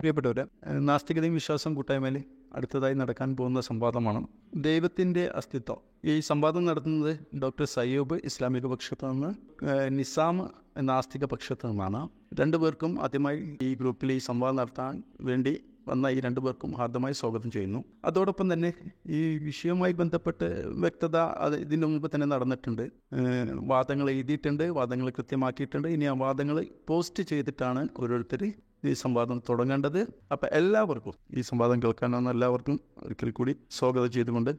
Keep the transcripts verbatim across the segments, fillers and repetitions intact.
പ്രിയപ്പെട്ടവരെ, നാസ്തികതയും വിശ്വാസം കൂട്ടായ്മയിൽ അടുത്തതായി നടക്കാൻ പോകുന്ന സംവാദമാണ് ദൈവത്തിൻ്റെ അസ്തിത്വം. ഈ സംവാദം നടത്തുന്നത് ഡോക്ടർ സയ്യൂബ് ഇസ്ലാമിക പക്ഷത്തു നിന്ന്, നിസാം നാസ്തിക പക്ഷത്തു നിന്നാണ്. രണ്ടുപേർക്കും ആദ്യമായി ഈ ഗ്രൂപ്പിൽ ഈ സംവാദം നടത്താൻ വേണ്ടി വന്ന ഈ രണ്ടുപേർക്കും ഹാർദമായി സ്വാഗതം ചെയ്യുന്നു. അതോടൊപ്പം തന്നെ ഈ വിഷയവുമായി ബന്ധപ്പെട്ട് വ്യക്തത അത് ഇതിനു മുമ്പ് തന്നെ നടന്നിട്ടുണ്ട്. വാദങ്ങൾ എഴുതിയിട്ടുണ്ട്, വാദങ്ങൾ കൃത്യമാക്കിയിട്ടുണ്ട്. ഇനി ആ വാദങ്ങൾ പോസ്റ്റ് ചെയ്തിട്ടാണ് ഓരോരുത്തർ ഈ സംവാദം തുടങ്ങേണ്ടത്. അപ്പം എല്ലാവർക്കും ഈ സംവാദം കേൾക്കാനാണ് എല്ലാവർക്കും ഒരിക്കൽ കൂടി സ്വാഗതം ചെയ്തുകൊണ്ട്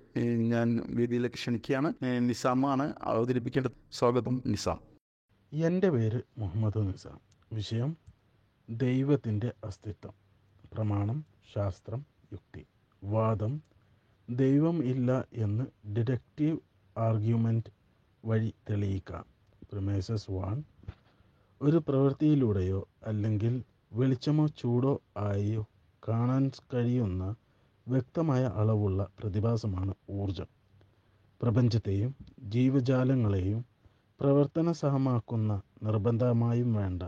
ഞാൻ വേദിയിലേക്ക് ക്ഷണിക്കുകയാണ്. നിസാമാണ് അവതരിപ്പിക്കേണ്ടത്. സ്വാഗതം നിസാം. എൻ്റെ പേര് മുഹമ്മദ് നിസാം. വിഷയം ദൈവത്തിൻ്റെ അസ്തിത്വം. പ്രമാണം, ശാസ്ത്രം, യുക്തി. വാദം: ദൈവം ഇല്ല എന്ന് ഡിഡക്റ്റീവ് ആർഗ്യുമെൻറ്റ് വഴി തെളിയിക്കാം. പ്രിമൈസസ് വൺ: ഒരു പ്രവൃത്തിയിലൂടെയോ അല്ലെങ്കിൽ വെളിച്ചമോ ചൂടോ ആയോ കാണാൻ കഴിയുന്ന വ്യക്തമായ അളവുള്ള പ്രതിഭാസമാണ് ഊർജം. പ്രപഞ്ചത്തെയും ജീവജാലങ്ങളെയും പ്രവർത്തന സഹമാക്കുന്ന നിർബന്ധമായും വേണ്ട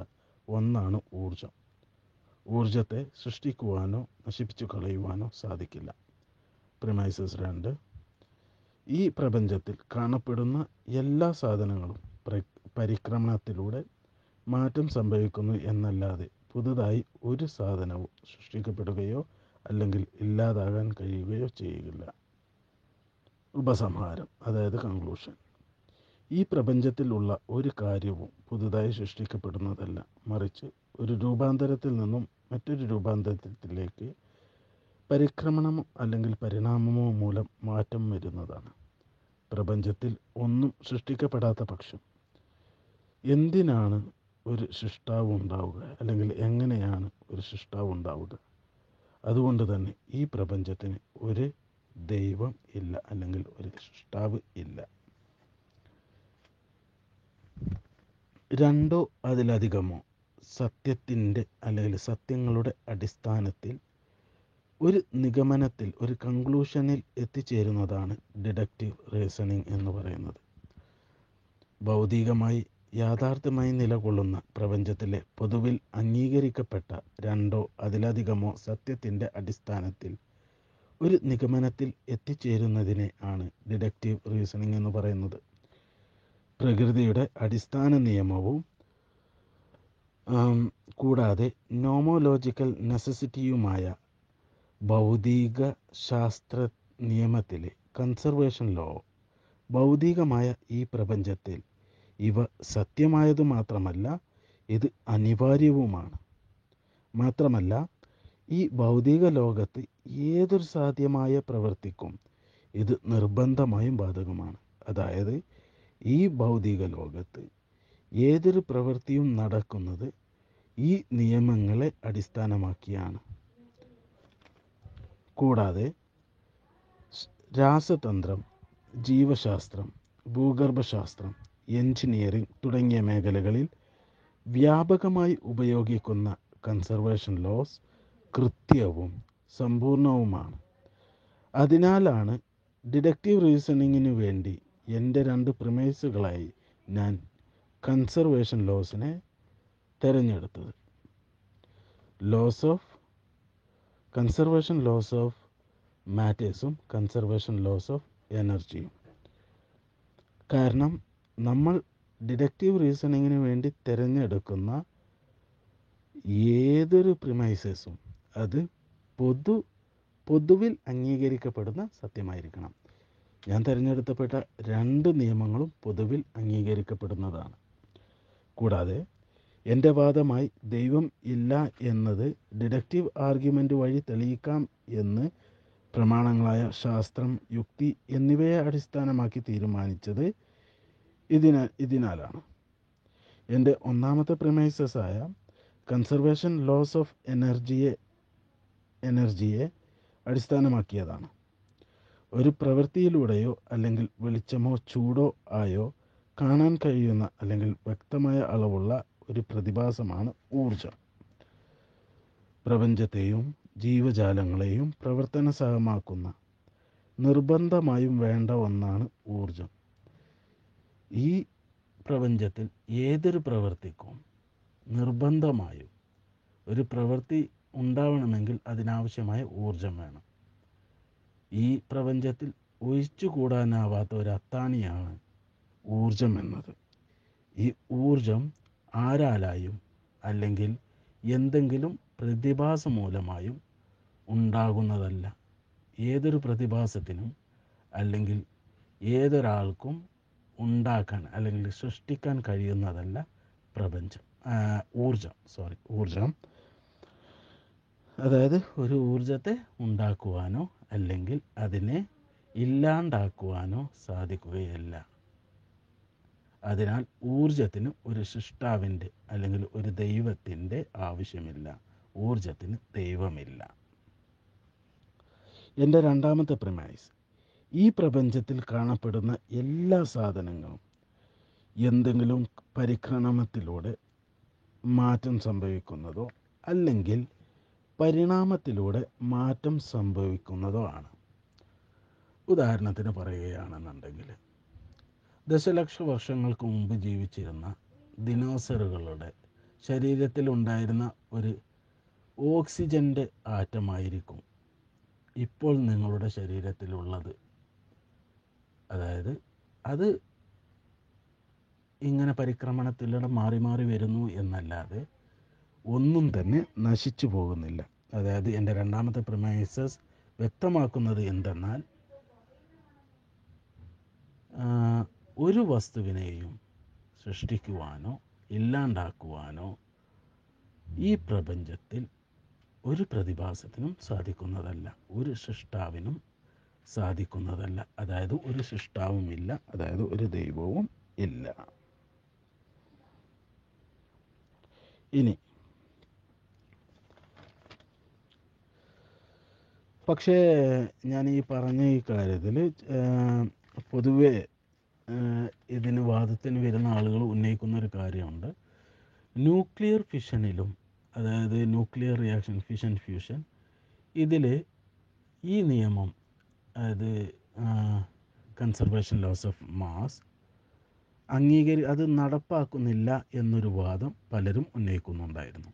ഒന്നാണ് ഊർജം. ഊർജത്തെ സൃഷ്ടിക്കുവാനോ നശിപ്പിച്ചു കളയുവാനോ സാധിക്കില്ല. പ്രിമൈസസ് രണ്ട്: ഈ പ്രപഞ്ചത്തിൽ കാണപ്പെടുന്ന എല്ലാ സാധനങ്ങളും പരിക്രമണത്തിലൂടെ മാറ്റം സംഭവിക്കുന്നു എന്നല്ലാതെ പുതുതായി ഒരു സാധനവും സൃഷ്ടിക്കപ്പെടുകയോ അല്ലെങ്കിൽ ഇല്ലാതാകാൻ കഴിയുകയോ ചെയ്യുകയില്ല. ഉപസംഹാരം, അതായത് കൺക്ലൂഷൻ: ഈ പ്രപഞ്ചത്തിലുള്ള ഒരു കാര്യവും പുതുതായി സൃഷ്ടിക്കപ്പെടുന്നതല്ല, മറിച്ച് ഒരു രൂപാന്തരത്തിൽ നിന്നും മറ്റൊരു രൂപാന്തരത്തിലേക്ക് പരിക്രമണമോ അല്ലെങ്കിൽ പരിണാമമോ മൂലം മാറ്റം വരുന്നതാണ്. പ്രപഞ്ചത്തിൽ ഒന്നും സൃഷ്ടിക്കപ്പെടാത്ത പക്ഷം എന്തിനാണ് ഒരു സൃഷ്ടാവ് ഉണ്ടാവുക, അല്ലെങ്കിൽ എങ്ങനെയാണ് ഒരു സൃഷ്ടാവ് ഉണ്ടാവുക? അതുകൊണ്ട് തന്നെ ഈ പ്രപഞ്ചത്തിന് ഒരു ദൈവം ഇല്ല, അല്ലെങ്കിൽ ഒരു സൃഷ്ടാവ് ഇല്ല. രണ്ടോ അതിലധികമോ സത്യത്തിൻ്റെ അല്ലെങ്കിൽ സത്യങ്ങളുടെ അടിസ്ഥാനത്തിൽ ഒരു നിഗമനത്തിൽ, ഒരു കൺക്ലൂഷനിൽ എത്തിച്ചേരുന്നതാണ് ഡിഡക്റ്റീവ് റീസണിങ് എന്ന് പറയുന്നത്. ഭൗതികമായി യാഥാർത്ഥ്യമായി നിലകൊള്ളുന്ന പ്രപഞ്ചത്തിലെ പൊതുവിൽ അംഗീകരിക്കപ്പെട്ട രണ്ടോ അതിലധികമോ സത്യത്തിൻ്റെ അടിസ്ഥാനത്തിൽ ഒരു നിഗമനത്തിൽ എത്തിച്ചേരുന്നതിനെ ആണ് ഡിഡക്റ്റീവ് റീസണിങ് എന്ന് പറയുന്നത്. പ്രകൃതിയുടെ അടിസ്ഥാന നിയമവും കൂടാതെ നോമോലോജിക്കൽ നെസസിറ്റിയുമായ ഭൗതിക ശാസ്ത്ര നിയമത്തിലെ കൺസർവേഷൻ ലോ ഭൗതികമായ ഈ പ്രപഞ്ചത്തിൽ ഇവ സത്യമായതു മാത്രമല്ല, ഇത് അനിവാര്യവുമാണ്. മാത്രമല്ല, ഈ ഭൗതിക ലോകത്ത് ഏതൊരു സാധ്യമായ പ്രവൃത്തിക്കും ഇത് നിർബന്ധമായും ബാധകമാണ്. അതായത്, ഈ ഭൗതിക ലോകത്ത് ഏതൊരു പ്രവൃത്തിയും നടക്കുന്നത് ഈ നിയമങ്ങളെ അടിസ്ഥാനമാക്കിയാണ്. കൂടാതെ രാസതന്ത്രം, ജീവശാസ്ത്രം, ഭൂഗർഭശാസ്ത്രം, എൻജിനീയറിംഗ് തുടങ്ങിയ മേഖലകളിൽ വ്യാപകമായി ഉപയോഗിക്കുന്ന കൺസർവേഷൻ ലോസ് കൃത്യവും സമ്പൂർണവുമാണ്. അതിനാലാണ് ഡിഡക്റ്റീവ് റീസണിങ്ങിനു വേണ്ടി എൻ്റെ രണ്ട് പ്രിമൈസുകളായി ഞാൻ കൺസർവേഷൻ ലോസിനെ തിരഞ്ഞെടുത്തത്. Laws of conservation laws of മാറ്റേഴ്സും കൺസർവേഷൻ ലോസ് ഓഫ് എനർജിയും. കാരണം നമ്മൾ ഡിഡക്റ്റീവ് റീസണിങ്ങിന് വേണ്ടി തിരഞ്ഞെടുക്കുന്ന ഏതൊരു പ്രിമൈസസും അത് പൊതു പൊതുവിൽ അംഗീകരിക്കപ്പെടുന്ന സത്യമായിരിക്കണം. ഞാൻ തിരഞ്ഞെടുക്കപ്പെട്ട രണ്ട് നിയമങ്ങളും പൊതുവിൽ അംഗീകരിക്കപ്പെടുന്നതാണ്. കൂടാതെ എൻ്റെ വാദമായി ദൈവം ഇല്ല എന്നത് ഡിഡക്റ്റീവ് ആർഗ്യുമെൻ്റ് വഴി തെളിയിക്കാം എന്ന് പ്രമാണങ്ങളായ ശാസ്ത്രം, യുക്തി എന്നിവയെ അടിസ്ഥാനമാക്കി തീരുമാനിച്ചത് ഇതിനാ ഇതിനാലാണ് എൻ്റെ ഒന്നാമത്തെ പ്രിമൈസസായ കൺസർവേഷൻ ലോസ് ഓഫ് എനർജിയെ എനർജിയെ അടിസ്ഥാനമാക്കിയതാണ്. ഒരു പ്രവൃത്തിയിലൂടെയോ അല്ലെങ്കിൽ വെളിച്ചമോ ചൂടോ ആയോ കാണാൻ കഴിയുന്ന അല്ലെങ്കിൽ വ്യക്തമായ അളവുള്ള ഒരു പ്രതിഭാസമാണ് ഊർജം. പ്രപഞ്ചത്തെയും ജീവജാലങ്ങളെയും പ്രവർത്തന സഹമാക്കുന്ന നിർബന്ധമായും വേണ്ട ഒന്നാണ് ഊർജം. ഈ പ്രപഞ്ചത്തിൽ ഏതൊരു പ്രവൃത്തിക്കും നിർബന്ധമായും ഒരു പ്രവൃത്തി ഉണ്ടാവണമെങ്കിൽ അതിനാവശ്യമായ ഊർജം വേണം. ഈ പ്രപഞ്ചത്തിൽ ഒഴിച്ചു കൂടാനാവാത്ത ഒരു അത്താണിയാണ് ഊർജം എന്നത്. ഈ ഊർജം ആരാലായും അല്ലെങ്കിൽ എന്തെങ്കിലും പ്രതിഭാസം മൂലമായും ഉണ്ടാകുന്നതല്ല. ഏതൊരു പ്രതിഭാസത്തിനും അല്ലെങ്കിൽ ഏതൊരാൾക്കും ഉണ്ടാക്കാൻ അല്ലെങ്കിൽ സൃഷ്ടിക്കാൻ കഴിയുന്നതല്ല പ്രപഞ്ചം ഊർജം സോറി ഊർജം അതായത് ഒരു ഊർജത്തെ ഉണ്ടാക്കുവാനോ അല്ലെങ്കിൽ അതിനെ ഇല്ലാണ്ടാക്കുവാനോ സാധിക്കുകയില്ല. അതിനാൽ ഊർജത്തിന് ഒരു സൃഷ്ടാവിൻ്റെ അല്ലെങ്കിൽ ഒരു ദൈവത്തിൻ്റെ ആവശ്യമില്ല. ഊർജത്തിന് ദൈവമില്ല. എൻ്റെ രണ്ടാമത്തെ പ്രിമൈസ്, ഈ പ്രപഞ്ചത്തിൽ കാണപ്പെടുന്ന എല്ലാ സാധനങ്ങളും എന്തെങ്കിലും പരിണാമത്തിലൂടെ മാറ്റം സംഭവിക്കുന്നതോ അല്ലെങ്കിൽ പരിണാമത്തിലൂടെ മാറ്റം സംഭവിക്കുന്നതോ ആണ്. ഉദാഹരണത്തിന് പറയുകയാണെന്നുണ്ടെങ്കിൽ ദശലക്ഷ വർഷങ്ങൾക്ക് മുമ്പ് ജീവിച്ചിരുന്ന ദിനോസറുകളുടെ ശരീരത്തിലുണ്ടായിരുന്ന ഒരു ഓക്സിജൻ്റെ ആറ്റമായിരിക്കും ഇപ്പോൾ നിങ്ങളുടെ ശരീരത്തിലുള്ളത്. അതായത് അത് ഇങ്ങനെ പരിക്രമണത്തിലൂടെ മാറി മാറി വരുന്നു എന്നല്ലാതെ ഒന്നും തന്നെ നശിച്ചു പോകുന്നില്ല. അതായത് എൻ്റെ രണ്ടാമത്തെ പ്രിമൈസസ് വ്യക്തമാക്കുന്നത് എന്തെന്നാൽ ഒരു വസ്തുവിനെയും സൃഷ്ടിക്കുവാനോ ഇല്ലാണ്ടാക്കുവാനോ ഈ പ്രപഞ്ചത്തിൽ ഒരു പ്രതിഭാസത്തിനും സാധിക്കുന്നതല്ല, ഒരു സൃഷ്ടാവിനും സാധിക്കുന്നതല്ല. അതായത് ഒരു സൃഷ്ടാവുമില്ല, അതായത് ഒരു ദൈവവും ഇല്ല. ഇനി പക്ഷേ ഞാൻ ഈ പറഞ്ഞ ഈ കാര്യത്തിൽ പൊതുവെ ഇതിന് വാദത്തിന് വരുന്ന ആളുകൾ ഉന്നയിക്കുന്ന ഒരു കാര്യമുണ്ട്. ന്യൂക്ലിയർ ഫിഷനിലും അതായത് ന്യൂക്ലിയർ റിയാക്ഷൻ ഫിഷൻ ഫ്യൂഷൻ ഇതിൽ ഈ നിയമം, അതായത് കൺസർവേഷൻ ലോസ് ഓഫ് മാസ് അംഗീകരി അത് നടപ്പാക്കുന്നില്ല എന്നൊരു വാദം പലരും ഉന്നയിക്കുന്നുണ്ടായിരുന്നു.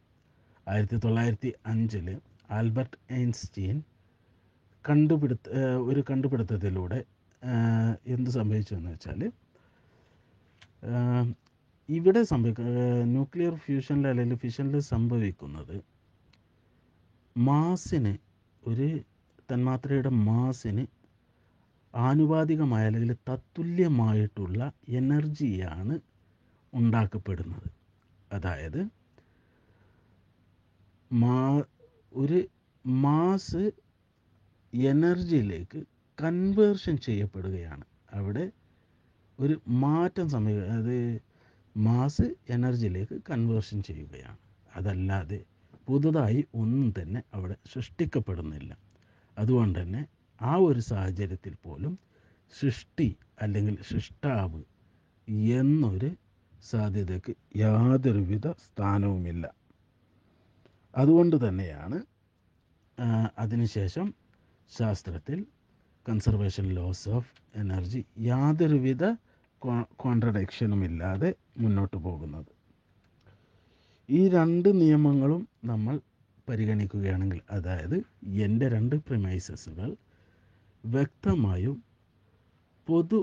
ആയിരത്തി തൊള്ളായിരത്തി അഞ്ചിൽ ആൽബർട്ട് ഐൻസ്റ്റീൻ കണ്ടുപിടുത്ത ഒരു കണ്ടുപിടുത്തത്തിലൂടെ എന്ത് സംഭവിച്ചതെന്ന് വെച്ചാൽ ഇവിടെ സംഭവിക്കുന്ന ന്യൂക്ലിയർ ഫ്യൂഷനിൽ അല്ലെങ്കിൽ ഫിഷനിൽ സംഭവിക്കുന്നത് മാസിന് ഒരു തന്മാത്രയുടെ മാസിന് ആനുപാതികമായ അല്ലെങ്കിൽ തത്തുല്യമായിട്ടുള്ള എനർജിയാണ് ഉണ്ടാക്കപ്പെടുന്നത്. അതായത് മാ ഒരു മാസ് എനർജിയിലേക്ക് കൺവേർഷൻ ചെയ്യപ്പെടുകയാണ്. അവിടെ ഒരു മാറ്റം സംഭവിക്കുക, അത് മാസ് എനർജിയിലേക്ക് കൺവേർഷൻ ചെയ്യുകയാണ്. അതല്ലാതെ പുതുതായി ഒന്നും തന്നെ അവിടെ സൃഷ്ടിക്കപ്പെടുന്നില്ല. അതുകൊണ്ട് തന്നെ ആ ഒരു സാഹചര്യത്തിൽ പോലും സൃഷ്ടി അല്ലെങ്കിൽ സൃഷ്ടാവ് എന്നൊരു സാധ്യതയ്ക്ക് യാതൊരുവിധ സ്ഥാനവുമില്ല. അതുകൊണ്ട് തന്നെയാണ് അതിനുശേഷം ശാസ്ത്രത്തിൽ കൺസർവേഷൻ ലോസ് ഓഫ് എനർജി യാതൊരുവിധ കോൺട്രഡിക്ഷനും ഇല്ലാതെ മുന്നോട്ട് പോകുന്നത്. ഈ രണ്ട് നിയമങ്ങളും നമ്മൾ പരിഗണിക്കുകയാണെങ്കിൽ, അതായത് എൻ്റെ രണ്ട് പ്രിമൈസസുകൾ വ്യക്തമായും പൊതു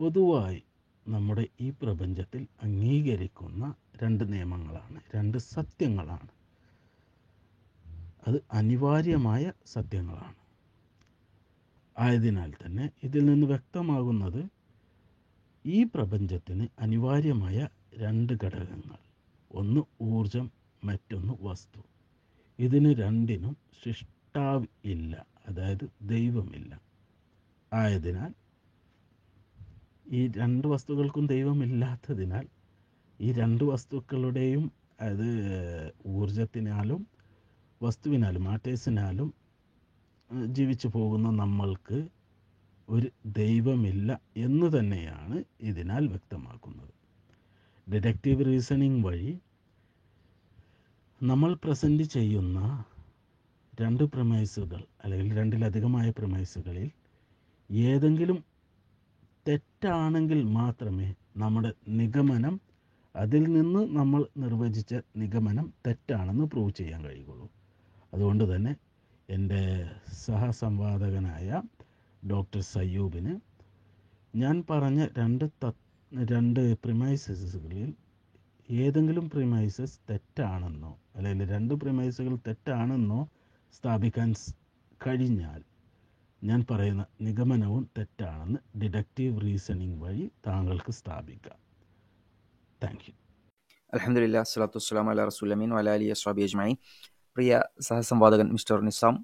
പൊതുവായി നമ്മുടെ ഈ പ്രപഞ്ചത്തിൽ അംഗീകരിക്കുന്ന രണ്ട് നിയമങ്ങളാണ്, രണ്ട് സത്യങ്ങളാണ്. അത് അനിവാര്യമായ സത്യങ്ങളാണ്. ആയതിനാൽ തന്നെ ഇതിൽ നിന്ന് വ്യക്തമാകുന്നത് ഈ പ്രപഞ്ചത്തിന് അനിവാര്യമായ രണ്ട് ഘടകങ്ങൾ, ഒന്ന് ഊർജം, മറ്റൊന്ന് വസ്തു. ഇതിന് രണ്ടിനും സൃഷ്ടാവ് ഇല്ല, അതായത് ദൈവമില്ല. ആയതിനാൽ ഈ രണ്ട് വസ്തുക്കൾക്കും ദൈവമില്ലാത്തതിനാൽ ഈ രണ്ട് വസ്തുക്കളുടെയും അത് ഊർജത്തിനാലും വസ്തുവിനാലും മാറ്റേഴ്സിനാലും ജീവിച്ചു പോകുന്ന നമ്മൾക്ക് ഒരു ദൈവമില്ല എന്ന് തന്നെയാണ് ഇതിനാൽ വ്യക്തമാക്കുന്നത്. ഡിഡക്റ്റീവ് റീസണിങ് വഴി നമ്മൾ പ്രസൻറ്റ് ചെയ്യുന്ന രണ്ട് പ്രമൈസുകൾ അല്ലെങ്കിൽ രണ്ടിലധികമായ പ്രമൈസുകളിൽ ഏതെങ്കിലും തെറ്റാണെങ്കിൽ മാത്രമേ നമ്മുടെ നിഗമനം അതിൽ നിന്ന് നമ്മൾ നിർവചിച്ച നിഗമനം തെറ്റാണെന്ന് പ്രൂവ് ചെയ്യാൻ കഴിയുള്ളൂ. അതുകൊണ്ട് തന്നെ എൻ്റെ സഹസംവാദകനായ ഡോക്ടർ സയ്യൂബിന് ഞാൻ പറഞ്ഞ രണ്ട് രണ്ട് പ്രിമൈസസുകളിൽ ഏതെങ്കിലും പ്രിമൈസസ് തെറ്റാണെന്നോ അല്ലെങ്കിൽ രണ്ട് പ്രിമൈസുകൾ തെറ്റാണെന്നോ സ്ഥാപിക്കാൻ കഴിഞ്ഞാൽ ഞാൻ പറയുന്ന നിഗമനവും തെറ്റാണെന്ന് ഡിഡക്റ്റീവ് റീസണിങ് വഴി താങ്കൾക്ക് സ്ഥാപിക്കാം. Thank you. അൽഹംദുലില്ലാഹി വസ്സലാത്തു വസ്സലാമു അലാ റസൂലിൽ അമീൻ വഅലാ അലിഹി വസ്ഹബിഹി അജ്മഈൻ. പ്രിയ സഹസംവാദകൻ മിസ്റ്റർ നിസാം,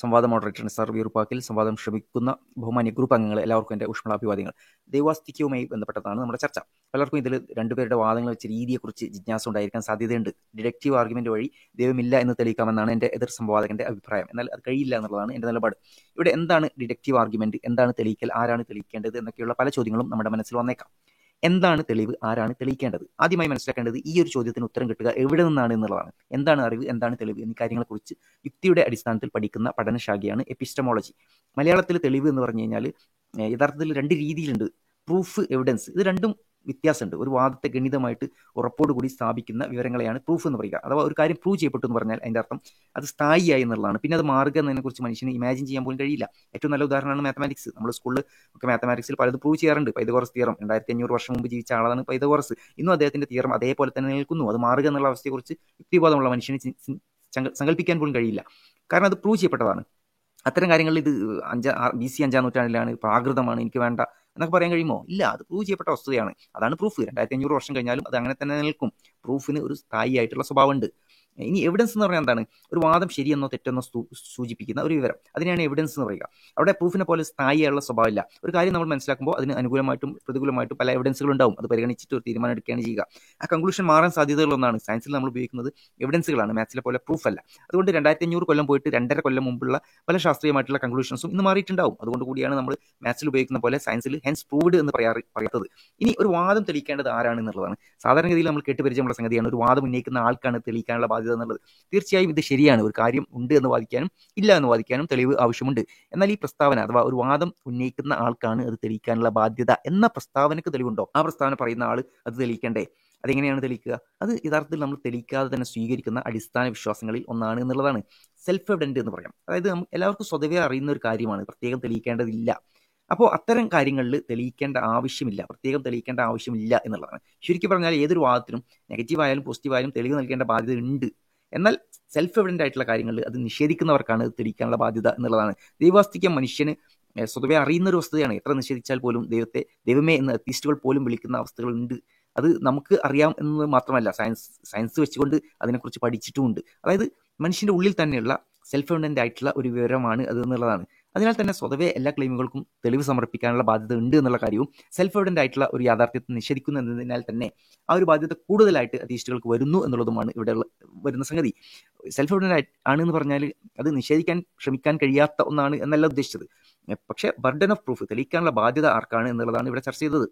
സംവാദ മോഡറേറ്റർ നിസാർ വീറുപ്പാക്കിൽ, സംവാദം ശ്രമിക്കുന്ന ബഹുമാന്യ ഗ്രൂപ്പ് അംഗങ്ങൾ എല്ലാവർക്കും എൻ്റെ ഊഷ്മളാഭിവാദ്യങ്ങൾ. ദൈവാസ്തിക്യവുമായി ബന്ധപ്പെട്ടതാണ് നമ്മുടെ ചർച്ച. പലർക്കും ഇതിൽ രണ്ടുപേരുടെ വാദങ്ങൾ വെച്ച് രീതിയെക്കുറിച്ച് ജിജ്ഞാസ ഉണ്ടായിരിക്കാൻ സാധ്യതയുണ്ട്. ഡിഡക്റ്റീവ് ആർഗ്യുമെൻ്റ് വഴി ദൈവമില്ല എന്ന് തെളിയിക്കാമെന്നാണ് എൻ്റെ എതിർ സംവാദകൻ്റെ അഭിപ്രായം. എന്നാൽ അത് കഴിയില്ല എന്നുള്ളതാണ് എൻ്റെ നിലപാട്. ഇവിടെ എന്താണ് ഡിഡക്റ്റീവ് ആർഗ്യുമെൻ്റ്, എന്താണ് തെളിയിക്കൽ, ആരാണ് തെളിയിക്കേണ്ടത് എന്നൊക്കെയുള്ള പല ചോദ്യങ്ങളും നമ്മുടെ മനസ്സിൽ വന്നേക്കാം. എന്താണ് തെളിവ്, ആരാണ് തെളിയിക്കേണ്ടത്? ആദ്യമായി മനസ്സിലാക്കേണ്ടത് ഈ ഒരു ചോദ്യത്തിന് ഉത്തരം കിട്ടുക എവിടെ നിന്നാണ് എന്നുള്ളതാണ്. എന്താണ് അറിവ്, എന്താണ് തെളിവ് എന്നീ കാര്യങ്ങളെക്കുറിച്ച് യുക്തിയുടെ അടിസ്ഥാനത്തിൽ പഠിക്കുന്ന പഠനശാഖയാണ് എപ്പിസ്റ്റമോളജി. മലയാളത്തിൽ തെളിവ് എന്ന് പറഞ്ഞു കഴിഞ്ഞാൽ യഥാർത്ഥത്തിൽ രണ്ട് രീതിയിലുണ്ട്. പ്രൂഫ്, എവിഡൻസ്, ഇത് രണ്ടും വ്യത്യാസമുണ്ട്. ഒരു വാദത്തെ ഗണിതമായിട്ട് ഉറപ്പോടുകൂടി സ്ഥാപിക്കുന്ന വിവരങ്ങളെയാണ് പ്രൂഫ് എന്ന് പറയുക. അഥവാ ഒരു കാര്യം പ്രൂവ് ചെയ്യപ്പെട്ടു എന്ന് പറഞ്ഞാൽ അതിൻ്റെ അർത്ഥം അത് സ്ഥായിയായി എന്നുള്ളതാണ്. പിന്നെ അത് മാറുക എന്നതിനെക്കുറിച്ച് മനുഷ്യന് ഇമാജിൻ ചെയ്യാൻ പോലും കഴിയില്ല. ഏറ്റവും നല്ല ഉദാഹരണമാണ് മാത്തമാറ്റിക്സ്. നമ്മൾ സ്കൂളിൽ ഒക്കെ മാത്തമാറ്റിക്സിൽ പലതും പ്രൂവ് ചെയ്യാറുണ്ട്. പൈതഗോറസ് തിയറം, രണ്ടായിരത്തി അഞ്ഞൂറ് വർഷം മുമ്പ് ജീവിച്ച ആളാണ് പൈതഗോറസ്. ഇന്നും അദ്ദേഹത്തിൻ്റെ തിയറം അതേപോലെ തന്നെ നിൽക്കുന്നു. അത് മാറുക എന്നുള്ള അവസ്ഥയെക്കുറിച്ച് യുക്തിവാദമുള്ള മനുഷ്യന് സങ്കല്പിക്കാൻ പോലും കഴിയില്ല. കാരണം അത് പ്രൂവ് ചെയ്യപ്പെട്ടതാണ്. അത്തരം കാര്യങ്ങളിൽ ഇത് അഞ്ചാ ബി സി അഞ്ചാം നൂറ്റാണ്ടിലാണ്, പ്രാകൃതമാണ്, എനിക്ക് വേണ്ട എന്നൊക്കെ പറയാൻ കഴിയുമോ? ഇല്ല, അത് പ്രൂവ് ചെയ്യപ്പെട്ട വസ്തുതയാണ്. അതാണ് പ്രൂഫ്. രണ്ടായിരത്തി അഞ്ഞൂറ് വർഷം കഴിഞ്ഞാലും അത് അങ്ങനെ തന്നെ നിൽക്കും. പ്രൂഫിന് ഒരു സ്ഥായി ആയിട്ടുള്ള സ്വഭാവമുണ്ട്. ഇനി എവിഡൻസ് എന്ന് പറഞ്ഞാൽ എന്താണ്? ഒരു വാദം ശരിയെന്നോ തെറ്റെന്നോ സൂചിപ്പിക്കുന്ന ഒരു വിവരം, അതിനെയാണ് എവിഡൻസ് എന്ന് പറയുക. അവിടെ പ്രൂഫിനെ പോലെ സ്ഥായിയായുള്ള സ്വഭാവമില്ല. ഒരു കാര്യം നമ്മൾ മനസ്സിലാക്കുമ്പോൾ അതിന് അനുകൂലമായിട്ടും പ്രതികൂലമായിട്ടും പല എവിഡൻസുകൾ ഉണ്ടാവും. അത് പരിഗണിച്ചിട്ട് ഒരു തീരുമാനം എടുക്കുകയാണ് ചെയ്യുക. ആ കൺക്ലൂഷൻ മാറാൻ സാധ്യതകളൊന്നാണ്. സയൻസിൽ നമ്മൾ ഉപയോഗിക്കുന്നത് എവിഡൻസുകളാണ്, മാത്സിലെ പോലെ പ്രൂഫ് അല്ല. അതുകൊണ്ട് രണ്ടായിരത്തി അഞ്ഞൂറ് കൊല്ലം പോയിട്ട് രണ്ടര കൊല്ലം മുമ്പുള്ള പല ശാസ്ത്രീയമായിട്ടുള്ള കൺക്ലൂഷൻസും ഇന്ന് മാറിയിട്ടുണ്ടാവും. അതുകൊണ്ട് കൂടിയാണ് നമ്മൾ മാത്സിൽ ഉപയോഗിക്കുന്ന പോലെ സയൻസിൽ ഹെൻസ് പ്രൂവ്ഡ് എന്ന് പറയാറ് പറയുന്നത്. ഇനി ഒരു വാദം തെളിയിക്കേണ്ടത് ആരാണെന്നുള്ളതാണ്. സാധാരണഗതിയിൽ നമ്മൾ കേട്ടുപരിചയമുള്ള സംഗതിയാണ് ഒരു വാദം ഉന്നയിക്കുന്ന ആൾക്കാണ് തെളിയിക്കാനുള്ള ബാധ്യത എന്നുള്ളത്. തീർച്ചയായും ഇത് ശരിയാണ്. ഒരു കാര്യം ഉണ്ട് എന്ന് വാദിക്കാനും ഇല്ല എന്ന് വാദിക്കാനും തെളിവ് ആവശ്യമുണ്ട്. എന്നാൽ ഈ പ്രസ്താവന അഥവാ ഒരു വാദം ഉന്നയിക്കുന്ന ആൾക്കാണ് അത് തെളിയിക്കാനുള്ള ബാധ്യത എന്ന പ്രസ്താവനക്ക് തെളിവുണ്ടോ? ആ പ്രസ്താവന പറയുന്ന ആൾ അത് തെളിയിക്കണ്ടേ? അതെങ്ങനെയാണ് തെളിയിക്കുക? അത് യഥാർത്ഥത്തിൽ നമ്മൾ തെളിയിക്കാതെ തന്നെ സ്വീകരിക്കുന്ന അടിസ്ഥാന വിശ്വാസങ്ങളിൽ ഒന്നാണ് എന്നുള്ളതാണ്. സെൽഫ് എവിഡൻറ് എന്ന് പറയാം. അതായത് നമുക്ക് എല്ലാവർക്കും സ്വതവേ അറിയുന്ന ഒരു കാര്യമാണ്, പ്രത്യേകം തെളിയിക്കേണ്ടതില്ല. അപ്പോൾ അത്തരം കാര്യങ്ങളിൽ തെളിയിക്കേണ്ട ആവശ്യമില്ല, പ്രത്യേകം തെളിയിക്കേണ്ട ആവശ്യമില്ല എന്നുള്ളതാണ്. ശരിക്കു പറഞ്ഞാൽ ഏതൊരു വാദത്തിനും നെഗറ്റീവായാലും പോസിറ്റീവായാലും തെളിവ് നൽകേണ്ട ബാധ്യത ഉണ്ട്. എന്നാൽ സെൽഫ് എവിഡൻ്റ് ആയിട്ടുള്ള കാര്യങ്ങളിൽ അത് നിഷേധിക്കുന്നവർക്കാണ് തെളിയിക്കാനുള്ള ബാധ്യത എന്നുള്ളതാണ്. ദൈവാസ്തിക്യം മനുഷ്യന് സ്വതവേ അറിയുന്നൊരു വസ്തുതയാണ്. എത്ര നിഷേധിച്ചാൽ പോലും ദൈവത്തെ ദൈവമേ എന്ന് അത്തീസ്റ്റുകൾ പോലും വിളിക്കുന്ന അവസ്ഥകളുണ്ട്. അത് നമുക്ക് അറിയാം എന്ന് മാത്രമല്ല, സയൻസ് സയൻസ് വെച്ചുകൊണ്ട് അതിനെക്കുറിച്ച് പഠിച്ചിട്ടുമുണ്ട്. അതായത് മനുഷ്യൻ്റെ ഉള്ളിൽ തന്നെയുള്ള സെൽഫ് എവിഡൻ്റ് ആയിട്ടുള്ള ഒരു വിവരമാണ് അത് എന്നുള്ളതാണ്. അതിനാൽ തന്നെ സ്വതവേ എല്ലാ ക്ലെയിമുകൾക്കും തെളിവ് സമർപ്പിക്കാനുള്ള ബാധ്യത ഉണ്ട് എന്നുള്ള കാര്യവും സെൽഫ് എവിഡൻ്റ് ആയിട്ടുള്ള ഒരു യാഥാർത്ഥ്യത്തെ നിഷേധിക്കുന്നു എന്നതിനാൽ തന്നെ ആ ഒരു ബാധ്യത കൂടുതലായിട്ട് അധീഷ്ഠികൾക്ക് വരുന്നു എന്നുള്ളതുമാണ് ഇവിടെ വരുന്ന സംഗതി. സെൽഫ് എവിഡൻ്റ് ആയി ആണെന്ന് പറഞ്ഞാൽ അത് നിഷേധിക്കാൻ ശ്രമിക്കാൻ കഴിയാത്ത ഒന്നാണ് എന്നല്ല ഉദ്ദേശിച്ചത്. പക്ഷേ ബർഡൻ ഓഫ് പ്രൂഫ്, തെളിയിക്കാനുള്ള ബാധ്യത ആർക്കാണ് എന്നുള്ളതാണ് ഇവിടെ ചർച്ച ചെയ്തത്.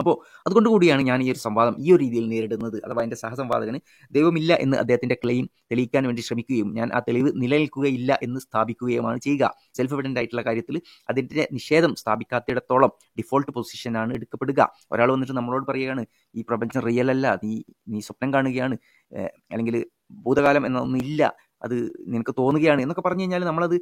അപ്പോൾ അതുകൊണ്ട് കൂടിയാണ് ഞാൻ ഈ ഒരു സംവാദം ഈ ഒരു രീതിയിൽ നേരിടുന്നത്. അഥവാ എൻ്റെ സഹസംവാദകന് ദൈവമില്ല എന്ന് അദ്ദേഹത്തിൻ്റെ ക്ലെയിം തെളിയിക്കാൻ വേണ്ടി ശ്രമിക്കുകയും ഞാൻ ആ തെളിവ് നിലനിൽക്കുകയില്ല എന്ന് സ്ഥാപിക്കുകയുമാണ് ചെയ്യുക. സെൽഫ് എവിഡൻ്റ് ആയിട്ടുള്ള കാര്യത്തിൽ അതിൻ്റെ നിഷേധം സ്ഥാപിക്കാത്തിടത്തോളം ഡിഫോൾട്ട് പൊസിഷനാണ് എടുക്കപ്പെടുക. ഒരാൾ വന്നിട്ട് നമ്മളോട് പറയുകയാണ് ഈ പ്രപഞ്ചം റിയൽ അല്ല, നീ നീ സ്വപ്നം കാണുകയാണ്, അല്ലെങ്കിൽ ഭൂതകാലം എന്നൊന്നില്ല, അത് നിനക്ക് തോന്നുകയാണ് എന്നൊക്കെ പറഞ്ഞു കഴിഞ്ഞാൽ നമ്മളത്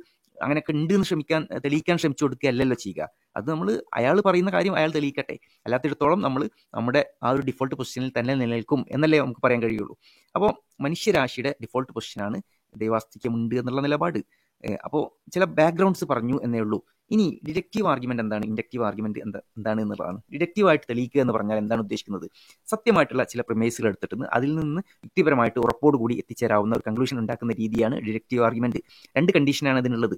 അങ്ങനെയൊക്കെ ഉണ്ട് എന്ന് ശ്രമിക്കാൻ തെളിയിക്കാൻ ശ്രമിച്ചു കൊടുക്കുകയല്ലല്ലോ ചെയ്യുക. അത് നമ്മൾ അയാൾ പറയുന്ന കാര്യം അയാൾ തെളിയിക്കട്ടെ. അല്ലാത്തിടത്തോളം നമ്മൾ നമ്മുടെ ആ ഒരു ഡിഫോൾട്ട് പൊസിഷനിൽ തന്നെ നിലനിൽക്കും എന്നല്ലേ നമുക്ക് പറയാൻ കഴിയുള്ളൂ. അപ്പോൾ മനുഷ്യരാശിയുടെ ഡിഫോൾട്ട് പൊസിഷനാണ് ദൈവാസ്തിക്യമുണ്ട് എന്നുള്ള നിലപാട്. അപ്പോൾ ചില ബാക്ക്ഗ്രൗണ്ട്സ് പറഞ്ഞു എന്നേ ഉള്ളൂ. ഇനി ഡിഡക്റ്റീവ് ആർഗ്യുമെൻ്റ് എന്താണ്, ഇൻഡക്റ്റീവ് ആർഗ്യുമെൻ്റ് എന്താ എന്താണ് എന്നുള്ളതാണ്. ഡിഡക്റ്റീവായിട്ട് തെളിയിക്കുക എന്ന് പറഞ്ഞാൽ എന്താണ് ഉദ്ദേശിക്കുന്നത്? സത്യമായിട്ടുള്ള ചില പ്രമേസുകൾ എടുത്തിട്ട് അതിൽ നിന്ന് യുക്തിപരമായിട്ട് ഉറപ്പോടുകൂടി എത്തിച്ചേരാവുന്ന ഒരു കൺക്ലൂഷൻ ഉണ്ടാക്കുന്ന രീതിയാണ് ഡിഡക്റ്റീവ് ആർഗ്യുമെൻ്റ്. രണ്ട് കണ്ടീഷനാണ് ഇതിനുള്ളത്.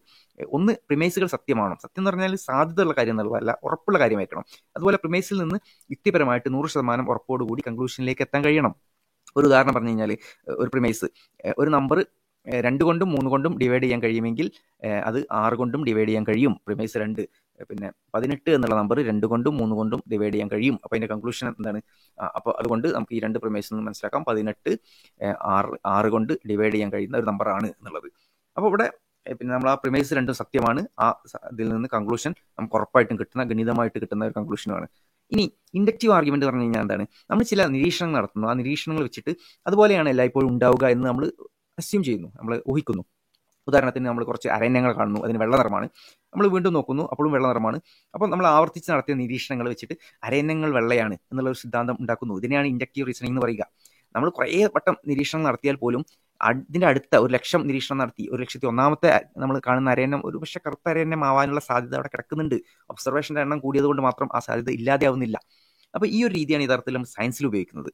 ഒന്ന്, പ്രമേസുകൾ സത്യമാണോ? സത്യം എന്ന് പറഞ്ഞാൽ സാധ്യതയുള്ള കാര്യം എന്നുള്ളതല്ല, ഉറപ്പുള്ള കാര്യമായിരിക്കണം. അതുപോലെ പ്രമേസിൽ നിന്ന് യുക്തിപരമായിട്ട് നൂറ് ശതമാനം ഉറപ്പോടുകൂടി കൺക്ലൂഷനിലേക്ക് എത്താൻ കഴിയണം. ഒരു ഉദാഹരണം പറഞ്ഞു കഴിഞ്ഞാൽ, ഒരു പ്രമേസ് ഒരു നമ്പർ രണ്ട് കൊണ്ടും മൂന്ന് കൊണ്ടും ഡിവൈഡ് ചെയ്യാൻ കഴിയുമെങ്കിൽ അത് ആറ് കൊണ്ടും ഡിവൈഡ് ചെയ്യാൻ കഴിയും. പ്രിമൈസ് രണ്ട്, പിന്നെ പതിനെട്ട് എന്നുള്ള നമ്പർ രണ്ട് കൊണ്ടും മൂന്ന് കൊണ്ടും ഡിവൈഡ് ചെയ്യാൻ കഴിയും. അപ്പോൾ അതിൻ്റെ കൺക്ലൂഷൻ എന്താണ്? അപ്പോൾ അതുകൊണ്ട് നമുക്ക് ഈ രണ്ട് പ്രിമൈസിൽ നിന്ന് മനസ്സിലാക്കാം പതിനെട്ട് ആറ് ആറ് കൊണ്ട് ഡിവൈഡ് ചെയ്യാൻ കഴിയുന്ന ഒരു നമ്പറാണ് എന്നുള്ളത്. അപ്പോൾ ഇവിടെ പിന്നെ നമ്മൾ ആ പ്രിമൈസ് രണ്ടും സത്യമാണ്. ആ ഇതിൽ നിന്ന് കൺക്ലൂഷൻ നമുക്ക് ഉറപ്പായിട്ടും കിട്ടുന്ന ഗണിതമായിട്ട് കിട്ടുന്ന ഒരു കൺക്ലൂഷനാണ്. ഇനി ഇൻഡക്റ്റീവ് ആർഗ്യുമെന്റ് പറഞ്ഞു കഴിഞ്ഞാൽ എന്താണ്? നമ്മൾ ചില നിരീക്ഷണങ്ങൾ നടത്തുന്നു, ആ നിരീക്ഷണങ്ങൾ വെച്ചിട്ട് അതുപോലെയാണ് എല്ലായ്പ്പോഴും ഉണ്ടാവുക എന്ന് നമ്മൾ അസ്യൂം ചെയ്യുന്നു, നമ്മൾ ഊഹിക്കുന്നു. ഉദാഹരണത്തിന് നമ്മൾ കുറച്ച് അരണ്യങ്ങൾ കാണുന്നു, അതിന് വെള്ള നിറമാണ്. നമ്മൾ വീണ്ടും നോക്കുന്നു, അപ്പോഴും വെള്ള നിറമാണ്. അപ്പോൾ നമ്മൾ ആവർത്തിച്ച് നടത്തിയ നിരീക്ഷണങ്ങൾ വെച്ചിട്ട് അരണ്യങ്ങൾ വെള്ളയാണ് എന്നുള്ള ഒരു സിദ്ധാന്തം ഉണ്ടാക്കുന്നു. ഇതിനെയാണ് ഇൻഡക്റ്റീവ് റീസണിംഗ് എന്ന് പറയുക. നമ്മൾ കുറേ വട്ടം നിരീക്ഷണം നടത്തിയാൽ പോലും അതിൻ്റെ അടുത്ത ഒരു ലക്ഷം നിരീക്ഷണം നടത്തി ഒരു ലക്ഷത്തി ഒന്നാമത്തെ നമ്മൾ കാണുന്ന അരയന്നം ഒരു പക്ഷേ കറുത്ത അരയന്നം ആവാനുള്ള സാധ്യത അവിടെ കിടക്കുന്നുണ്ട്. ഒബ്സർവേഷൻ്റെ എണ്ണം കൂടിയത് കൊണ്ട് മാത്രം ആ സാധ്യത ഇല്ലാതെയാവുന്നില്ല. അപ്പോൾ ഈ ഒരു രീതിയാണ് യഥാർത്ഥത്തിൽ നമ്മൾ സയൻസിൽ ഉപയോഗിക്കുന്നത്.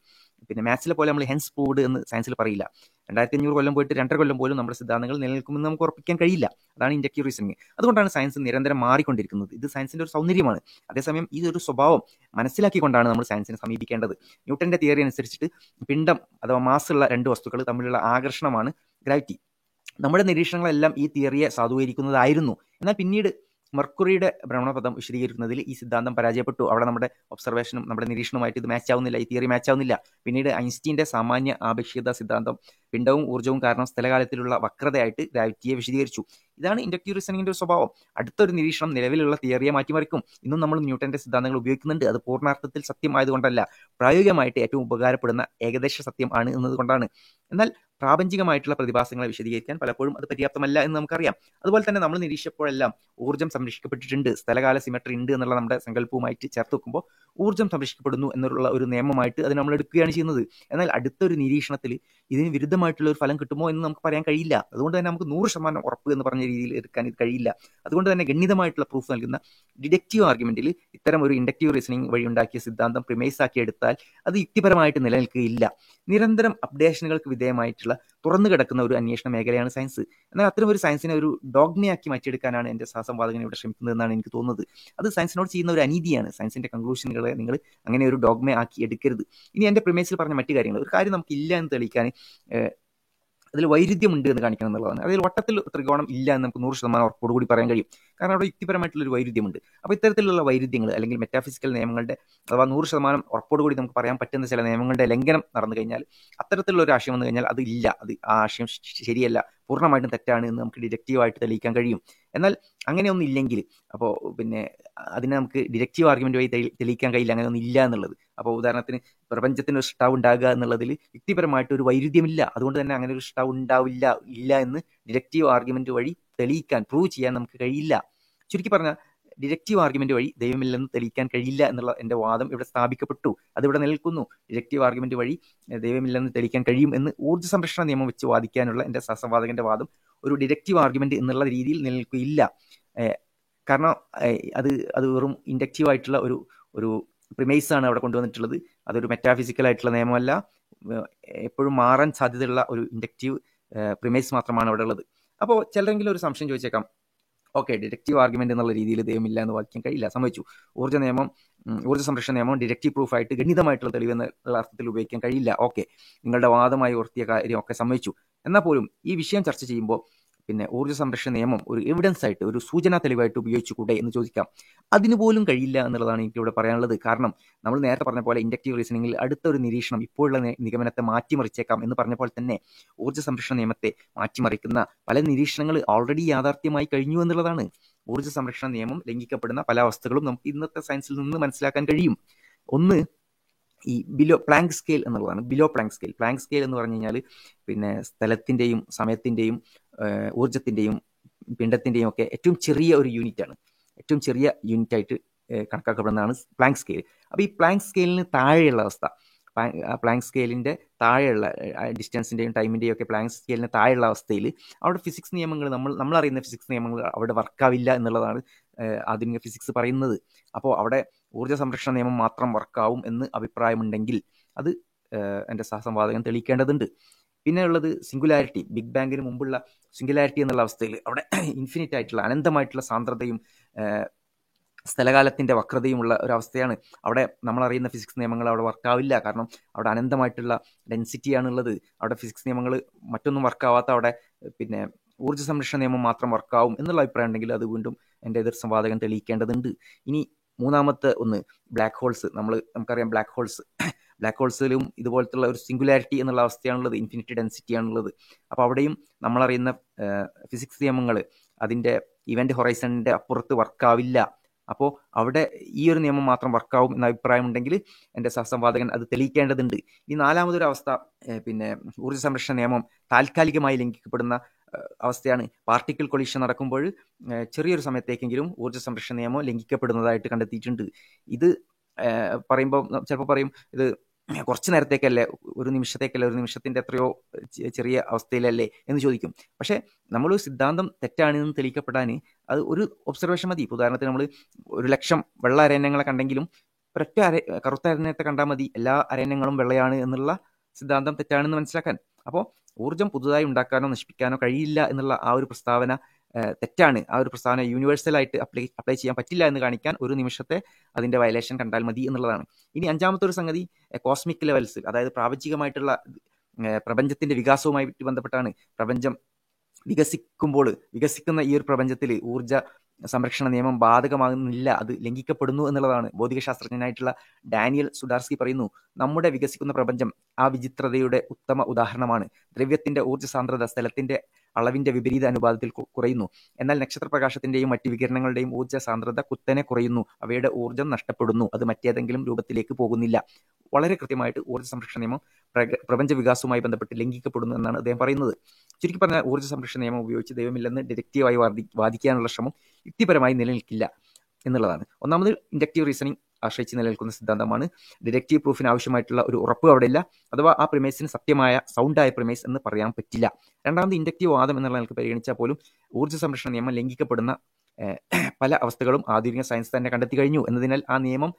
പിന്നെ മാത്സിലെ പോലെ നമ്മൾ ഹെൻസ് പ്രൂവ്ഡ് എന്ന് സയൻസിൽ പറയില്ല. രണ്ടായിരത്തി അഞ്ഞൂറ് കൊല്ലം പോയിട്ട് രണ്ടര കൊല്ലം പോലും നമ്മുടെ സിദ്ധാന്തങ്ങൾ നിലനിൽക്കുമെന്ന് നമുക്ക് ഉറപ്പിക്കാൻ കഴിയില്ല. അതാണ് ഇൻഡക്റ്റീവ് റീസണിങ്. അതുകൊണ്ടാണ് സയൻസ് നിരന്തരം മാറിക്കൊണ്ടിരിക്കുന്നത്. ഇത് സയൻസിൻ്റെ ഒരു സൗന്ദര്യമാണ്. അതേസമയം ഈ ഒരു സ്വഭാവം മനസ്സിലാക്കിക്കൊണ്ടാണ് നമ്മൾ സയൻസിനെ സമീപിക്കേണ്ടത്. ന്യൂട്ടൻ്റെ തിയറി അനുസരിച്ചിട്ട് പിണ്ഡം അഥവാ മാസ്സുള്ള രണ്ട് വസ്തുക്കൾ തമ്മിലുള്ള ആകർഷണമാണ് ഗ്രാവിറ്റി. നമ്മുടെ നിരീക്ഷണങ്ങളെല്ലാം ഈ തിയറിയെ സാധൂകരിക്കുന്നതായിരുന്നു. എന്നാൽ പിന്നീട് മെർക്കുറിയുടെ ഭ്രമണപഥം വിശദീകരിക്കുന്നതിൽ ഈ സിദ്ധാന്തം പരാജയപ്പെട്ടു. അവിടെ നമ്മുടെ ഒബ്സർവേഷനും നമ്മുടെ നിരീക്ഷണവുമായിട്ട് ഇത് മാച്ച് ആവുന്നില്ല, ഈ തിയറി മാച്ച് ആവുന്നില്ല. പിന്നീട് ഐൻസ്റ്റീൻ്റെ സാമാന്യ ആപേക്ഷികത സിദ്ധാന്തം പിണ്ഡവും ഊർജ്ജവും കാരണം സ്ഥലകാലത്തിലുള്ള വക്രതയായിട്ട് ഗ്രാവിറ്റിയെ വിശദീകരിച്ചു. ഇതാണ് ഇൻഡക്റ്റീവ് റീസണിങ്ങിൻ്റെ ഒരു സ്വഭാവം. അടുത്തൊരു നിരീക്ഷണം നിലവിലുള്ള തിയറിയെ മാറ്റിമറിക്കും. ഇന്നും നമ്മൾ ന്യൂട്ടൻ്റെ സിദ്ധാന്തങ്ങൾ ഉപയോഗിക്കുന്നുണ്ട്. അത് പൂർണ്ണാർത്ഥത്തിൽ സത്യമായതുകൊണ്ടല്ല, പ്രായോഗികമായിട്ട് ഏറ്റവും ഉപകാരപ്പെടുന്ന ഏകദേശ സത്യം ആണ് എന്നതുകൊണ്ടാണ്. എന്നാൽ പ്രാപഞ്ചികമായിട്ടുള്ള പ്രതിഭാസങ്ങളെ വിശദീകരിക്കാൻ പലപ്പോഴും അത് പര്യാപ്തമല്ല എന്ന് നമുക്കറിയാം. അതുപോലെ തന്നെ നമ്മൾ നിരീക്ഷിച്ചപ്പോഴെല്ലാം ഊർജ്ജം സംരക്ഷിക്കപ്പെട്ടിട്ടുണ്ട്, സ്ഥലകാല സിമെട്രി ഉണ്ട് എന്നുള്ള നമ്മുടെ സങ്കല്പവുമായിട്ട് ചേർത്ത് വെക്കുമ്പോൾ ഊർജ്ജം സംരക്ഷിക്കപ്പെടുന്നു എന്നുള്ള ഒരു നിയമമായിട്ട് അത് നമ്മൾ എടുക്കുകയാണ് ചെയ്യുന്നത്. എന്നാൽ അടുത്തൊരു നിരീക്ഷണത്തിൽ ഇതിന് വിരുദ്ധമായിട്ടുള്ള ഒരു ഫലം കിട്ടുമോ എന്ന് നമുക്ക് പറയാൻ കഴിയില്ല. അതുകൊണ്ട് തന്നെ നമുക്ക് നൂറ് ശതമാനം ഉറപ്പ് എന്ന് പറഞ്ഞ രീതിയിൽ എടുക്കാൻ ഇത് കഴിയില്ല. അതുകൊണ്ട് തന്നെ ഗണിതമായിട്ടുള്ള പ്രൂഫ് നൽകുന്ന ഡിഡക്റ്റീവ് ആർഗ്യുമെന്റിൽ ഇത്തരം ഒരു ഇൻഡക്റ്റീവ് റീസണിങ് വഴി ഉണ്ടാക്കിയ സിദ്ധാന്തം പ്രിമേസ് ആക്കി എടുത്താൽ അത് യുക്തിപരമായിട്ട് നിലനിൽക്കുകയില്ല. നിരന്തരം അപ്ഡേഷനുകൾക്ക് വിധേയമായിട്ട് തുറന്നു കിടക്കുന്ന ഒരു അന്വേഷണ മേഖലയാണ് സയൻസ്. എന്നാൽ അത്തരം ഒരു സയൻസിനെ ഒരു ഡോഗ്മയാക്കി മാറ്റിയെടുക്കാനാണ് എൻ്റെ സഹസംവാദകൻ ഇവിടെ ശ്രമിക്കുന്നതെന്നാണ് എനിക്ക് തോന്നുന്നത്. അത് സയൻസിനോട് ചെയ്യുന്ന ഒരു അനീതിയാണ്. സയൻസിൻ്റെ കൺക്ലൂഷനുകളെ നിങ്ങൾ അങ്ങനെ ഒരു ഡോഗ്മയാക്കി എടുക്കരുത്. ഇനി എൻ്റെ പ്രിമേസിൽ പറഞ്ഞ മറ്റു കാര്യങ്ങൾ, ഒരു കാര്യം നമുക്ക് ഇല്ല എന്ന് തെളിയിക്കാൻ അതിൽ വൈരുദ്ധ്യമുണ്ട് എന്ന് കാണിക്കണം എന്നുള്ളതാണ്. അതിൽ വട്ടത്തിൽ ത്രികോണം ഇല്ല എന്ന് നമുക്ക് നൂറ് ശതമാനം ഉറപ്പോടുകൂടി പറയാൻ കഴിയും. കാരണം അവിടെ യുക്തിപരമായിട്ടുള്ളൊരു വൈരുദ്ധ്യമുണ്ട്. അപ്പോൾ ഇത്തരത്തിലുള്ള വൈരുദ്ധ്യങ്ങൾ അല്ലെങ്കിൽ മെറ്റാഫിസിക്കൽ നിയമങ്ങളുടെ അഥവാ നൂറ് ശതമാനം ഉറപ്പോടുകൂടി നമുക്ക് പറയാൻ പറ്റുന്ന ചില നിയമങ്ങളുടെ ലംഘനം നടന്നു കഴിഞ്ഞാൽ, അത്തരത്തിലുള്ള ഒരു ആശയം വന്നു കഴിഞ്ഞാൽ അത് ഇല്ല, അത് ആ ആശയം ശരിയല്ല, പൂർണ്ണമായിട്ടും തെറ്റാണ് എന്ന് നമുക്ക് ഡിഡക്റ്റീവായിട്ട് തെളിയിക്കാൻ കഴിയും. എന്നാൽ അങ്ങനെയൊന്നും ഇല്ലെങ്കിൽ അപ്പോൾ പിന്നെ അതിനെ നമുക്ക് ഡിഡക്റ്റീവ് ആർഗ്യുമെൻ്റ് വഴി തെളിയിക്കാൻ കഴിയില്ല അങ്ങനെയൊന്നും ഇല്ല എന്നുള്ളത്. അപ്പോൾ ഉദാഹരണത്തിന് പ്രപഞ്ചത്തിൻ്റെ ഒരു ഷ്ടാവ് ഉണ്ടാകുക എന്നുള്ളതിൽ യുക്തിപരമായിട്ട് ഒരു വൈരുദ്ധ്യമില്ല. അതുകൊണ്ട് തന്നെ അങ്ങനെ ഒരു ഷ്ടാവ് ഉണ്ടാവില്ല ഇല്ല എന്ന് ഡിഡക്റ്റീവ് ആർഗ്യുമെൻ്റ് വഴി തെളിയിക്കാൻ, പ്രൂവ് ചെയ്യാൻ നമുക്ക് കഴിയില്ല. ചുരുക്കി പറഞ്ഞാൽ ഡിഡക്റ്റീവ് ആർഗ്യുമെൻ്റ് വഴി ദൈവമില്ലെന്ന് തെളിയിക്കാൻ കഴിയില്ല എന്നുള്ള എൻ്റെ വാദം ഇവിടെ സ്ഥാപിക്കപ്പെട്ടു. അതിവിടെ നിൽക്കുന്നു. ഡിഡക്റ്റീവ് ആർഗ്യുമെൻ്റ് വഴി ദൈവമില്ലെന്ന് തെളിയിക്കാൻ കഴിയും എന്ന് ഊർജ്ജ സംരക്ഷണ നിയമം വെച്ച് വാദിക്കാനുള്ള എൻ്റെ സഹസംവാദകൻ്റെ വാദം ഒരു ഡിഡക്റ്റീവ് ആർഗ്യുമെൻ്റ് എന്നുള്ള രീതിയിൽ നിലനിൽക്കില്ല. കാരണം അത് അത് വെറും ഇൻഡക്റ്റീവായിട്ടുള്ള ഒരു ഒരു പ്രിമൈസാണ് അവിടെ കൊണ്ടുവന്നിട്ടുള്ളത്. അതൊരു മെറ്റാഫിസിക്കലായിട്ടുള്ള നിയമമല്ല, എപ്പോഴും മാറാൻ സാധ്യതയുള്ള ഒരു ഇൻഡക്റ്റീവ് പ്രിമൈസ് മാത്രമാണ് അവിടെ ഉള്ളത്. അപ്പോൾ ചിലരെങ്കിലും ഒരു സംശയം ചോദിച്ചേക്കാം, ഓക്കെ, ഡിഡക്റ്റീവ് ആർഗ്യുമെൻ്റ് എന്നുള്ള രീതിയിൽ ദൈവമില്ല എന്ന് വാദിക്കാൻ കഴിയില്ല, സമ്മതിച്ചു. ഊർജ്ജ നിയമം, ഊർജ്ജ സംരക്ഷണ നിയമം ഡിഡക്റ്റീവ് പ്രൂഫായിട്ട് ഗണിതമായിട്ടുള്ള തെളിവെന്നുള്ള അർത്ഥത്തിൽ ഉപയോഗിക്കാൻ കഴിയില്ല. ഓക്കെ, നിങ്ങളുടെ വാദമായി ഉയർത്തിയ കാര്യം ഒക്കെ സമ്മതിച്ചു. എന്നാൽ പോലും ഈ വിഷയം ചർച്ച ചെയ്യുമ്പോൾ പിന്നെ ഊർജ്ജ സംരക്ഷണ നിയമം ഒരു എവിഡൻസ് ആയിട്ട്, ഒരു സൂചനാ തെളിവായിട്ട് ഉപയോഗിച്ചുകൂടെ എന്ന് ചോദിക്കാം. അതിനുപോലും കഴിയില്ല എന്നുള്ളതാണ് എനിക്കിവിടെ പറയാനുള്ളത്. കാരണം നമ്മൾ നേരത്തെ പറഞ്ഞ പോലെ ഇൻഡക്റ്റീവ് റീസണിങ്ങിൽ അടുത്തൊരു നിരീക്ഷണം ഇപ്പോഴുള്ള നിഗമനത്തെ മാറ്റിമറിച്ചേക്കാം എന്ന് പറഞ്ഞപ്പോൾ തന്നെ ഊർജ്ജ സംരക്ഷണ നിയമത്തെ മാറ്റിമറിക്കുന്ന പല നിരീക്ഷണങ്ങൾ ഓൾറെഡി യാഥാർത്ഥ്യമായി കഴിഞ്ഞു എന്നുള്ളതാണ്. ഊർജ്ജ സംരക്ഷണ നിയമം ലംഘിക്കപ്പെടുന്ന പല അവസ്ഥകളും നമുക്ക് ഇന്നത്തെ സയൻസിൽ നിന്ന് മനസ്സിലാക്കാൻ കഴിയും. ഒന്ന്, ഈ ബിലോ പ്ലാങ്ക് സ്കെയിൽ എന്നുള്ളതാണ്. Below Planck scale Planck scale എന്ന് പറഞ്ഞു കഴിഞ്ഞാൽ പിന്നെ സ്ഥലത്തിൻ്റെയും സമയത്തിൻ്റെയും ഊർജ്ജത്തിൻ്റെയും പിണ്ഡത്തിൻ്റെയും ഒക്കെ ഏറ്റവും ചെറിയ ഒരു യൂണിറ്റാണ്, ഏറ്റവും ചെറിയ യൂണിറ്റായിട്ട് കണക്കാക്കപ്പെടുന്നതാണ് പ്ലാങ്ക് സ്കെയിൽ. അപ്പോൾ ഈ പ്ലാങ്ക് സ്കെയിലിന് താഴെയുള്ള അവസ്ഥ, പ്ലാങ്ക് സ്കെയിലിൻ്റെ താഴെയുള്ള ഡിസ്റ്റൻസിൻ്റെയും ടൈമിൻ്റെയും ഒക്കെ പ്ലാങ്ക് സ്കെയിലിന് താഴെയുള്ള അവസ്ഥയിൽ അവിടെ ഫിസിക്സ് നിയമങ്ങൾ, നമ്മൾ നമ്മളറിയുന്ന ഫിസിക്സ് നിയമങ്ങൾ അവിടെ വർക്കാവില്ല എന്നുള്ളതാണ് ആധുനിക ഫിസിക്സ് പറയുന്നത്. അപ്പോൾ അവിടെ ഊർജ്ജ സംരക്ഷണ നിയമം മാത്രം വർക്കാവും എന്ന് അഭിപ്രായമുണ്ടെങ്കിൽ അത് എൻ്റെ സഹസംവാദകൻ തെളിയിക്കേണ്ടതുണ്ട്. പിന്നെ ഉള്ളത് സിംഗുലാരിറ്റി, ബിഗ് ബാങ്കിന് മുമ്പുള്ള സിംഗുലാരിറ്റി എന്നുള്ള അവസ്ഥയിൽ അവിടെ ഇൻഫിനിറ്റ് ആയിട്ടുള്ള അനന്തമായിട്ടുള്ള സാന്ദ്രതയും സ്ഥലകാലത്തിൻ്റെ വക്രതയുമുള്ള ഒരവസ്ഥയാണ്. അവിടെ നമ്മളറിയുന്ന ഫിസിക്സ് നിയമങ്ങൾ അവിടെ വർക്കാവില്ല. കാരണം അവിടെ അനന്തമായിട്ടുള്ള ഡെൻസിറ്റിയാണുള്ളത്. അവിടെ ഫിസിക്സ് നിയമങ്ങൾ മറ്റൊന്നും വർക്കാവാത്ത അവിടെ പിന്നെ ഊർജ്ജ സംരക്ഷണ നിയമം മാത്രം വർക്കാവും എന്നുള്ള അഭിപ്രായം ഉണ്ടെങ്കിൽ അത് വീണ്ടും എൻ്റെ എതിർ സംവാദകൻ തെളിയിക്കേണ്ടതുണ്ട്. ഇനി മൂന്നാമത്തെ ഒന്ന്, ബ്ലാക്ക് ഹോൾസ്. നമ്മൾ നമുക്കറിയാം ബ്ലാക്ക് ഹോൾസ് ബ്ലാക്ക് ഹോൾസിലും ഇതുപോലത്തുള്ള ഒരു സിംഗുലാരിറ്റി എന്നുള്ള അവസ്ഥയാണുള്ളത്, ഇൻഫിനിറ്റി ഡെൻസിറ്റിയാണുള്ളത്. അപ്പോൾ അവിടെയും നമ്മളറിയുന്ന ഫിസിക്സ് നിയമങ്ങൾ അതിൻ്റെ ഇവൻ്റ് ഹൊറൈസണിൻ്റെ അപ്പുറത്ത് വർക്കാവില്ല. അപ്പോൾ അവിടെ ഈ ഒരു നിയമം മാത്രം വർക്കാവും എന്ന അഭിപ്രായമുണ്ടെങ്കിൽ എൻ്റെ സഹസംവാദകൻ അത് തെളിയിക്കേണ്ടതുണ്ട്. ഈ നാലാമതൊരു അവസ്ഥ പിന്നെ ഊർജ്ജ സംരക്ഷണ നിയമം താൽക്കാലികമായി ലംഘിക്കപ്പെടുന്ന അവസ്ഥയാണ്. പാർട്ടിക്കിൾ കൊളീഷൻ നടക്കുമ്പോൾ ചെറിയൊരു സമയത്തേക്കെങ്കിലും ഊർജ്ജ സംരക്ഷണ നിയമം ലംഘിക്കപ്പെടുന്നതായിട്ട് കണ്ടെത്തിയിട്ടുണ്ട്. ഇത് പറയുമ്പോൾ ചിലപ്പോൾ പറയും ഇത് കുറച്ച് നേരത്തേക്കല്ലേ, ഒരു നിമിഷത്തേക്കല്ലേ, ഒരു നിമിഷത്തിൻ്റെ എത്രയോ ചെറിയ അവസ്ഥയിലല്ലേ എന്ന് ചോദിക്കും. പക്ഷേ നമ്മളൊരു സിദ്ധാന്തം തെറ്റാണെന്ന് തെളിയിക്കപ്പെടാൻ അത് ഒരു ഒബ്സർവേഷൻ മതി. ഇപ്പോൾ ഉദാഹരണത്തിന് നമ്മൾ ഒരു ലക്ഷം വെള്ള അരയന്യങ്ങളെ കണ്ടെങ്കിലും ഒരൊറ്റ അര കറുത്ത അരയന്യത്തെ കണ്ടാൽ മതി, എല്ലാ അരയന്യങ്ങളും വെള്ളയാണ് എന്നുള്ള സിദ്ധാന്തം തെറ്റാണെന്ന് മനസ്സിലാക്കാൻ. അപ്പോൾ ഊർജ്ജം പുതുതായി ഉണ്ടാക്കാനോ നശിപ്പിക്കാനോ കഴിയില്ല എന്നുള്ള ആ ഒരു പ്രസ്താവന തെറ്റാണ്. ആ ഒരു പ്രസ്താവന യൂണിവേഴ്സലായിട്ട് അപ്ലൈ അപ്ലൈ ചെയ്യാൻ പറ്റില്ല എന്ന് കാണിക്കാൻ ഒരു നിമിഷത്തെ അതിൻ്റെ വയലേഷൻ കണ്ടാൽ മതി എന്നുള്ളതാണ്. ഇനി അഞ്ചാമത്തെ ഒരു സംഗതി കോസ്മിക് ലെവൽസ്, അതായത് പ്രാപഞ്ചികമായിട്ടുള്ള പ്രപഞ്ചത്തിൻ്റെ വികാസവുമായിട്ട് ബന്ധപ്പെട്ടാണ്. പ്രപഞ്ചം വികസിക്കുമ്പോൾ വികസിക്കുന്ന ഈ ഒരു പ്രപഞ്ചത്തിൽ ഊർജ്ജ സംരക്ഷണ നിയമം ബാധകമാകുന്നില്ല, അത് ലംഘിക്കപ്പെടുന്നു എന്നുള്ളതാണ്. ഭൗതികശാസ്ത്രജ്ഞനായിട്ടുള്ള ഡാനിയൽ സുഡാർസ്കി പറയുന്നു, നമ്മുടെ വികസിക്കുന്ന പ്രപഞ്ചം ആ വിചിത്രതയുടെ ഉത്തമ ഉദാഹരണമാണ്. ദ്രവ്യത്തിൻ്റെ ഊർജ്ജ സാന്ദ്രത സ്ഥലത്തിൻ്റെ അളവിൻ്റെ വിപരീത അനുപാതത്തിൽ കുറയുന്നു. എന്നാൽ നക്ഷത്രപ്രകാശത്തിൻ്റെയും മറ്റ് വികിരണങ്ങളുടെയും ഊർജ്ജ സാന്ദ്രത കുത്തനെ കുറയുന്നു. അവയുടെ ഊർജ്ജം നഷ്ടപ്പെടുന്നു, അത് മറ്റേതെങ്കിലും രൂപത്തിലേക്ക് പോകുന്നില്ല. വളരെ കൃത്യമായിട്ട് ഊർജ്ജ സംരക്ഷണ നിയമം പ്രപഞ്ച വികാസവുമായി ബന്ധപ്പെട്ട് ലംഘിക്കപ്പെടുന്നു എന്നാണ് അദ്ദേഹം പറയുന്നത്. ചുരുക്കി പറഞ്ഞാൽ ഊർജ്ജ സംരക്ഷണ നിയമം ഉപയോഗിച്ച് ദൈവമില്ലെന്ന് ഡിഡക്റ്റീവായി വാദി വാദിക്കാനുള്ള ശ്രമം യുക്തിപരമായി നിലനിൽക്കില്ല എന്നുള്ളതാണ്. ഒന്നാമത് ഇൻഡക്റ്റീവ് റീസണിംഗ് ആശ്രയിച്ച് നിലനിൽക്കുന്ന സിദ്ധാന്തമാണ്. ഡിഡക്റ്റീവ് പ്രൂഫിന് ആവശ്യമായിട്ടുള്ള ഒരു ഉറപ്പ് അവിടെ ഇല്ല, അഥവാ ആ പ്രിമേസിന് സത്യമായ സൗണ്ടായ പ്രിമേസ് എന്ന് പറയാൻ പറ്റില്ല. രണ്ടാമത് ഇൻഡക്റ്റീവ് വാദം എന്നുള്ള നിലക്ക് പരിഗണിച്ചാൽ പോലും ഊർജ്ജ സംരക്ഷണ നിയമം ലംഘിക്കപ്പെടുന്ന പല അവസ്ഥകളും ആധുനിക സയൻസ് തന്നെ കണ്ടെത്തി കഴിഞ്ഞു എന്നതിനാൽ ആ നിയമം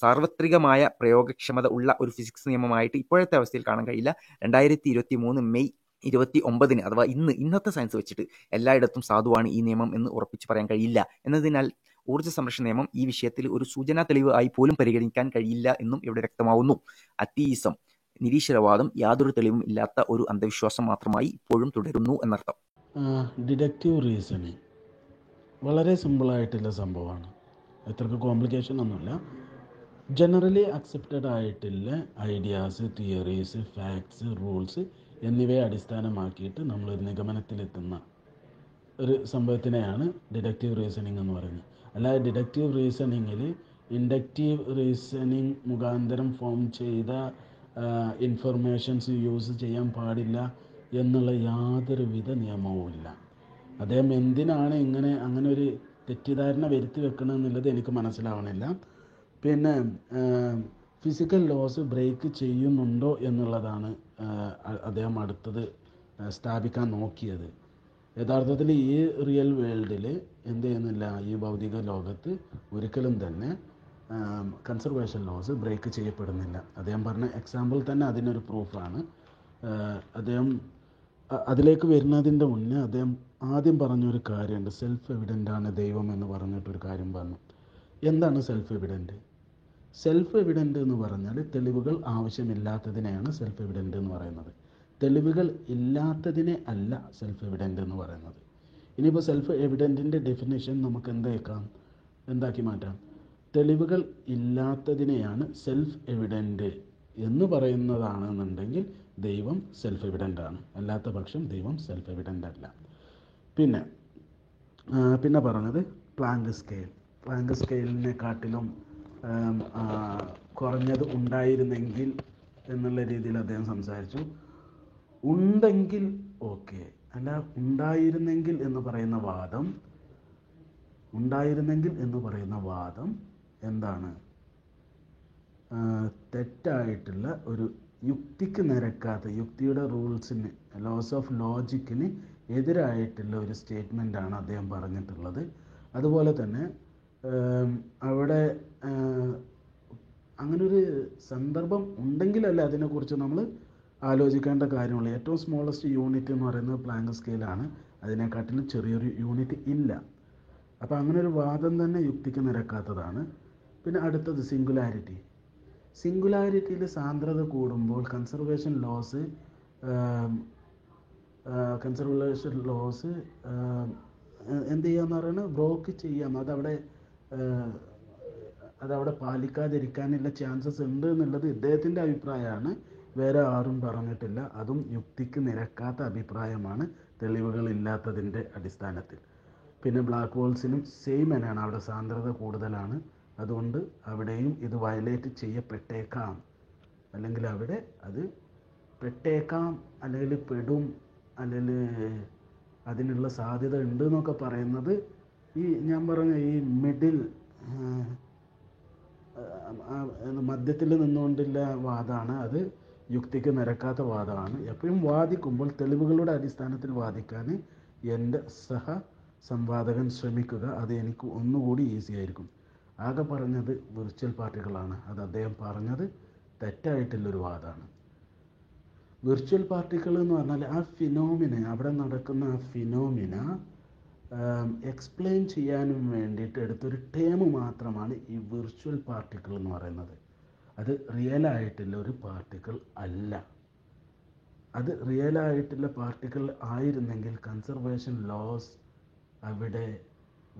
സാർവത്രികമായ പ്രയോഗക്ഷമത ഉള്ള ഒരു ഫിസിക്സ് നിയമമായിട്ട് ഇപ്പോഴത്തെ അവസ്ഥയിൽ കാണാൻ കഴിയില്ല. രണ്ടായിരത്തി ഇരുപത്തി മൂന്ന് മെയ് ഇരുപത്തി ഒമ്പതിന് അഥവാ ഇന്ന് ഇന്നത്തെ സയൻസ് വെച്ചിട്ട് എല്ലായിടത്തും സാധുവാണ് ഈ നിയമം എന്ന് ഉറപ്പിച്ച് പറയാൻ കഴിയില്ല എന്നതിനാൽ ഊർജ്ജ സംരക്ഷണ നിയമം ഈ വിഷയത്തിൽ ഒരു സൂചനാ തെളിവ് ആയി പോലും പരിഗണിക്കാൻ കഴിയില്ല എന്നും ഇവിടെ വ്യക്തമാവുന്നു. അത്തീസം, നിരീശ്വരവാദം യാതൊരു തെളിവും ഇല്ലാത്ത ഒരു അന്ധവിശ്വാസം മാത്രമായി ഇപ്പോഴും തുടരുന്നു എന്നർത്ഥം. ഡിഡക്റ്റീവ് റീസണിങ് വളരെ സിമ്പിളായിട്ടുള്ള സംഭവമാണ്, അത്രക്ക് കോംപ്ലിക്കേഷൻ ഒന്നുമില്ല. ജനറലി അക്സെപ്റ്റഡ് ആയിട്ടുള്ള ഐഡിയാസ്, തിയറീസ്, ഫാക്ട്സ്, റൂൾസ് എന്നിവയെ അടിസ്ഥാനമാക്കിയിട്ട് നമ്മൾ നിഗമനത്തിലെത്തുന്ന ഒരു സംഭവത്തിനെയാണ് ഡിഡക്റ്റീവ് റീസണിങ് എന്ന് പറയുന്നത്. അല്ലാതെ ഡിഡക്റ്റീവ് റീസണിങ്ങിൽ ഇൻഡക്റ്റീവ് റീസണിങ് മുഖാന്തരം ഫോം ചെയ്ത ഇൻഫർമേഷൻസ് യൂസ് ചെയ്യാൻ പാടില്ല എന്നുള്ള യാതൊരുവിധ നിയമവുമില്ല. അദ്ദേഹം എന്തിനാണ് ഇങ്ങനെ അങ്ങനെ ഒരു തെറ്റിദ്ധാരണ വരുത്തി വെക്കണമെന്നുള്ളത് എനിക്ക് മനസ്സിലാവണില്ല. പിന്നെ ഫിസിക്കൽ ലോസ് ബ്രേക്ക് ചെയ്യുന്നുണ്ടോ എന്നുള്ളതാണ് അദ്ദേഹം അടുത്തത് സ്ഥാപിക്കാൻ നോക്കിയത്. യഥാർത്ഥത്തിൽ ഈ റിയൽ വേൾഡിൽ എന്ത് ചെയ്യുന്നില്ല, ഈ ഭൗതിക ലോകത്ത് ഒരിക്കലും തന്നെ കൺസർവേഷൻ ലോസ് ബ്രേക്ക് ചെയ്യപ്പെടുന്നില്ല. അദ്ദേഹം പറഞ്ഞ എക്സാമ്പിൾ തന്നെ അതിനൊരു പ്രൂഫാണ്. അദ്ദേഹം അതിലേക്ക് വരുന്നതിൻ്റെ മുന്നേ അദ്ദേഹം ആദ്യം പറഞ്ഞൊരു കാര്യമുണ്ട്, സെൽഫ് എവിഡൻ്റാണ് ദൈവം എന്ന് പറഞ്ഞിട്ടൊരു കാര്യം പറഞ്ഞു. എന്താണ് സെൽഫ് എവിഡൻ്റ്? സെൽഫ് എവിഡൻ്റ് എന്ന് പറഞ്ഞാൽ തെളിവുകൾ ആവശ്യമില്ലാത്തതിനെയാണ് സെൽഫ് എവിഡൻ്റ് എന്ന് പറയുന്നത്. തെളിവുകൾ ഇല്ലാത്തതിനെ അല്ല സെൽഫ് എവിഡൻ്റ് എന്ന് പറയുന്നത്. ഇനിയിപ്പോൾ സെൽഫ് എവിഡൻറ്റിൻ്റെ ഡെഫിനേഷൻ നമുക്ക് എന്തേക്കാം, എന്താക്കി മാറ്റാം? തെളിവുകൾ ഇല്ലാത്തതിനെയാണ് സെൽഫ് എവിഡൻ്റ് എന്ന് പറയുന്നതാണെന്നുണ്ടെങ്കിൽ ദൈവം സെൽഫ് എവിഡൻ്റ് ആണ്, അല്ലാത്ത പക്ഷം ദൈവം സെൽഫ് എവിഡൻ്റ് അല്ല. പിന്നെ പിന്നെ പറഞ്ഞത് പ്ലാങ്ക് സ്കെയിൽ. പ്ലാങ്ക് സ്കെയിലിനെക്കാട്ടിലും കുറഞ്ഞത് ഉണ്ടായിരുന്നെങ്കിൽ എന്നുള്ള രീതിയിൽ അദ്ദേഹം സംസാരിച്ചു. ഉണ്ടെങ്കിൽ ഓക്കെ, അല്ല ഉണ്ടായിരുന്നെങ്കിൽ എന്ന് പറയുന്ന വാദം ഉണ്ടായിരുന്നെങ്കിൽ എന്ന് പറയുന്ന വാദം എന്താണ്? തെറ്റായിട്ടുള്ള ഒരു യുക്തിക്ക് നിരക്കാത്ത, യുക്തിയുടെ റൂൾസിന്, ലോസ് ഓഫ് ലോജിക്കിന് എതിരായിട്ടുള്ള ഒരു സ്റ്റേറ്റ്മെൻറ്റാണ് അദ്ദേഹം പറഞ്ഞിട്ടുള്ളത്. അതുപോലെ തന്നെ അവിടെ അങ്ങനൊരു സന്ദർഭം ഉണ്ടെങ്കിലല്ല അതിനെക്കുറിച്ച് നമ്മൾ ആലോചിക്കേണ്ട കാര്യമുള്ള. ഏറ്റവും സ്മോളസ്റ്റ് യൂണിറ്റ് എന്ന് പറയുന്നത് പ്ലാങ്ക് സ്കെയിലാണ്, അതിനെക്കാട്ടിലും ചെറിയൊരു യൂണിറ്റ് ഇല്ല. അപ്പോൾ അങ്ങനൊരു വാദം തന്നെ യുക്തിക്ക് നിരക്കാത്തതാണ്. പിന്നെ അടുത്തത് സിംഗുലാരിറ്റി. സിംഗുലാരിറ്റിയിൽ സാന്ദ്രത കൂടുമ്പോൾ കൺസർവേഷൻ ലോസ് കൺസർവേഷൻ ലോസ് എന്ത് ചെയ്യാന്ന് പറയുന്നത് ബ്രോക്ക് ചെയ്യാം. അതവിടെ അതവിടെ പാലിക്കാതിരിക്കാനുള്ള ചാൻസസ് ഉണ്ട് എന്നുള്ളത് ഇദ്ദേഹത്തിൻ്റെ അഭിപ്രായമാണ്, വേറെ ആരും പറഞ്ഞിട്ടില്ല. അതും യുക്തിക്ക് നിരക്കാത്ത അഭിപ്രായമാണ് തെളിവുകളില്ലാത്തതിൻ്റെ അടിസ്ഥാനത്തിൽ. പിന്നെ ബ്ലാക്ക് ഹോൾസിനും സെയിം തന്നെയാണ്, അവിടെ സാന്ദ്രത കൂടുതലാണ്, അതുകൊണ്ട് അവിടെയും ഇത് വയലേറ്റ് ചെയ്യപ്പെട്ടേക്കാം, അല്ലെങ്കിൽ അവിടെ അത് പെട്ടേക്കാം, അല്ലെങ്കിൽ പെടും, അല്ലെങ്കിൽ അതിനുള്ള സാധ്യത ഉണ്ട് എന്നൊക്കെ പറയുന്നത് ഈ ഞാൻ പറഞ്ഞ ഈ മിഡിൽ മധ്യത്തിൽ നിന്നുകൊണ്ടുള്ള വാദമാണ്. അത് യുക്തിക്ക് നിരക്കാത്ത വാദമാണ്. എപ്പോഴും വാദിക്കുമ്പോൾ തെളിവുകളുടെ അടിസ്ഥാനത്തിൽ വാദിക്കാൻ എൻ്റെ സഹ സംവാദകൻ ശ്രമിക്കുക, അത് എനിക്ക് ഒന്നുകൂടി ഈസി ആയിരിക്കും. ആകെ പറഞ്ഞത് വിർച്വൽ പാർട്ടികളാണ്, അത് അദ്ദേഹം പറഞ്ഞത് തെറ്റായിട്ടുള്ളൊരു വാദമാണ്. വിർച്വൽ പാർട്ടിക്കിൾ എന്ന് പറഞ്ഞാൽ ആ ഫിനോമിന, അവിടെ നടക്കുന്ന ആ ഫിനോമിന എക്സ്പ്ലെയിൻ ചെയ്യാനും വേണ്ടിയിട്ട് എടുത്തൊരു ടേം മാത്രമാണ് ഈ വിർച്വൽ പാർട്ടിക്കിൾ എന്ന് പറയുന്നത്. അത് റിയലായിട്ടുള്ള ഒരു പാർട്ടിക്കിൾ അല്ല. അത് റിയലായിട്ടുള്ള പാർട്ടിക്കിൾ ആയിരുന്നെങ്കിൽ കൺസർവേഷൻ ലോസ് അവിടെ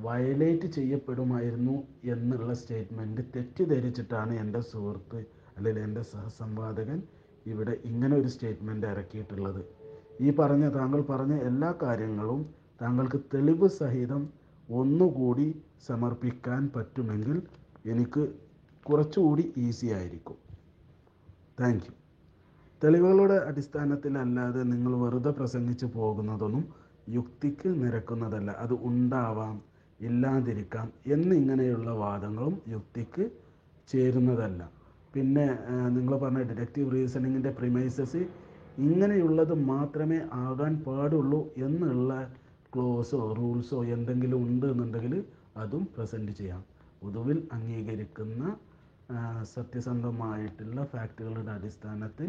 വയലേറ്റ് ചെയ്യപ്പെടുമായിരുന്നു എന്നുള്ള സ്റ്റേറ്റ്മെൻറ്റ് തെറ്റിദ്ധരിച്ചിട്ടാണ് എൻ്റെ സുഹൃത്ത് അല്ലെങ്കിൽ എൻ്റെ സഹസംവാദകൻ ഇവിടെ ഇങ്ങനെ ഒരു സ്റ്റേറ്റ്മെൻറ്റ് ഇറക്കിയിട്ടുള്ളത്. ഈ പറഞ്ഞ താങ്കൾ പറഞ്ഞ എല്ലാ കാര്യങ്ങളും താങ്കൾക്ക് തെളിവ് സഹിതം ഒന്നുകൂടി സമർപ്പിക്കാൻ പറ്റുമെങ്കിൽ എനിക്ക് കുറച്ചുകൂടി ഈസി ആയിരിക്കും. Thank you. തെളിവുകളുടെ അടിസ്ഥാനത്തിലല്ലാതെ നിങ്ങൾ വെറുതെ പ്രസംഗിച്ച് പോകുന്നതൊന്നും യുക്തിക്ക് നിരക്കുന്നതല്ല. അത് ഉണ്ടാവാം, ഇല്ലാതിരിക്കാം എന്നിങ്ങനെയുള്ള വാദങ്ങളും യുക്തിക്ക് ചേരുന്നതല്ല. പിന്നെ നിങ്ങൾ പറഞ്ഞ ഡിഡക്റ്റീവ് റീസണിങ്ങിൻ്റെ പ്രിമൈസസ് ഇങ്ങനെയുള്ളത് മാത്രമേ ആകാൻ പാടുള്ളൂ എന്നുള്ള ക്ലോസോ റൂൾസോ എന്തെങ്കിലും ഉണ്ട് എന്നുണ്ടെങ്കിൽ അതും പ്രസൻറ്റ് ചെയ്യാം. പൊതുവിൽ അംഗീകരിക്കുന്ന സത്യസന്ധമായിട്ടുള്ള ഫാക്റ്റുകളുടെ അടിസ്ഥാനത്തിൽ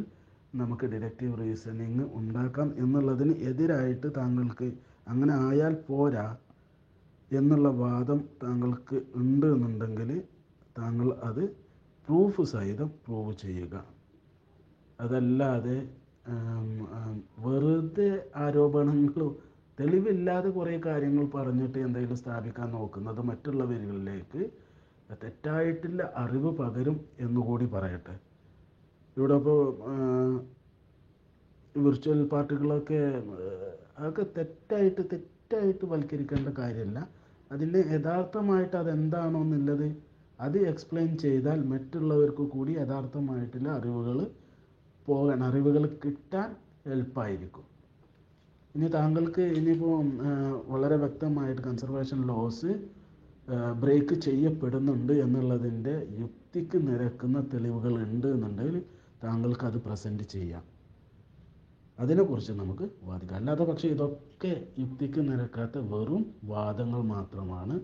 നമുക്ക് ഡിഡക്റ്റീവ് റീസണിങ് ഉണ്ടാക്കാം എന്നുള്ളതിന് എതിരായിട്ട് താങ്കൾക്ക് അങ്ങനെ ആയാൽ പോരാ എന്നുള്ള വാദം താങ്കൾക്ക് ഉണ്ട് എന്നുണ്ടെങ്കിൽ താങ്കൾ അത് പ്രൂഫ് സഹിതം പ്രൂവ് ചെയ്യുക. അതല്ലാതെ വെറുതെ ആരോപണങ്ങളോ തെളിവില്ലാതെ കുറേ കാര്യങ്ങൾ പറഞ്ഞിട്ട് എന്തെങ്കിലും സ്ഥാപിക്കാൻ നോക്കുന്നത് മറ്റുള്ളവരിലേക്ക് തെറ്റായിട്ടുള്ള അറിവ് പകരും എന്നുകൂടി പറയട്ടെ. ഇവിടെ ഇപ്പോൾ വിർച്വൽ പാർട്ടികളൊക്കെ അതൊക്കെ തെറ്റായിട്ട് തെറ്റായിട്ട് വൽക്കരിക്കേണ്ട കാര്യമില്ല. അതിൻ്റെ യഥാർത്ഥമായിട്ട് അതെന്താണോ എന്നുള്ളത് അത് എക്സ്പ്ലെയിൻ ചെയ്താൽ മറ്റുള്ളവർക്ക് കൂടി യഥാർത്ഥമായിട്ടുള്ള അറിവുകൾ പോകാൻ അറിവുകൾ കിട്ടാൻ എളുപ്പമായിരിക്കും. ഇനി താങ്കൾക്ക് ഇനിയിപ്പോൾ വളരെ വ്യക്തമായിട്ട് കൺസർവേഷൻ ലോസ് ബ്രേക്ക് ചെയ്യപ്പെടുന്നുണ്ട് എന്നുള്ളതിൻ്റെ യുക്തിക്ക് നിരക്കുന്ന തെളിവുകൾ ഉണ്ട് എന്നുണ്ടെങ്കിൽ താങ്കൾക്ക് അത് പ്രസൻറ്റ് ചെയ്യാം, അതിനെക്കുറിച്ച് നമുക്ക് വാദിക്കാം. അല്ലാതെ പക്ഷേ ഇതൊക്കെ യുക്തിക്ക് നിരക്കാത്ത വെറും വാദങ്ങൾ മാത്രമാണ്,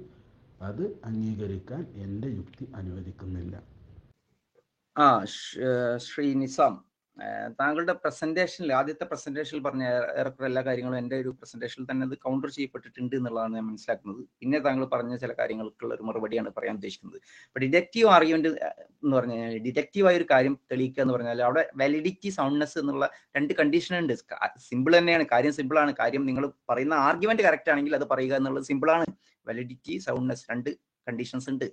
അത് അംഗീകരിക്കാൻ എൻ്റെ യുക്തി അനുവദിക്കുന്നില്ല. ആ ശ്രീ നിസാം, താങ്കളുടെ പ്രസന്റേഷനിൽ ആദ്യത്തെ പ്രസന്റേഷനിൽ പറഞ്ഞ ഏറെക്കുറെ എല്ലാ കാര്യങ്ങളും എൻ്റെ ഒരു പ്രസന്റേഷനിൽ തന്നെ അത് കൗണ്ടർ ചെയ്യപ്പെട്ടിട്ടുണ്ട് എന്നുള്ളതാണ് ഞാൻ മനസ്സിലാക്കുന്നത്. പിന്നെ താങ്കൾ പറഞ്ഞ ചില കാര്യങ്ങൾക്കുള്ള ഒരു മറുപടിയാണ് പറയാൻ ഉദ്ദേശിക്കുന്നത്. അപ്പോൾ ഡിഡക്റ്റീവ് ആർഗ്യുമെന്റ് എന്ന് പറഞ്ഞു കഴിഞ്ഞാൽ ഡിഡക്റ്റീവായ ഒരു കാര്യം തെളിയിക്കുക എന്ന് പറഞ്ഞാൽ അവിടെ വാലിഡിറ്റി സൗണ്ട്നെസ് എന്നുള്ള രണ്ട് കണ്ടീഷനുണ്ട്. സിമ്പിൾ തന്നെയാണ്, കാര്യം സിമ്പിളാണ്. കാര്യം നിങ്ങൾ പറയുന്ന ആർഗ്യുമെന്റ് കറക്റ്റ് ആണെങ്കിൽ അത് പറയുക എന്നുള്ളത് സിമ്പിളാണ്. വാലിഡിറ്റി സൗണ്ട്നെസ് രണ്ട് കണ്ടീഷൻസ് ഉണ്ട്.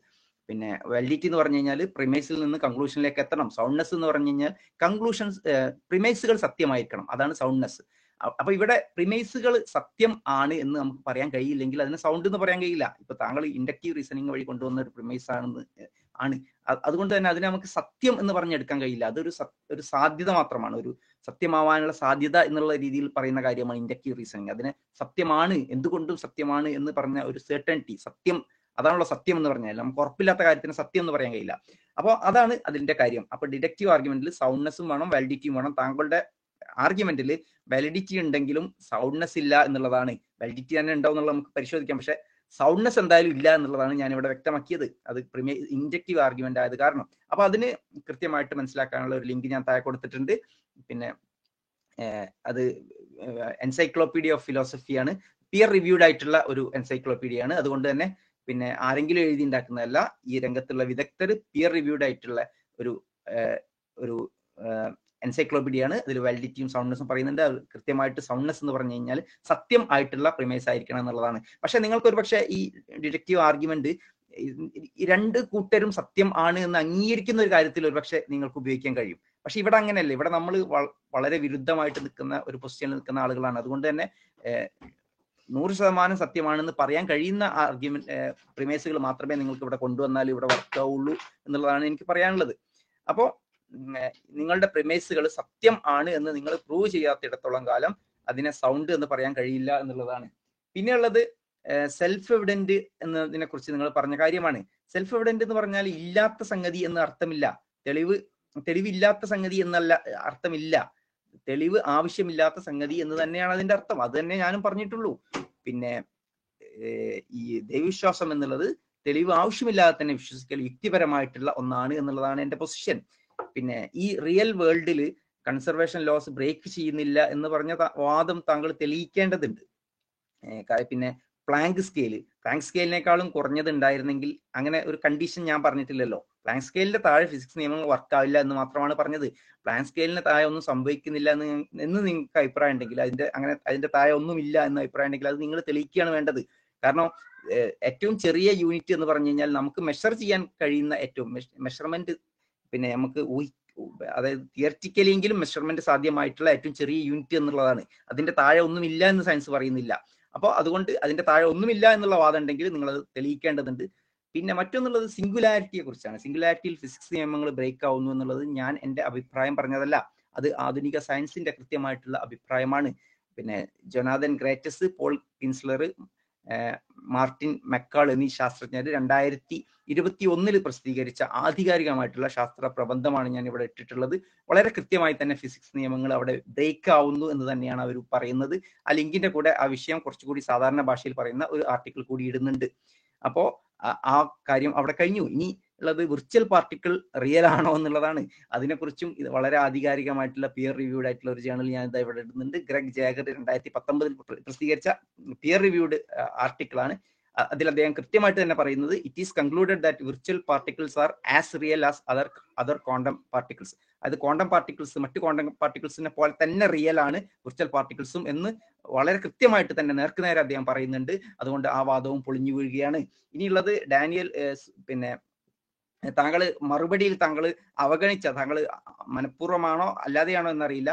പിന്നെ വാലിഡിറ്റി എന്ന് പറഞ്ഞു കഴിഞ്ഞാൽ പ്രിമൈസിൽ നിന്ന് കൺക്ലൂഷനിലേക്ക് എത്തണം. സൗണ്ട്നെസ് എന്ന് പറഞ്ഞു കഴിഞ്ഞാൽ കൺക്ലൂഷൻസ് പ്രിമൈസുകൾ സത്യമായിരിക്കണം, അതാണ് സൗണ്ട്നെസ്. അപ്പൊ ഇവിടെ പ്രിമൈസുകൾ സത്യം ആണ് എന്ന് നമുക്ക് പറയാൻ കഴിയില്ലെങ്കിൽ അതിന് സൗണ്ട് എന്ന് പറയാൻ കഴിയില്ല. ഇപ്പൊ താങ്കൾ ഇൻഡക്റ്റീവ് റീസണിങ് വഴി കൊണ്ടുവന്ന ഒരു പ്രിമൈസ് ആണെന്ന് ആണ്, അതുകൊണ്ട് തന്നെ അതിനെ നമുക്ക് സത്യം എന്ന് പറഞ്ഞെടുക്കാൻ കഴിയില്ല. അതൊരു ഒരു സാധ്യത മാത്രമാണ്, ഒരു സത്യമാവാനുള്ള സാധ്യത എന്നുള്ള രീതിയിൽ പറയുന്ന കാര്യമാണ് ഇൻഡക്റ്റീവ് റീസണിങ്. അതിനെ സത്യമാണ്, എന്തുകൊണ്ടും സത്യമാണ് എന്ന് പറഞ്ഞ ഒരു സെർട്ടനിറ്റി, സത്യം, അതാണല്ലോ സത്യം എന്ന് പറഞ്ഞാൽ. നമുക്ക് ഉറപ്പില്ലാത്ത കാര്യത്തിന് സത്യം എന്ന് പറയാൻ കഴിയില്ല. അപ്പോൾ അതാണ് അതിന്റെ കാര്യം. അപ്പൊ ഡിഡക്റ്റീവ് ആർഗ്യുമെന്റിൽ സൗണ്ട്നെസ്സും വേണം, വാലിഡിറ്റിയും വേണം. താങ്കളുടെ ആർഗ്യുമെന്റിൽ വാലിഡിറ്റി ഉണ്ടെങ്കിലും സൗണ്ട്നെസ് ഇല്ല എന്നുള്ളതാണ്. വാലിഡിറ്റി തന്നെ ഉണ്ടാവും എന്നുള്ളത് നമുക്ക് പരിശോധിക്കാം, പക്ഷെ സൗണ്ട്നെസ് എന്തായാലും ഇല്ല എന്നുള്ളതാണ് ഞാൻ ഇവിടെ വ്യക്തമാക്കിയത്. അത് പ്രിമേ ഇൻഡക്റ്റീവ് ആർഗ്യുമെന്റ് ആയത് കാരണം. അപ്പൊ അതിന് കൃത്യമായിട്ട് മനസ്സിലാക്കാനുള്ള ഒരു ലിങ്ക് ഞാൻ താഴെ കൊടുത്തിട്ടുണ്ട്. പിന്നെ അത് എൻസൈക്ലോപീഡിയ ഓഫ് ഫിലോസഫിയാണ്, പിയർ റിവ്യൂഡ് ആയിട്ടുള്ള ഒരു എൻസൈക്ലോപീഡിയാണ്. അതുകൊണ്ട് തന്നെ പിന്നെ ആരെങ്കിലും എഴുതി ഉണ്ടാക്കുന്നതല്ല, ഈ രംഗത്തുള്ള വിദഗ്ധർ പിയർ റിവ്യൂഡ് ആയിട്ടുള്ള ഒരു ഒരു എൻസൈക്ലോപീഡിയാണ്. അതിൽ വാലിഡിറ്റിയും സൗണ്ട്നെസ്സും പറയുന്നുണ്ട്. അത് കൃത്യമായിട്ട് സൗണ്ട്നെസ് എന്ന് പറഞ്ഞു കഴിഞ്ഞാൽ സത്യം ആയിട്ടുള്ള പ്രിമൈസ് ആയിരിക്കണം എന്നുള്ളതാണ്. പക്ഷെ നിങ്ങൾക്ക് ഒരു പക്ഷേ ഈ ഡിഡക്റ്റീവ് ആർഗ്യുമെന്റ് രണ്ട് കൂട്ടരും സത്യം ആണ് എന്ന് അംഗീകരിക്കുന്ന ഒരു കാര്യത്തിൽ ഒരു പക്ഷേ നിങ്ങൾക്ക് ഉപയോഗിക്കാൻ കഴിയും. പക്ഷെ ഇവിടെ അങ്ങനെയല്ല. ഇവിടെ നമ്മൾ വളരെ വിരുദ്ധമായിട്ട് നിൽക്കുന്ന ഒരു പൊസിഷനിൽ നിൽക്കുന്ന ആളുകളാണ്. അതുകൊണ്ട് തന്നെ നൂറ് ശതമാനം സത്യമാണെന്ന് പറയാൻ കഴിയുന്ന ആർഗ്യുമെന്റ് പ്രിമേസുകൾ മാത്രമേ നിങ്ങൾക്ക് ഇവിടെ കൊണ്ടുവന്നാൽ ഇവിടെ വർക്ക് ആവുള്ളൂ എന്നുള്ളതാണ് എനിക്ക് പറയാനുള്ളത്. അപ്പോൾ നിങ്ങളുടെ പ്രിമേസുകൾ സത്യം ആണ് എന്ന് നിങ്ങൾ പ്രൂവ് ചെയ്യാത്തിടത്തോളം കാലം അതിനെ സൗണ്ട് എന്ന് പറയാൻ കഴിയില്ല എന്നുള്ളതാണ്. പിന്നെയുള്ളത് സെൽഫ് എവിഡന്റ് എന്നതിനെ കുറിച്ച് നിങ്ങൾ പറഞ്ഞ കാര്യമാണ്. സെൽഫ് എവിഡന്റ് എന്ന് പറഞ്ഞാൽ ഇല്ലാത്ത സംഗതി എന്ന് അർത്ഥമില്ല, തെളിവ് തെളിവില്ലാത്ത സംഗതി എന്നല്ല അർത്ഥമില്ല, തെളിവ് ആവശ്യമില്ലാത്ത സംഗതി എന്ന് തന്നെയാണ് അതിന്റെ അർത്ഥം. അത് തന്നെ ഞാനും പറഞ്ഞിട്ടുള്ളൂ. പിന്നെ ഈ ദൈവവിശ്വാസം എന്നുള്ളത് തെളിവ് ആവശ്യമില്ലാതെ തന്നെ വിശ്വസിക്കൽ യുക്തിപരമായിട്ടുള്ള ഒന്നാണ് എന്നുള്ളതാണ് എൻ്റെ പൊസിഷൻ. പിന്നെ ഈ റിയൽ വേൾഡിൽ കൺസർവേഷൻ ലോസ് ബ്രേക്ക് ചെയ്യുന്നില്ല എന്ന് പറഞ്ഞ വാദം താങ്കൾ തെളിയിക്കേണ്ടതുണ്ട്. പിന്നെ പ്ലാങ്ക് സ്കെയില് പ്ലാങ്ക് സ്കെയിലിനേക്കാളും കുറഞ്ഞത് ഉണ്ടായിരുന്നെങ്കിൽ, അങ്ങനെ ഒരു കണ്ടീഷൻ ഞാൻ പറഞ്ഞിട്ടില്ലല്ലോ. പ്ലാങ്ക് സ്കെയിലിന്റെ താഴെ ഫിസിക്സ് നിയമങ്ങൾ വർക്ക് ആവില്ല എന്ന് മാത്രമാണ് പറഞ്ഞത്. പ്ലാങ്ക് സ്കെയിലിന് താഴെ ഒന്നും സംഭവിക്കുന്നില്ല എന്ന് എന്ന് നിങ്ങൾക്ക് അഭിപ്രായം ഉണ്ടെങ്കിൽ, അതിന്റെ അങ്ങനെ അതിന്റെ താഴെ ഒന്നും ഇല്ല എന്ന് അഭിപ്രായം ഉണ്ടെങ്കിൽ അത് നിങ്ങൾ തെളിയിക്കുകയാണ് വേണ്ടത്. കാരണം ഏറ്റവും ചെറിയ യൂണിറ്റ് എന്ന് പറഞ്ഞു കഴിഞ്ഞാൽ നമുക്ക് മെഷർ ചെയ്യാൻ കഴിയുന്ന ഏറ്റവും മെഷർമെന്റ്, പിന്നെ നമുക്ക് ഊഹി അതായത് തിയററ്റിക്കലിയെങ്കിലും മെഷർമെന്റ് സാധ്യമായിട്ടുള്ള ഏറ്റവും ചെറിയ യൂണിറ്റ് എന്നുള്ളതാണ്. അതിന്റെ താഴെ ഒന്നും ഇല്ല എന്ന് സയൻസ് പറയുന്നില്ല. അപ്പോൾ അതുകൊണ്ട് അതിന്റെ താഴെ ഒന്നുമില്ല എന്നുള്ള വാദം ഉണ്ടെങ്കിൽ നിങ്ങളത് തെളിയിക്കേണ്ടതുണ്ട്. പിന്നെ മറ്റൊന്നുള്ളത് സിംഗുലാരിറ്റിയെ കുറിച്ചാണ്. സിംഗുലാരിറ്റിയിൽ ഫിസിക്സ് നിയമങ്ങൾ ബ്രേക്ക് ആവുന്നു എന്നുള്ളത് ഞാൻ എൻ്റെ അഭിപ്രായം പറഞ്ഞതല്ല, അത് ആധുനിക സയൻസിന്റെ കൃത്യമായിട്ടുള്ള അഭിപ്രായമാണ്. പിന്നെ Jonathan Gratus, Paul Kinsler, Martin McCall എന്നീ ശാസ്ത്രജ്ഞർ രണ്ടായിരത്തി ഇരുപത്തി ഒന്നിൽ പ്രസിദ്ധീകരിച്ച ആധികാരികമായിട്ടുള്ള ശാസ്ത്ര പ്രബന്ധമാണ് ഞാൻ ഇവിടെ ഇട്ടിട്ടുള്ളത്. വളരെ കൃത്യമായി തന്നെ ഫിസിക്സ് നിയമങ്ങൾ അവിടെ ബ്രേക്ക് ആവുന്നു എന്ന് തന്നെയാണ് അവർ പറയുന്നത്. ആ ലിങ്കിന്റെ കൂടെ ആ വിഷയം കുറച്ചുകൂടി സാധാരണ ഭാഷയിൽ പറയുന്ന ഒരു ആർട്ടിക്കിൾ കൂടി ഇടുന്നുണ്ട്. അപ്പോൾ ആ കാര്യം അവിടെ കഴിഞ്ഞു. ഇനി ഉള്ളത് വിർച്വൽ പാർട്ടിക്കിൾ റിയൽ ആണോ എന്നുള്ളതാണ്. അതിനെക്കുറിച്ചും ഇത് വളരെ ആധികാരികമായിട്ടുള്ള പിയർ റിവ്യൂഡ് ആയിട്ടുള്ള ഒരു ജേണൽ ഞാൻ ഇതാ ഇവിടെ ഇടുന്നുണ്ട്. ഗ്രെഗ് ജാഗർ രണ്ടായിരത്തി പത്തൊമ്പതിൽ പ്രസിദ്ധീകരിച്ച പിയർ റിവ്യൂഡ് ആർട്ടിക്കിളാണ്. അതിൽ അദ്ദേഹം കൃത്യമായിട്ട് തന്നെ പറയുന്നത്, it is concluded that virtual particles are as real as other other quantum particles. അത് ക്വാണ്ടം പാർട്ടിക്കിൾസ് മറ്റ് ക്വാണ്ടം പാർട്ടിക്കിൾസിനെ പോലെ തന്നെ റിയൽ ആണ് വിർച്വൽ പാർട്ടിക്കിൾസും എന്ന് വളരെ കൃത്യമായിട്ട് തന്നെ നേർക്കുനേരെ അദ്ദേഹം പറയുന്നുണ്ട്. അതുകൊണ്ട് ആ വാദവും പൊളിഞ്ഞു വീഴുകയാണ്. ഇനിയുള്ളത് ഡാനിയൽ, പിന്നെ താങ്കൾ മറുപടിയിൽ താങ്കൾ അവഗണിച്ച, താങ്കൾ മനഃപൂർവ്വമാണോ അല്ലാതെയാണോ എന്നറിയില്ല,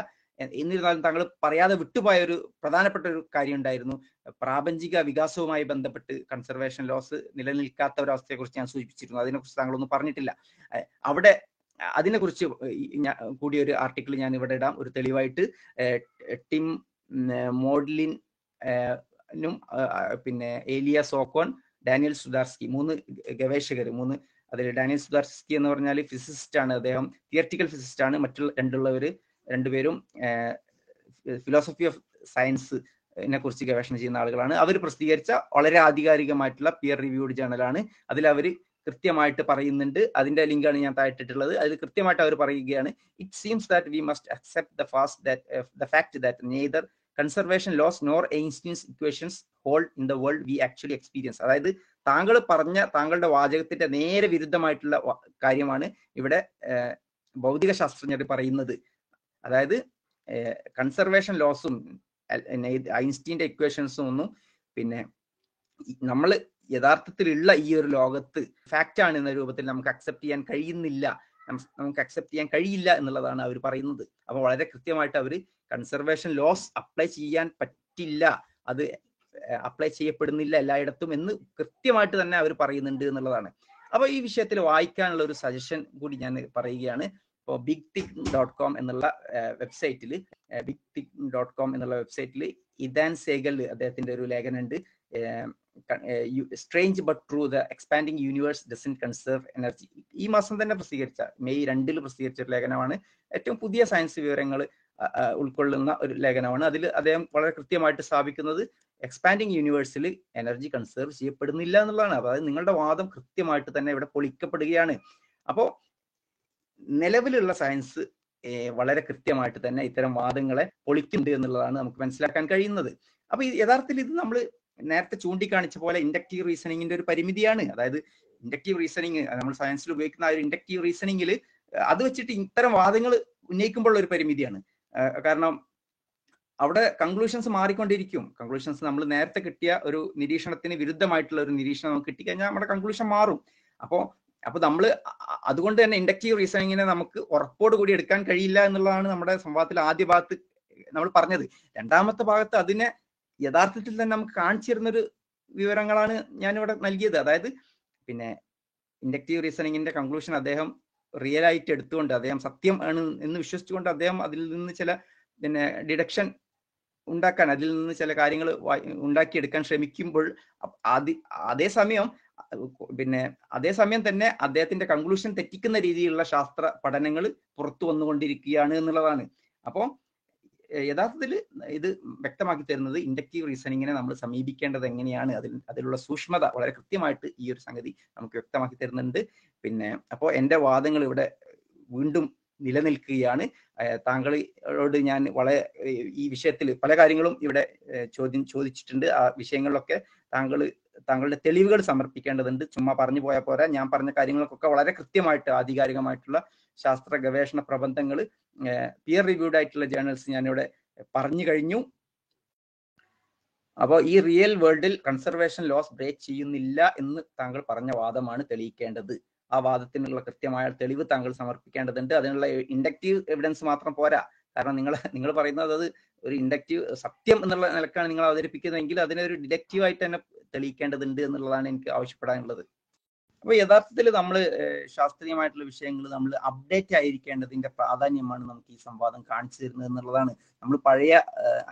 എന്നിരുന്നാലും താങ്കൾ പറയാതെ വിട്ടുപോയ ഒരു പ്രധാനപ്പെട്ട ഒരു കാര്യം ഉണ്ടായിരുന്നു. പ്രാപഞ്ചിക വികാസവുമായി ബന്ധപ്പെട്ട് കൺസർവേഷൻ ലോസ് നിലനിൽക്കാത്ത ഒരവസ്ഥയെക്കുറിച്ച് ഞാൻ സൂചിപ്പിച്ചിരുന്നു. അതിനെക്കുറിച്ച് താങ്കളൊന്നും പറഞ്ഞിട്ടില്ല. അവിടെ അതിനെക്കുറിച്ച് കൂടി ഒരു ആർട്ടിക്കിൾ ഞാൻ ഇവിടെ ഇടാം ഒരു തെളിവായിട്ട്. ടിം മോഡ്ലിനും പിന്നെ ഏലിയ സോക്കോൺ, ഡാനിയൽ സുദാർസ്കി, മൂന്ന് ഗവേഷകർ മൂന്ന് അതിൽ ഡാനിയൽ സുദാർസ്കി എന്ന് പറഞ്ഞാൽ ഫിസിസിസ്റ്റ് ആണ്, അദ്ദേഹം തിയററ്റിക്കൽ ഫിസിസിസ്റ്റ് ആണ്. മറ്റുള്ള രണ്ടുള്ളവർ രണ്ടുപേരും ഫിലോസഫി ഓഫ് സയൻസിനെ കുറിച്ച് ഗവേഷണം ചെയ്യുന്ന ആളുകളാണ്. അവർ പ്രസിദ്ധീകരിച്ച വളരെ ആധികാരികമായിട്ടുള്ള പിയർ റിവ്യൂഡ് ജേണലാണ്. അതിൽ അവർ കൃത്യമായിട്ട് പറയുന്നുണ്ട്, അതിന്റെ ലിങ്കാണ് ഞാൻ താഴ്ത്തിട്ടുള്ളത്. അതിൽ കൃത്യമായിട്ട് അവർ പറയുകയാണ്, it seems that we must accept the fast that the fact that neither conservation laws nor Einstein's equations hold in the world we actually experience. അതായത് താങ്കൾ പറഞ്ഞ താങ്കളുടെ വാചകത്തിന്റെ നേരെ വിരുദ്ധമായിട്ടുള്ള കാര്യമാണ് ഇവിടെ ഭൗതിക ശാസ്ത്രജ്ഞർ പറയുന്നത്. അതായത് കൺസർവേഷൻ ലോസും ഐൻസ്റ്റീൻ്റെ ഇക്വേഷൻസും ഒന്നും പിന്നെ നമ്മൾ യഥാർത്ഥത്തിലുള്ള ഈ ഒരു ലോകത്ത് ഫാക്റ്റ് ആണ് എന്ന രൂപത്തിൽ നമുക്ക് അക്സെപ്റ്റ് ചെയ്യാൻ കഴിയുന്നില്ല, നമുക്ക് അക്സെപ്റ്റ് ചെയ്യാൻ കഴിയില്ല എന്നുള്ളതാണ് അവർ പറയുന്നത്. അപ്പോൾ വളരെ കൃത്യമായിട്ട് അവർ കൺസർവേഷൻ ലോസ് അപ്ലൈ ചെയ്യാൻ പറ്റില്ല, അത് അപ്ലൈ ചെയ്യപ്പെടുന്നില്ല എല്ലായിടത്തും എന്ന് കൃത്യമായിട്ട് തന്നെ അവർ പറയുന്നുണ്ട് എന്നുള്ളതാണ്. അപ്പോൾ ഈ വിഷയത്തിൽ വായിക്കാനുള്ള ഒരു സജഷൻ കൂടി ഞാൻ പറയുകയാണ്. ഇപ്പോൾ ബിഗ് തിങ് ഡോട്ട് കോം എന്നുള്ള വെബ്സൈറ്റിൽ ബിഗ് തിങ് ഡോട്ട് കോം എന്നുള്ള വെബ്സൈറ്റിൽ ഇദാൻ സേഗൽ അദ്ദേഹത്തിന്റെ ഒരു ലേഖനമുണ്ട്, strange but true the expanding universe doesn't conserve energy. ഈ മാസം തന്നെ പ്രസിദ്ധീകരിച്ച മെയ് രണ്ടിൽ പ്രസിദ്ധീകരിച്ച ഒരു ലേഖനമാണ്, ഏറ്റവും പുതിയ സയൻസ് വിവരങ്ങൾ ഉൾക്കൊള്ളുന്ന ഒരു ലേഖനമാണ്. അതിൽ അദ്ദേഹം വളരെ കൃത്യമായിട്ട് സ്ഥാപിക്കുന്നത് എക്സ്പാൻഡിങ് യൂണിവേഴ്സിൽ എനർജി കൺസേർവ് ചെയ്യപ്പെടുന്നില്ല എന്നുള്ളതാണ്. അതായത് നിങ്ങളുടെ വാദം കൃത്യമായിട്ട് തന്നെ ഇവിടെ പൊളിക്കപ്പെടുകയാണ്. അപ്പോൾ നിലവിലുള്ള സയൻസ് വളരെ കൃത്യമായിട്ട് തന്നെ ഇത്തരം വാദങ്ങളെ പൊളിക്കുന്നുണ്ട് എന്നുള്ളതാണ് നമുക്ക് മനസ്സിലാക്കാൻ കഴിയുന്നത്. അപ്പൊ യഥാർത്ഥത്തിൽ ഇത് നമ്മൾ നേരത്തെ ചൂണ്ടിക്കാണിച്ച പോലെ ഇൻഡക്റ്റീവ് റീസണിങ്ങിന്റെ ഒരു പരിമിതിയാണ്. അതായത് ഇൻഡക്റ്റീവ് റീസണിങ് നമ്മൾ സയൻസിൽ ഉപയോഗിക്കുന്ന ആ ഒരു ഇൻഡക്റ്റീവ് റീസണിങ്ങിൽ അത് വെച്ചിട്ട് ഇത്തരം വാദങ്ങൾ ഉന്നയിക്കുമ്പോഴുള്ള ഒരു പരിമിതിയാണ്. കാരണം അവിടെ കൺക്ലൂഷൻസ് മാറിക്കൊണ്ടിരിക്കും. കൺക്ലൂഷൻസ് നമ്മൾ നേരത്തെ കിട്ടിയ ഒരു നിരീക്ഷണത്തിന് വിരുദ്ധമായിട്ടുള്ള ഒരു നിരീക്ഷണം നമുക്ക് കിട്ടിക്കഴിഞ്ഞാൽ നമ്മുടെ കൺക്ലൂഷൻ മാറും. അപ്പോൾ അപ്പൊ നമ്മൾ അതുകൊണ്ട് തന്നെ ഇൻഡക്റ്റീവ് റീസണിങ്ങിനെ നമുക്ക് ഉറപ്പോട് കൂടി എടുക്കാൻ കഴിയില്ല എന്നുള്ളതാണ് നമ്മുടെ സംവാദത്തിൽ ആദ്യ ഭാഗത്ത് നമ്മൾ പറഞ്ഞത്. രണ്ടാമത്തെ ഭാഗത്ത് അതിനെ യഥാർത്ഥത്തിൽ തന്നെ നമുക്ക് കാണിച്ചിരുന്നൊരു വിവരങ്ങളാണ് ഞാനിവിടെ നൽകിയത്. അതായത് പിന്നെ ഇൻഡക്റ്റീവ് റീസണിങ്ങിന്റെ കൺക്ലൂഷൻ അദ്ദേഹം റിയൽ ആയിട്ട് എടുത്തുകൊണ്ട്, അദ്ദേഹം സത്യം ആണ് എന്ന് വിശ്വസിച്ചുകൊണ്ട് അദ്ദേഹം അതിൽ നിന്ന് ചില പിന്നെ ഡിഡക്ഷൻ ഉണ്ടാക്കാൻ, അതിൽ നിന്ന് ചില കാര്യങ്ങൾ ഉണ്ടാക്കിയെടുക്കാൻ ശ്രമിക്കുമ്പോൾ അത് അതേസമയം പിന്നെ അതേസമയം തന്നെ അദ്ദേഹത്തിന്റെ കൺക്ലൂഷൻ തെറ്റിക്കുന്ന രീതിയിലുള്ള ശാസ്ത്ര പഠനങ്ങൾ പുറത്തു വന്നുകൊണ്ടിരിക്കുകയാണ് എന്നുള്ളതാണ്. അപ്പോൾ യഥാർത്ഥത്തിൽ ഇത് വ്യക്തമാക്കി തരുന്നത് ഇൻഡക്റ്റീവ് റീസണിങ്ങിനെ നമ്മൾ സമീപിക്കേണ്ടത് എങ്ങനെയാണ്, അതിൽ അതിലുള്ള സൂക്ഷ്മത വളരെ കൃത്യമായിട്ട് ഈ ഒരു സംഗതി നമുക്ക് വ്യക്തമാക്കി തരുന്നുണ്ട്. പിന്നെ അപ്പോൾ എൻ്റെ വാദങ്ങൾ ഇവിടെ വീണ്ടും നിലനിൽക്കുകയാണ്. താങ്കളോട് ഞാൻ വളരെ ഈ വിഷയത്തിൽ പല കാര്യങ്ങളും ഇവിടെ ചോദ്യം ചോദിച്ചിട്ടുണ്ട്. ആ വിഷയങ്ങളിലൊക്കെ താങ്കൾ താങ്കളുടെ തെളിവുകൾ സമർപ്പിക്കേണ്ടതുണ്ട്. ചുമ്മാ പറഞ്ഞു പോയാൽ പോരാ. ഞാൻ പറഞ്ഞ കാര്യങ്ങൾക്കൊക്കെ വളരെ കൃത്യമായിട്ട് ആധികാരികമായിട്ടുള്ള ശാസ്ത്ര ഗവേഷണ പ്രബന്ധങ്ങൾ, പിയർ റിവ്യൂഡ് ആയിട്ടുള്ള ജേണൽസ് ഞാനിവിടെ പറഞ്ഞു കഴിഞ്ഞു. അപ്പോൾ ഈ റിയൽ വേൾഡിൽ കൺസർവേഷൻ ലോസ് ബ്രേക്ക് ചെയ്യുന്നില്ല എന്ന് താങ്കൾ പറഞ്ഞ വാദമാണ് തെളിയിക്കേണ്ടത്. ആ വാദത്തിനുള്ള കൃത്യമായ തെളിവ് താങ്കൾ സമർപ്പിക്കേണ്ടതുണ്ട്. അതിനുള്ള ഇൻഡക്റ്റീവ് എവിഡൻസ് മാത്രം പോരാ. കാരണം നിങ്ങൾ നിങ്ങൾ പറയുന്നത് അത് ഒരു ഇൻഡക്റ്റീവ് സത്യം എന്നുള്ള നിലക്കാണ് നിങ്ങൾ അവതരിപ്പിക്കുന്നതെങ്കിൽ അതിനൊരു ഡിഡക്റ്റീവ് ആയിട്ട് തന്നെ തെളിയിക്കേണ്ടതുണ്ട് എന്നുള്ളതാണ് എനിക്ക് ആവശ്യപ്പെടാനുള്ളത്. അപ്പോൾ യഥാർത്ഥത്തിൽ നമ്മൾ ശാസ്ത്രീയമായിട്ടുള്ള വിഷയങ്ങൾ നമ്മൾ അപ്ഡേറ്റ് ആയിരിക്കേണ്ടതിന്റെ പ്രാധാന്യമാണ് നമുക്ക് ഈ സംവാദം കാണിച്ചു തരുന്നത് എന്നുള്ളതാണ്. നമ്മൾ പഴയ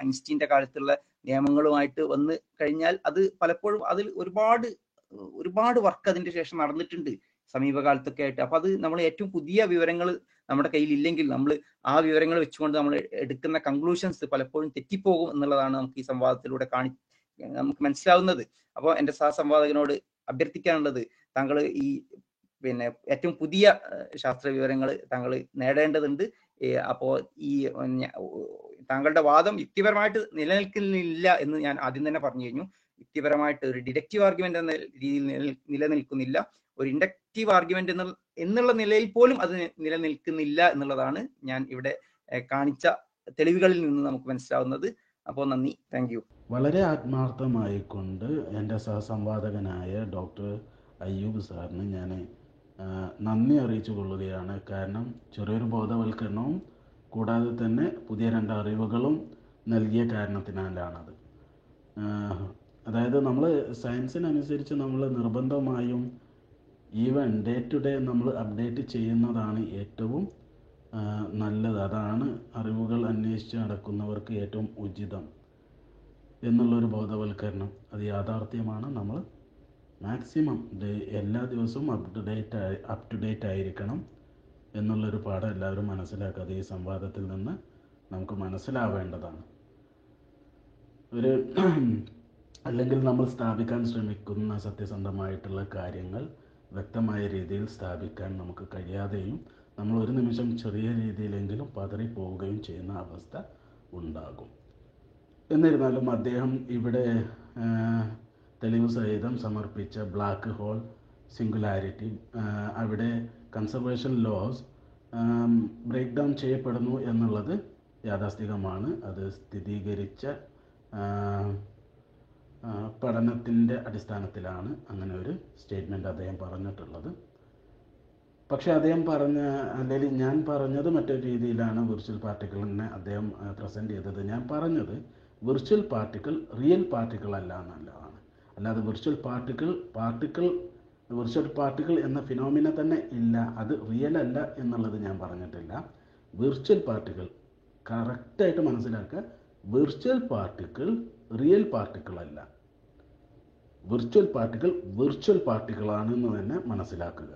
ഐൻസ്റ്റീൻ്റെ കാലത്തുള്ള നിയമങ്ങളുമായിട്ട് വന്നു കഴിഞ്ഞാൽ അത് പലപ്പോഴും അതിൽ ഒരുപാട് ഒരുപാട് വർക്ക് അതിന്റെ ശേഷം നടന്നിട്ടുണ്ട് സമീപകാലത്തൊക്കെ ആയിട്ട്. അപ്പൊ അത് നമ്മൾ ഏറ്റവും പുതിയ വിവരങ്ങൾ നമ്മുടെ കയ്യിൽ ഇല്ലെങ്കിൽ നമ്മൾ ആ വിവരങ്ങൾ വെച്ചുകൊണ്ട് നമ്മൾ എടുക്കുന്ന കൺക്ലൂഷൻസ് പലപ്പോഴും തെറ്റിപ്പോകും എന്നുള്ളതാണ് നമുക്ക് ഈ സംവാദത്തിലൂടെ കാണി നമുക്ക് മനസ്സിലാവുന്നത്. അപ്പോൾ എൻ്റെ സഹസംവാദകനോട് അഭ്യർത്ഥിക്കാനുള്ളത്, താങ്കൾ ഈ പിന്നെ ഏറ്റവും പുതിയ ശാസ്ത്ര വിവരങ്ങൾ താങ്കൾ നേടേണ്ടതുണ്ട്. അപ്പോൾ ഈ താങ്കളുടെ വാദം യുക്തിപരമായിട്ട് നിലനിൽക്കുന്നില്ല എന്ന് ഞാൻ ആദ്യം തന്നെ പറഞ്ഞു കഴിഞ്ഞു. യുക്തിപരമായിട്ട് ഒരു ഡിഡക്റ്റീവ് ആർഗ്യുമെന്റ് എന്ന രീതിയിൽ നിലനിൽക്കുന്നില്ല. ഒരു ഇൻഡക്റ്റീവ് ആർഗ്യുമെന്റ് എന്ന എന്നുള്ള നിലയിൽ പോലും അത് നിലനിൽക്കുന്നില്ല എന്നുള്ളതാണ് ഞാൻ ഇവിടെ കാണിച്ച തെളിവുകളിൽ നിന്ന് നമുക്ക് മനസ്സിലാവുന്നത്. അപ്പോൾ നന്ദി, താങ്ക് യു. വളരെ ആത്മാർത്ഥമായിക്കൊണ്ട് എൻ്റെ സഹസംവാദകനായ ഡോക്ടർ അയ്യൂബ് സാറിന് ഞാൻ നന്ദി അറിയിച്ചു കൊള്ളുകയാണ്. കാരണം ചെറിയൊരു ബോധവൽക്കരണവും കൂടാതെ തന്നെ പുതിയ രണ്ട് അറിവുകളും നൽകിയ കാരണത്തിനാലാണത്. അതായത് നമ്മൾ സയൻസിനനുസരിച്ച് നമ്മൾ നിർബന്ധമായും ഈവൻ ഡേ ടു ഡേ നമ്മൾ അപ്ഡേറ്റ് ചെയ്യുന്നതാണ് ഏറ്റവും നല്ലത്. അതാണ് അറിവുകൾ അന്വേഷിച്ച് നടക്കുന്നവർക്ക് ഏറ്റവും ഉചിതം എന്നുള്ളൊരു ബോധവൽക്കരണം, അത് യാഥാർത്ഥ്യമാണ്. നമ്മൾ മാക്സിമം ഡേ എല്ലാ ദിവസവും up to date up to date ആയിരിക്കണം എന്നുള്ളൊരു പാഠം എല്ലാവരും മനസ്സിലാക്കാതെ ഈ സംവാദത്തിൽ നിന്ന് നമുക്ക് മനസ്സിലാവേണ്ടതാണ്. ഒരു അല്ലെങ്കിൽ നമ്മൾ സ്ഥാപിക്കാൻ ശ്രമിക്കുന്ന സത്യസന്ധമായിട്ടുള്ള കാര്യങ്ങൾ വ്യക്തമായ രീതിയിൽ സ്ഥാപിക്കാൻ നമുക്ക് കഴിയാതെയും നമ്മൾ ഒരു നിമിഷം ചെറിയ രീതിയിലെങ്കിലും പതറിപ്പോവുകയും ചെയ്യുന്ന അവസ്ഥ ഉണ്ടാകും. എന്നിരുന്നാലും അദ്ദേഹം ഇവിടെ തെളിവ് സഹിതം സമർപ്പിച്ച ബ്ലാക്ക് ഹോൾ സിംഗുലാരിറ്റി, അവിടെ കൺസർവേഷൻ ലോസ് ബ്രേക്ക് ഡൗൺ ചെയ്യപ്പെടുന്നു എന്നുള്ളത് യാഥാസ്ഥിതികമാണ്. അത് സ്ഥിരീകരിച്ച പഠനത്തിൻ്റെ അടിസ്ഥാനത്തിലാണ് അങ്ങനെ ഒരു സ്റ്റേറ്റ്മെൻറ്റ് അദ്ദേഹം പറഞ്ഞിട്ടുള്ളത്. പക്ഷേ അദ്ദേഹം പറഞ്ഞ അല്ലെങ്കിൽ ഞാൻ പറഞ്ഞത് മറ്റൊരു രീതിയിലാണ് വിർച്വൽ പാർട്ടിക്കിളിനെ അദ്ദേഹം പ്രസൻറ്റ് ചെയ്തത്. ഞാൻ പറഞ്ഞത് വിർച്വൽ പാർട്ടിക്കിൾ റിയൽ പാർട്ടിക്കിൾ അല്ല എന്നുള്ളതാണ്. അല്ലാതെ virtual particle particle virtual particle എന്ന ഫിനോമിന തന്നെ ഇല്ല, അത് റിയൽ അല്ല എന്നുള്ളത് ഞാൻ പറഞ്ഞിട്ടില്ല. വിർച്വൽ പാർട്ടിക്കിൾ കറക്റ്റായിട്ട് മനസ്സിലാക്കുക, വിർച്വൽ പാർട്ടിക്കിൾ റിയൽ പാർട്ടിക്കിൾ അല്ല, വിർച്വൽ പാർട്ടിക്കിൾ വിർച്വൽ പാർട്ടിക്കിളാണെന്ന് തന്നെ മനസ്സിലാക്കുക.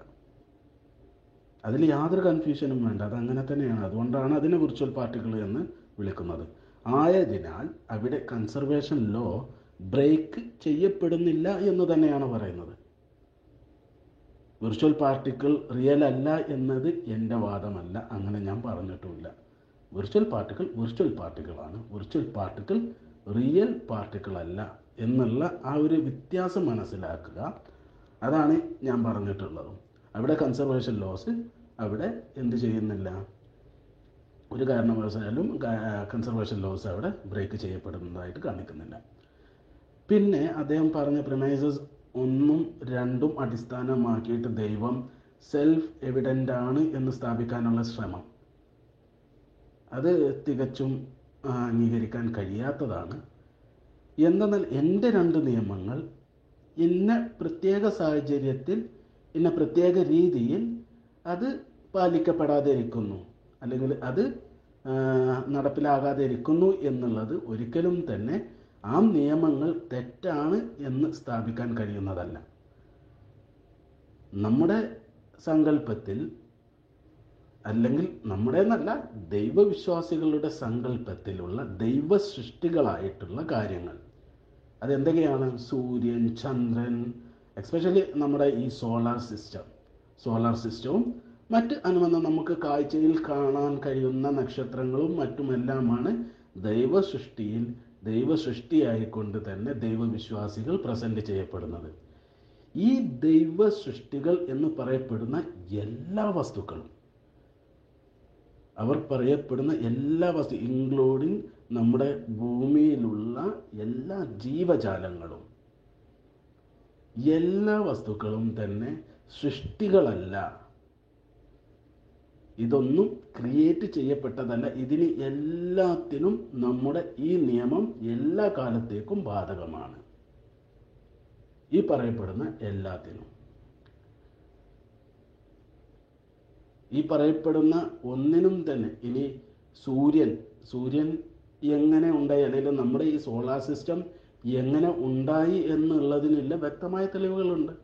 അതിൽ യാതൊരു കൺഫ്യൂഷനും വേണ്ട, അതങ്ങനെ തന്നെയാണ്. അതുകൊണ്ടാണ് അതിനെ വിർച്വൽ പാർട്ടിക്കിൾ എന്ന് വിളിക്കുന്നത്. ആയതിനാൽ അവിടെ കൺസർവേഷൻ ലോ ബ്രേക്ക് ചെയ്യപ്പെടുന്നില്ല എന്ന് തന്നെയാണ് പറയുന്നത്. വിർച്വൽ പാർട്ടിക്കിൾ റിയൽ അല്ല എന്നത് എൻ്റെ വാദമല്ല, അങ്ങനെ ഞാൻ പറഞ്ഞിട്ടുമില്ല. വിർച്വൽ പാർട്ടിക്കിൾ വിർച്വൽ പാർട്ടിക്കിളാണ്, വിർച്വൽ പാർട്ടിക്കിൾ റിയൽ പാർട്ടിക്കിൾ അല്ല എന്നുള്ള ആ ഒരു വ്യത്യാസം മനസ്സിലാക്കുക, അതാണ് ഞാൻ പറഞ്ഞിട്ടുള്ളത്. അവിടെ കൺസർവേഷൻ ലോസ് അവിടെ എന്ത് ചെയ്യുന്നില്ല, ഒരു കാരണവശാലും കൺസർവേഷൻ ലോസ് അവിടെ ബ്രേക്ക് ചെയ്യപ്പെടുന്നതായിട്ട് കാണിക്കുന്നില്ല. പിന്നെ അദ്ദേഹം പറഞ്ഞ പ്രിമൈസസ് ഒന്നും രണ്ടും അടിസ്ഥാനമാക്കിയിട്ട് ദൈവം സെൽഫ് എവിഡൻ്റ് ആണ് എന്ന് സ്ഥാപിക്കാനുള്ള ശ്രമം അത് തികച്ചും അംഗീകരിക്കാൻ കഴിയാത്തതാണ്. എന്തെന്നാൽ എൻ്റെ രണ്ട് നിയമങ്ങൾ ഇന്ന പ്രത്യേക സാഹചര്യത്തിൽ ഇന്ന പ്രത്യേക രീതിയിൽ അത് പാലിക്കപ്പെടാതെ ഇരിക്കുന്നു അല്ലെങ്കിൽ അത് നടപ്പിലാകാതെ ഇരിക്കുന്നു എന്നുള്ളത് ഒരിക്കലും തന്നെ ആ നിയമങ്ങൾ തെറ്റാണ് എന്ന് സ്ഥാപിക്കാൻ കഴിയുന്നതല്ല. നമ്മുടെ സങ്കല്പത്തിൽ അല്ലെങ്കിൽ നമ്മുടേന്നല്ല ദൈവവിശ്വാസികളുടെ സങ്കല്പത്തിലുള്ള ദൈവ സൃഷ്ടികളായിട്ടുള്ള കാര്യങ്ങൾ അതെന്തൊക്കെയാണ്? സൂര്യൻ, ചന്ദ്രൻ, എക്സ്പെഷ്യലി നമ്മുടെ ഈ സോളാർ സിസ്റ്റം സോളാർ സിസ്റ്റവും മറ്റ് അനുബന്ധം നമുക്ക് കാഴ്ചയിൽ കാണാൻ കഴിയുന്ന നക്ഷത്രങ്ങളും മറ്റുമെല്ലാമാണ് ദൈവ സൃഷ്ടിയിൽ ദൈവ സൃഷ്ടിയായിക്കൊണ്ട് തന്നെ ദൈവവിശ്വാസികൾ പ്രസൻറ്റ് ചെയ്യപ്പെടുന്നത്. ഈ ദൈവ സൃഷ്ടികൾ എന്ന് പറയപ്പെടുന്ന എല്ലാ വസ്തുക്കളും അവർ പറയപ്പെടുന്ന എല്ലാ വസ്തു ഇൻക്ലൂഡിങ് നമ്മുടെ ഭൂമിയിലുള്ള എല്ലാ ജീവജാലങ്ങളും എല്ലാ വസ്തുക്കളും തന്നെ സൃഷ്ടികളല്ല. ഇതൊന്നും ക്രിയേറ്റ് ചെയ്യപ്പെട്ടതല്ല. ഇതിന് എല്ലാത്തിനും നമ്മുടെ ഈ നിയമം എല്ലാ കാലത്തേക്കും ബാധകമാണ്, ഈ പറയപ്പെടുന്ന എല്ലാത്തിനും. ഈ പറയപ്പെടുന്ന ഒന്നിനും തന്നെ ഇനി സൂര്യൻ സൂര്യൻ എങ്ങനെ ഉണ്ടായി അല്ലെങ്കിൽ നമ്മുടെ ഈ സോളാർ സിസ്റ്റം എങ്ങനെ ഉണ്ടായി എന്നുള്ളതിനുള്ള വ്യക്തമായ തെളിവുകളുണ്ട്,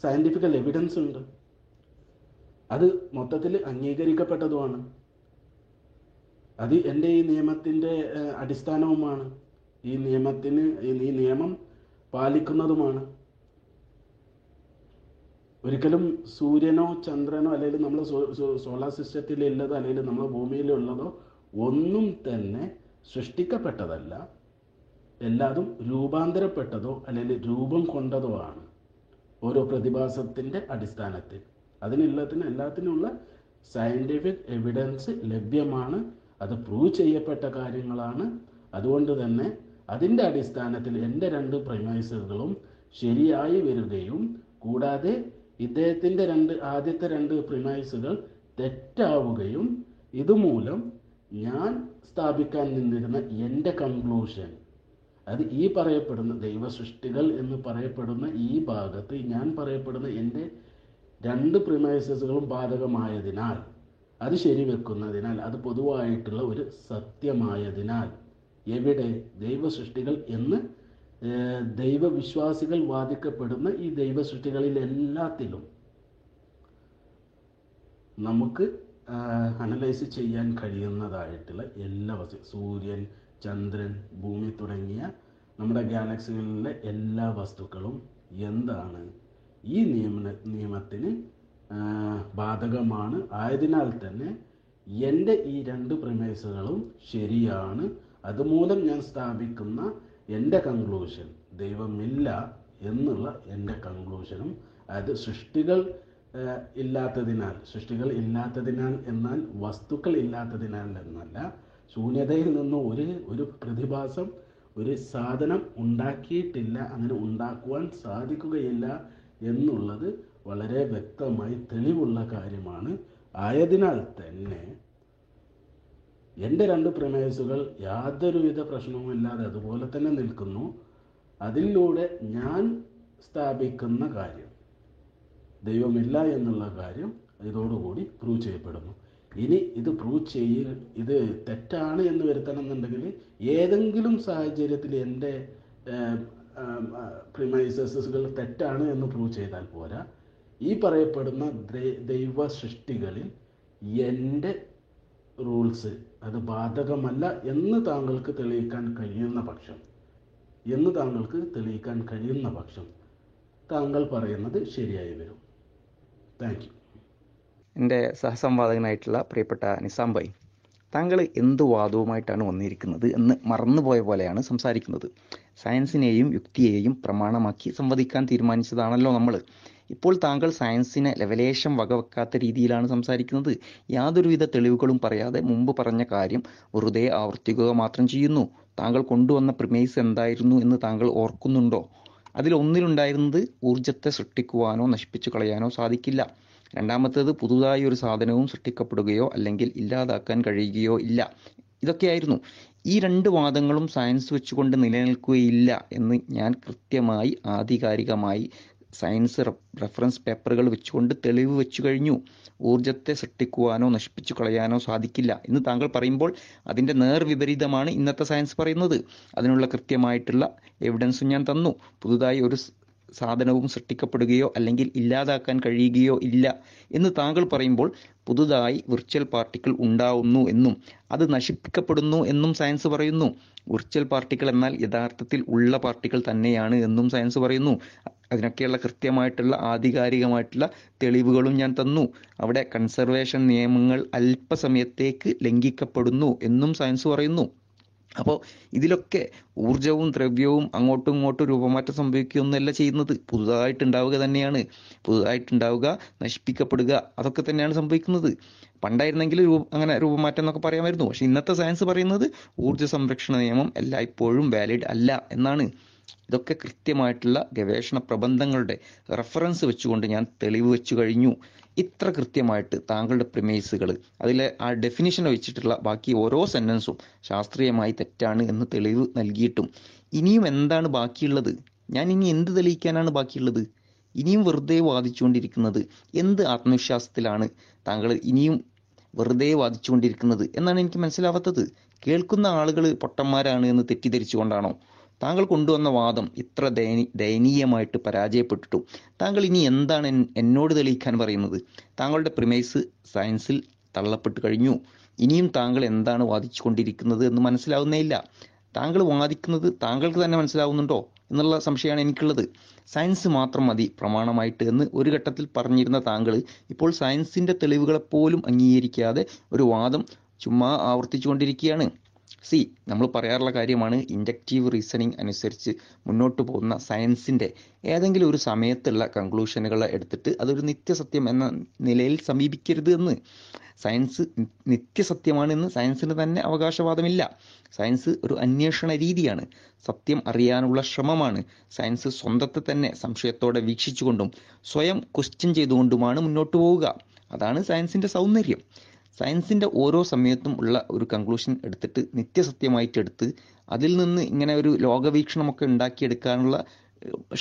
സയൻറ്റിഫിക്കൽ എവിഡൻസ് ഉണ്ട്, അത് മൊത്തത്തിൽ അംഗീകരിക്കപ്പെട്ടതുമാണ്, അത് എൻ്റെ ഈ നിയമത്തിൻ്റെ അടിസ്ഥാനവുമാണ്, ഈ നിയമത്തിന് ഈ നിയമം പാലിക്കുന്നതുമാണ്. ഒരിക്കലും സൂര്യനോ ചന്ദ്രനോ അല്ലെങ്കിൽ നമ്മൾ സോളാർ സിസ്റ്റത്തിലുള്ളതോ അല്ലെങ്കിൽ നമ്മൾ ഭൂമിയിലുള്ളതോ ഒന്നും തന്നെ സൃഷ്ടിക്കപ്പെട്ടതല്ല, എല്ലാതും രൂപാന്തരപ്പെട്ടതോ അല്ലെങ്കിൽ രൂപം കൊണ്ടതോ ആണ് ഓരോ പ്രതിഭാസത്തിൻ്റെ അടിസ്ഥാനത്തിൽ. അതിനെല്ലാത്തിനും എല്ലാത്തിനുമുള്ള സയൻറ്റിഫിക് എവിഡൻസ് ലഭ്യമാണ്, അത് പ്രൂവ് ചെയ്യപ്പെട്ട കാര്യങ്ങളാണ്. അതുകൊണ്ട് തന്നെ അതിൻ്റെ അടിസ്ഥാനത്തിൽ എൻ്റെ രണ്ട് പ്രിമൈസുകളും ശരിയായി വരികയും കൂടാതെ ഇദ്ദേഹത്തിൻ്റെ രണ്ട് ആദ്യത്തെ രണ്ട് പ്രിമൈസുകൾ തെറ്റാവുകയും ഇതുമൂലം ഞാൻ സ്ഥാപിക്കാൻ നിന്നിരുന്ന എൻ്റെ കൺക്ലൂഷൻ, അത് ഈ പറയപ്പെടുന്ന ദൈവ സൃഷ്ടികൾ എന്ന് പറയപ്പെടുന്ന ഈ ഭാഗത്ത് ഞാൻ പറയപ്പെടുന്ന എൻ്റെ രണ്ട് പ്രിമൈസസുകളും ബാധകമായതിനാൽ, അത് ശരിവെക്കുന്നതിനാൽ, അത് പൊതുവായിട്ടുള്ള ഒരു സത്യമായതിനാൽ, എവിടെ ദൈവ സൃഷ്ടികൾ എന്ന് ദൈവവിശ്വാസികൾ വാദിക്കപ്പെടുന്ന ഈ ദൈവ സൃഷ്ടികളിൽ എല്ലാത്തിലും നമുക്ക് അനലൈസ് ചെയ്യാൻ കഴിയുന്നതായിട്ടുള്ള എല്ലാ വസ്തു സൂര്യൻ, ചന്ദ്രൻ, ഭൂമി തുടങ്ങിയ നമ്മുടെ ഗാലക്സികളിലെ എല്ലാ വസ്തുക്കളും എന്താണ് ഈ നിയമ നിയമത്തിന് ബാധകമാണ്. ആയതിനാൽ തന്നെ എൻ്റെ ഈ രണ്ട് പ്രിമൈസുകളും ശരിയാണ്. അതുമൂലം ഞാൻ സ്ഥാപിക്കുന്ന എൻ്റെ കൺക്ലൂഷൻ, ദൈവമില്ല എന്നുള്ള എൻ്റെ കൺക്ലൂഷനും, അതായത് സൃഷ്ടികൾ ഇല്ലാത്തതിനാൽ സൃഷ്ടികൾ ഇല്ലാത്തതിനാൽ എന്നാൽ വസ്തുക്കൾ ഇല്ലാത്തതിനാൽ എന്നല്ല, ശൂന്യതയിൽ നിന്ന് ഒരു ഒരു പ്രതിഭാസം, ഒരു സാധനം ഉണ്ടാക്കിയിട്ടില്ല, അങ്ങനെ ഉണ്ടാക്കുവാൻ സാധിക്കുകയില്ല എന്നുള്ളത് വളരെ വ്യക്തമായി തെളിവുള്ള കാര്യമാണ്. ആയതിനാൽ തന്നെ എൻ്റെ രണ്ട് പ്രമേയസുകൾ യാതൊരുവിധ പ്രശ്നവുമില്ലാതെ അതുപോലെ തന്നെ നിൽക്കുന്നു. അതിലൂടെ ഞാൻ സ്ഥാപിക്കുന്ന കാര്യം, ദൈവമില്ല എന്നുള്ള കാര്യം, ഇതോടുകൂടി പ്രൂവ് ചെയ്യപ്പെടുന്നു. ഇനി ഇത് പ്രൂവ് ചെയ്യ ഇത് തെറ്റാണ് എന്ന് വരുത്തണം എന്നുണ്ടെങ്കിൽ ഏതെങ്കിലും സാഹചര്യത്തിൽ എൻ്റെ പ്രിമൈസസുകൾ തെറ്റാണ് എന്ന് പ്രൂവ് ചെയ്താൽ പോരാ, ഈ പറയപ്പെടുന്ന ദൈവ സൃഷ്ടികളിൽ എൻ്റെ റൂൾസ് അത് ബാധകമല്ല എന്ന് താങ്കൾക്ക് തെളിയിക്കാൻ കഴിയുന്ന പക്ഷം എന്ന് താങ്കൾക്ക് തെളിയിക്കാൻ കഴിയുന്ന പക്ഷം താങ്കൾ പറയുന്നത് ശരിയായി വരും. Thank you. എൻ്റെ സഹസംവാദകനായിട്ടുള്ള പ്രിയപ്പെട്ട നിസാം ഭായ്, താങ്കൾ എന്ത് വാദവുമായിട്ടാണ് വന്നിരിക്കുന്നത് എന്ന് മറന്നുപോയ പോലെയാണ് സംസാരിക്കുന്നത്. സയൻസിനെയും യുക്തിയെയും പ്രമാണമാക്കി സംവദിക്കാൻ തീരുമാനിച്ചതാണല്ലോ നമ്മൾ. ഇപ്പോൾ താങ്കൾ സയൻസിനെ ലെവലേശം വകവെക്കാത്ത രീതിയിലാണ് സംസാരിക്കുന്നത്. യാതൊരുവിധ തെളിവുകളും പറയാതെ മുമ്പ് പറഞ്ഞ കാര്യം വെറുതെ ആവർത്തിക്കുക മാത്രം ചെയ്യുന്നു. താങ്കൾ കൊണ്ടുവന്ന പ്രിമേസ് എന്തായിരുന്നു എന്ന് താങ്കൾ ഓർക്കുന്നുണ്ടോ? അതിലൊന്നിലുണ്ടായിരുന്നത് ഊർജത്തെ സൃഷ്ടിക്കുവാനോ നശിപ്പിച്ചു കളയാനോ സാധിക്കില്ല. രണ്ടാമത്തേത് പുതുതായി ഒരു സാധനവും സൃഷ്ടിക്കപ്പെടുകയോ അല്ലെങ്കിൽ ഇല്ലാതാക്കാൻ കഴിയുകയോ ഇല്ല. ഇതൊക്കെയായിരുന്നു. ഈ രണ്ട് വാദങ്ങളും സയൻസ് വെച്ചുകൊണ്ട് നിലനിൽക്കുകയില്ല എന്ന് ഞാൻ കൃത്യമായി ആധികാരികമായി സയൻസ് റെഫറൻസ് പേപ്പറുകൾ വെച്ചുകൊണ്ട് തെളിവ് വെച്ചു കഴിഞ്ഞു. ഊർജത്തെ സൃഷ്ടിക്കുവാനോ നശിപ്പിച്ചു കളയാനോ സാധിക്കില്ല എന്ന് താങ്കൾ പറയുമ്പോൾ അതിൻ്റെ നേർവിപരീതമാണ് ഇന്നത്തെ സയൻസ് പറയുന്നത്. അതിനുള്ള കൃത്യമായിട്ടുള്ള എവിഡൻസും ഞാൻ തന്നു. പുതുതായി ഒരു സാധനവും സൃഷ്ടിക്കപ്പെടുകയോ അല്ലെങ്കിൽ ഇല്ലാതാക്കാൻ കഴിയുകയോ ഇല്ല എന്ന് താങ്കൾ പറയുമ്പോൾ പുതുതായി വിർച്വൽ പാർട്ടിക്കിൾ ഉണ്ടാവുന്നു എന്നും അത് നശിപ്പിക്കപ്പെടുന്നു എന്നും സയൻസ് പറയുന്നു. വിർച്വൽ പാർട്ടിക്കിൾ എന്നാൽ യഥാർത്ഥത്തിൽ ഉള്ള പാർട്ടിക്കിൾ തന്നെയാണ് എന്നും സയൻസ് പറയുന്നു. അതിനൊക്കെയുള്ള കൃത്യമായിട്ടുള്ള ആധികാരികമായിട്ടുള്ള തെളിവുകളും ഞാൻ തന്നു. അവിടെ കൺസർവേഷൻ നിയമങ്ങൾ അല്പസമയത്തേക്ക് ലംഘിക്കപ്പെടുന്നു എന്നും സയൻസ് പറയുന്നു. അപ്പോൾ ഇതിലൊക്കെ ഊർജവും ദ്രവ്യവും അങ്ങോട്ടും ഇങ്ങോട്ടും രൂപമാറ്റം സംഭവിക്കുകയൊന്നുമല്ല ചെയ്യുന്നത്. പുതുതായിട്ടുണ്ടാവുക തന്നെയാണ്. പുതുതായിട്ടുണ്ടാവുക, നശിപ്പിക്കപ്പെടുക, അതൊക്കെ തന്നെയാണ് സംഭവിക്കുന്നത്. പണ്ടായിരുന്നെങ്കിൽ രൂപ അങ്ങനെ രൂപമാറ്റം എന്നൊക്കെ പറയാമായിരുന്നു. പക്ഷെ ഇന്നത്തെ സയൻസ് പറയുന്നത് ഊർജ്ജ സംരക്ഷണ നിയമം എല്ലായ്പ്പോഴും വാലിഡ് അല്ല എന്നാണ്. ഇതൊക്കെ കൃത്യമായിട്ടുള്ള ഗവേഷണ പ്രബന്ധങ്ങളുടെ റെഫറൻസ് വെച്ചുകൊണ്ട് ഞാൻ തെളിവ് വെച്ചു കഴിഞ്ഞു. ഇത്ര കൃത്യമായിട്ട് താങ്കളുടെ പ്രിമേസുകൾ, അതിലെ ആ ഡെഫിനിഷൻ വെച്ചിട്ടുള്ള ബാക്കി ഓരോ സെൻറ്റൻസും ശാസ്ത്രീയമായി തെറ്റാണ് എന്ന് തെളിവ് നൽകിയിട്ടും ഇനിയും എന്താണ് ബാക്കിയുള്ളത്? ഞാൻ ഇനി എന്ത് തെളിയിക്കാനാണ് ബാക്കിയുള്ളത്? ഇനിയും വെറുതെ വാദിച്ചുകൊണ്ടിരിക്കുന്നത് എന്ത് ആത്മവിശ്വാസത്തിലാണ് താങ്കൾ ഇനിയും വെറുതെ വാദിച്ചുകൊണ്ടിരിക്കുന്നത് എന്നാണ് എനിക്ക് മനസ്സിലാവാത്തത്. കേൾക്കുന്ന ആളുകൾ പൊട്ടന്മാരാണ് എന്ന് തെറ്റിദ്ധരിച്ചുകൊണ്ടാണോ താങ്കൾ കൊണ്ടുവന്ന വാദം ഇത്ര ദയനീ ദയനീയമായിട്ട് പരാജയപ്പെട്ടിട്ടു? താങ്കൾ ഇനി എന്താണ് എന്നോട് തെളിയിക്കാൻ പറയുന്നത്? താങ്കളുടെ പ്രിമൈസ് സയൻസിൽ തള്ളപ്പെട്ടു കഴിഞ്ഞു. ഇനിയും താങ്കൾ എന്താണ് വാദിച്ചു കൊണ്ടിരിക്കുന്നത് എന്ന് മനസ്സിലാവുന്നേയില്ല. താങ്കൾ വാദിക്കുന്നത് താങ്കൾക്ക് തന്നെ മനസ്സിലാവുന്നുണ്ടോ എന്നുള്ള സംശയമാണ് എനിക്കുള്ളത്. സയൻസ് മാത്രം മതി പ്രമാണമായിട്ട് എന്ന് ഒരു ഘട്ടത്തിൽ പറഞ്ഞിരുന്ന താങ്കൾ ഇപ്പോൾ സയൻസിൻ്റെ തെളിവുകളെപ്പോലും അംഗീകരിക്കാതെ ഒരു വാദം ചുമ്മാ ആവർത്തിച്ചു കൊണ്ടിരിക്കുകയാണ്. സി, നമ്മൾ പറയാറുള്ള കാര്യമാണ്, ഇൻഡക്റ്റീവ് റീസണിങ് അനുസരിച്ച് മുന്നോട്ട് പോകുന്ന സയൻസിൻ്റെ ഏതെങ്കിലും ഒരു സമയത്തുള്ള കൺക്ലൂഷനുകൾ എടുത്തിട്ട് അതൊരു നിത്യസത്യം എന്ന നിലയിൽ സമീപിക്കരുത് എന്ന്. സയൻസ് നിത്യസത്യമാണെന്ന് സയൻസിന് തന്നെ അവകാശവാദമില്ല. സയൻസ് ഒരു അന്വേഷണ രീതിയാണ്. സത്യം അറിയാനുള്ള ശ്രമമാണ്. സയൻസ് സ്വന്തത്തെ തന്നെ സംശയത്തോടെ വീക്ഷിച്ചുകൊണ്ടും സ്വയം ക്വസ്റ്റ്യൻ ചെയ്തുകൊണ്ടുമാണ് മുന്നോട്ട് പോവുക. അതാണ് സയൻസിൻ്റെ സൗന്ദര്യം. സയൻസിൻ്റെ ഓരോ സമയത്തും ഉള്ള ഒരു കൺക്ലൂഷൻ എടുത്തിട്ട് നിത്യസത്യമായിട്ടെടുത്ത് അതിൽ നിന്ന് ഇങ്ങനെ ഒരു ലോകവീക്ഷണമൊക്കെ ഉണ്ടാക്കിയെടുക്കാനുള്ള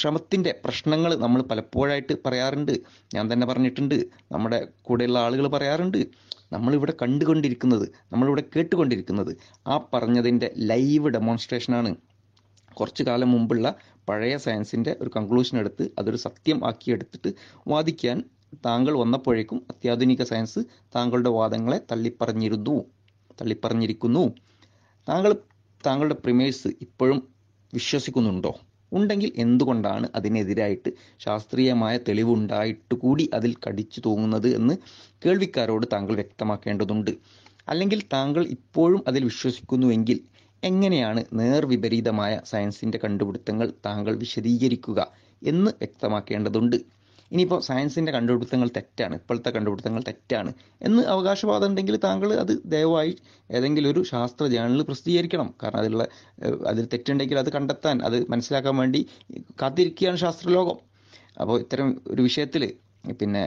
ശ്രമത്തിൻ്റെ പ്രശ്നങ്ങൾ നമ്മൾ പലപ്പോഴായിട്ട് പറയാറുണ്ട്. ഞാൻ തന്നെ പറഞ്ഞിട്ടുണ്ട്, നമ്മുടെ കൂടെയുള്ള ആളുകൾ പറയാറുണ്ട്, നമ്മളിവിടെ കണ്ടുകൊണ്ടിരിക്കുന്നത്, നമ്മളിവിടെ കേട്ടുകൊണ്ടിരിക്കുന്നത് ആ പറഞ്ഞതിൻ്റെ ലൈവ് ഡെമോൺസ്ട്രേഷനാണ്. കുറച്ചു കാലം മുമ്പുള്ള പഴയ സയൻസിൻ്റെ ഒരു കൺക്ലൂഷൻ എടുത്ത് അതൊരു സത്യം ആക്കിയെടുത്തിട്ട് വാദിക്കാൻ താങ്കൾ വന്നപ്പോഴേക്കും അത്യാധുനിക സയൻസ് താങ്കളുടെ വാദങ്ങളെ തള്ളിപ്പറഞ്ഞിരുന്നു തള്ളിപ്പറഞ്ഞിരിക്കുന്നു താങ്കൾ താങ്കളുടെ പ്രിമേഴ്സ് ഇപ്പോഴും വിശ്വസിക്കുന്നുണ്ടോ? ഉണ്ടെങ്കിൽ എന്തുകൊണ്ടാണ് അതിനെതിരായിട്ട് ശാസ്ത്രീയമായ തെളിവുണ്ടായിട്ട് കൂടി അതിൽ കടിച്ചു തൂങ്ങുന്നത് എന്ന് കേൾവിക്കാരോട് താങ്കൾ വ്യക്തമാക്കേണ്ടതുണ്ട്. അല്ലെങ്കിൽ താങ്കൾ ഇപ്പോഴും അതിൽ വിശ്വസിക്കുന്നുവെങ്കിൽ എങ്ങനെയാണ് നേർവിപരീതമായ സയൻസിൻ്റെ കണ്ടുപിടുത്തങ്ങൾ താങ്കൾ വിശദീകരിക്കുക എന്ന് വ്യക്തമാക്കേണ്ടതുണ്ട്. ഇനിയിപ്പോൾ സയൻസിൻ്റെ കണ്ടുപിടുത്തങ്ങൾ തെറ്റാണ്, ഇപ്പോഴത്തെ കണ്ടുപിടുത്തങ്ങൾ തെറ്റാണ് എന്ന് അവകാശവാദം ഉണ്ടെങ്കിൽ താങ്കൾ അത് ദയവായി ഏതെങ്കിലും ഒരു ശാസ്ത്ര ജേണലിൽ പ്രസിദ്ധീകരിക്കണം. കാരണം അതിലുള്ള അതിൽ തെറ്റുണ്ടെങ്കിൽ അത് കണ്ടെത്താൻ, അത് മനസ്സിലാക്കാൻ വേണ്ടി കാത്തിരിക്കുകയാണ് ശാസ്ത്രലോകം. അപ്പോൾ ഇത്തരം ഒരു വിഷയത്തിൽ പിന്നെ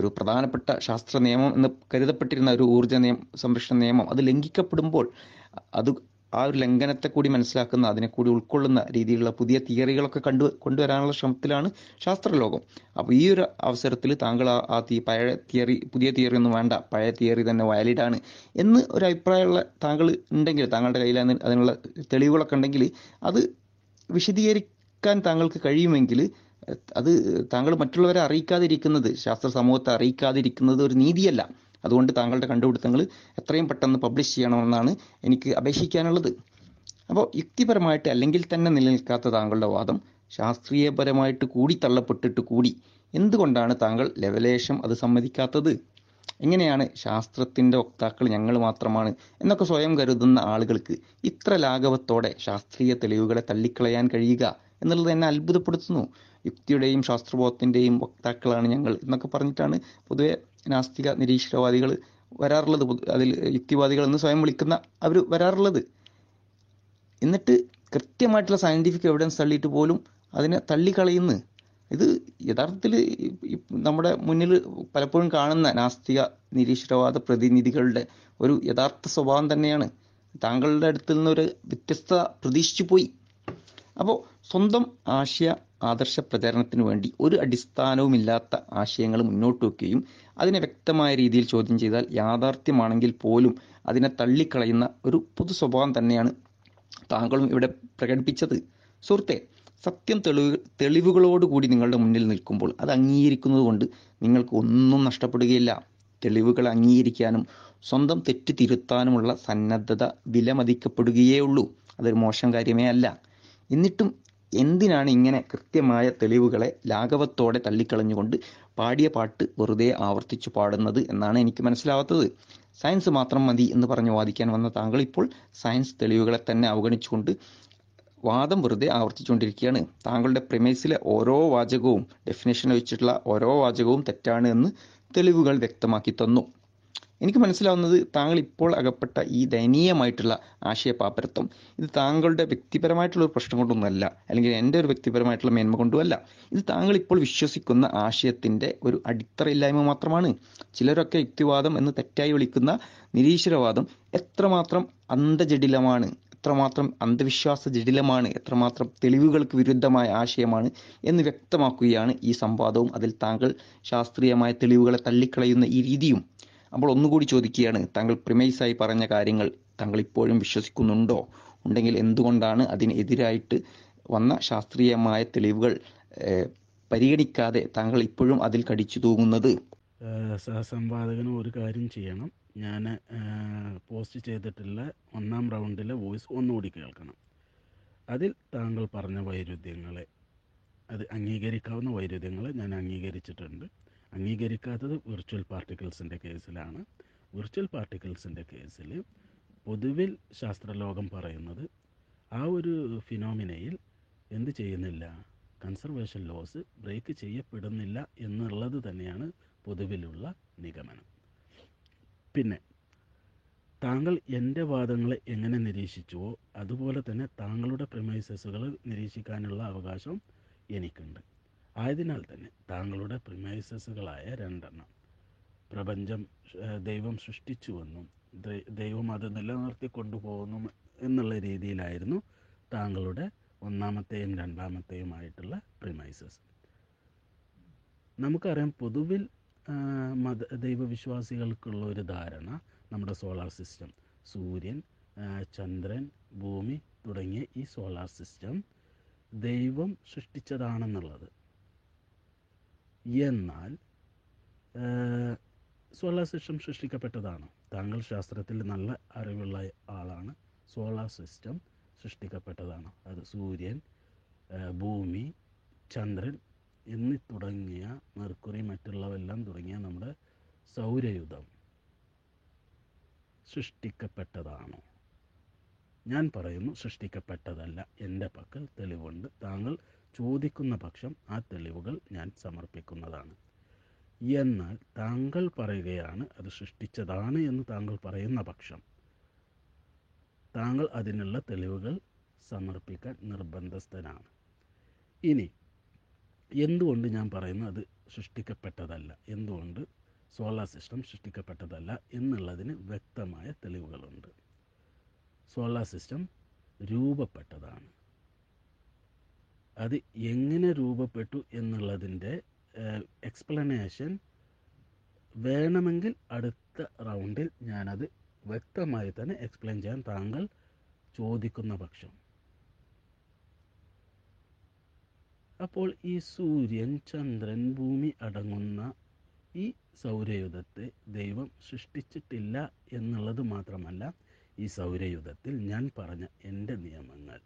ഒരു പ്രധാനപ്പെട്ട ശാസ്ത്ര നിയമം എന്ന് കരുതപ്പെട്ടിരുന്ന ഒരു ഊർജ്ജ നിയമ സംരക്ഷണ നിയമം അത് ലംഘിക്കപ്പെടുമ്പോൾ അത് ആ ഒരു ലംഘനത്തെ കൂടി മനസ്സിലാക്കുന്ന, അതിനെ കൂടി ഉൾക്കൊള്ളുന്ന രീതിയിലുള്ള പുതിയ തിയറികളൊക്കെ കണ്ടു കൊണ്ടുവരാനുള്ള ശ്രമത്തിലാണ് ശാസ്ത്രലോകം. അപ്പോൾ ഈ ഒരു അവസരത്തിൽ താങ്കൾ ആ തീ പഴയ തിയറി പുതിയ തിയറി ഒന്നും വേണ്ട, പഴയ തിയറി തന്നെ വാലിഡാണ് എന്ന് ഒരു അഭിപ്രായമുള്ള താങ്കൾ ഉണ്ടെങ്കിൽ, താങ്കളുടെ കയ്യിൽ അതിനുള്ള തെളിവുകളൊക്കെ ഉണ്ടെങ്കിൽ അത് വിശദീകരിക്കാൻ താങ്കൾക്ക് കഴിയുമെങ്കിൽ അത് താങ്കൾ മറ്റുള്ളവരെ അറിയിക്കാതിരിക്കുന്നത്, ശാസ്ത്ര സമൂഹത്തെ അറിയിക്കാതിരിക്കുന്നത് ഒരു നീതിയല്ല. അതുകൊണ്ട് താങ്കളുടെ കണ്ടുപിടുത്തങ്ങൾ എത്രയും പെട്ടെന്ന് പബ്ലിഷ് ചെയ്യണമെന്നാണ് എനിക്ക് അപേക്ഷിക്കാനുള്ളത്. അപ്പോൾ യുക്തിപരമായിട്ട് അല്ലെങ്കിൽ തന്നെ നിലനിൽക്കാത്ത താങ്കളുടെ വാദം ശാസ്ത്രീയപരമായിട്ട് കൂടി തള്ളപ്പെട്ടിട്ട് കൂടി എന്തുകൊണ്ടാണ് താങ്കൾ ലെവലേഷം അത് സമ്മതിക്കാത്തത്? എങ്ങനെയാണ് ശാസ്ത്രത്തിൻ്റെ വക്താക്കൾ ഞങ്ങൾ മാത്രമാണ് എന്നൊക്കെ സ്വയം കരുതുന്ന ആളുകൾക്ക് ഇത്ര ലാഘവത്തോടെ ശാസ്ത്രീയ തെളിവുകളെ തള്ളിക്കളയാൻ കഴിയുക എന്നുള്ളത് എന്നെ അത്ഭുതപ്പെടുത്തുന്നു. യുക്തിയുടെയും ശാസ്ത്രബോധത്തിൻ്റെയും വക്താക്കളാണ് ഞങ്ങൾ എന്നൊക്കെ പറഞ്ഞിട്ടാണ് പൊതുവെ നാസ്തിക നിരീശ്വരവാദികൾ വരാറുള്ളത്, അതിൽ യുക്തിവാദികൾ എന്ന് സ്വയം വിളിക്കുന്ന അവർ വരാറുള്ളത്. എന്നിട്ട് കൃത്യമായിട്ടുള്ള സയൻറ്റിഫിക് എവിഡൻസ് തള്ളിയിട്ട് പോലും അതിനെ തള്ളിക്കളയുന്നു. ഇത് യഥാർത്ഥത്തിൽ നമ്മുടെ മുന്നിൽ പലപ്പോഴും കാണുന്ന നാസ്തിക നിരീശ്വരവാദ പ്രതിനിധികളുടെ ഒരു യഥാർത്ഥ സ്വഭാവം തന്നെയാണ്. താങ്കളുടെ അടുത്ത് നിന്നൊരു വ്യത്യസ്ത പ്രതീക്ഷിച്ചു പോയി. അപ്പോൾ സ്വന്തം ആശയ ആദർശ പ്രചാരണത്തിന് വേണ്ടി ഒരു അടിസ്ഥാനവുമില്ലാത്ത ആശയങ്ങൾ മുന്നോട്ട് വയ്ക്കുകയും അതിനെ വ്യക്തമായ രീതിയിൽ ചോദ്യം ചെയ്താൽ യാഥാർത്ഥ്യമാണെങ്കിൽ പോലും അതിനെ തള്ളിക്കളയുന്ന ഒരു പൊതു സ്വഭാവം തന്നെയാണ് താങ്കളും ഇവിടെ പ്രകടിപ്പിച്ചത്. സുഹൃത്തെ, സത്യം തെളിവ് തെളിവുകളോടുകൂടി നിങ്ങളുടെ മുന്നിൽ നിൽക്കുമ്പോൾ അത് അംഗീകരിക്കുന്നത് കൊണ്ട് നിങ്ങൾക്ക് ഒന്നും നഷ്ടപ്പെടുകയില്ല. തെളിവുകൾ അംഗീകരിക്കാനും സ്വന്തം തെറ്റ് തിരുത്താനുമുള്ള സന്നദ്ധത വിലമതിക്കപ്പെടുകയേ ഉള്ളൂ. അതൊരു മോശം കാര്യമേ അല്ല. എന്നിട്ടും എന്തിനാണ് ഇങ്ങനെ കൃത്യമായ തെളിവുകളെ ലാഘവത്തോടെ തള്ളിക്കളഞ്ഞുകൊണ്ട് പാടിയ പാട്ട് വെറുതെ ആവർത്തിച്ചു പാടുന്നത് എന്നാണ് എനിക്ക് മനസ്സിലാവാത്തത്. സയൻസ് മാത്രം മതി എന്ന് പറഞ്ഞ് വാദിക്കാൻ വന്ന താങ്കൾ ഇപ്പോൾ സയൻസ് തെളിവുകളെ തന്നെ അവഗണിച്ചുകൊണ്ട് വാദം വെറുതെ ആവർത്തിച്ചുകൊണ്ടിരിക്കുകയാണ്. താങ്കളുടെ പ്രിമൈസിലെ ഓരോ വാചകവും, ഡെഫിനേഷൻ വെച്ചിട്ടുള്ള ഓരോ വാചകവും തെറ്റാണ് എന്ന് തെളിവുകൾ വ്യക്തമാക്കി തന്നു. എനിക്ക് മനസ്സിലാവുന്നത് താങ്കൾ ഇപ്പോൾ അകപ്പെട്ട ഈ ദയനീയമായിട്ടുള്ള ആശയപാപ്പരത്വം ഇത് താങ്കളുടെ വ്യക്തിപരമായിട്ടുള്ള ഒരു പ്രശ്നം കൊണ്ടൊന്നുമല്ല, അല്ലെങ്കിൽ എൻ്റെ ഒരു വ്യക്തിപരമായിട്ടുള്ള മേന്മ കൊണ്ടുമല്ല. ഇത് താങ്കൾ ഇപ്പോൾ വിശ്വസിക്കുന്ന ആശയത്തിൻ്റെ ഒരു അടിത്തറയില്ലായ്മ മാത്രമാണ്. ചിലരൊക്കെ യുക്തിവാദം എന്ന് തെറ്റായി വിളിക്കുന്ന നിരീശ്വരവാദം എത്രമാത്രം അന്ധജടിലമാണ്, എത്രമാത്രം അന്ധവിശ്വാസ ജടിലമാണ്, എത്രമാത്രം തെളിവുകൾക്ക് വിരുദ്ധമായ ആശയമാണ് എന്ന് വ്യക്തമാക്കുകയാണ് ഈ സംവാദവും അതിൽ താങ്കൾ ശാസ്ത്രീയമായ തെളിവുകളെ തള്ളിക്കളയുന്ന ഈ രീതിയും. അപ്പോൾ ഒന്നുകൂടി ചോദിക്കുകയാണ്, താങ്കൾ പ്രിമൈസായി പറഞ്ഞ കാര്യങ്ങൾ താങ്കൾ ഇപ്പോഴും വിശ്വസിക്കുന്നുണ്ടോ? ഉണ്ടെങ്കിൽ എന്തുകൊണ്ടാണ് അതിനെതിരായിട്ട് വന്ന ശാസ്ത്രീയമായ തെളിവുകൾ പരിഗണിക്കാതെ താങ്കൾ ഇപ്പോഴും അതിൽ കടിച്ചു തൂങ്ങുന്നത്? സഹസംവാദകന് ഒരു കാര്യം ചെയ്യണം, ഞാൻ പോസ്റ്റ് ചെയ്തിട്ടുള്ള ഒന്നാം റൗണ്ടിലെ വോയിസ് ഒന്നുകൂടി കേൾക്കണം. അതിൽ താങ്കൾ പറഞ്ഞ വൈരുദ്ധ്യങ്ങളെ, അത് അംഗീകരിക്കാവുന്ന വൈരുദ്ധ്യങ്ങളെ ഞാൻ അംഗീകരിച്ചിട്ടുണ്ട്. അംഗീകരിക്കാത്തത് വിർച്വൽ പാർട്ടിക്കിൾസിൻ്റെ കേസിലാണ്. വിർച്വൽ പാർട്ടിക്കിൾസിൻ്റെ കേസിൽ പൊതുവിൽ ശാസ്ത്രലോകം പറയുന്നത് ആ ഒരു ഫിനോമിനയിൽ എന്ത് ചെയ്യുന്നില്ല, കൺസർവേഷൻ ലോസ് ബ്രേക്ക് ചെയ്യപ്പെടുന്നില്ല എന്നുള്ളത് തന്നെയാണ് പൊതുവിലുള്ള നിഗമനം. പിന്നെ താങ്കൾ എൻ്റെ വാദങ്ങളെ എങ്ങനെ നിരീക്ഷിച്ചുവോ അതുപോലെ തന്നെ താങ്കളുടെ പ്രിമൈസസുകൾ നിരീക്ഷിക്കാനുള്ള അവകാശം എനിക്കുണ്ട്. ആയതിനാൽ തന്നെ താങ്കളുടെ പ്രിമൈസസുകളായ രണ്ടെണ്ണം, പ്രപഞ്ചം ദൈവം സൃഷ്ടിച്ചുവെന്നും ദൈവം അത് നിലനിർത്തി കൊണ്ടുപോകുന്നു എന്നുള്ള രീതിയിലായിരുന്നു താങ്കളുടെ ഒന്നാമത്തെയും രണ്ടാമത്തെയുമായിട്ടുള്ള പ്രിമൈസസ്. നമുക്കറിയാം പൊതുവിൽ മത ദൈവവിശ്വാസികൾക്കുള്ള ഒരു ധാരണ നമ്മുടെ സോളാർ സിസ്റ്റം, സൂര്യൻ, ചന്ദ്രൻ, ഭൂമി തുടങ്ങിയ ഈ സോളാർ സിസ്റ്റം ദൈവം സൃഷ്ടിച്ചതാണെന്നുള്ളത്. എന്നാൽ സോളാർ സിസ്റ്റം സൃഷ്ടിക്കപ്പെട്ടതാണോ? താങ്കൾ ശാസ്ത്രത്തിൽ നല്ല അറിവുള്ള ആളാണ്. സോളാർ സിസ്റ്റം സൃഷ്ടിക്കപ്പെട്ടതാണോ? അത് സൂര്യൻ, ഭൂമി, ചന്ദ്രൻ എന്നീ തുടങ്ങിയ മെർക്കുറി മറ്റുള്ളവെല്ലാം തുടങ്ങിയ നമ്മുടെ സൗരയുധം സൃഷ്ടിക്കപ്പെട്ടതാണോ? ഞാൻ പറയുന്നു സൃഷ്ടിക്കപ്പെട്ടതല്ല. എൻ്റെ പക്കൽ തെളിവുണ്ട്. താങ്കൾ ചോദിക്കുന്ന പക്ഷം ആ തെളിവുകൾ ഞാൻ സമർപ്പിക്കുന്നതാണ്. എന്നാൽ താങ്കൾ പറയുകയാണ് അത് സൃഷ്ടിച്ചതാണ് എന്ന് താങ്കൾ പറയുന്ന പക്ഷം താങ്കൾ അതിനുള്ള തെളിവുകൾ സമർപ്പിക്കാൻ നിർബന്ധസ്ഥനാണ്. ഇനി എന്തുകൊണ്ട് ഞാൻ പറയുന്നു അത് സൃഷ്ടിക്കപ്പെട്ടതല്ല, എന്തുകൊണ്ട് സോളാർ സിസ്റ്റം സൃഷ്ടിക്കപ്പെട്ടതല്ല എന്നുള്ളതിന് വ്യക്തമായ തെളിവുകളുണ്ട്. സോളാർ സിസ്റ്റം രൂപപ്പെട്ടതാണ്. അത് എങ്ങനെ രൂപപ്പെട്ടു എന്നുള്ളതിൻ്റെ എക്സ്പ്ലനേഷൻ വേണമെങ്കിൽ അടുത്ത റൗണ്ടിൽ ഞാനത് വ്യക്തമായി തന്നെ എക്സ്പ്ലെയിൻ ചെയ്യാൻ താങ്കൾ ചോദിക്കുന്ന പക്ഷം. അപ്പോൾ ഈ സൂര്യൻ, ചന്ദ്രൻ, ഭൂമി അടങ്ങുന്ന ഈ സൗരയുധത്തെ ദൈവം സൃഷ്ടിച്ചിട്ടില്ല എന്നുള്ളത് മാത്രമല്ല, ഈ സൗരയുധത്തിൽ ഞാൻ പറഞ്ഞ എൻ്റെ നിയമങ്ങൾ,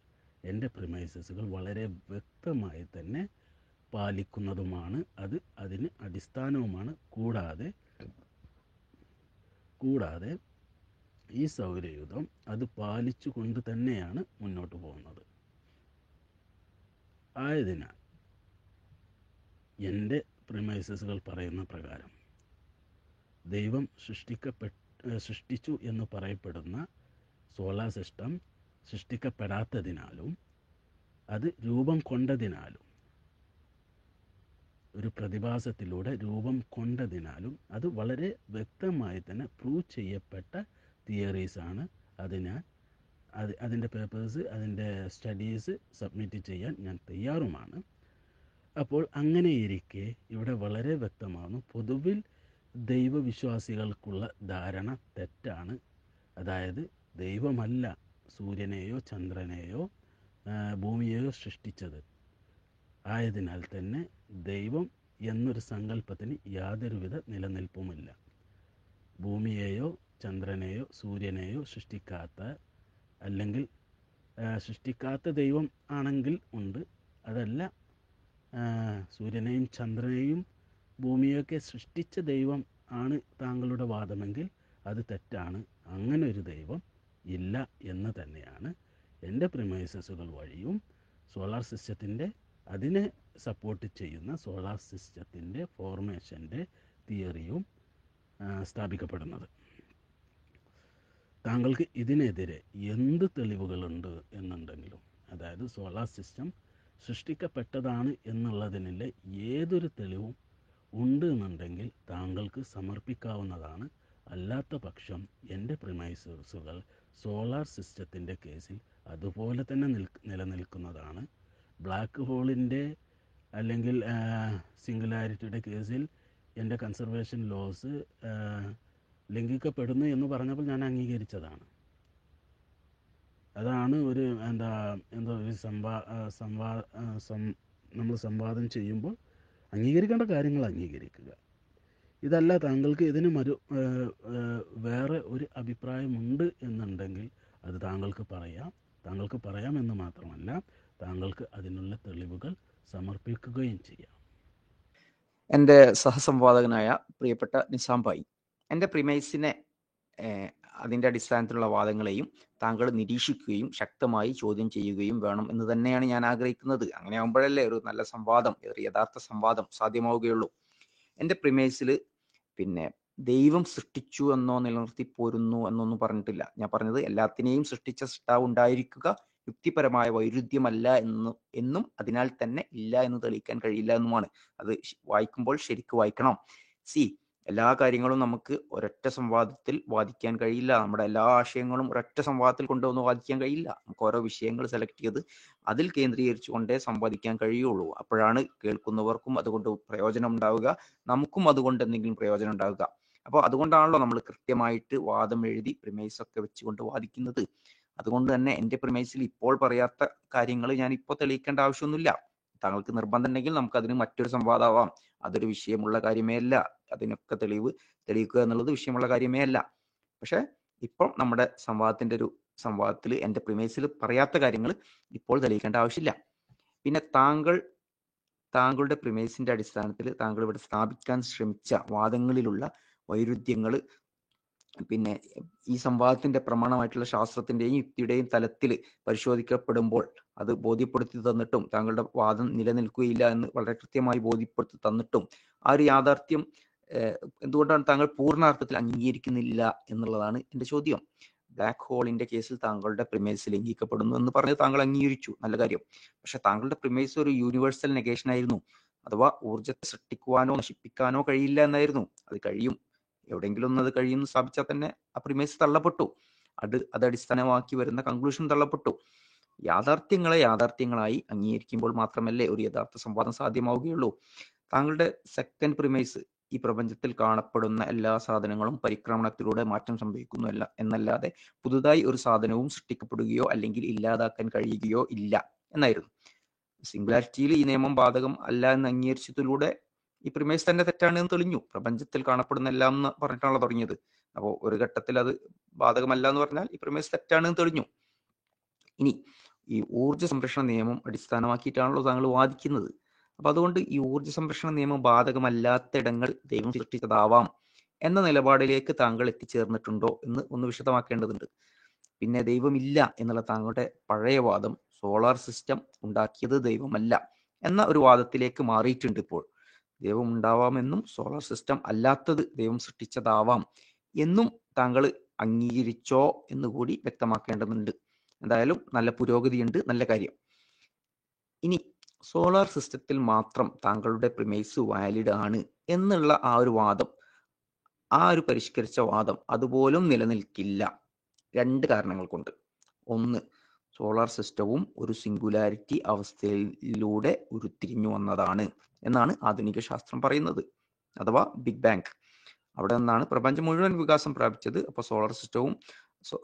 എൻ്റെ പ്രിമൈസസുകൾ വളരെ വ്യക്തമായി തന്നെ പാലിക്കുന്നതുമാണ്. അത് അതിന് അടിസ്ഥാനവുമാണ്. കൂടാതെ കൂടാതെ ഈ സൗരയുധം അത് പാലിച്ചു കൊണ്ട് തന്നെയാണ് മുന്നോട്ട് പോകുന്നത്. ആയതിനാൽ എൻ്റെ പ്രിമൈസസുകൾ പറയുന്ന പ്രകാരം ദൈവം സൃഷ്ടിക്കപ്പെട്ട സൃഷ്ടിച്ചു എന്ന് പറയപ്പെടുന്ന സോളാർ സിസ്റ്റം സൃഷ്ടിക്കപ്പെടാത്തതിനാലും അത് രൂപം കൊണ്ടതിനാലും, ഒരു പ്രതിഭാസത്തിലൂടെ രൂപം കൊണ്ടതിനാലും അത് വളരെ വ്യക്തമായി തന്നെ പ്രൂവ് ചെയ്യപ്പെട്ട തിയറീസാണ് അത് ഞാൻ അത് അതിൻ്റെ പേപ്പേഴ്സ്, അതിൻ്റെ സ്റ്റഡീസ് സബ്മിറ്റ് ചെയ്യാൻ ഞാൻ തയ്യാറുമാണ്. അപ്പോൾ അങ്ങനെയിരിക്കെ ഇവിടെ വളരെ വ്യക്തമാണ്, പൊതുവിൽ ദൈവവിശ്വാസികൾക്കുള്ള ധാരണ തെറ്റാണ്. അതായത് ദൈവമല്ല സൂര്യനെയോ ചന്ദ്രനെയോ ഭൂമിയെയോ സൃഷ്ടിച്ചത്. ആയതിനാൽ തന്നെ ദൈവം എന്നൊരു സങ്കല്പത്തിന് യാതൊരുവിധ നിലനിൽപ്പുമില്ല. ഭൂമിയെയോ ചന്ദ്രനെയോ സൂര്യനെയോ സൃഷ്ടിക്കാത്ത, അല്ലെങ്കിൽ സൃഷ്ടിക്കാത്ത ദൈവം ആണെങ്കിൽ ഉണ്ട്, അതല്ല സൂര്യനെയും ചന്ദ്രനെയും ഭൂമിയൊക്കെ സൃഷ്ടിച്ച ദൈവം ആണ് താങ്കളുടെ വാദമെങ്കിൽ അത് തെറ്റാണ്. അങ്ങനെ ഒരു ദൈവം ഇല്ല എന്ന് തന്നെയാണ് എൻ്റെ പ്രിമൈസസുകൾ വഴിയും സോളാർ സിസ്റ്റത്തിൻ്റെ, അതിനെ സപ്പോർട്ട് ചെയ്യുന്ന സോളാർ സിസ്റ്റത്തിൻ്റെ ഫോർമേഷൻ്റെ തിയറിയും സ്ഥാപിക്കപ്പെടുന്നത്. താങ്കൾക്ക് ഇതിനെതിരെ എന്ത് തെളിവുകളുണ്ട് എന്നുണ്ടെങ്കിലും, അതായത് സോളാർ സിസ്റ്റം സൃഷ്ടിക്കപ്പെട്ടതാണ് എന്നുള്ളതിനുള്ള ഏതൊരു തെളിവും ഉണ്ട് എന്നുണ്ടെങ്കിൽ താങ്കൾക്ക് സമർപ്പിക്കാവുന്നതാണ്. അല്ലാത്ത പക്ഷം എൻ്റെ പ്രിമൈസസുകൾ സോളാർ സിസ്റ്റത്തിൻ്റെ കേസിൽ അതുപോലെ തന്നെ നിലനിൽക്കുന്നതാണ്. ബ്ലാക്ക് ഹോളിൻ്റെ അല്ലെങ്കിൽ സിംഗുലാരിറ്റിയുടെ കേസിൽ എൻ്റെ കൺസർവേഷൻ ലോസ് ലംഘിക്കപ്പെടുന്നു എന്ന് പറഞ്ഞപ്പോൾ ഞാൻ അംഗീകരിച്ചതാണ്. അതാണ് ഒരു എന്താ എന്താ ഒരു സംവാ സംവാ നമ്മൾ സംവാദം ചെയ്യുമ്പോൾ അംഗീകരിക്കേണ്ട കാര്യങ്ങൾ അംഗീകരിക്കുക. ഇതല്ല താങ്കൾക്ക് ഇതിന് മരു വേറെ ഒരു അഭിപ്രായമുണ്ട് എന്നുണ്ടെങ്കിൽ അത് താങ്കൾക്ക് പറയാം. താങ്കൾക്ക് പറയാമെന്ന് മാത്രമല്ല, താങ്കൾക്ക് അതിനുള്ള തെളിവുകൾ സമർപ്പിക്കുകയും ചെയ്യാം. എൻ്റെ സഹസംവാദകനായ പ്രിയപ്പെട്ട നിസാം ഭായി, എൻ്റെ പ്രിമൈസിനെ അതിൻ്റെ അടിസ്ഥാനത്തിലുള്ള വാദങ്ങളെയും താങ്കൾ നിരീക്ഷിക്കുകയും ശക്തമായി ചോദ്യം ചെയ്യുകയും വേണം എന്ന് തന്നെയാണ് ഞാൻ ആഗ്രഹിക്കുന്നത്. അങ്ങനെ ആകുമ്പോഴല്ലേ ഒരു നല്ല സംവാദം, ഒരു യഥാർത്ഥ സംവാദം സാധ്യമാവുകയുള്ളൂ. എൻ്റെ പ്രിമൈസിൽ പിന്നെ ദൈവം സൃഷ്ടിച്ചു എന്നോ നിലനിർത്തി പോരുന്നു എന്നൊന്നും പറഞ്ഞിട്ടില്ല. ഞാൻ പറഞ്ഞത് എല്ലാത്തിനെയും സൃഷ്ടിച്ച സൃഷ്ടാവ് ഉണ്ടായിരിക്കുക യുക്തിപരമായ വൈരുദ്ധ്യമല്ല എന്നും എന്നും അതിനാൽ തന്നെ ഇല്ല എന്ന് തെളിയിക്കാൻ കഴിയില്ല എന്നുമാണ്. അത് വായിക്കുമ്പോൾ ശരിക്കും വായിക്കണം. സി എല്ലാ കാര്യങ്ങളും നമുക്ക് ഒരൊറ്റ സംവാദത്തിൽ വാദിക്കാൻ കഴിയില്ല. നമ്മുടെ എല്ലാ ആശയങ്ങളും ഒരൊറ്റ സംവാദത്തിൽ കൊണ്ടുവന്ന് വാദിക്കാൻ കഴിയില്ല. നമുക്ക് ഓരോ വിഷയങ്ങൾ സെലക്ട് ചെയ്ത് അതിൽ കേന്ദ്രീകരിച്ചു കൊണ്ടേ സംവാദിക്കാൻ കഴിയുള്ളൂ. അപ്പോഴാണ് കേൾക്കുന്നവർക്കും അതുകൊണ്ട് പ്രയോജനം ഉണ്ടാവുക, നമുക്കും അതുകൊണ്ട് എന്തെങ്കിലും പ്രയോജനം ഉണ്ടാവുക. അപ്പോൾ അതുകൊണ്ടാണല്ലോ നമ്മൾ കൃത്യമായിട്ട് വാദം എഴുതി പ്രിമൈസൊക്കെ വെച്ചുകൊണ്ട് വാദിക്കുന്നത്. അതുകൊണ്ട് തന്നെ എൻ്റെ പ്രിമൈസിൽ ഇപ്പോൾ പറയാത്ത കാര്യങ്ങൾ ഞാൻ ഇപ്പോൾ തെളിയിക്കേണ്ട ആവശ്യമൊന്നുമില്ല. താങ്കൾക്ക് നിർബന്ധം ഉണ്ടെങ്കിൽ നമുക്കതിന് മറ്റൊരു സംവാദമാവാം. അതൊരു വിഷയമുള്ള കാര്യമേ അല്ല. അതിനൊക്കെ തെളിവ് തെളിയിക്കുക എന്നുള്ളത് വിഷയമുള്ള കാര്യമേ അല്ല. പക്ഷെ ഇപ്പം നമ്മുടെ സംവാദത്തിൻ്റെ ഒരു സംവാദത്തിൽ എൻ്റെ പ്രിമൈസിൽ പറയാത്ത കാര്യങ്ങൾ ഇപ്പോൾ തെളിയിക്കേണ്ട ആവശ്യമില്ല. പിന്നെ താങ്കൾ താങ്കളുടെ പ്രിമൈസിൻ്റെ അടിസ്ഥാനത്തിൽ താങ്കൾ ഇവിടെ സ്ഥാപിക്കാൻ ശ്രമിച്ച വാദങ്ങളിലുള്ള വൈരുദ്ധ്യങ്ങൾ പിന്നെ ഈ സംവാദത്തിൻ്റെ പ്രമാണമായിട്ടുള്ള ശാസ്ത്രത്തിൻ്റെയും യുക്തിയുടെയും തലത്തിൽ പരിശോധിക്കപ്പെടുമ്പോൾ അത് ബോധ്യപ്പെടുത്തി തന്നിട്ടും താങ്കളുടെ വാദം നിലനിൽക്കുകയില്ല എന്ന് വളരെ കൃത്യമായി ബോധ്യപ്പെടുത്തി തന്നിട്ടും ആ ഒരു യാഥാർത്ഥ്യം എന്തുകൊണ്ടാണ് താങ്കൾ പൂർണ്ണാർത്ഥത്തിൽ അംഗീകരിക്കുന്നില്ല എന്നുള്ളതാണ് എൻ്റെ ചോദ്യം. ബ്ലാക്ക് ഹോളിൻ്റെ കേസിൽ താങ്കളുടെ പ്രിമൈസ് ലംഘിക്കപ്പെടുന്നു എന്ന് പറഞ്ഞ് താങ്കൾ അംഗീകരിച്ചു, നല്ല കാര്യം. പക്ഷെ താങ്കളുടെ പ്രിമൈസ് ഒരു യൂണിവേഴ്സൽ നെഗേഷനായിരുന്നു. അഥവാ ഊർജ്ജത്തെ സൃഷ്ടിക്കുവാനോ നശിപ്പിക്കാനോ കഴിയില്ല എന്നായിരുന്നു. അത് കഴിയും, എവിടെയെങ്കിലും ഒന്നത് കഴിയുമെന്ന് സ്ഥാപിച്ചാൽ തന്നെ ആ പ്രിമൈസ് തള്ളപ്പെട്ടു. അത് അത് അടിസ്ഥാനമാക്കി വരുന്ന കൺക്ലൂഷൻ തള്ളപ്പെട്ടു. യാഥാർത്ഥ്യങ്ങളെ യാഥാർത്ഥ്യങ്ങളായി അംഗീകരിക്കുമ്പോൾ മാത്രമല്ലേ ഒരു യഥാർത്ഥ സംവാദം സാധ്യമാവുകയുള്ളൂ. താങ്കളുടെ സെക്കൻഡ് പ്രിമൈസ് ഈ പ്രപഞ്ചത്തിൽ കാണപ്പെടുന്ന എല്ലാ സാധനങ്ങളും പരിക്രമണത്തിലൂടെ മാറ്റം സംഭവിക്കുന്നു അല്ല എന്നല്ലാതെ പുതുതായി ഒരു സാധനവും സൃഷ്ടിക്കപ്പെടുകയോ അല്ലെങ്കിൽ ഇല്ലാതാക്കാൻ കഴിയുകയോ ഇല്ല എന്നായിരുന്നു. സിംഗുലാരിറ്റിയിൽ ഈ നിയമം ബാധകം അല്ല എന്ന് അംഗീകരിച്ചതിലൂടെ ഈ പ്രിമൈസ് തന്നെ തെറ്റാണ് എന്ന് തെളിഞ്ഞു. പ്രപഞ്ചത്തിൽ കാണപ്പെടുന്ന എല്ലാം എന്ന് പറഞ്ഞിട്ടാണല്ലോ തുടങ്ങിയത്. അപ്പോൾ ഒരു ഘട്ടത്തിൽ അത് ബാധകമല്ല എന്ന് പറഞ്ഞാൽ ഈ പ്രിമൈസ് തെറ്റാണ് എന്ന് തെളിഞ്ഞു. ഇനി ഈ ഊർജ്ജ സംരക്ഷണ നിയമം അടിസ്ഥാനമാക്കിയിട്ടാണല്ലോ താങ്കൾ വാദിക്കുന്നത്. അപ്പം അതുകൊണ്ട് ഈ ഊർജ്ജ സംരക്ഷണ നിയമം ബാധകമല്ലാത്ത ഇടങ്ങൾ ദൈവം സൃഷ്ടിച്ചതാവാം എന്ന നിലപാടിലേക്ക് താങ്കൾ എത്തിച്ചേർന്നിട്ടുണ്ടോ എന്ന് ഒന്ന് വിശദമാക്കേണ്ടതുണ്ട്. പിന്നെ ദൈവമില്ല എന്നുള്ള താങ്കളുടെ പഴയ വാദം സോളാർ സിസ്റ്റം ഉണ്ടാക്കിയത് ദൈവമല്ല എന്ന ഒരു വാദത്തിലേക്ക് മാറിയിട്ടുണ്ട്. ഇപ്പോൾ ദൈവം ഉണ്ടാവാമെന്നും സോളാർ സിസ്റ്റം അല്ലാത്തത് ദൈവം സൃഷ്ടിച്ചതാവാം എന്നും താങ്കൾ അംഗീകരിച്ചോ എന്ന് കൂടി വ്യക്തമാക്കേണ്ടതുണ്ട്. എന്തായാലും നല്ല പുരോഗതിയുണ്ട്, നല്ല കാര്യം. ഇനി സോളാർ സിസ്റ്റത്തിൽ മാത്രം താങ്കളുടെ പ്രിമൈസ് വാലിഡ് ആണ് എന്നുള്ള ആ ഒരു വാദം, ആ ഒരു പരിഷ്കരിച്ച വാദം അതുപോലും നിലനിൽക്കില്ല രണ്ട് കാരണങ്ങൾ കൊണ്ട്. ഒന്ന്, സോളാർ സിസ്റ്റവും ഒരു സിംഗുലാരിറ്റി അവസ്ഥയിലൂടെ ഉരുത്തിരിഞ്ഞു വന്നതാണ് എന്നാണ് ആധുനിക ശാസ്ത്രം പറയുന്നത്, അഥവാ ബിഗ് ബാങ്. അവിടെ നിന്നാണ് പ്രപഞ്ചം മുഴുവൻ വികാസം പ്രാപിച്ചത്. അപ്പോൾ സോളാർ സിസ്റ്റവും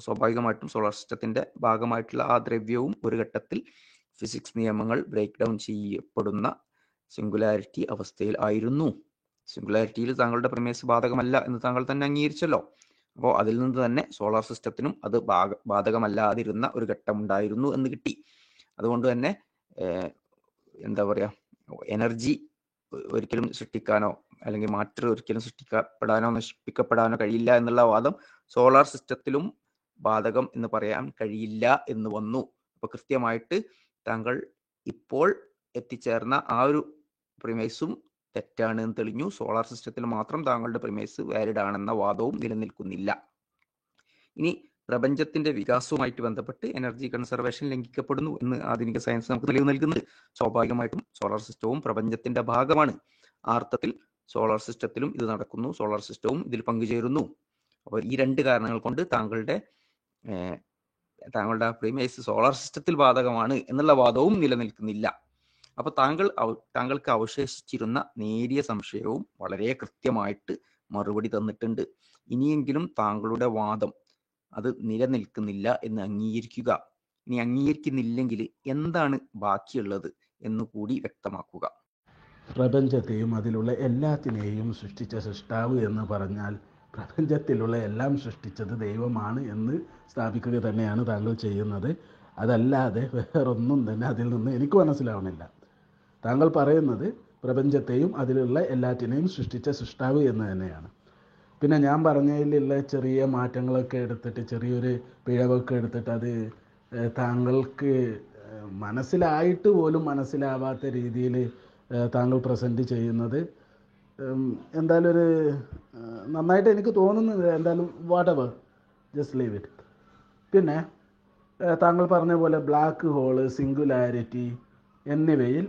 സ്വാഭാവികമായിട്ടും സോളാർ സിസ്റ്റത്തിന്റെ ഭാഗമായിട്ടുള്ള ആ ദ്രവ്യവും ഒരു ഘട്ടത്തിൽ ഫിസിക്സ് നിയമങ്ങൾ ബ്രേക്ക് ഡൗൺ ചെയ്യപ്പെടുന്ന സിംഗുലാരിറ്റി അവസ്ഥയിൽ ആയിരുന്നു. സിംഗുലാരിറ്റിയിൽ താങ്കളുടെ പ്രമേസ് ബാധകമല്ല എന്ന് താങ്കൾ തന്നെ അംഗീകരിച്ചല്ലോ. അപ്പോൾ അതിൽ നിന്ന് തന്നെ സോളാർ സിസ്റ്റത്തിനും അത് ബാധ ബാധകമല്ലാതിരുന്ന ഒരു ഘട്ടമുണ്ടായിരുന്നു എന്ന് കിട്ടി. അതുകൊണ്ട് തന്നെ എന്താ പറയുക, എനർജി ഒരിക്കലും സൃഷ്ടിക്കാനോ അല്ലെങ്കിൽ മാറ്റർ ഒരിക്കലും സൃഷ്ടിക്കപ്പെടാനോ നശിപ്പിക്കപ്പെടാനോ കഴിയില്ല എന്നുള്ള വാദം സോളാർ സിസ്റ്റത്തിലും ബാധകം എന്ന് പറയാൻ കഴിയില്ല എന്ന് വന്നു. അപ്പോൾ കൃത്യമായിട്ട് താങ്കൾ ഇപ്പോൾ എത്തിച്ചേർന്ന ആ ഒരു പ്രിമൈസും തെറ്റാണ് എന്ന് തെളിഞ്ഞു. സോളാർ സിസ്റ്റത്തിൽ മാത്രം താങ്കളുടെ പ്രിമൈസ് വാലിഡ് ആണെന്ന വാദവും നിലനിൽക്കുന്നില്ല. ഇനി പ്രപഞ്ചത്തിന്റെ വികാസവുമായിട്ട് ബന്ധപ്പെട്ട് എനർജി കൺസർവേഷൻ ലംഘിക്കപ്പെടുന്നു എന്ന് ആധുനിക സയൻസ് നമുക്ക് തെളിവ് നൽകുന്നുണ്ട്. സ്വാഭാവികമായിട്ടും സോളാർ സിസ്റ്റവും പ്രപഞ്ചത്തിന്റെ ഭാഗമാണ്. ആ അർത്ഥത്തിൽ സോളാർ സിസ്റ്റത്തിലും ഇത് നടക്കുന്നു, സോളാർ സിസ്റ്റവും ഇതിൽ പങ്കുചേരുന്നു. അപ്പോൾ ഈ രണ്ട് കാരണങ്ങൾ കൊണ്ട് താങ്കളുടെ താങ്കളുടെ പ്രിമൈസ് സോളാർ സിസ്റ്റത്തിൽ ബാധകമാണ് എന്നുള്ള വാദവും നിലനിൽക്കുന്നില്ല. അപ്പോൾ താങ്കൾ താങ്കൾക്ക് അവശേഷിച്ചിരുന്ന നേരിയ സംശയവും വളരെ കൃത്യമായിട്ട് മറുപടി തന്നിട്ടുണ്ട്. ഇനിയെങ്കിലും താങ്കളുടെ വാദം അത് നിലനിൽക്കുന്നില്ല എന്ന് അംഗീകരിക്കുക. ഇനി അംഗീകരിക്കുന്നില്ലെങ്കിൽ എന്താണ് ബാക്കിയുള്ളത് എന്നുകൂടി വ്യക്തമാക്കുക. പ്രപഞ്ചത്തെയും അതിലുള്ള എല്ലാത്തിനെയും സൃഷ്ടിച്ച സൃഷ്ടാവ് എന്ന് പറഞ്ഞാൽ പ്രപഞ്ചത്തിലുള്ള എല്ലാം സൃഷ്ടിച്ചത് ദൈവമാണ് എന്ന് സ്ഥാപിക്കുക തന്നെയാണ് താങ്കൾ ചെയ്യുന്നത്. അതല്ലാതെ വേറൊന്നും തന്നെ അതിൽ നിന്ന് എനിക്ക് മനസ്സിലാവണില്ല. താങ്കൾ പറയുന്നത് പ്രപഞ്ചത്തെയും അതിലുള്ള എല്ലാറ്റിനെയും സൃഷ്ടിച്ച സൃഷ്ടാവ് എന്ന് തന്നെയാണ്. പിന്നെ ഞാൻ പറഞ്ഞതിലുള്ള ചെറിയ മാറ്റങ്ങളൊക്കെ എടുത്തിട്ട് ചെറിയൊരു പിഴവൊക്കെ എടുത്തിട്ട് അത് താങ്കൾക്ക് മനസ്സിലായിട്ട് പോലും മനസ്സിലാവാത്ത രീതിയിൽ താങ്കൾ പ്രസൻറ്റ് ചെയ്യുന്നത് എന്തായാലും ഒരു നന്നായിട്ട് എനിക്ക് തോന്നുന്നില്ല. എന്തായാലും വാട്ടെവർ, ജസ്റ്റ് ലീവ് ഇറ്റ്. പിന്നെ താങ്കൾ പറഞ്ഞ പോലെ ബ്ലാക്ക് ഹോള്, സിംഗുലാരിറ്റി എന്നിവയിൽ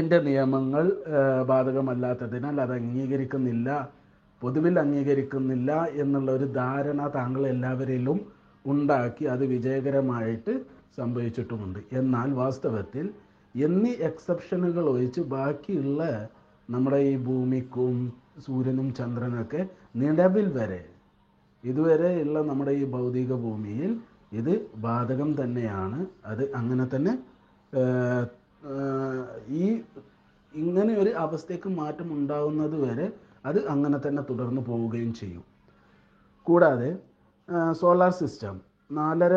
എൻ്റെ നിയമങ്ങൾ ബാധകമല്ലാത്തതിനാൽ അത് അംഗീകരിക്കുന്നില്ല, പൊതുവിൽ അംഗീകരിക്കുന്നില്ല എന്നുള്ളൊരു ധാരണ താങ്കൾ എല്ലാവരിലും ഉണ്ടാക്കി അത് വിജയകരമായിട്ട് സംഭവിച്ചിട്ടുമുണ്ട്. എന്നാൽ വാസ്തവത്തിൽ എന്നീ എക്സെപ്ഷനുകൾ ഒഴിച്ച് ബാക്കിയുള്ള നമ്മുടെ ഈ ഭൂമിക്കും സൂര്യനും ചന്ദ്രനൊക്കെ നിലവിൽ വരെ ഇതുവരെയുള്ള നമ്മുടെ ഈ ഭൗതിക ഭൂമിയിൽ ഇത് ബാധകം തന്നെയാണ്. അത് അങ്ങനെ തന്നെ ഈ ഇങ്ങനെ ഒരു അവസ്ഥയ്ക്ക് മാറ്റം ഉണ്ടാകുന്നത് വരെ അത് അങ്ങനെ തന്നെ തുടർന്ന് പോവുകയും ചെയ്യും. കൂടാതെ സോളാർ സിസ്റ്റം നാലര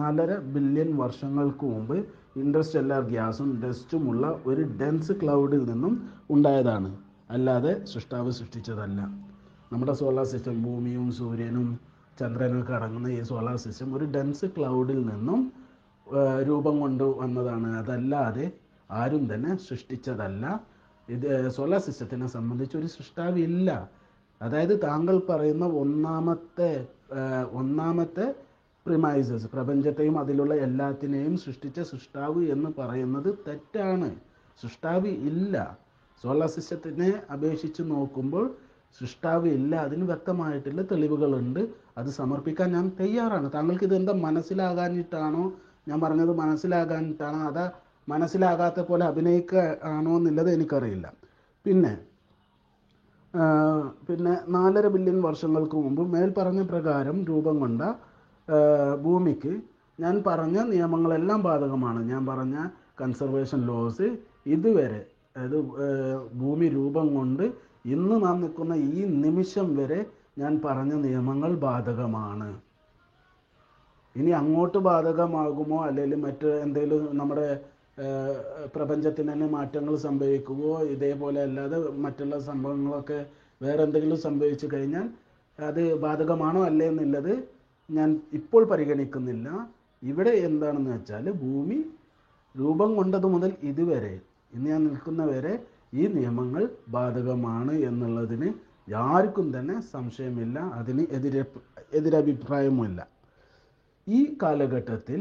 നാലര ബില്യൺ വർഷങ്ങൾക്ക് മുമ്പ് ഇൻട്രസ്റ്റെല്ലാർ ഗ്യാസും ഡസ്റ്റുമുള്ള ഒരു ഡെൻസ് ക്ലൗഡിൽ നിന്നും ഉണ്ടായതാണ്, അല്ലാതെ സൃഷ്ടാവ് സൃഷ്ടിച്ചതല്ല. നമ്മുടെ സോളാർ സിസ്റ്റം, ഭൂമിയും സൂര്യനും ചന്ദ്രനൊക്കെ അടങ്ങുന്ന ഈ സോളാർ സിസ്റ്റം ഒരു ഡെൻസ് ക്ലൗഡിൽ നിന്നും രൂപം കൊണ്ട് വന്നതാണ്, അതല്ലാതെ ആരും തന്നെ സൃഷ്ടിച്ചതല്ല. ഇത് സോളാർ സിസ്റ്റത്തിനെ സംബന്ധിച്ച് ഒരു സൃഷ്ടാവില്ല. അതായത് താങ്കൾ പറയുന്ന ഒന്നാമത്തെ ഒന്നാമത്തെ പ്രിമൈസസ്, പ്രപഞ്ചത്തെയും അതിലുള്ള എല്ലാത്തിനെയും സൃഷ്ടിച്ച സൃഷ്ടാവ് എന്ന് പറയുന്നത് തെറ്റാണ്. സൃഷ്ടാവ് ഇല്ല. സോളാർ സിസ്റ്റത്തിനെ അപേക്ഷിച്ച് നോക്കുമ്പോൾ സൃഷ്ടാവ് ഇല്ല. അതിന് വ്യക്തമായിട്ടുള്ള തെളിവുകളുണ്ട്. അത് സമർപ്പിക്കാൻ ഞാൻ തയ്യാറാണ്. താങ്കൾക്ക് ഇതെന്താ മനസ്സിലാകാനിട്ടാണോ ഞാൻ പറഞ്ഞത് മനസ്സിലാകാനിട്ടാണോ അതാ മനസ്സിലാകാത്ത പോലെ അഭിനയിക്കുക ആണോ എന്നുള്ളത് എനിക്കറിയില്ല. പിന്നെ പിന്നെ നാലര ബില്യൺ വർഷങ്ങൾക്ക് മുമ്പ് മേൽ പറഞ്ഞ പ്രകാരം രൂപം കൊണ്ട ഭൂമിക്ക് ഞാൻ പറഞ്ഞ നിയമങ്ങളെല്ലാം ബാധകമാണ്. ഞാൻ പറഞ്ഞ കൺസർവേഷൻ ലോസ് ഇതുവരെ, അതായത് ഭൂമി രൂപം കൊണ്ട് ഇന്ന് നാം നിൽക്കുന്ന ഈ നിമിഷം വരെ ഞാൻ പറഞ്ഞ നിയമങ്ങൾ ബാധകമാണ്. ഇനി അങ്ങോട്ട് ബാധകമാകുമോ അല്ലെങ്കിൽ മറ്റ് എന്തെങ്കിലും നമ്മുടെ പ്രപഞ്ചത്തിന് തന്നെ മാറ്റങ്ങൾ സംഭവിക്കുമോ ഇതേപോലെ, അല്ലാതെ മറ്റുള്ള സംഭവങ്ങളൊക്കെ വേറെ എന്തെങ്കിലും സംഭവിച്ചു കഴിഞ്ഞാൽ അത് ബാധകമാണോ അല്ലേ എന്നുള്ളത് ഞാൻ ഇപ്പോൾ പരിഗണിക്കുന്നില്ല. ഇവിടെ എന്താണെന്ന് വെച്ചാൽ ഭൂമി രൂപം കൊണ്ടത് മുതൽ ഇതുവരെ, ഇന്ന് ഞാൻ നിൽക്കുന്നവരെ ഈ നിയമങ്ങൾ ബാധകമാണ് എന്നുള്ളതിന് ആർക്കും തന്നെ സംശയമില്ല. അതിന് എതിരെ എതിരഭിപ്രായവുമില്ല. ഈ കാലഘട്ടത്തിൽ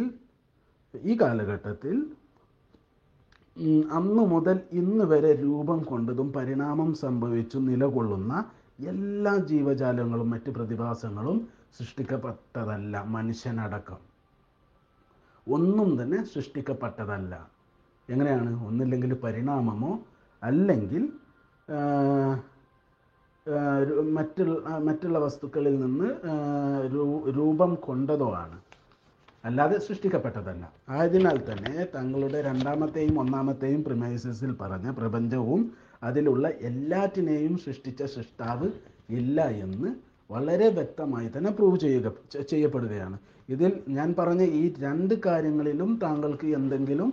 ഈ കാലഘട്ടത്തിൽ അന്നു മുതൽ ഇന്ന് വരെ രൂപം കൊണ്ടതും പരിണാമം സംഭവിച്ചു നിലകൊള്ളുന്ന എല്ലാ ജീവജാലങ്ങളും മറ്റ് പ്രതിഭാസങ്ങളും സൃഷ്ടിക്കപ്പെട്ടതല്ല, മനുഷ്യനടക്കം. ഒന്നും തന്നെ സൃഷ്ടിക്കപ്പെട്ടതല്ല. എങ്ങനെയാണ്? ഒന്നില്ലെങ്കിൽ പരിണാമമോ അല്ലെങ്കിൽ മറ്റുള്ള മറ്റുള്ള വസ്തുക്കളിൽ നിന്ന് രൂപം കൊണ്ടതോ ആണ്, അല്ലാതെ സൃഷ്ടിക്കപ്പെട്ടതല്ല. ആയതിനാൽ തന്നെ തങ്ങളുടെ രണ്ടാമത്തെയും ഒന്നാമത്തെയും പ്രിമൈസസിൽ പറഞ്ഞ പ്രപഞ്ചവും അതിലുള്ള എല്ലാറ്റിനെയും സൃഷ്ടിച്ച സൃഷ്ടാവ് ഇല്ല എന്ന് വളരെ വ്യക്തമായി തന്നെ പ്രൂവ് ചെയ്യുക ചെയ്യപ്പെടുകയാണ്. ഇതിൽ ഞാൻ പറഞ്ഞ ഈ രണ്ട് കാര്യങ്ങളിലും താങ്കൾക്ക് എന്തെങ്കിലും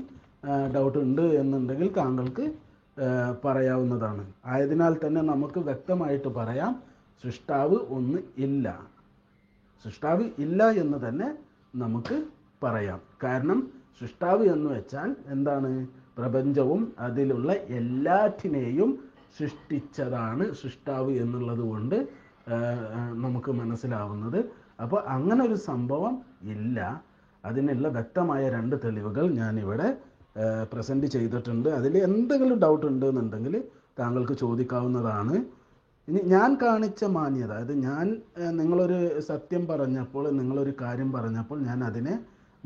ഡൗട്ട് ഉണ്ട് എന്നുണ്ടെങ്കിൽ താങ്കൾക്ക് പറയാവുന്നതാണ്. ആയതിനാൽ തന്നെ നമുക്ക് വ്യക്തമായിട്ട് പറയാം, സൃഷ്ടാവ് ഒന്ന് ഇല്ല, സൃഷ്ടാവ് ഇല്ല എന്ന് തന്നെ നമുക്ക് പറയാം. കാരണം സൃഷ്ടാവ് എന്ന് വെച്ചാൽ എന്താണ്? പ്രപഞ്ചവും അതിലുള്ള എല്ലാറ്റിനെയും സൃഷ്ടിച്ചതാണ് സൃഷ്ടാവ് എന്നുള്ളത് കൊണ്ട് നമുക്ക് മനസ്സിലാവുന്നത്. അപ്പോൾ അങ്ങനെ ഒരു സംഭവം ഇല്ല. അതിനുള്ള വ്യക്തമായ രണ്ട് തെളിവുകൾ ഞാനിവിടെ പ്രസൻറ്റ് ചെയ്തിട്ടുണ്ട്. അതിൽ എന്തെങ്കിലും ഡൗട്ട് ഉണ്ട് എന്നുണ്ടെങ്കിൽ താങ്കൾക്ക് ചോദിക്കാവുന്നതാണ്. ഇനി ഞാൻ കാണിച്ച മാന്യത, അതായത് ഞാൻ നിങ്ങളൊരു സത്യം പറഞ്ഞപ്പോൾ, നിങ്ങളൊരു കാര്യം പറഞ്ഞപ്പോൾ ഞാൻ അതിനെ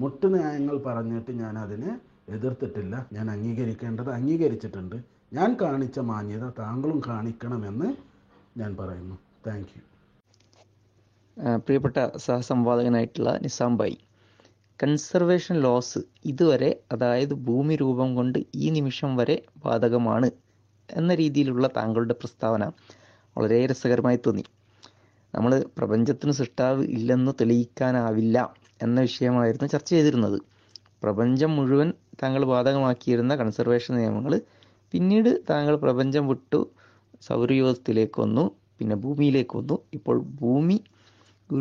മുട്ടുന്യായങ്ങൾ പറഞ്ഞിട്ട് ഞാൻ അതിനെ എതിർത്തിട്ടില്ല. ഞാൻ അംഗീകരിക്കേണ്ടത് അംഗീകരിച്ചിട്ടുണ്ട്. ഞാൻ കാണിച്ച മാന്യത താങ്കളും കാണിക്കണമെന്ന് ഞാൻ പറയുന്നു. Thank you. പ്രിയപ്പെട്ട സഹസംവാദകനായിട്ടുള്ള നിസാം ഭായ്, കൺസർവേഷൻ ലോസ് ഇതുവരെ, അതായത് ഭൂമി രൂപം കൊണ്ട് ഈ നിമിഷം വരെ ബാധകമാണ് എന്ന രീതിയിലുള്ള താങ്കളുടെ പ്രസ്താവന വളരെ രസകരമായി തോന്നി. നമ്മൾ പ്രപഞ്ചത്തിന് സൃഷ്ടാവ് ഇല്ലെന്ന് തെളിയിക്കാനാവില്ല എന്ന വിഷയമായിരുന്നു ചർച്ച ചെയ്തിരുന്നത്. പ്രപഞ്ചം മുഴുവൻ താങ്കൾ ബാധകമാക്കിയിരുന്ന കൺസർവേഷൻ നിയമങ്ങൾ പിന്നീട് താങ്കൾ പ്രപഞ്ചം വിട്ടു സൗരയൂഥത്തിലേക്ക് വന്നു, പിന്നെ ഭൂമിയിലേക്ക് വന്നു. ഇപ്പോൾ ഭൂമി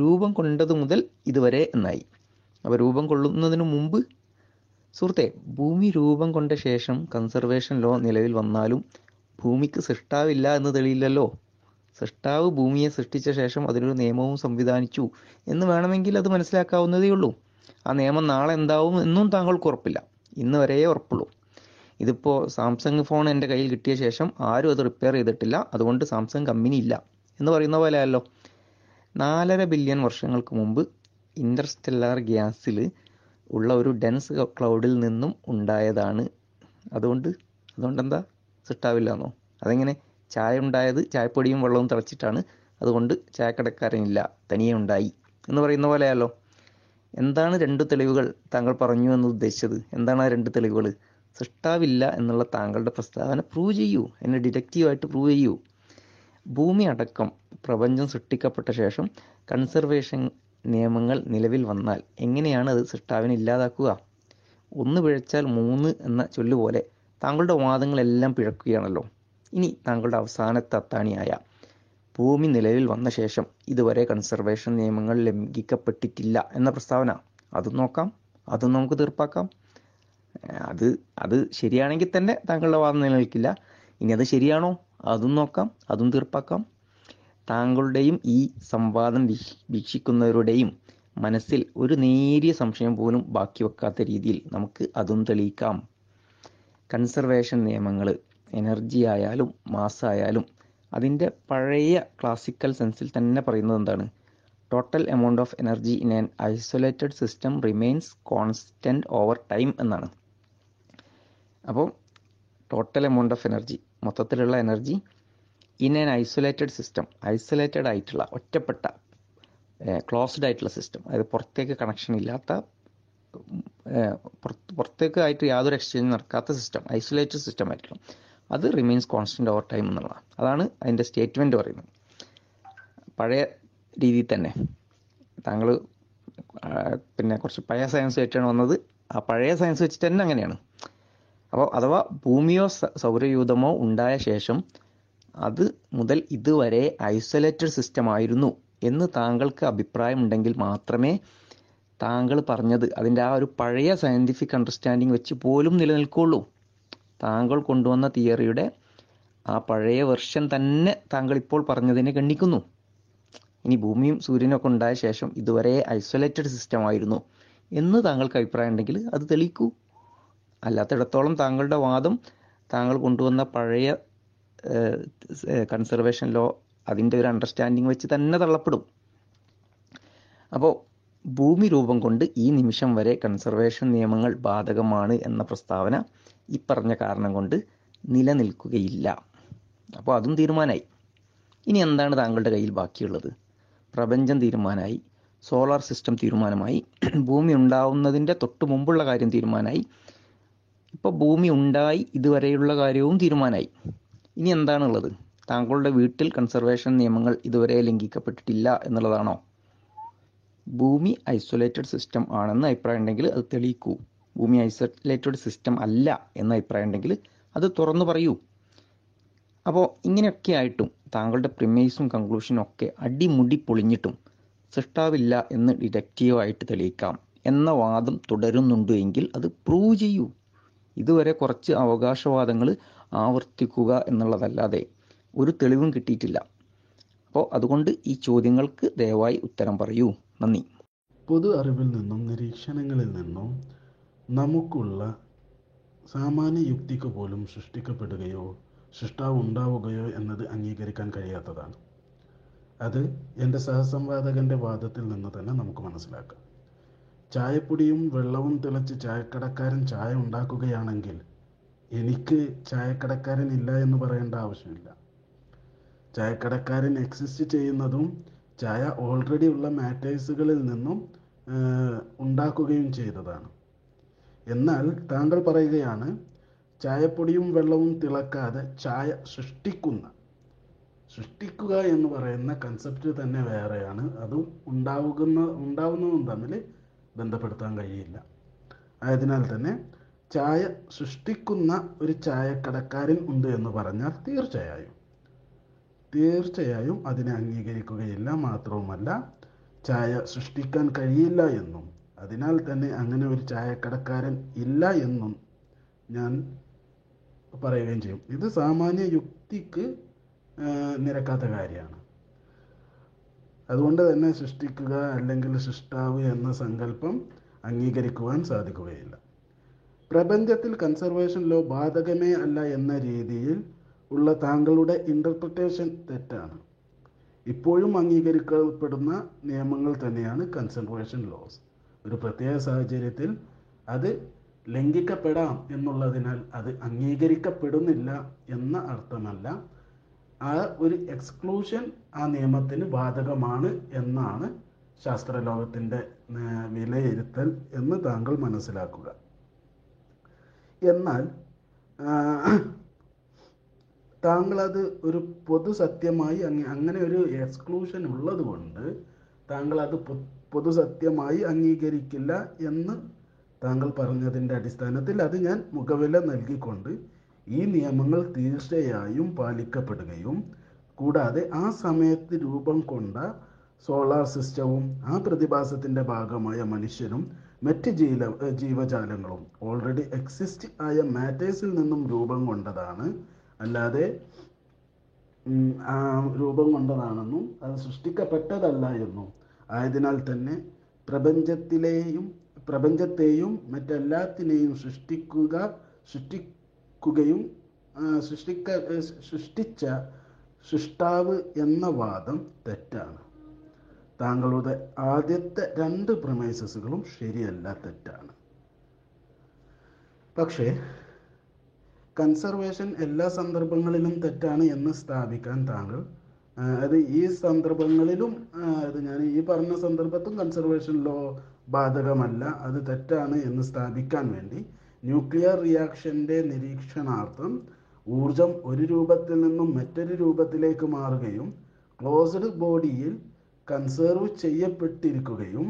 രൂപം കൊണ്ടത് മുതൽ ഇതുവരെ എന്നായി. അപ്പോൾ രൂപം കൊള്ളുന്നതിന് മുമ്പ്, സുഹൃത്തെ, ഭൂമി രൂപം കൊണ്ട ശേഷം കൺസർവേഷൻ ലോ നിലവിൽ വന്നാലും ഭൂമിക്ക് സൃഷ്ടാവില്ല എന്ന് തെളിയില്ലല്ലോ. സൃഷ്ടാവ് ഭൂമിയെ സൃഷ്ടിച്ച ശേഷം അതിനൊരു നിയമവും സംവിധാനിച്ചു എന്ന് വേണമെങ്കിൽ അത് മനസ്സിലാക്കാവുന്നതേ ഉള്ളൂ. ആ നിയമം നാളെ എന്താവും എന്നും താങ്കൾക്ക് ഉറപ്പില്ല, ഇന്ന് വരേ ഉറപ്പുള്ളൂ. ഇതിപ്പോൾ സാംസങ് ഫോൺ എൻ്റെ കയ്യിൽ കിട്ടിയ ശേഷം ആരും അത് റിപ്പയർ ചെയ്തിട്ടില്ല, അതുകൊണ്ട് സാംസങ് കമ്പനി ഇല്ല എന്ന് പറയുന്ന പോലെ അല്ലോ. നാലര ബില്യൺ വർഷങ്ങൾക്ക് മുമ്പ് ഇൻ്റർസ്റ്റെല്ലാർ ഗ്യാസിൽ ഉള്ള ഒരു ഡെൻസ് ക്ലൗഡിൽ നിന്നും ഉണ്ടായതാണ്. അതുകൊണ്ട് അതുകൊണ്ടെന്താ സൃഷ്ടാവില്ല എന്നോ? അതെങ്ങനെ? ചായ ഉണ്ടായത് ചായപ്പൊടിയും വെള്ളവും തിളച്ചിട്ടാണ്, അതുകൊണ്ട് ചായക്കടക്കാരനില്ല, തനിയെ ഉണ്ടായി എന്ന് പറയുന്ന പോലെയല്ലോ. എന്താണ് രണ്ട് തെളിവുകൾ താങ്കൾ പറഞ്ഞു എന്ന് ഉദ്ദേശിച്ചത്? എന്താണ് ആ രണ്ട് തെളിവുകൾ? സൃഷ്ടാവില്ല എന്നുള്ള താങ്കളുടെ പ്രസ്താവന പ്രൂവ് ചെയ്യൂ, എന്നെ ഡിഡക്റ്റീവായിട്ട് പ്രൂവ് ചെയ്യൂ. ഭൂമി അടക്കം പ്രപഞ്ചം സൃഷ്ടിക്കപ്പെട്ട ശേഷം കൺസർവേഷൻ നിയമങ്ങൾ നിലവിൽ വന്നാൽ എങ്ങനെയാണ് അത് സൃഷ്ടാവിനെ ഇല്ലാതാക്കുക? ഒന്ന് പിഴച്ചാൽ മൂന്ന് എന്ന ചൊല്ലുപോലെ താങ്കളുടെ വാദങ്ങളെല്ലാം പിഴക്കുകയാണല്ലോ. ഇനി താങ്കളുടെ അവസാനത്തെ അത്താണിയായ ഭൂമി നിലവിൽ വന്ന ശേഷം ഇതുവരെ കൺസർവേഷൻ നിയമങ്ങൾ ലംഘിക്കപ്പെട്ടിട്ടില്ല എന്ന പ്രസ്താവന, അതും നോക്കാം, അതും നമുക്ക് തീർപ്പാക്കാം. അത് അത് ശരിയാണെങ്കിൽ തന്നെ താങ്കളുടെ വാദം നിലനിൽക്കില്ല. ഇനി അത് ശരിയാണോ? അതും നോക്കാം, അതും തീർപ്പാക്കാം. താങ്കളുടെയും ഈ സംവാദം വീക്ഷിക്കുന്നവരുടെയും മനസ്സിൽ ഒരു നേരിയ സംശയം പോലും ബാക്കി വെക്കാത്ത രീതിയിൽ നമുക്ക് അതും തെളിയിക്കാം. കൺസർവേഷൻ നിയമങ്ങൾ എനർജി ആയാലും മാസായാലും അതിൻ്റെ പഴയ ക്ലാസിക്കൽ സെൻസിൽ തന്നെ പറയുന്നത് എന്താണ്? Total amount of energy in an isolated system remains constant over time എന്നാണ്. അപ്പോൾ ടോട്ടൽ എമൗണ്ട് ഓഫ് എനർജി, മൊത്തത്തിലുള്ള energy in an isolated system, isolated ആയിട്ടുള്ള ഒറ്റപ്പെട്ട ക്ലോസ്ഡ് ആയിട്ടുള്ള സിസ്റ്റം, അതായത് പുറത്തേക്ക് കണക്ഷൻ ഇല്ലാത്ത, പുറത്തേക്ക് ആയിട്ട് യാതൊരു എക്സ്ചേഞ്ച് നടക്കാത്ത സിസ്റ്റം, ഐസൊലേറ്റഡ് സിസ്റ്റം ആയിട്ടുള്ള, അത് റിമെയിൻസ് കോൺസ്റ്റൻറ്റ് ഓവർ ടൈം എന്നുള്ളതാണ്. അതാണ് അതിൻ്റെ സ്റ്റേറ്റ്മെൻറ്റ് പറയുന്നത്. പഴയ രീതിയിൽ തന്നെ താങ്കൾ പിന്നെ കുറച്ച് പഴയ സയൻസ് വെച്ചാണ് വന്നത്, ആ പഴയ സയൻസ് വെച്ചിട്ട് തന്നെ അങ്ങനെയാണ്. അപ്പോൾ അഥവാ ഭൂമിയോ സൗരയൂഥമോ ഉണ്ടായ ശേഷം അത് മുതൽ ഇതുവരെ ഐസൊലേറ്റഡ് സിസ്റ്റം ആയിരുന്നു എന്ന് താങ്കൾക്ക് അഭിപ്രായമുണ്ടെങ്കിൽ മാത്രമേ താങ്കൾ പറഞ്ഞത് അതിൻ്റെ ആ ഒരു പഴയ സയൻറ്റിഫിക് അണ്ടർസ്റ്റാൻഡിങ് വെച്ച് പോലും നിലനിൽക്കുള്ളൂ. താങ്കൾ കൊണ്ടുവന്ന തിയറിയുടെ ആ പഴയ വെർഷൻ തന്നെ താങ്കൾ ഇപ്പോൾ പറഞ്ഞതിനെ ഖണ്ഡിക്കുന്നു. ഇനി ഭൂമിയും സൂര്യനൊക്കെ ഉണ്ടായ ശേഷം ഇതുവരെ ഐസൊലേറ്റഡ് സിസ്റ്റം ആയിരുന്നു എന്ന് താങ്കൾക്ക് അഭിപ്രായം ഉണ്ടെങ്കിൽ അത് തെളിയിക്കൂ. അല്ലാത്തിടത്തോളം താങ്കളുടെ വാദം താങ്കൾ കൊണ്ടുവന്ന പഴയ കൺസർവേഷൻ ലോ അതിൻ്റെ ഒരു അണ്ടർസ്റ്റാൻഡിങ് വെച്ച് തന്നെ തള്ളപ്പെടും. അപ്പോൾ ഭൂമി രൂപം കൊണ്ട് ഈ നിമിഷം വരെ കൺസർവേഷൻ നിയമങ്ങൾ ബാധകമാണ് എന്ന പ്രസ്താവന ഈ പറഞ്ഞ കാരണം കൊണ്ട് നിലനിൽക്കുകയില്ല. അപ്പോൾ അതും തീരുമാനമായി. ഇനി എന്താണ് താങ്കളുടെ കയ്യിൽ ബാക്കിയുള്ളത്? പ്രപഞ്ചം തീരുമാനമായി, സോളാർ സിസ്റ്റം തീരുമാനമായി, ഭൂമി ഉണ്ടാവുന്നതിൻ്റെ തൊട്ട് മുമ്പുള്ള കാര്യം തീരുമാനമായി, ഇപ്പോൾ ഭൂമി ഉണ്ടായി ഇതുവരെയുള്ള കാര്യവും തീരുമാനമായി. ഇനി എന്താണുള്ളത്? താങ്കളുടെ വീട്ടിൽ കൺസർവേഷൻ നിയമങ്ങൾ ഇതുവരെ ലംഘിക്കപ്പെട്ടിട്ടില്ല എന്നുള്ളതാണോ? ഭൂമി ഐസൊലേറ്റഡ് സിസ്റ്റം ആണെന്ന് അഭിപ്രായം ഉണ്ടെങ്കിൽ അത് തെളിയിക്കൂ. ഭൂമി ഐസൊലേറ്റഡ് സിസ്റ്റം അല്ല എന്ന അഭിപ്രായം ഉണ്ടെങ്കിൽ അത് തുറന്നു പറയൂ. അപ്പോൾ ഇങ്ങനെയൊക്കെ ആയിട്ടും താങ്കളുടെ പ്രിമേസും കൺക്ലൂഷനും ഒക്കെ അടിമുടി പൊളിഞ്ഞിട്ടും സൃഷ്ടാവില്ല എന്ന് ഡിഡക്റ്റീവായിട്ട് തെളിയിക്കാം എന്ന വാദം തുടരുന്നുണ്ട് എങ്കിൽ അത് പ്രൂവ് ചെയ്യൂ. ഇതുവരെ കുറച്ച് അവകാശവാദങ്ങൾ ആവർത്തിക്കുക എന്നുള്ളതല്ലാതെ ഒരു തെളിവും കിട്ടിയിട്ടില്ല. അപ്പോൾ അതുകൊണ്ട് ഈ ചോദ്യങ്ങൾക്ക് ദയവായി ഉത്തരം പറയൂ. നന്ദി. പൊതു അറിവിൽ നിന്നും നിരീക്ഷണങ്ങളിൽ നിന്നും നമുക്കുള്ള സാമാന്യ യുക്തിക്ക് പോലും സൃഷ്ടിക്കപ്പെടുകയോ സൃഷ്ടാവ് ഉണ്ടാവുകയോ എന്നത് അംഗീകരിക്കാൻ കഴിയാത്തതാണ്. അത് എൻ്റെ സഹസംവാദകൻ്റെ വാദത്തിൽ നിന്ന് തന്നെ നമുക്ക് മനസ്സിലാക്കാം. ചായപ്പൊടിയും വെള്ളവും തിളച്ച് ചായക്കടക്കാരൻ ചായ ഉണ്ടാക്കുകയാണെങ്കിൽ എനിക്ക് ചായക്കടക്കാരൻ ഇല്ല എന്ന് പറയേണ്ട ആവശ്യമില്ല. ചായക്കടക്കാരൻ എക്സിസ്റ്റ് ചെയ്യുന്നതും ചായ ഓൾറെഡി ഉള്ള മാറ്റേഴ്സുകളിൽ നിന്നും ഉണ്ടാക്കുകയും ചെയ്തതാണ്. എന്നാൽ താങ്കൾ പറയുകയാണ് ചായപ്പൊടിയും വെള്ളവും തിളക്കാതെ ചായ സൃഷ്ടിക്കുന്ന സൃഷ്ടിക്കുക എന്ന് പറയുന്ന കൺസെപ്റ്റ് തന്നെ വേറെയാണ്. അതും ഉണ്ടാവുന്ന ഉണ്ടാവുന്നതും തമ്മിൽ ബന്ധപ്പെടുത്താൻ കഴിയില്ല. ആയതിനാൽ തന്നെ ചായ സൃഷ്ടിക്കുന്ന ഒരു ചായക്കടക്കാരൻ ഉണ്ട് എന്ന് പറഞ്ഞാൽ തീർച്ചയായും തീർച്ചയായും അതിനെ അംഗീകരിക്കുകയില്ല. മാത്രവുമല്ല, ചായ സൃഷ്ടിക്കാൻ കഴിയില്ല എന്നും അതിനാൽ തന്നെ അങ്ങനെ ഒരു ചായക്കടക്കാരൻ ഇല്ല എന്നും ഞാൻ പറയുകയും ചെയ്യും. ഇത് സാമാന്യ യുക്തിക്ക് നിരക്കാത്ത കാര്യമാണ്. അതുകൊണ്ട് തന്നെ സൃഷ്ടിക്കുക അല്ലെങ്കിൽ സൃഷ്ടാവ് എന്ന സങ്കല്പം അംഗീകരിക്കുവാൻ സാധിക്കുകയില്ല. പ്രപഞ്ചത്തിൽ കൺസർവേഷൻ ലോ ബാധകമേ അല്ല എന്ന രീതിയിൽ ഉള്ള താങ്കളുടെ ഇൻ്റർപ്രിറ്റേഷൻ തെറ്റാണ്. ഇപ്പോഴും അംഗീകരിക്കപ്പെടുന്ന നിയമങ്ങൾ തന്നെയാണ് കൺസർവേഷൻ ലോസ്. ഒരു പ്രത്യേക സാഹചര്യത്തിൽ അത് ലംഘിക്കപ്പെടാം എന്നുള്ളതിനാൽ അത് അംഗീകരിക്കപ്പെടുന്നില്ല എന്ന അർത്ഥമല്ല. ആ ഒരു എക്സ്ക്ലൂഷൻ ആ നിയമത്തിന് ബാധകമാണ് എന്നാണ് ശാസ്ത്രലോകത്തിൻ്റെ വിലയിരുത്തൽ എന്ന് താങ്കൾ മനസ്സിലാക്കുക. എന്നാൽ താങ്കളത് ഒരു പൊതു സത്യമായി അങ്ങനെ ഒരു എക്സ്ക്ലൂഷൻ ഉള്ളത് കൊണ്ട് താങ്കളത് പൊതു സത്യമായി അംഗീകരിക്കില്ല എന്ന് താങ്കൾ പറഞ്ഞതിൻ്റെ അടിസ്ഥാനത്തിൽ അത് ഞാൻ മുഖവില നൽകിക്കൊണ്ട് ഈ നിയമങ്ങൾ തീർച്ചയായും പാലിക്കപ്പെടുകയും കൂടാതെ ആ സമയത്ത് രൂപം കൊണ്ട സോളാർ സിസ്റ്റവും ആ പ്രതിഭാസത്തിൻ്റെ ഭാഗമായ മനുഷ്യനും മറ്റ് ജീല ജീവജാലങ്ങളും ഓൾറെഡി എക്സിസ്റ്റ് ആയ മാറ്റേഴ്സിൽ നിന്നും രൂപം കൊണ്ടതാണ് അല്ലാതെ രൂപം കൊണ്ടതാണെന്നും അത് സൃഷ്ടിക്കപ്പെട്ടതല്ല എന്നും ആയതിനാൽ തന്നെ പ്രപഞ്ചത്തിലെയും പ്രപഞ്ചത്തെയും മറ്റെല്ലാത്തിനെയും സൃഷ്ടിക്കുക സൃഷ്ടി ക്കുകയും സൃഷ്ടിക്ക സൃഷ്ടിച്ച സൃഷ്ടാവ് എന്ന വാദം തെറ്റാണ്. താങ്കളുടെ ആദ്യത്തെ രണ്ട് പ്രമൈസസുകളും ശരിയല്ല, തെറ്റാണ്. പക്ഷേ കൺസർവേഷൻ എല്ലാ സന്ദർഭങ്ങളിലും തെറ്റാണ് എന്ന് സ്ഥാപിക്കാൻ താങ്കൾ അത് ഈ സന്ദർഭങ്ങളിലും അത് ഞാൻ ഈ പറഞ്ഞ സന്ദർഭത്തും കൺസർവേഷൻ ലോ ബാധകമല്ല, അത് തെറ്റാണ് എന്ന് സ്ഥാപിക്കാൻ വേണ്ടി ന്യൂക്ലിയർ റിയാക്ഷൻ്റെ നിരീക്ഷണാർത്ഥം ഊർജം ഒരു രൂപത്തിൽ നിന്നും മറ്റൊരു രൂപത്തിലേക്ക് മാറുകയും ക്ലോസ്ഡ് ബോഡിയിൽ കൺസേർവ് ചെയ്യപ്പെട്ടിരിക്കുകയും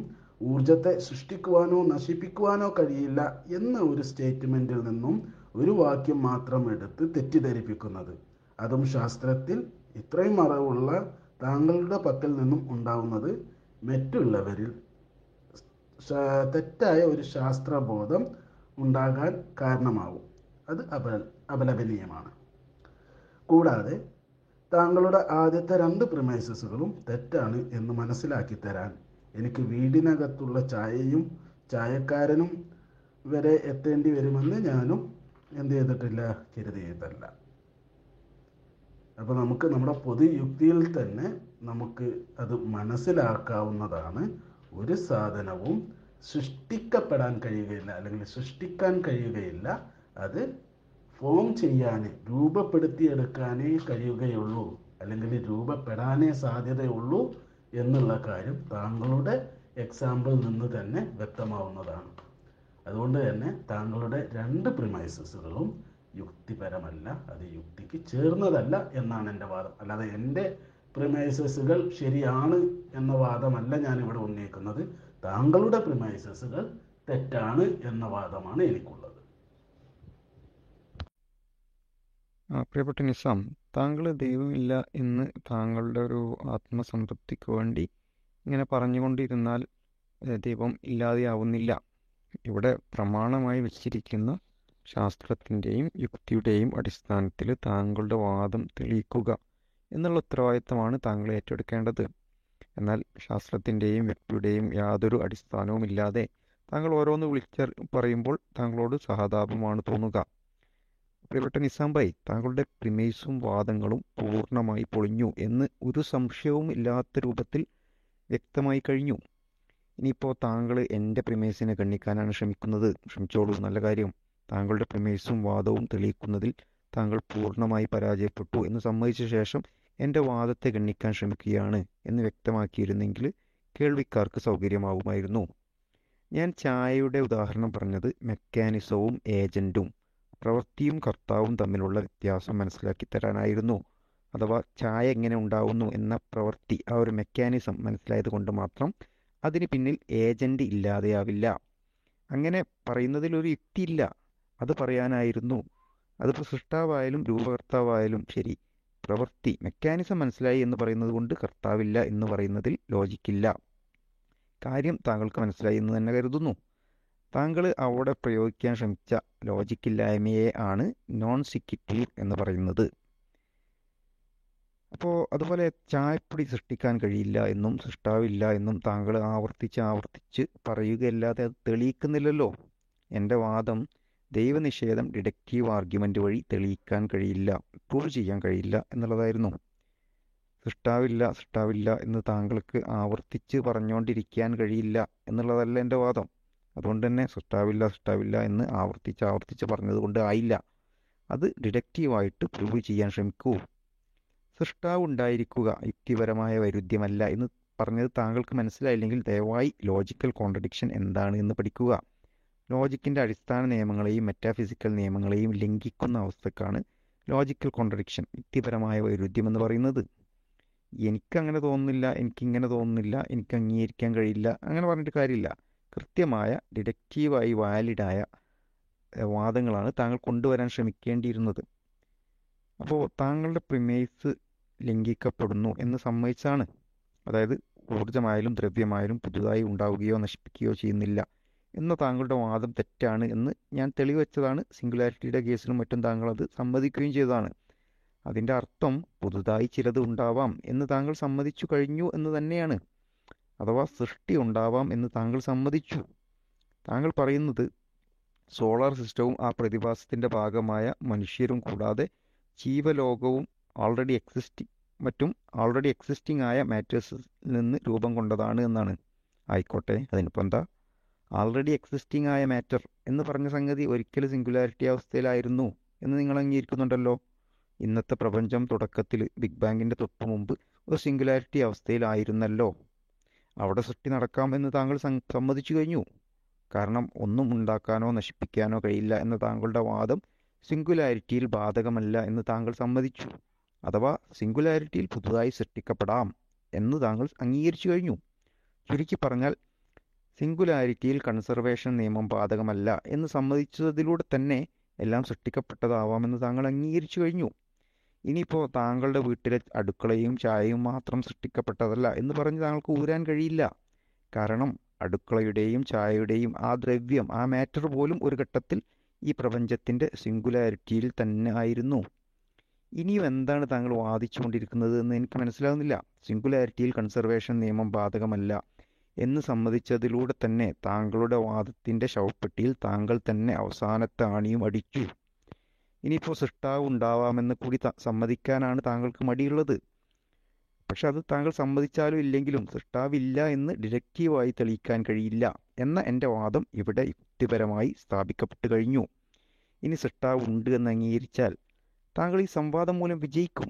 ഊർജത്തെ സൃഷ്ടിക്കുവാനോ നശിപ്പിക്കുവാനോ കഴിയില്ല എന്ന ഒരു സ്റ്റേറ്റ്മെൻറ്റിൽ നിന്നും ഒരു വാക്യം മാത്രം എടുത്ത് തെറ്റിദ്ധരിപ്പിക്കുന്നത്, അതും ശാസ്ത്രത്തിൽ ഇത്രയും അറിവുള്ള താങ്കളുടെ പക്കൽ നിന്നും ഉണ്ടാവുന്നത് മറ്റുള്ളവരിൽ തെറ്റായ ഒരു ശാസ്ത്രബോധം ഉണ്ടാകാൻ കാരണമാവും. അത് അപല അപലപനീയമാണ്. കൂടാതെ താങ്കളുടെ ആദ്യത്തെ രണ്ട് പ്രിമൈസസുകളും തെറ്റാണ് എന്ന് മനസ്സിലാക്കി തരാൻ എനിക്ക് വീടിനകത്തുള്ള ചായയും ചായക്കാരനും വരെ എത്തേണ്ടി വരുമെന്ന് ഞാനും എന്ത് ചെയ്തിട്ടില്ല, കരുതിയതല്ല. അപ്പോൾ നമുക്ക് നമ്മുടെ പൊതു യുക്തിയിൽ തന്നെ നമുക്ക് അത് മനസ്സിലാക്കാവുന്നതാണ്. ഒരു സാധനവും സൃഷ്ടിക്കപ്പെടാൻ കഴിയുകയില്ല, അല്ലെങ്കിൽ സൃഷ്ടിക്കാൻ കഴിയുകയില്ല, അത് ഫോം ചെയ്യാനേ രൂപപ്പെടുത്തിയെടുക്കാനേ കഴിയുകയുള്ളൂ, അല്ലെങ്കിൽ രൂപപ്പെടാനേ സാധ്യതയുള്ളൂ എന്നുള്ള കാര്യം താങ്കളുടെ എക്സാമ്പിളിൽ നിന്ന് തന്നെ വ്യക്തമാവുന്നതാണ്. അതുകൊണ്ട് തന്നെ താങ്കളുടെ രണ്ട് പ്രിമൈസസുകളും യുക്തിപരമല്ല, അത് യുക്തിക്ക് ചേർന്നതല്ല എന്നാണ് എൻ്റെ വാദം. അല്ലാതെ എൻ്റെ പ്രിമൈസസുകൾ ശരിയാണ് എന്ന വാദമല്ല ഞാനിവിടെ ഉന്നയിക്കുന്നത്, താങ്കളുടെ പ്രിമൈസസുകൾ തെറ്റാണ് എന്ന വാദമാണ് എനിക്കുള്ളത്. പ്രിയപ്പെട്ട നിസാം, താങ്കൾ ദൈവമില്ല എന്ന് താങ്കളുടെ ഒരു ആത്മസംതൃപ്തിക്ക് വേണ്ടി ഇങ്ങനെ പറഞ്ഞുകൊണ്ടിരുന്നാൽ ദൈവം ഇല്ലാതെയാവുന്നില്ല. ഇവിടെ പ്രമാണമായി വച്ചിരിക്കുന്ന ശാസ്ത്രത്തിൻ്റെയും യുക്തിയുടെയും അടിസ്ഥാനത്തിൽ താങ്കളുടെ വാദം തെളിയിക്കുക എന്നുള്ള ഉത്തരവാദിത്തമാണ് താങ്കൾ ഏറ്റെടുക്കേണ്ടത്. എന്നാൽ ശാസ്ത്രത്തിൻ്റെയും യുക്തിയുടെയും യാതൊരു അടിസ്ഥാനവുമില്ലാതെ താങ്കൾ ഓരോന്ന് വിളിച്ച പറയുമ്പോൾ താങ്കളോട് സഹതാപമാണ് തോന്നുക. പ്രിയപ്പെട്ട നിസാം ഭായ്, താങ്കളുടെ പ്രിമൈസും വാദങ്ങളും പൂർണ്ണമായി പൊളിഞ്ഞു എന്ന് ഒരു സംശയവും ഇല്ലാത്ത രൂപത്തിൽ വ്യക്തമായി കഴിഞ്ഞു. ഇനിയിപ്പോൾ താങ്കൾ എൻ്റെ പ്രിമൈസിനെ ഖണ്ഡിക്കാനാണ് ശ്രമിക്കുന്നത്. ശ്രമിച്ചോളൂ, നല്ല കാര്യം. താങ്കളുടെ പ്രിമൈസും വാദവും തെളിയിക്കുന്നതിൽ താങ്കൾ പൂർണ്ണമായി പരാജയപ്പെട്ടു എന്ന് സമ്മതിച്ച ശേഷം എൻ്റെ വാദത്തെ ഖണ്ഡിക്കാൻ ശ്രമിക്കുകയാണ് എന്ന് വ്യക്തമാക്കിയിരുന്നെങ്കിൽ കേൾവിക്കാർക്ക് സൗകര്യമാവുമായിരുന്നു. ഞാൻ ചായയുടെ ഉദാഹരണം പറഞ്ഞത് മെക്കാനിസവും ഏജൻറ്റും പ്രവൃത്തിയും കർത്താവും തമ്മിലുള്ള വ്യത്യാസം മനസ്സിലാക്കി തരാനായിരുന്നു. അഥവാ ചായ എങ്ങനെ ഉണ്ടാവുന്നു എന്ന പ്രവൃത്തി, ആ ഒരു മെക്കാനിസം മനസ്സിലായത് കൊണ്ട് മാത്രം അതിന് പിന്നിൽ ഏജൻ്റ് ഇല്ലാതെയാവില്ല. അങ്ങനെ പറയുന്നതിലൊരു യുക്തിയില്ല, അത് പറയാനായിരുന്നു. അതിപ്പോൾ സൃഷ്ടാവായാലും രൂപകർത്താവായാലും ശരി, പ്രവൃത്തി മെക്കാനിസം മനസ്സിലായി എന്ന് പറയുന്നത് കൊണ്ട് കർത്താവില്ല എന്ന് പറയുന്നതിൽ ലോജിക്കില്ല. കാര്യം താങ്കൾക്ക് മനസ്സിലായി എന്ന് തന്നെ കരുതുന്നു. താങ്കൾ അവിടെ പ്രയോഗിക്കാൻ ശ്രമിച്ച ലോജിക്കില്ലായ്മയെ ആണ് നോൺ സിക്വിറ്റീവ് എന്ന് പറയുന്നത്. അപ്പോൾ അതുപോലെ ചായപ്പൊടി സൃഷ്ടിക്കാൻ കഴിയില്ല എന്നും സൃഷ്ടാവില്ല എന്നും താങ്കൾ ആവർത്തിച്ച് ആവർത്തിച്ച് പറയുകയല്ലാതെ അത് തെളിയിക്കുന്നില്ലല്ലോ. എൻ്റെ വാദം ദൈവനിഷേധം ഡിഡക്റ്റീവ് ആർഗ്യുമെൻ്റ് വഴി തെളിയിക്കാൻ കഴിയില്ല, പ്രൂവ് ചെയ്യാൻ കഴിയില്ല എന്നുള്ളതായിരുന്നു. സൃഷ്ടാവില്ല സൃഷ്ടാവില്ല എന്ന് താങ്കൾക്ക് ആവർത്തിച്ച് പറഞ്ഞുകൊണ്ടിരിക്കാൻ കഴിയില്ല എന്നുള്ളതല്ല എൻ്റെ വാദം. അതുകൊണ്ട് തന്നെ സൃഷ്ടാവില്ല സൃഷ്ടാവില്ല എന്ന് ആവർത്തിച്ച് ആവർത്തിച്ച് പറഞ്ഞത് കൊണ്ട് ആയില്ല, അത് ഡിഡക്റ്റീവായിട്ട് പ്രൂവ് ചെയ്യാൻ ശ്രമിക്കൂ. സൃഷ്ടാവ് ഉണ്ടായിരിക്കുക യുക്തിപരമായ വൈരുദ്ധ്യമല്ല എന്ന് പറഞ്ഞത് താങ്കൾക്ക് മനസ്സിലായില്ലെങ്കിൽ ദയവായി ലോജിക്കൽ കോൺട്രഡിക്ഷൻ എന്താണ് എന്ന് പഠിക്കുക. ലോജിക്കിൻ്റെ അടിസ്ഥാന നിയമങ്ങളെയും മെറ്റാഫിസിക്കൽ നിയമങ്ങളെയും ലംഘിക്കുന്ന അവസ്ഥക്കാണ് ലോജിക്കൽ കോൺട്രഡിക്ഷൻ, യുക്തിപരമായ വൈരുദ്ധ്യം എന്ന് പറയുന്നത്. എനിക്കങ്ങനെ തോന്നുന്നില്ല, എനിക്കിങ്ങനെ തോന്നുന്നില്ല, എനിക്ക് അംഗീകരിക്കാൻ കഴിയില്ല, അങ്ങനെ പറഞ്ഞിട്ട് കാര്യമില്ല. കൃത്യമായ ഡിഡക്റ്റീവായി വാലിഡായ വാദങ്ങളാണ് താങ്കൾ കൊണ്ടുവരാൻ ശ്രമിക്കേണ്ടിയിരുന്നത്. അപ്പോൾ താങ്കളുടെ പ്രിമൈസ് ലംഘിക്കപ്പെടുന്നു എന്ന് സമ്മതിച്ചാണ്. അതായത് ഊർജ്ജമായാലും ദ്രവ്യമായാലും പുതുതായി ഉണ്ടാവുകയോ നശിപ്പിക്കുകയോ ചെയ്യുന്നില്ല എന്ന താങ്കളുടെ വാദം തെറ്റാണ് എന്ന് ഞാൻ തെളിവച്ചതാണ്. സിംഗുലാരിറ്റിയുടെ കേസിലും മറ്റും താങ്കൾ അത് സമ്മതിക്കുകയും ചെയ്തതാണ്. അതിൻ്റെ അർത്ഥം പുതുതായി ചിലത് ഉണ്ടാവാം എന്ന് താങ്കൾ സമ്മതിച്ചു കഴിഞ്ഞു എന്ന് തന്നെയാണ്. അഥവാ സൃഷ്ടി ഉണ്ടാവാം എന്ന് താങ്കൾ സമ്മതിച്ചു. താങ്കൾ പറയുന്നത് സോളാർ സിസ്റ്റവും ആ പ്രതിഭാസത്തിൻ്റെ ഭാഗമായ മനുഷ്യരും കൂടാതെ ജീവലോകവും ഓൾറെഡി എക്സിസ്റ്റിംഗ് മറ്റും ഓൾറെഡി എക്സിസ്റ്റിംഗ് ആയ മാറ്റേഴ്സിൽ നിന്ന് രൂപം കൊണ്ടതാണ് എന്നാണ്. ആയിക്കോട്ടെ, അതിനിപ്പോൾ എന്താ. ആൾറെഡി എക്സിസ്റ്റിംഗ് ആയ മാറ്റർ എന്ന് പറഞ്ഞ സംഗതി ഒരിക്കലും സിംഗുലാരിറ്റി അവസ്ഥയിലായിരുന്നു എന്ന് നിങ്ങൾ അംഗീകരിക്കുന്നുണ്ടല്ലോ. ഇന്നത്തെ പ്രപഞ്ചം തുടക്കത്തിൽ ബിഗ് ബാങ്കിൻ്റെ തൊട്ട് മുമ്പ് ഒരു സിംഗുലാരിറ്റി അവസ്ഥയിലായിരുന്നല്ലോ. അവിടെ സൃഷ്ടി നടക്കാം എന്ന് താങ്കൾ സമ്മതിച്ചു കഴിഞ്ഞു. കാരണം ഒന്നും ഉണ്ടാക്കാനോ നശിപ്പിക്കാനോ കഴിയില്ല എന്ന താങ്കളുടെ വാദം സിംഗുലാരിറ്റിയിൽ ബാധകമല്ല എന്ന് താങ്കൾ സമ്മതിച്ചു. അഥവാ സിംഗുലാരിറ്റിയിൽ പുതുതായി സൃഷ്ടിക്കപ്പെടാം എന്ന് താങ്കൾ അംഗീകരിച്ചു കഴിഞ്ഞു. ചുരുക്കി പറഞ്ഞാൽ സിംഗുലാരിറ്റിയിൽ കൺസർവേഷൻ നിയമം ബാധകമല്ല എന്ന് സമ്മതിച്ചതിലൂടെ തന്നെ എല്ലാം സൃഷ്ടിക്കപ്പെട്ടതാവാമെന്ന് താങ്കൾ അംഗീകരിച്ചു കഴിഞ്ഞു. ഇനിയിപ്പോൾ താങ്കളുടെ വീട്ടിലെ അടുക്കളയും ചായയും മാത്രം സൃഷ്ടിക്കപ്പെട്ടതല്ല എന്ന് പറഞ്ഞ് താങ്കൾക്ക് ഊരാൻ കഴിയില്ല. കാരണം അടുക്കളയുടെയും ചായയുടെയും ആ ദ്രവ്യം, ആ മാറ്റർ പോലും ഒരു ഘട്ടത്തിൽ ഈ പ്രപഞ്ചത്തിൻ്റെ സിംഗുലാരിറ്റിയിൽ തന്നെ ആയിരുന്നു. ഇനിയും എന്താണ് താങ്കൾ വാദിച്ചു കൊണ്ടിരിക്കുന്നത് എന്ന് എനിക്ക് മനസ്സിലാകുന്നില്ല. സിംഗുലാരിറ്റിയിൽ കൺസർവേഷൻ നിയമം ബാധകമല്ല എന്ന് സമ്മതിച്ചതിലൂടെ തന്നെ താങ്കളുടെ വാദത്തിൻ്റെ ശവപ്പെട്ടിയിൽ താങ്കൾ തന്നെ അവസാനത്തെ ആണിയും അടിച്ചു. ഇനിയിപ്പോൾ സൃഷ്ടാവ് ഉണ്ടാവാമെന്ന് കൂടി സമ്മതിക്കാനാണ് താങ്കൾക്ക് മടിയുള്ളത്. പക്ഷെ അത് താങ്കൾ സമ്മതിച്ചാലും ഇല്ലെങ്കിലും സൃഷ്ടാവില്ല എന്ന് ഡിഡക്റ്റീവായി തെളിയിക്കാൻ കഴിയില്ല എന്ന എൻ്റെ വാദം ഇവിടെ യുക്തിപരമായി സ്ഥാപിക്കപ്പെട്ടു കഴിഞ്ഞു. ഇനി സൃഷ്ടാവ് ഉണ്ട് എന്ന് അംഗീകരിച്ചാൽ താങ്കൾ ഈ സംവാദം മൂലം വിജയിക്കും.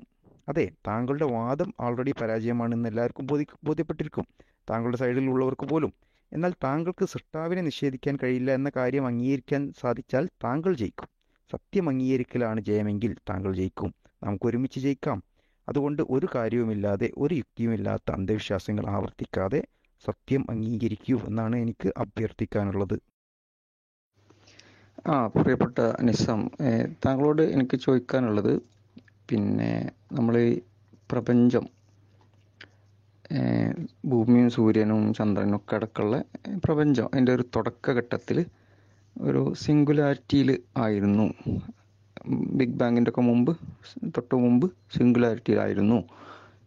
അതെ, താങ്കളുടെ വാദം ആൾറെഡി പരാജയമാണെന്ന് എല്ലാവർക്കും ബോധി ബോധ്യപ്പെട്ടിരിക്കും താങ്കളുടെ സൈഡിലുള്ളവർക്ക് പോലും. എന്നാൽ താങ്കൾക്ക് സൃഷ്ടാവിനെ നിഷേധിക്കാൻ കഴിയില്ല എന്ന കാര്യം അംഗീകരിക്കാൻ സാധിച്ചാൽ താങ്കൾ ജയിക്കും. സത്യം അംഗീകരിക്കലാണ് ജയമെങ്കിൽ താങ്കൾ ജയിക്കും. നമുക്ക് ഒരുമിച്ച് ജയിക്കാം. അതുകൊണ്ട് ഒരു കാര്യവുമില്ലാതെ, ഒരു യുക്തിയുമില്ലാത്ത അന്ധവിശ്വാസങ്ങൾ ആവർത്തിക്കാതെ സത്യം അംഗീകരിക്കൂ എന്നാണ് എനിക്ക് അഭ്യർത്ഥിക്കാനുള്ളത്. ആ പ്രിയപ്പെട്ട നിസാം, താങ്കളോട് എനിക്ക് ചോദിക്കാനുള്ളത്, പിന്നെ നമ്മൾ പ്രപഞ്ചം, ഭൂമിയും സൂര്യനും ചന്ദ്രനും ഒക്കെ അടക്കമുള്ള പ്രപഞ്ചം, അതിൻ്റെ ഒരു തുടക്കഘട്ടത്തിൽ ഒരു സിംഗുലാരിറ്റിയിൽ ആയിരുന്നു. ബിഗ് ബാങ്കിൻ്റെ ഒക്കെ മുമ്പ്, തൊട്ട് മുമ്പ് സിംഗുലാരിറ്റിയിലായിരുന്നു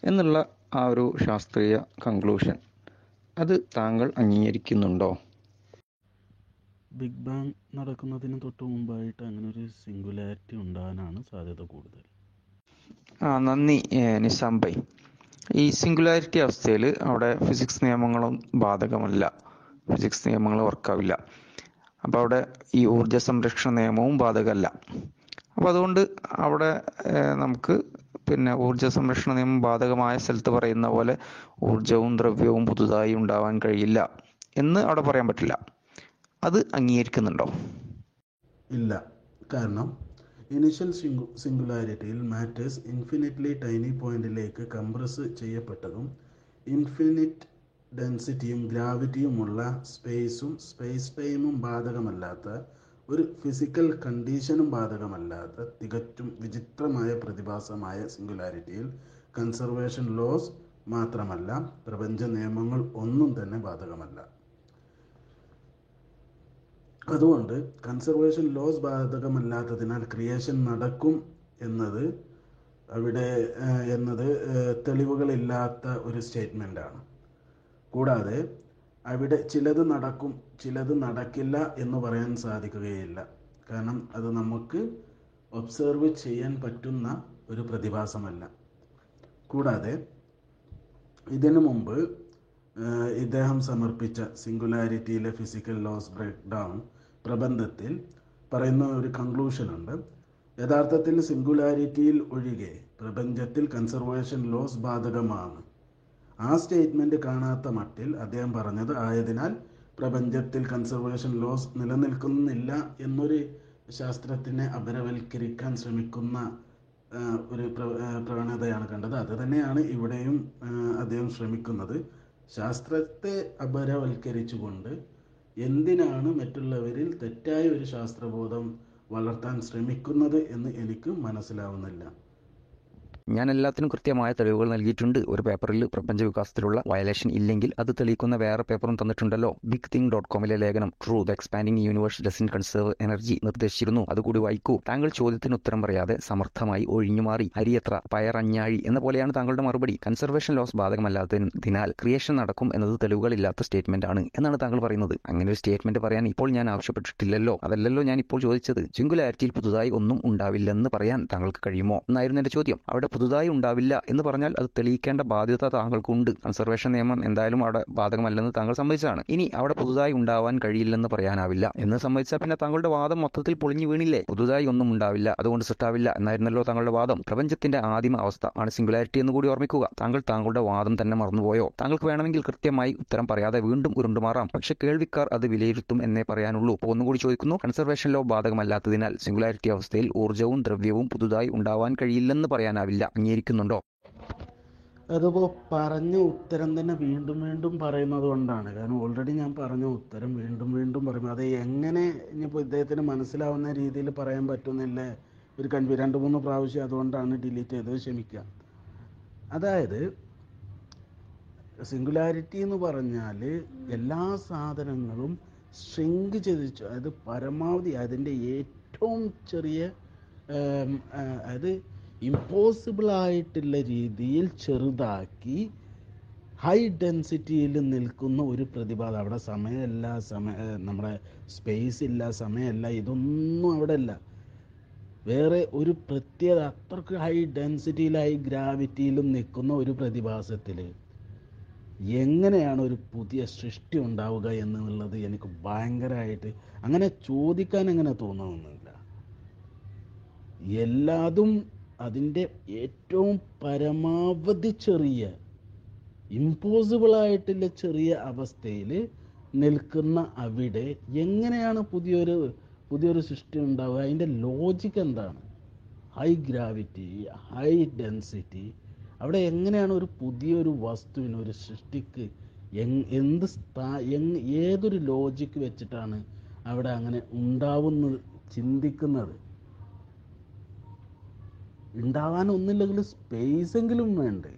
എന്നുള്ള ആ ഒരു ശാസ്ത്രീയ കൺക്ലൂഷൻ, അത് താങ്കൾ അംഗീകരിക്കുന്നുണ്ടോ? ബിഗ് ബാങ് നടക്കുന്നതിന് തൊട്ട് മുമ്പായിട്ട് അങ്ങനൊരു സിംഗുലാരിറ്റി ഉണ്ടാകാനാണ് സാധ്യത കൂടുതൽ. ആ നന്ദി നിസാം ഭായ്. ഈ സിംഗുലാരിറ്റി അവസ്ഥയിൽ അവിടെ ഫിസിക്സ് നിയമങ്ങളും ബാധകമല്ല, ഫിസിക്സ് നിയമങ്ങൾ വർക്കാവില്ല. അപ്പോൾ അവിടെ ഈ ഊർജ സംരക്ഷണ നിയമവും ബാധകമല്ല. അപ്പോൾ അതുകൊണ്ട് അവിടെ നമുക്ക് പിന്നെ ഊർജ സംരക്ഷണ നിയമം ബാധകമായ സ്ഥലത്ത് പറയുന്ന പോലെ ഊർജവും ദ്രവ്യവും പുതുതായി ഉണ്ടാവാൻ കഴിയില്ല എന്ന് അവിടെ പറയാൻ പറ്റില്ല. അത് അംഗീകരിക്കുന്നുണ്ടോ? ഇല്ല. കാരണം ഇനിഷ്യൽ സിംഗു സിംഗുലാരിറ്റിയിൽ മാറ്റേഴ്സ് ഇൻഫിനിറ്റ്ലി ടൈനി പോയിന്റിലേക്ക് കംപ്രസ് ചെയ്യപ്പെട്ടതും ഇൻഫിനിറ്റ് ഡെൻസിറ്റിയും ഗ്രാവിറ്റിയുമുള്ള സ്പേസും സ്പേസ് ടൈമും ബാധകമല്ലാത്ത ഒരു ഫിസിക്കൽ കണ്ടീഷനും ബാധകമല്ലാത്ത തികച്ചും വിചിത്രമായ പ്രതിഭാസമായ സിംഗുലാരിറ്റിയിൽ കൺസർവേഷൻ ലോസ് മാത്രമല്ല പ്രപഞ്ച നിയമങ്ങൾ ഒന്നും തന്നെ ബാധകമല്ല. അതുകൊണ്ട് കൺസർവേഷൻ ലോസ് ബാധകമല്ലാത്തതിനാൽ ക്രിയേഷൻ നടക്കും എന്നത് അവിടെ എന്നത് തെളിവുകളില്ലാത്ത ഒരു സ്റ്റേറ്റ്മെൻ്റാണ്. കൂടാതെ അവിടെ ചിലത് നടക്കും ചിലത് നടക്കില്ല എന്ന് പറയാൻ സാധിക്കുകയില്ല. കാരണം അത് നമുക്ക് ഒബ്സർവ് ചെയ്യാൻ പറ്റുന്ന ഒരു പ്രതിഭാസമല്ല. കൂടാതെ ഇതിനു മുമ്പ് ഇദ്ദേഹം സമർപ്പിച്ച സിംഗുലാരിറ്റിയിലെ ഫിസിക്കൽ ലോസ് ബ്രേക്ക് ഡൗൺ പ്രബന്ധത്തിൽ പറയുന്ന ഒരു കൺക്ലൂഷനുണ്ട്. യഥാർത്ഥത്തിൽ സിംഗുലാരിറ്റിയിൽ ഒഴികെ പ്രപഞ്ചത്തിൽ കൺസർവേഷൻ ലോസ് ബാധകമാണ്. ആ സ്റ്റേറ്റ്മെൻറ്റ് കാണാത്ത മട്ടിൽ അദ്ദേഹം പറഞ്ഞത് ആയതിനാൽ പ്രപഞ്ചത്തിൽ കൺസർവേഷൻ ലോസ് നിലനിൽക്കുന്നില്ല എന്നൊരു ശാസ്ത്രത്തിനെ അപരവൽക്കരിക്കാൻ ശ്രമിക്കുന്ന ഒരു പ്രവണതയാണ് കണ്ടത്. അത് തന്നെയാണ് ഇവിടെയും അദ്ദേഹം ശ്രമിക്കുന്നത്. ശാസ്ത്രത്തെ അപരവൽക്കരിച്ചുകൊണ്ട് എന്തിനാണ് മറ്റുള്ളവരിൽ തെറ്റായ ഒരു ശാസ്ത്രബോധം വളർത്താൻ ശ്രമിക്കുന്നത് എന്ന് എനിക്ക് മനസ്സിലാവുന്നില്ല. ഞാൻ എല്ലാത്തിനും കൃത്യമായ തെളിവുകൾ നൽകിയിട്ടുണ്ട്. ഒരു പേപ്പറിൽ പ്രപഞ്ച വികാസത്തിലുള്ള വയലേഷൻ ഇല്ലെങ്കിൽ അത് തെളിയിക്കുന്ന വേറെ പേപ്പറും തന്നിട്ടുണ്ടല്ലോ. ബിഗ് തിങ് ഡോട്ട് കോമിലെ ലേഖനം true the expanding universe doesn't conserve energy നിർദ്ദേശിച്ചിരുന്നു. അതുകൂടി വായിക്കൂ. താങ്കൾ ചോദ്യത്തിന് ഉത്തരം പറയാതെ സമർത്ഥമായി ഒഴിഞ്ഞുമാറി. അരിയത്ര പയറഞ്ഞാഴി എന്ന പോലെയാണ് താങ്കളുടെ മറുപടി. കൺസർവേഷൻ ലോസ് ബാധകമല്ലാത്തതിനാൽ ക്രിയേഷൻ നടക്കും എന്നത് തെളിവുകളില്ലാത്ത സ്റ്റേറ്റ്മെന്റ് ആണ് എന്നാണ് താങ്കൾ പറയുന്നത്. അങ്ങനെ ഒരു സ്റ്റേറ്റ്മെന്റ് പറയാൻ ഇപ്പോൾ ഞാൻ ആവശ്യപ്പെട്ടിട്ടില്ലല്ലോ. അതല്ലല്ലോ ഞാൻ ഇപ്പോൾ ചോദിച്ചത്. സിംഗുലാരിറ്റിയിൽ പുതുതായി ഒന്നും ഉണ്ടാവില്ലെന്ന് പറയാൻ താങ്കൾക്ക് കഴിയുമോ എന്നായിരുന്നു എന്റെ ചോദ്യം. അവിടെ പുതുതായി ഉണ്ടാവില്ല എന്ന് പറഞ്ഞാൽ അത് തെളിയിക്കേണ്ട ബാധ്യത താങ്കൾക്കുണ്ട്. കൺസർവേഷൻ നിയമം എന്തായാലും അവിടെ ബാധകമല്ലെന്ന് താങ്കൾ സമ്മതിച്ചാണ്. ഇനി അവിടെ പുതുതായി ഉണ്ടാവാൻ കഴിയില്ലെന്ന് പറയാനാവില്ല എന്ന് സമ്മതിച്ചാൽ പിന്നെ താങ്കളുടെ വാദം മൊത്തത്തിൽ പൊളിഞ്ഞു വീണില്ലേ. പുതുതായി ഒന്നും ഉണ്ടാവില്ല, അതുകൊണ്ട് സൃഷ്ടാവില്ല എന്നായിരുന്നല്ലോ താങ്കളുടെ വാദം. പ്രപഞ്ചത്തിന്റെ ആദിമ അവസ്ഥ ആണ് സിംഗുലാരിറ്റി എന്ന് കൂടി ഓർമ്മിക്കുക. താങ്കൾ താങ്കളുടെ വാദം തന്നെ മറന്നുപോയോ? താങ്കൾക്ക് വേണമെങ്കിൽ കൃത്യമായി ഉത്തരം പറയാതെ വീണ്ടും ഉരുണ്ടുമാറാം. പക്ഷെ കേൾവിക്കാർ അത് വിലയിരുത്തും എന്നേ പറയാനുള്ളൂ. അപ്പോൾ ഒന്നുകൂടി ചോദിക്കുന്നു, കൺസർവേഷൻ ലോ ബാധകമല്ലാത്തതിനാൽ സിംഗുലാരിറ്റി അവസ്ഥയിൽ ഊർജ്ജവും ദ്രവ്യവും പുതുതായി ഉണ്ടാവാൻ കഴിയില്ലെന്ന് പറയാനാവില്ല അംഗീകരിക്കുന്നുണ്ടോ? അതിപ്പോൾ പറഞ്ഞ ഉത്തരം തന്നെ വീണ്ടും വീണ്ടും പറയുന്നത് കൊണ്ടാണ്. കാരണം ഓൾറെഡി ഞാൻ പറഞ്ഞ ഉത്തരം വീണ്ടും വീണ്ടും പറയുമ്പോൾ അത് എങ്ങനെ ഇനിയിപ്പോൾ ഇദ്ദേഹത്തിന് മനസ്സിലാവുന്ന രീതിയിൽ പറയാൻ പറ്റുന്നില്ല. ഒരു കൺവി രണ്ട് മൂന്ന് പ്രാവശ്യം അതുകൊണ്ടാണ് ഡിലീറ്റ് ചെയ്തത്, ക്ഷമിക്കുക. അതായത് സിംഗുലാരിറ്റി എന്ന് പറഞ്ഞാൽ എല്ലാ സാധനങ്ങളും ഷ്രിങ്ക് ചെയ്തിച്ചു, അതായത് പരമാവധി അതിൻ്റെ ഏറ്റവും ചെറിയ അതായത് ഇമ്പോസിബിളായിട്ടുള്ള രീതിയിൽ ചെറുതാക്കി ഹൈ ഡെൻസിറ്റിയിൽ നിൽക്കുന്ന ഒരു പ്രതിഭാസം. അവിടെ സമയമല്ല, സമയ നമ്മുടെ സ്പേസ് ഇല്ല, സമയമല്ല, ഇതൊന്നും അവിടെ ഇല്ല. വേറെ ഒരു പ്രത്യേകത, അത്രക്ക് ഹൈ ഡെൻസിറ്റിയിൽ ഹൈ ഗ്രാവിറ്റിയിലും നിൽക്കുന്ന ഒരു പ്രതിഭാസത്തിൽ എങ്ങനെയാണ് ഒരു പുതിയ സൃഷ്ടി ഉണ്ടാവുക എന്നുള്ളത് എനിക്ക് ഭയങ്കരമായിട്ട് അങ്ങനെ ചോദിക്കാൻ അങ്ങനെ തോന്നുന്നില്ല. എല്ലാതും അതിൻ്റെ ഏറ്റവും പരമാവധി ചെറിയ ഇമ്പോസിബിളായിട്ടുള്ള ചെറിയ അവസ്ഥയിൽ നിൽക്കുന്ന അവിടെ എങ്ങനെയാണ് പുതിയൊരു പുതിയൊരു സൃഷ്ടി ഉണ്ടാവുക? അതിൻ്റെ ലോജിക്ക് എന്താണ്? ഹൈ ഗ്രാവിറ്റി, ഹൈ ഡെൻസിറ്റി, അവിടെ എങ്ങനെയാണ് ഒരു പുതിയൊരു വസ്തുവിന്, ഒരു സൃഷ്ടിക്ക് എന്ത് സ്ഥാ ഏതൊരു ലോജിക്ക് വെച്ചിട്ടാണ് അവിടെ അങ്ങനെ ഉണ്ടാവുന്നത്? ചിന്തിക്കുന്നത് ഉണ്ടാവാനൊന്നുമില്ലെങ്കിൽ സ്പേസെങ്കിലും വേണ്ടേ?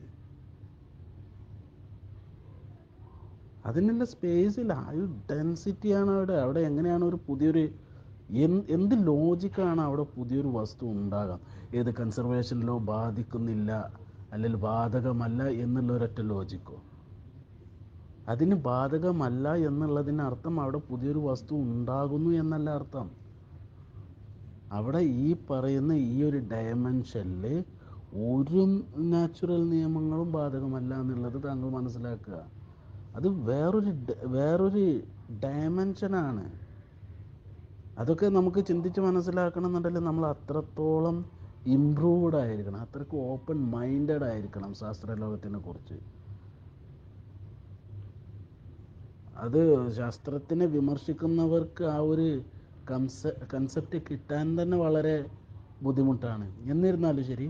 അതിനുള്ള സ്പേസില്ല, ആ ഒരു ഡെൻസിറ്റിയാണ് അവിടെ. അവിടെ എങ്ങനെയാണ് ഒരു പുതിയൊരു എന്ത് ലോജിക്കാണ് അവിടെ പുതിയൊരു വസ്തു ഉണ്ടാകാം? ഏത് കൺസർവേഷൻ ലോ ബാധിക്കുന്നില്ല, അല്ലെങ്കിൽ ബാധകമല്ല എന്നുള്ള ഒരൊറ്റ ലോജിക്കോ? അതിന് ബാധകമല്ല എന്നുള്ളതിനർത്ഥം അവിടെ പുതിയൊരു വസ്തു ഉണ്ടാകുന്നു എന്നല്ല അർത്ഥം. അവിടെ ഈ പറയുന്ന ഈ ഒരു ഡയമെൻഷനിൽ ഒരു നാച്ചുറൽ നിയമങ്ങളും ബാധകമല്ല എന്നുള്ളത് താങ്കൾ മനസ്സിലാക്കുക. അത് വേറൊരു വേറൊരു ഡയമെൻഷനാണ്. അതൊക്കെ നമുക്ക് ചിന്തിച്ച് മനസ്സിലാക്കണം എന്നുണ്ടെങ്കിൽ നമ്മൾ അത്രത്തോളം ഇംപ്രൂവ്ഡ് ആയിരിക്കണം, അത്രയ്ക്ക് ഓപ്പൺ മൈൻഡഡ് ആയിരിക്കണം ശാസ്ത്രലോകത്തിനെ കുറിച്ച്. അത് ശാസ്ത്രത്തിനെ വിമർശിക്കുന്നവർക്ക് ആ ഒരു കൺസെ കൺസെപ്റ്റ് കിട്ടാൻ തന്നെ വളരെ ബുദ്ധിമുട്ടാണ്. എന്നിരുന്നാലും ശരി,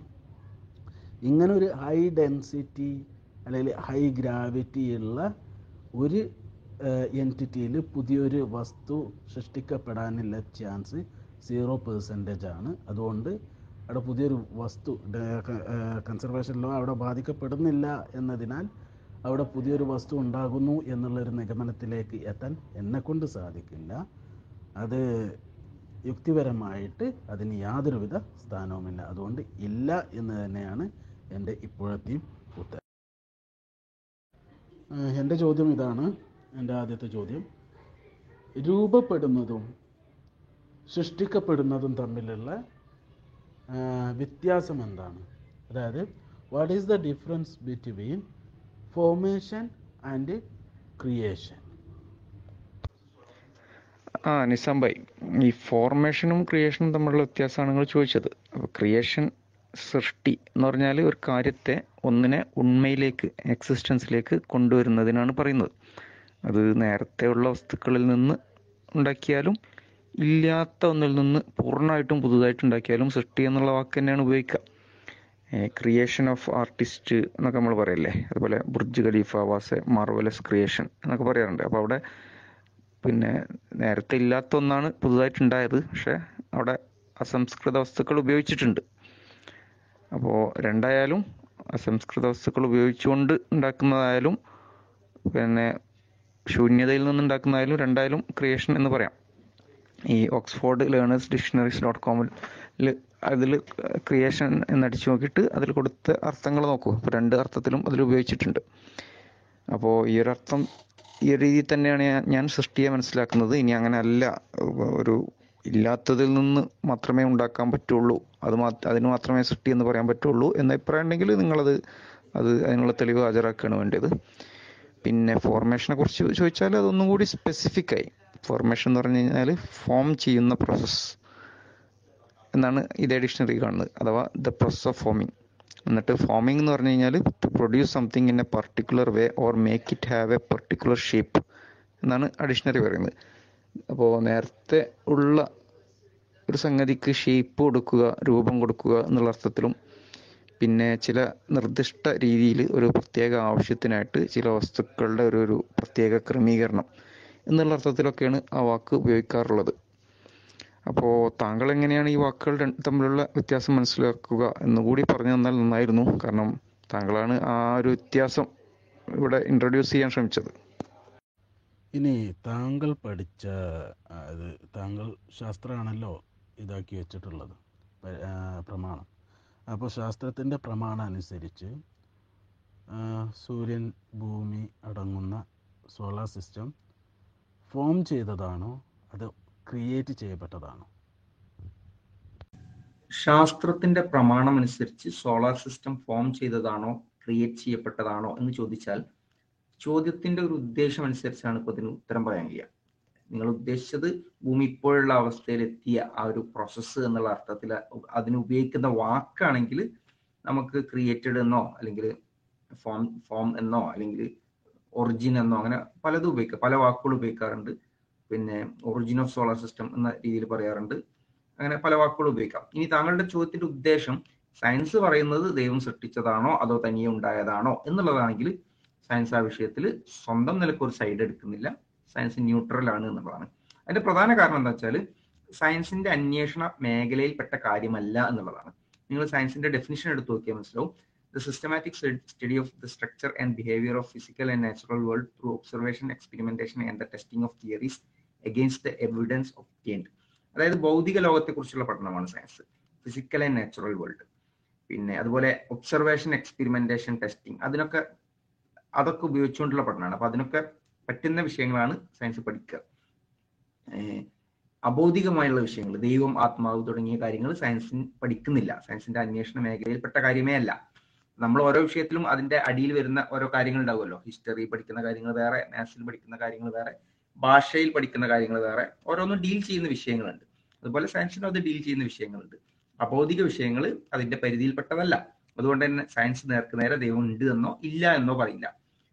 ഇങ്ങനൊരു ഹൈ ഡെൻസിറ്റി അല്ലെങ്കിൽ ഹൈ ഗ്രാവിറ്റി ഉള്ള ഒരു എൻറ്റിറ്റിയിൽ പുതിയൊരു വസ്തു സൃഷ്ടിക്കപ്പെടാനുള്ള ചാൻസ് സീറോ പെർസെൻറ്റേജ് ആണ്. അതുകൊണ്ട് അവിടെ പുതിയൊരു വസ്തു കൺസർവേഷൻ ലോ അവിടെ ബാധിക്കപ്പെടുന്നില്ല എന്നതിനാൽ അവിടെ പുതിയൊരു വസ്തു ഉണ്ടാകുന്നു എന്നുള്ളൊരു നിഗമനത്തിലേക്ക് എത്താൻ എന്നെക്കൊണ്ട് സാധിക്കില്ല. അത് യുക്തിപരമായിട്ട് അതിന് യാതൊരുവിധ സ്ഥാനവുമില്ല. അതുകൊണ്ട് ഇല്ല എന്ന് തന്നെയാണ് എൻ്റെ ഇപ്പോഴത്തെയും ഉത്തരം. എൻ്റെ ചോദ്യം ഇതാണ്, എൻ്റെ ആദ്യത്തെ ചോദ്യം. രൂപപ്പെടുന്നതും സൃഷ്ടിക്കപ്പെടുന്നതും തമ്മിലുള്ള വ്യത്യാസം എന്താണ്? അതായത്, what is the difference between formation and creation? ആ നിസാം ഭായ്, ഈ ഫോർമേഷനും ക്രിയേഷനും തമ്മിലുള്ള വ്യത്യാസമാണ് നിങ്ങൾ ചോദിച്ചത്. അപ്പോൾ ക്രിയേഷൻ, സൃഷ്ടി എന്ന് പറഞ്ഞാൽ ഒരു കാര്യത്തെ, ഒന്നിനെ ഉണ്മയിലേക്ക്, എക്സിസ്റ്റൻസിലേക്ക് കൊണ്ടുവരുന്നതിനാണ് പറയുന്നത്. അത് നേരത്തെ ഉള്ള വസ്തുക്കളിൽ നിന്ന് ഉണ്ടാക്കിയാലും ഇല്ലാത്ത ഒന്നിൽ നിന്ന് പൂർണ്ണമായിട്ടും പുതുതായിട്ട് ഉണ്ടാക്കിയാലും സൃഷ്ടി എന്നുള്ള വാക്ക് തന്നെയാണ് ഉപയോഗിക്കുക. ക്രിയേഷൻ ഓഫ് ആർട്ടിസ്റ്റ് എന്നൊക്കെ നമ്മൾ പറയല്ലേ, അതുപോലെ Burj Khalifa was a marvellous creation എന്നൊക്കെ പറയാറുണ്ട്. അപ്പോൾ അവിടെ പിന്നെ നേരത്തെ ഇല്ലാത്ത ഒന്നാണ് പുതുതായിട്ടുണ്ടായത്, പക്ഷെ അവിടെ അസംസ്കൃത വസ്തുക്കൾ ഉപയോഗിച്ചിട്ടുണ്ട്. അപ്പോൾ രണ്ടായാലും അസംസ്കൃത വസ്തുക്കൾ ഉപയോഗിച്ചുകൊണ്ട് ഉണ്ടാക്കുന്നതായാലും പിന്നെ ശൂന്യതയിൽ നിന്നുണ്ടാക്കുന്നതായാലും രണ്ടായാലും ക്രിയേഷൻ എന്ന് പറയാം. ഈ ഓക്സ്ഫോർഡ് ലേണേഴ്സ് ഡിക്ഷണറീസ് ഡോട്ട് കോമിൽ അതിൽ ക്രിയേഷൻ എന്നടിച്ചു നോക്കിയിട്ട് അതിൽ കൊടുത്ത അർത്ഥങ്ങൾ നോക്കൂ. അപ്പോൾ രണ്ട് അർത്ഥത്തിലും അതിൽ ഉപയോഗിച്ചിട്ടുണ്ട്. അപ്പോൾ ഈ ഒരു അർത്ഥം, ഈ ഒരു രീതിയിൽ തന്നെയാണ് ഞാൻ സൃഷ്ടിയെ മനസ്സിലാക്കുന്നത്. ഇനി അങ്ങനെ അല്ല, ഒരു ഇല്ലാത്തതിൽ നിന്ന് മാത്രമേ ഉണ്ടാക്കാൻ പറ്റുള്ളൂ, അത് മാ അതിന് മാത്രമേ സൃഷ്ടി എന്ന് പറയാൻ പറ്റുള്ളൂ എന്ന അഭിപ്രായം ഉണ്ടെങ്കിൽ നിങ്ങളത് അത് അതിനുള്ള തെളിവ് ഹാജരാക്കുകയാണ് വേണ്ടത്. പിന്നെ ഫോർമേഷനെ കുറിച്ച് ചോദിച്ചാൽ അതൊന്നും കൂടി സ്പെസിഫിക്കായി. ഫോർമേഷൻ എന്ന് പറഞ്ഞു കഴിഞ്ഞാൽ ഫോം ചെയ്യുന്ന പ്രോസസ്സ് എന്നാണ് ഇതേ ഡിക്ഷണറി കാണുന്നത്, അഥവാ ദ പ്രോസസ് ഓഫ് ഫോമിങ്. എന്നിട്ട് ഫോമിങ് എന്ന് പറഞ്ഞു കഴിഞ്ഞാൽ to produce something in a particular way or make it have a particular shape എന്നാണ് ആ ഡിക്ഷണറി പറയുന്നത്. അപ്പോൾ നേരത്തെ ഉള്ള ഒരു സംഗതിക്ക് ഷേപ്പ് കൊടുക്കുക, രൂപം കൊടുക്കുക എന്നുള്ള അർത്ഥത്തിലും, പിന്നെ ചില നിർദ്ദിഷ്ട രീതിയിൽ ഒരു പ്രത്യേക ആവശ്യത്തിനായിട്ട് ചില വസ്തുക്കളുടെ ഒരു ഒരു പ്രത്യേക ക്രമീകരണം എന്നുള്ള അർത്ഥത്തിലൊക്കെയാണ് ആ വാക്ക് ഉപയോഗിക്കാറുള്ളത്. അപ്പോൾ താങ്കൾ എങ്ങനെയാണ് ഈ വാക്കുകൾ തമ്മിലുള്ള വ്യത്യാസം മനസ്സിലാക്കുക എന്നുകൂടി പറഞ്ഞു തന്നാൽ നന്നായിരുന്നു, കാരണം താങ്കളാണ് ആ ഒരു വ്യത്യാസം ഇവിടെ ഇൻട്രൊഡ്യൂസ് ചെയ്യാൻ ശ്രമിച്ചത്. ഇനി താങ്കൾ പഠിച്ച, അത് താങ്കൾ ശാസ്ത്രമാണല്ലോ ഇതാക്കി വെച്ചിട്ടുള്ളത് പ്രമാണം. അപ്പോൾ ശാസ്ത്രത്തിൻ്റെ പ്രമാണം അനുസരിച്ച് സൂര്യൻ, ഭൂമി അടങ്ങുന്ന സോളാർ സിസ്റ്റം ഫോം ചെയ്തതാണോ അത് ക്രിയേറ്റ് ചെയ്യപ്പെട്ടതാണോ? ശാസ്ത്രത്തിന്റെ പ്രമാണം അനുസരിച്ച് സോളാർ സിസ്റ്റം ഫോം ചെയ്തതാണോ ക്രിയേറ്റ് ചെയ്യപ്പെട്ടതാണോ എന്ന് ചോദിച്ചാൽ ചോദ്യത്തിന്റെ ഒരു ഉദ്ദേശം അനുസരിച്ചാണ് ഇപ്പൊ ഇതിന് ഉത്തരം പറയാൻ കഴിയുക. നിങ്ങൾ ഉദ്ദേശിച്ചത് ഭൂമി ഇപ്പോഴുള്ള അവസ്ഥയിലെത്തിയ ആ ഒരു പ്രോസസ്സ് എന്നുള്ള അർത്ഥത്തിൽ അതിന് ഉപയോഗിക്കുന്ന വാക്കാണെങ്കിൽ നമുക്ക് ക്രിയേറ്റഡ് എന്നോ അല്ലെങ്കിൽ ഫോം ഫോം എന്നോ അല്ലെങ്കിൽ ഒറിജിൻ എന്നോ അങ്ങനെ പലതും ഉപയോഗിക്കാം, പല വാക്കുകൾ ഉപയോഗിക്കാറുണ്ട്. പിന്നെ ഒറിജിൻ ഓഫ് സോളാർ സിസ്റ്റം എന്ന രീതിയിൽ പറയാറുണ്ട്. അങ്ങനെ പല വാക്കുകൾ ഉപയോഗിക്കാം. ഇനി താങ്കളുടെ ചോദ്യത്തിന്റെ ഉദ്ദേശം സയൻസ് പറയുന്നത് ദൈവം സൃഷ്ടിച്ചതാണോ അതോ തനിയെ ഉണ്ടായതാണോ എന്നുള്ളതാണെങ്കിൽ സയൻസ് ആ വിഷയത്തിൽ സ്വന്തം നിലയ്ക്ക് ഒരു സൈഡ് എടുക്കുന്നില്ല, സയൻസ് ന്യൂട്രൽ ആണ് എന്നുള്ളതാണ്. അതിന്റെ പ്രധാന കാരണം എന്താ വെച്ചാൽ സയൻസിന്റെ അന്വേഷണ മേഖലയിൽപ്പെട്ട കാര്യമല്ല എന്നുള്ളതാണ്. നിങ്ങൾ സയൻസിന്റെ ഡെഫിനിഷൻ എടുത്ത് നോക്കിയാൽ മനസ്സിലാവും. The systematic study of the structure and behaviour of physical and natural world through observation, experimentation and the testing of theories against the evidence obtained. അതായത് ഭൗതിക ലോകത്തെക്കുറിച്ചുള്ള പഠനമാണ് science, physical and natural world. പിന്നെ അതുപോലെ observation, experimentation, testing, അതിനൊക്കെ അതൊക്കെ ഉപയോഗിച്ചുകൊണ്ടുള്ള പഠനമാണ്. അപ്പൊ അതിനൊക്കെ പറ്റുന്ന വിഷയങ്ങളാണ് സയൻസ് പഠിക്കുക. അബൗദ്ധികമായുള്ള വിഷയങ്ങൾ, ദൈവം, ആത്മാവ് തുടങ്ങിയ കാര്യങ്ങൾ സയൻസിന് പഠിക്കുന്നില്ല, സയൻസിന്റെ അന്വേഷണ മേഖലയിൽപ്പെട്ട കാര്യമേ അല്ല. നമ്മൾ ഓരോ വിഷയത്തിലും അതിന്റെ അടിയിൽ വരുന്ന ഓരോ കാര്യങ്ങൾ ഉണ്ടാവുമല്ലോ. ഹിസ്റ്ററി പഠിക്കുന്ന കാര്യങ്ങൾ വേറെ, മാത്സിൽ പഠിക്കുന്ന കാര്യങ്ങൾ വേറെ, ഭാഷയിൽ പഠിക്കുന്ന കാര്യങ്ങൾ വേറെ, ഓരോന്നും ഡീൽ ചെയ്യുന്ന വിഷയങ്ങളുണ്ട്. അതുപോലെ സയൻസിനും അത് ഡീൽ ചെയ്യുന്ന വിഷയങ്ങളുണ്ട്. അബൗദ്ധിക വിഷയങ്ങൾ അതിന്റെ പരിധിയിൽപ്പെട്ടതല്ല. അതുകൊണ്ട് തന്നെ സയൻസ് നേർക്ക് നേരെ ദൈവം ഉണ്ട് എന്നോ ഇല്ല എന്നോ പറയില്ല.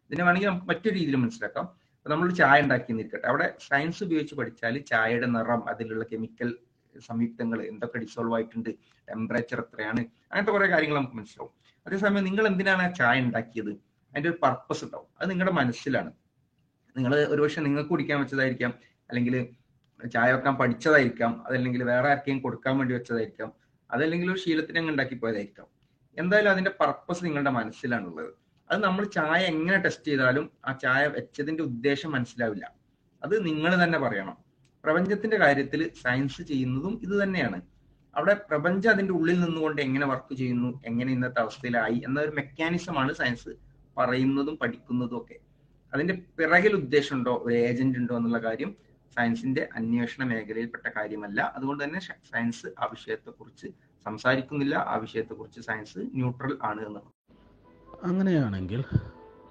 ഇതിനെ വേണമെങ്കിൽ നമുക്ക് മറ്റൊരു രീതിയിൽ മനസ്സിലാക്കാം. അപ്പൊ നമ്മൾ ചായ ഉണ്ടാക്കിയെന്നിരിക്കട്ടെ, അവിടെ സയൻസ് ഉപയോഗിച്ച് പഠിച്ചാൽ ചായയുടെ നിറം, അതിലുള്ള കെമിക്കൽ സംയുക്തങ്ങൾ എന്തൊക്കെ ഡിസോൾവ് ആയിട്ടുണ്ട്, ടെമ്പറേച്ചർ എത്രയാണ്, അങ്ങനത്തെ കുറെ കാര്യങ്ങൾ നമുക്ക് മനസ്സിലാവും. അതേസമയം നിങ്ങൾ എന്തിനാണ് ആ ചായ ഉണ്ടാക്കിയത്, അതിന്റെ ഒരു പർപ്പസ് ഉണ്ടാവും. അത് നിങ്ങളുടെ മനസ്സിലാണ്. നിങ്ങൾ ഒരുപക്ഷെ നിങ്ങൾക്ക് കുടിക്കാൻ വെച്ചതായിരിക്കാം, അല്ലെങ്കിൽ ചായ വെക്കാൻ പഠിച്ചതായിരിക്കാം, അതല്ലെങ്കിൽ വേറെ ആർക്കെയും കൊടുക്കാൻ വേണ്ടി വെച്ചതായിരിക്കാം, അതല്ലെങ്കിൽ ഒരു ശീലത്തിന് അങ്ങ് ഉണ്ടാക്കി പോയതായിരിക്കാം. എന്തായാലും അതിന്റെ പർപ്പസ് നിങ്ങളുടെ മനസ്സിലാണുള്ളത്. അത് നമ്മൾ ചായ എങ്ങനെ ടെസ്റ്റ് ചെയ്താലും ആ ചായ വെച്ചതിന്റെ ഉദ്ദേശം മനസ്സിലാവില്ല, അത് നിങ്ങൾ തന്നെ പറയണം. പ്രപഞ്ചത്തിന്റെ കാര്യത്തിൽ സയൻസ് ചെയ്യുന്നതും ഇത് തന്നെയാണ്. അവിടെ പ്രപഞ്ചം അതിന്റെ ഉള്ളിൽ നിന്നുകൊണ്ട് എങ്ങനെ വർക്ക് ചെയ്യുന്നു, എങ്ങനെ ഇന്നത്തെ അവസ്ഥയിലായി എന്നൊരു മെക്കാനിസമാണ് സയൻസ് പറയുന്നതും പഠിക്കുന്നതും ഒക്കെ. അതിന്റെ പിറകിൽ ഉദ്ദേശമുണ്ടോ, ഒരു ഏജന്റ് ഉണ്ടോ എന്നുള്ള കാര്യം സയൻസിന്റെ അന്വേഷണ മേഖലയിൽപ്പെട്ട കാര്യമല്ല. അതുകൊണ്ട് തന്നെ സയൻസ് ആ വിഷയത്തെക്കുറിച്ച് സംസാരിക്കുന്നില്ല, ആ വിഷയത്തെക്കുറിച്ച് സയൻസ് ന്യൂട്രൽ ആണ് എന്നുള്ളത്. അങ്ങനെയാണെങ്കിൽ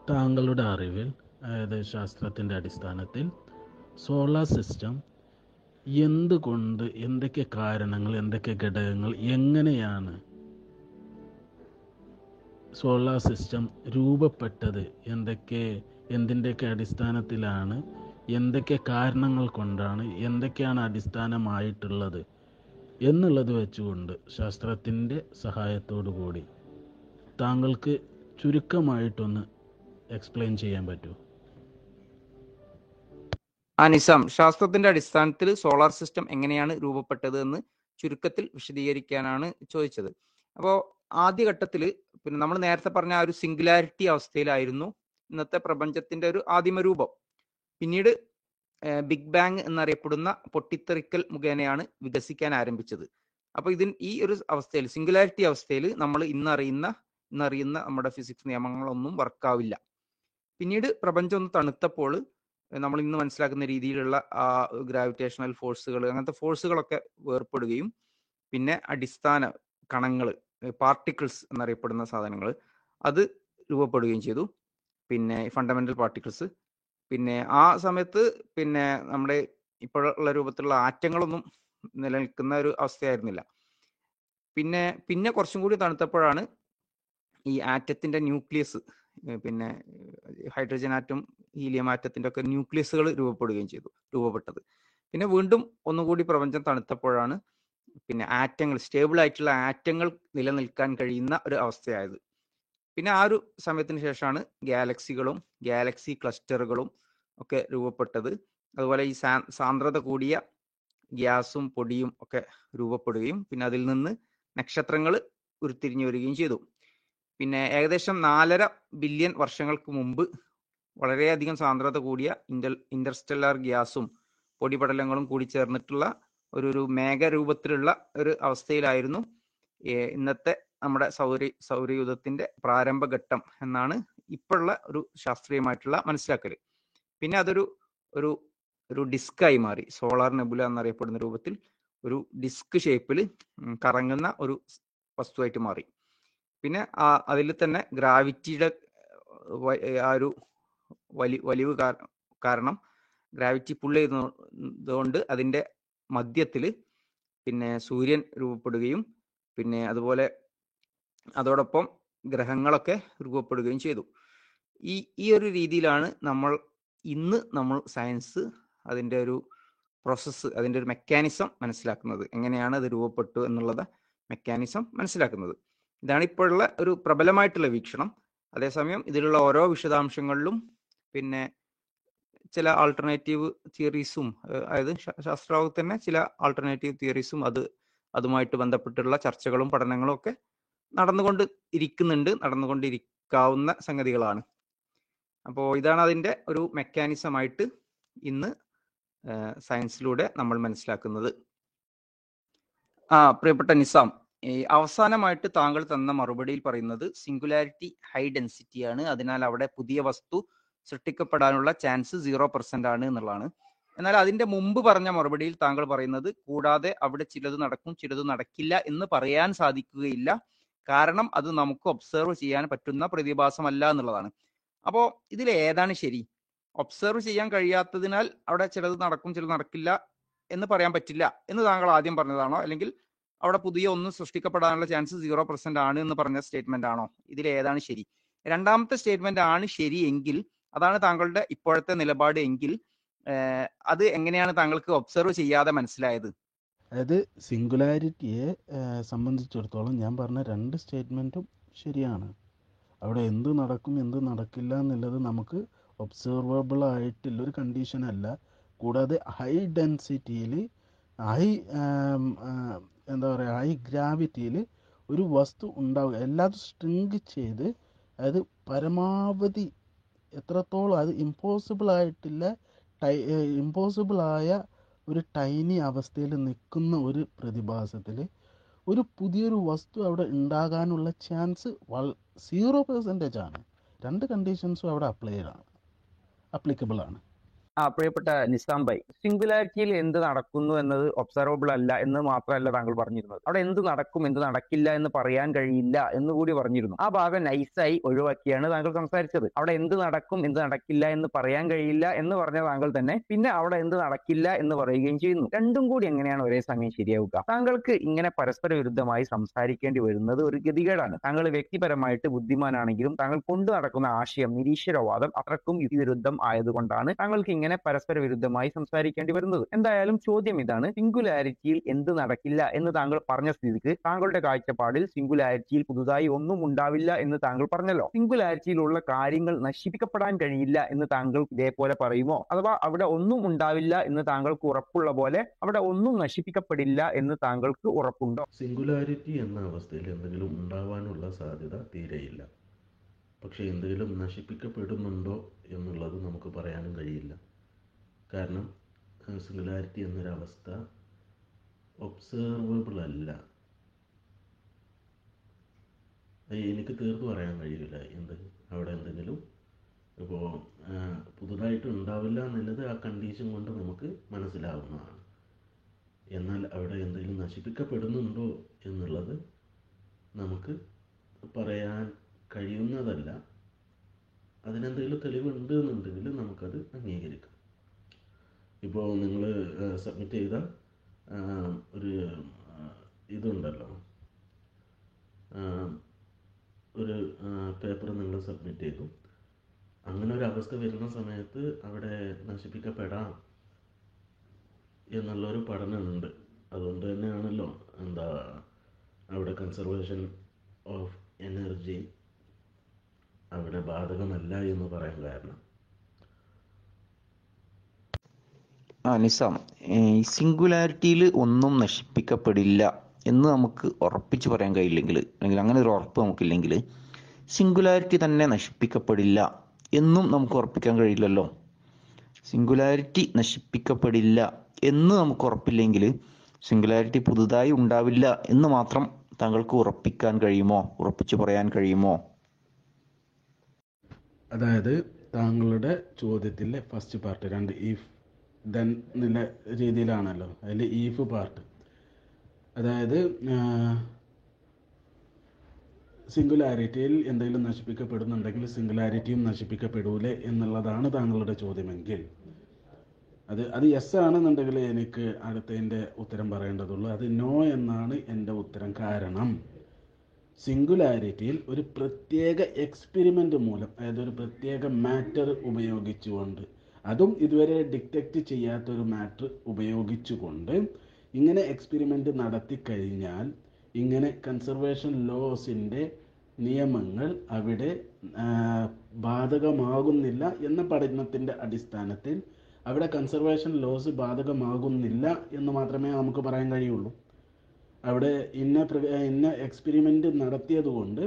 താങ്കളുടെ അറിവിൽ, അതായത് ശാസ്ത്രത്തിന്റെ അടിസ്ഥാനത്തിൽ, സോളാർ സിസ്റ്റം എന്തുകൊണ്ട്, എന്തൊക്കെ കാരണങ്ങൾ, എന്തൊക്കെ ഘടകങ്ങൾ, എങ്ങനെയാണ് സോളാർ സിസ്റ്റം രൂപപ്പെട്ടത്, എന്തൊക്കെ എന്തിൻ്റെയൊക്കെ അടിസ്ഥാനത്തിലാണ്, എന്തൊക്കെ കാരണങ്ങൾ കൊണ്ടാണ്, എന്തൊക്കെയാണ് അടിസ്ഥാനമായിട്ടുള്ളത് എന്നുള്ളത് വെച്ചുകൊണ്ട് ശാസ്ത്രത്തിൻ്റെ സഹായത്തോടു കൂടി താങ്കൾക്ക് ചുരുക്കമായിട്ടൊന്ന് എക്സ്പ്ലെയിൻ ചെയ്യാൻ പറ്റുമോ? ആ നിസാം, ശാസ്ത്രത്തിന്റെ അടിസ്ഥാനത്തിൽ സോളാർ സിസ്റ്റം എങ്ങനെയാണ് രൂപപ്പെട്ടത് എന്ന് ചുരുക്കത്തിൽ വിശദീകരിക്കാനാണ് ചോദിച്ചത്. അപ്പോൾ ആദ്യഘട്ടത്തിൽ പിന്നെ നമ്മൾ നേരത്തെ പറഞ്ഞ ആ ഒരു സിംഗുലാരിറ്റി അവസ്ഥയിലായിരുന്നു ഇന്നത്തെ പ്രപഞ്ചത്തിന്റെ ഒരു ആദിമ രൂപം. പിന്നീട് ബിഗ് ബാങ് എന്നറിയപ്പെടുന്ന പൊട്ടിത്തെറിക്കൽ മുഖേനയാണ് വികസിക്കാൻ ആരംഭിച്ചത്. അപ്പൊ ഇതിന് ഈ ഒരു അവസ്ഥയിൽ, സിംഗുലാരിറ്റി അവസ്ഥയിൽ, നമ്മൾ ഇന്നറിയുന്ന ഇന്നറിയുന്ന നമ്മുടെ ഫിസിക്സ് നിയമങ്ങളൊന്നും വർക്കാവില്ല. പിന്നീട് പ്രപഞ്ചം ഒന്ന് തണുത്തപ്പോൾ നമ്മൾ ഇന്ന് മനസ്സിലാക്കുന്ന രീതിയിലുള്ള ആ ഗ്രാവിറ്റേഷണൽ ഫോഴ്സുകൾ, അങ്ങനത്തെ ഫോഴ്സുകളൊക്കെ വേർപ്പെടുകയും പിന്നെ അടിസ്ഥാന കണങ്ങൾ, പാർട്ടിക്കിൾസ് എന്നറിയപ്പെടുന്ന സാധനങ്ങൾ, അത് രൂപപ്പെടുകയും ചെയ്തു. പിന്നെ ഫണ്ടമെന്റൽ പാർട്ടിക്കിൾസ്. പിന്നെ ആ സമയത്ത് പിന്നെ നമ്മുടെ ഇപ്പോഴുള്ള രൂപത്തിലുള്ള ആറ്റങ്ങളൊന്നും നിലനിൽക്കുന്ന ഒരു അവസ്ഥയായിരുന്നില്ല. പിന്നെ പിന്നെ കുറച്ചും കൂടി തണുത്തപ്പോഴാണ് ഈ ആറ്റത്തിന്റെ ന്യൂക്ലിയസ്, പിന്നെ ഹൈഡ്രജൻ ആറ്റം, ഹീലിയം ആറ്റത്തിന്റെ ഒക്കെ ന്യൂക്ലിയസുകൾ രൂപപ്പെടുകയും ചെയ്തു രൂപപ്പെട്ടത്. പിന്നെ വീണ്ടും ഒന്നുകൂടി പ്രപഞ്ചം തണുത്തപ്പോഴാണ് പിന്നെ ആറ്റങ്ങൾ, സ്റ്റേബിൾ ആയിട്ടുള്ള ആറ്റങ്ങൾ നിലനിൽക്കാൻ കഴിയുന്ന ഒരു അവസ്ഥയായത്. പിന്നെ ആ ഒരു സമയത്തിന് ശേഷമാണ് ഗാലക്സികളും ഗാലക്സി ക്ലസ്റ്ററുകളും ഒക്കെ രൂപപ്പെട്ടത്. അതുപോലെ ഈ സാ സാന്ദ്രത കൂടിയ ഗ്യാസും പൊടിയും ഒക്കെ രൂപപ്പെടുകയും പിന്നെ അതിൽ നിന്ന് നക്ഷത്രങ്ങൾ ഉരുത്തിരിഞ്ഞു വരികയും ചെയ്തു. പിന്നെ ഏകദേശം നാലര ബില്യൺ വർഷങ്ങൾക്ക് മുമ്പ് വളരെയധികം സാന്ദ്രത കൂടിയ ഇന്റർ ഇന്റർസ്റ്റെല്ലാർ ഗ്യാസും പൊടിപടലങ്ങളും കൂടി ചേർന്നിട്ടുള്ള ഒരു ഒരു മേഘരൂപത്തിലുള്ള ഒരു അവസ്ഥയിലായിരുന്നു ഇന്നത്തെ നമ്മുടെ സൗര സൗരയൂഥത്തിന്റെ പ്രാരംഭഘട്ടം എന്നാണ് ഇപ്പോഴുള്ള ഒരു ശാസ്ത്രീയമായിട്ടുള്ള മനസ്സിലാക്കൽ. പിന്നെ അതൊരു ഒരു ഒരു ഡിസ്കായി മാറി, സോളാർ നെബുല എന്നറിയപ്പെടുന്ന രൂപത്തിൽ ഒരു ഡിസ്ക് ഷേപ്പിൽ കറങ്ങുന്ന ഒരു വസ്തുവായിട്ട് മാറി. പിന്നെ ആ അതിൽ തന്നെ ഗ്രാവിറ്റിയുടെ ആ ഒരു വലി വലിവ് കാരണം ഗ്രാവിറ്റി പുള്ള് ചെയ്തതുകൊണ്ട് അതിൻ്റെ മധ്യത്തിൽ പിന്നെ സൂര്യൻ രൂപപ്പെടുകയും പിന്നെ അതുപോലെ അതോടൊപ്പം ഗ്രഹങ്ങളൊക്കെ രൂപപ്പെടുകയും ചെയ്തു. ഈ ഈ ഒരു രീതിയിലാണ് നമ്മൾ ഇന്ന് നമ്മൾ സയൻസ് അതിൻ്റെ ഒരു പ്രോസസ്സ്, അതിൻ്റെ ഒരു മെക്കാനിസം മനസ്സിലാക്കുന്നത്, എങ്ങനെയാണ് അത് രൂപപ്പെട്ടു എന്നുള്ളത് മെക്കാനിസം മനസ്സിലാക്കുന്നത്. ഇതാണ് ഇപ്പോഴുള്ള ഒരു പ്രബലമായിട്ടുള്ള വീക്ഷണം. അതേസമയം ഇതിലുള്ള ഓരോ വിശദാംശങ്ങളിലും പിന്നെ ചില ആൾട്ടർനേറ്റീവ് തിയറീസും, അതായത് ശാസ്ത്രലോകത്ത് തന്നെ ചില ആൾട്ടർനേറ്റീവ് തിയറീസും അത് അതുമായിട്ട് ബന്ധപ്പെട്ടുള്ള ചർച്ചകളും പഠനങ്ങളും ഒക്കെ നടന്നുകൊണ്ട് ഇരിക്കുന്നുണ്ട് നടന്നുകൊണ്ടിരിക്കാവുന്ന സംഗതികളാണ്. അപ്പോൾ ഇതാണ് അതിൻ്റെ ഒരു മെക്കാനിസമായിട്ട് ഇന്ന് സയൻസിലൂടെ നമ്മൾ മനസ്സിലാക്കുന്നത്. ആ പ്രിയപ്പെട്ട നിസാം, അവസാനമായിട്ട് താങ്കൾ തന്ന മറുപടിയിൽ പറയുന്നത് സിംഗുലാരിറ്റി ഹൈ ഡെൻസിറ്റിയാണ്, അതിനാൽ അവിടെ പുതിയ വസ്തു സൃഷ്ടിക്കപ്പെടാനുള്ള ചാൻസ് സീറോ പെർസെൻ്റ് ആണ് എന്നുള്ളതാണ്. എന്നാൽ അതിൻ്റെ മുമ്പ് പറഞ്ഞ മറുപടിയിൽ താങ്കൾ പറയുന്നത് കൂടാതെ അവിടെ ചിലത് നടക്കും ചിലത് നടക്കില്ല എന്ന് പറയാൻ സാധിക്കുകയില്ല, കാരണം അത് നമുക്ക് ഒബ്സർവ് ചെയ്യാൻ പറ്റുന്ന പ്രതിഭാസമല്ല എന്നുള്ളതാണ്. അപ്പോൾ ഇതിൽ ഏതാണ് ശരി? ഒബ്സർവ് ചെയ്യാൻ കഴിയാത്തതിനാൽ അവിടെ ചിലത് നടക്കും ചിലത് നടക്കില്ല എന്ന് പറയാൻ പറ്റില്ല എന്ന് താങ്കൾ ആദ്യം പറഞ്ഞതാണോ, അല്ലെങ്കിൽ അവിടെ പുതിയ ഒന്നും സൃഷ്ടിക്കപ്പെടാനുള്ള ചാൻസ് സീറോ പെർസെൻ്റ് ആണ് എന്ന് പറഞ്ഞ സ്റ്റേറ്റ്മെൻ്റ് ആണോ? ഇതിൽ ഏതാണ് ശരി? രണ്ടാമത്തെ സ്റ്റേറ്റ്മെൻ്റ് ആണ് ശരി എങ്കിൽ, അതാണ് താങ്കളുടെ ഇപ്പോഴത്തെ നിലപാട് എങ്കിൽ, അത് എങ്ങനെയാണ് താങ്കൾക്ക് ഒബ്സർവ് ചെയ്യാതെ മനസ്സിലായത്? അതായത് സിംഗുലാരിറ്റിയെ സംബന്ധിച്ചിടത്തോളം ഞാൻ പറഞ്ഞ രണ്ട് സ്റ്റേറ്റ്മെൻറ്റും ശരിയാണ്. അവിടെ എന്ത് നടക്കും എന്ത് നടക്കില്ല എന്നുള്ളത് നമുക്ക് ഒബ്സർവബിൾ ആയിട്ടുള്ളൊരു കണ്ടീഷനല്ല. കൂടാതെ ഹൈ ഡെൻസിറ്റിയിൽ ഹൈ എന്താ പറയുക ഹൈ ഗ്രാവിറ്റിയിൽ ഒരു വസ്തു ഉണ്ടാവുക, എല്ലാതും സ്ട്രിങ്ക് ചെയ്ത്, അതായത് പരമാവധി എത്രത്തോളം അത് ഇമ്പോസിബിൾ ആയിട്ടില്ല ടൈ ഇമ്പോസിബിളായ ഒരു ടൈനി അവസ്ഥയിൽ നിൽക്കുന്ന ഒരു പ്രതിഭാസത്തിൽ ഒരു പുതിയൊരു വസ്തു അവിടെ ഉണ്ടാകാനുള്ള ചാൻസ് വൾ സീറോ പെർസെൻറ്റേജ് ആണ്. രണ്ട് കണ്ടീഷൻസും അവിടെ അപ്ലൈഡാണ്, അപ്ലിക്കബിൾ ആണ്. ആ പ്രിയപ്പെട്ട നിസാം ഭായ്, സിംഗുലാരിറ്റിയിൽ എന്ത് നടക്കുന്നു എന്നത് ഒബ്സർവബിൾ അല്ല എന്ന് മാത്രമല്ല താങ്കൾ പറഞ്ഞിരുന്നത്, അവിടെ എന്ത് നടക്കും എന്ത് നടക്കില്ല എന്ന് പറയാൻ കഴിയില്ല എന്ന് കൂടി പറഞ്ഞിരുന്നു. ആ ഭാഗം നൈസായി ഒഴിവാക്കിയാണ് താങ്കൾ സംസാരിച്ചത്. അവിടെ എന്ത് നടക്കും എന്ത് നടക്കില്ല എന്ന് പറയാൻ കഴിയില്ല എന്ന് പറഞ്ഞ താങ്കൾ തന്നെ പിന്നെ അവിടെ എന്ത് നടക്കില്ല എന്ന് പറയുകയും ചെയ്യുന്നു. രണ്ടും കൂടി എങ്ങനെയാണ് ഒരേ സമയം ശരിയാവുക? താങ്കൾക്ക് ഇങ്ങനെ പരസ്പര വിരുദ്ധമായി സംസാരിക്കേണ്ടി വരുന്നത് ഒരു ഗതികേടാണ്. താങ്കൾ വ്യക്തിപരമായിട്ട് ബുദ്ധിമാനാണെങ്കിലും താങ്കൾ കൊണ്ടു നടക്കുന്ന ആശയം നിരീശ്വരവാദം അത്രക്കും യുക്തിവിരുദ്ധം ആയതുകൊണ്ടാണ് താങ്കൾക്ക് ഇങ്ങനെ പരസ്പര വിരുദ്ധമായി സംസാരിക്കേണ്ടി വരുന്നത്. എന്തായാലും ചോദ്യം ഇതാണ്, സിംഗുലാരിറ്റിയിൽ എന്ത് നടക്കില്ല എന്ന് താങ്കൾ പറഞ്ഞ സ്ഥിതിക്ക് താങ്കളുടെ കാഴ്ചപ്പാടിൽ സിംഗുലാരിറ്റിയിൽ പുതുതായി ഒന്നും ഉണ്ടാവില്ല എന്ന് താങ്കൾ പറഞ്ഞല്ലോ. സിംഗുലാരിറ്റിയിലുള്ള കാര്യങ്ങൾ നശിപ്പിക്കപ്പെടാൻ കഴിയില്ല എന്ന് താങ്കൾ ഇതേപോലെ പറയുമോ? അഥവാ അവിടെ ഒന്നും ഉണ്ടാവില്ല എന്ന് താങ്കൾക്ക് ഉറപ്പുള്ള പോലെ അവിടെ ഒന്നും നശിപ്പിക്കപ്പെടില്ല എന്ന് താങ്കൾക്ക് ഉറപ്പുണ്ടോ? സിംഗുലാരിറ്റി എന്ന അവസ്ഥയിൽ എന്തെങ്കിലും ഉണ്ടാവാനുള്ള സാധ്യത തീരെയില്ല. പക്ഷേ എന്തെങ്കിലും നശിപ്പിക്കപ്പെടുന്നുണ്ടോ എന്നുള്ളത് നമുക്ക് പറയാനും കഴിയില്ല. കാരണം സിംഗുലാരിറ്റി എന്നൊരവസ്ഥ ഒബ്സർവബിൾ അല്ല. എനിക്ക് തീർത്ത് പറയാൻ കഴിയില്ല എന്ത് അവിടെ എന്തെങ്കിലും ഇപ്പോൾ പുതുതായിട്ട് ഉണ്ടാവില്ല എന്നുള്ളത് ആ കണ്ടീഷൻ കൊണ്ട് നമുക്ക് മനസ്സിലാവുന്നതാണ്. എന്നാൽ അവിടെ എന്തെങ്കിലും നശിപ്പിക്കപ്പെടുന്നുണ്ടോ എന്നുള്ളത് നമുക്ക് പറയാൻ കഴിയുന്നതല്ല. അതിനെന്തെങ്കിലും തെളിവുണ്ട് എന്നുണ്ടെങ്കിൽ നമുക്കത് അംഗീകരിക്കാം. ഇപ്പോൾ നിങ്ങൾ സബ്മിറ്റ് ചെയ്ത ഒരു ഇതുണ്ടല്ലോ, ഒരു പേപ്പർ നിങ്ങൾ സബ്മിറ്റ് ചെയ്തു. അങ്ങനെ ഒരു അവസ്ഥ വരുന്ന സമയത്ത് അവിടെ നശിപ്പിക്കപ്പെടാം എന്നുള്ളൊരു പഠനമുണ്ട്. അതുകൊണ്ട് തന്നെയാണല്ലോ എന്താ അവിടെ കൺസർവേഷൻ ഓഫ് എനർജി അവിടെ ബാധകമല്ല എന്ന് പറയാൻ കാരണം. ആ നിസാം, സിംഗുലാരിറ്റിയിൽ ഒന്നും നശിപ്പിക്കപ്പെടില്ല എന്ന് നമുക്ക് ഉറപ്പിച്ച് പറയാൻ കഴിയില്ലെങ്കിൽ, അല്ലെങ്കിൽ അങ്ങനെ ഒരു ഉറപ്പ് നമുക്കില്ലെങ്കിൽ സിംഗുലാരിറ്റി തന്നെ നശിപ്പിക്കപ്പെടില്ല എന്നും നമുക്ക് ഉറപ്പിക്കാൻ കഴിയില്ലല്ലോ. സിംഗുലാരിറ്റി നശിപ്പിക്കപ്പെടില്ല എന്ന് നമുക്ക് ഉറപ്പില്ലെങ്കിൽ സിംഗുലാരിറ്റി പുതുതായി ഉണ്ടാവില്ല എന്ന് മാത്രം താങ്കൾക്ക് ഉറപ്പിക്കാൻ കഴിയുമോ, ഉറപ്പിച്ച് പറയാൻ കഴിയുമോ? അതായത് താങ്കളുടെ ചോദ്യത്തിലെ ഫസ്റ്റ് പാർട്ട് രണ്ട് ഈഫ് ദെൻ എന്നുള്ള രീതിയിലാണല്ലോ അതിൽ ഈഫ് പാർട്ട്. അതായത് സിംഗുലാരിറ്റിയിൽ എന്തെങ്കിലും നശിപ്പിക്കപ്പെടുന്നുണ്ടെങ്കിൽ സിംഗുലാരിറ്റിയും നശിപ്പിക്കപ്പെടൂലേ എന്നുള്ളതാണ് താങ്കളുടെ ചോദ്യമെങ്കിൽ, അത് അത് യെസ് ആണെന്നുണ്ടെങ്കിൽ എനിക്ക് അടുത്തതിൻ്റെ ഉത്തരം പറയേണ്ടതുള്ളൂ. അത് നോ എന്നാണ് എൻ്റെ ഉത്തരം. കാരണം സിംഗുലാരിറ്റിയിൽ ഒരു പ്രത്യേക എക്സ്പെരിമെൻ്റ് മൂലം, അതായത് ഒരു പ്രത്യേക മാറ്റർ ഉപയോഗിച്ചുകൊണ്ട്, അതും ഇതുവരെ ഡിറ്റക്റ്റ് ചെയ്യാത്തൊരു മാറ്റർ ഉപയോഗിച്ചുകൊണ്ട് ഇങ്ങനെ എക്സ്പെരിമെൻ്റ് നടത്തി കഴിഞ്ഞാൽ ഇങ്ങനെ കൺസർവേഷൻ ലോസിൻ്റെ നിയമങ്ങൾ അവിടെ ബാധകമാകുന്നില്ല എന്ന പഠനത്തിൻ്റെ അടിസ്ഥാനത്തിൽ അവിടെ കൺസർവേഷൻ ലോസ് ബാധകമാകുന്നില്ല എന്ന് മാത്രമേ നമുക്ക് പറയാൻ കഴിയുള്ളൂ. അവിടെ ഇന്ന പ്ര ഇന്ന എക്സ്പെരിമെൻ്റ് നടത്തിയത് കൊണ്ട്,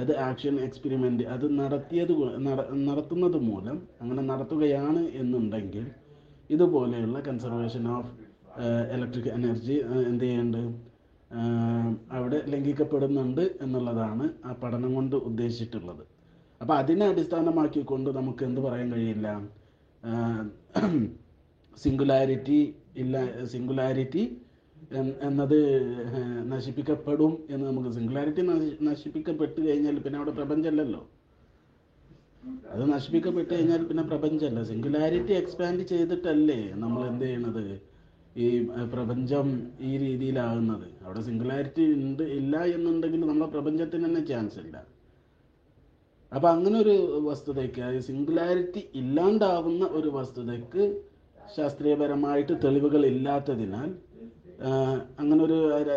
അത് ആക്ഷൻ എക്സ്പെരിമെൻ്റ്, അത് നടത്തിയത് നടത്തുന്നത് മൂലം, അങ്ങനെ നടത്തുകയാണ് എന്നുണ്ടെങ്കിൽ ഇതുപോലെയുള്ള കൺസർവേഷൻ ഓഫ് ഇലക്ട്രിക് എനർജി എന്ത് ചെയ്യേണ്ടത് അവിടെ ലംഘിക്കപ്പെടുന്നുണ്ട് എന്നുള്ളതാണ് ആ പഠനം കൊണ്ട് ഉദ്ദേശിച്ചിട്ടുള്ളത്. അപ്പോൾ അതിനെ അടിസ്ഥാനമാക്കിക്കൊണ്ട് നമുക്ക് എന്ത് പറയാൻ കഴിയില്ല, സിംഗുലാരിറ്റി ഇല്ല, സിംഗുലാരിറ്റി എന്നത് നശിപ്പിക്കപ്പെടും എന്ന് നമുക്ക്, സിംഗുലാരിറ്റി നശിപ്പിക്കപ്പെട്ട് കഴിഞ്ഞാൽ പിന്നെ അവിടെ പ്രപഞ്ചമല്ലല്ലോ, അത് നശിപ്പിക്കപ്പെട്ട് കഴിഞ്ഞാൽ പിന്നെ പ്രപഞ്ചമല്ല. സിംഗുലാരിറ്റി എക്സ്പാൻഡ് ചെയ്തിട്ടല്ലേ നമ്മൾ എന്ത് ചെയ്യണത്, ഈ പ്രപഞ്ചം ഈ രീതിയിലാകുന്നത്. അവിടെ സിംഗുലാരിറ്റി ഉണ്ട് ഇല്ല എന്നുണ്ടെങ്കിൽ നമ്മളെ പ്രപഞ്ചത്തിന് തന്നെ ചാൻസ് ഇല്ല. അപ്പം അങ്ങനെ ഒരു വസ്തുതയ്ക്ക്, അതായത് സിംഗുലാരിറ്റി ഇല്ലാണ്ടാവുന്ന ഒരു വസ്തുതയ്ക്ക് ശാസ്ത്രീയപരമായിട്ട് തെളിവുകൾ ഇല്ലാത്തതിനാൽ അങ്ങനൊരു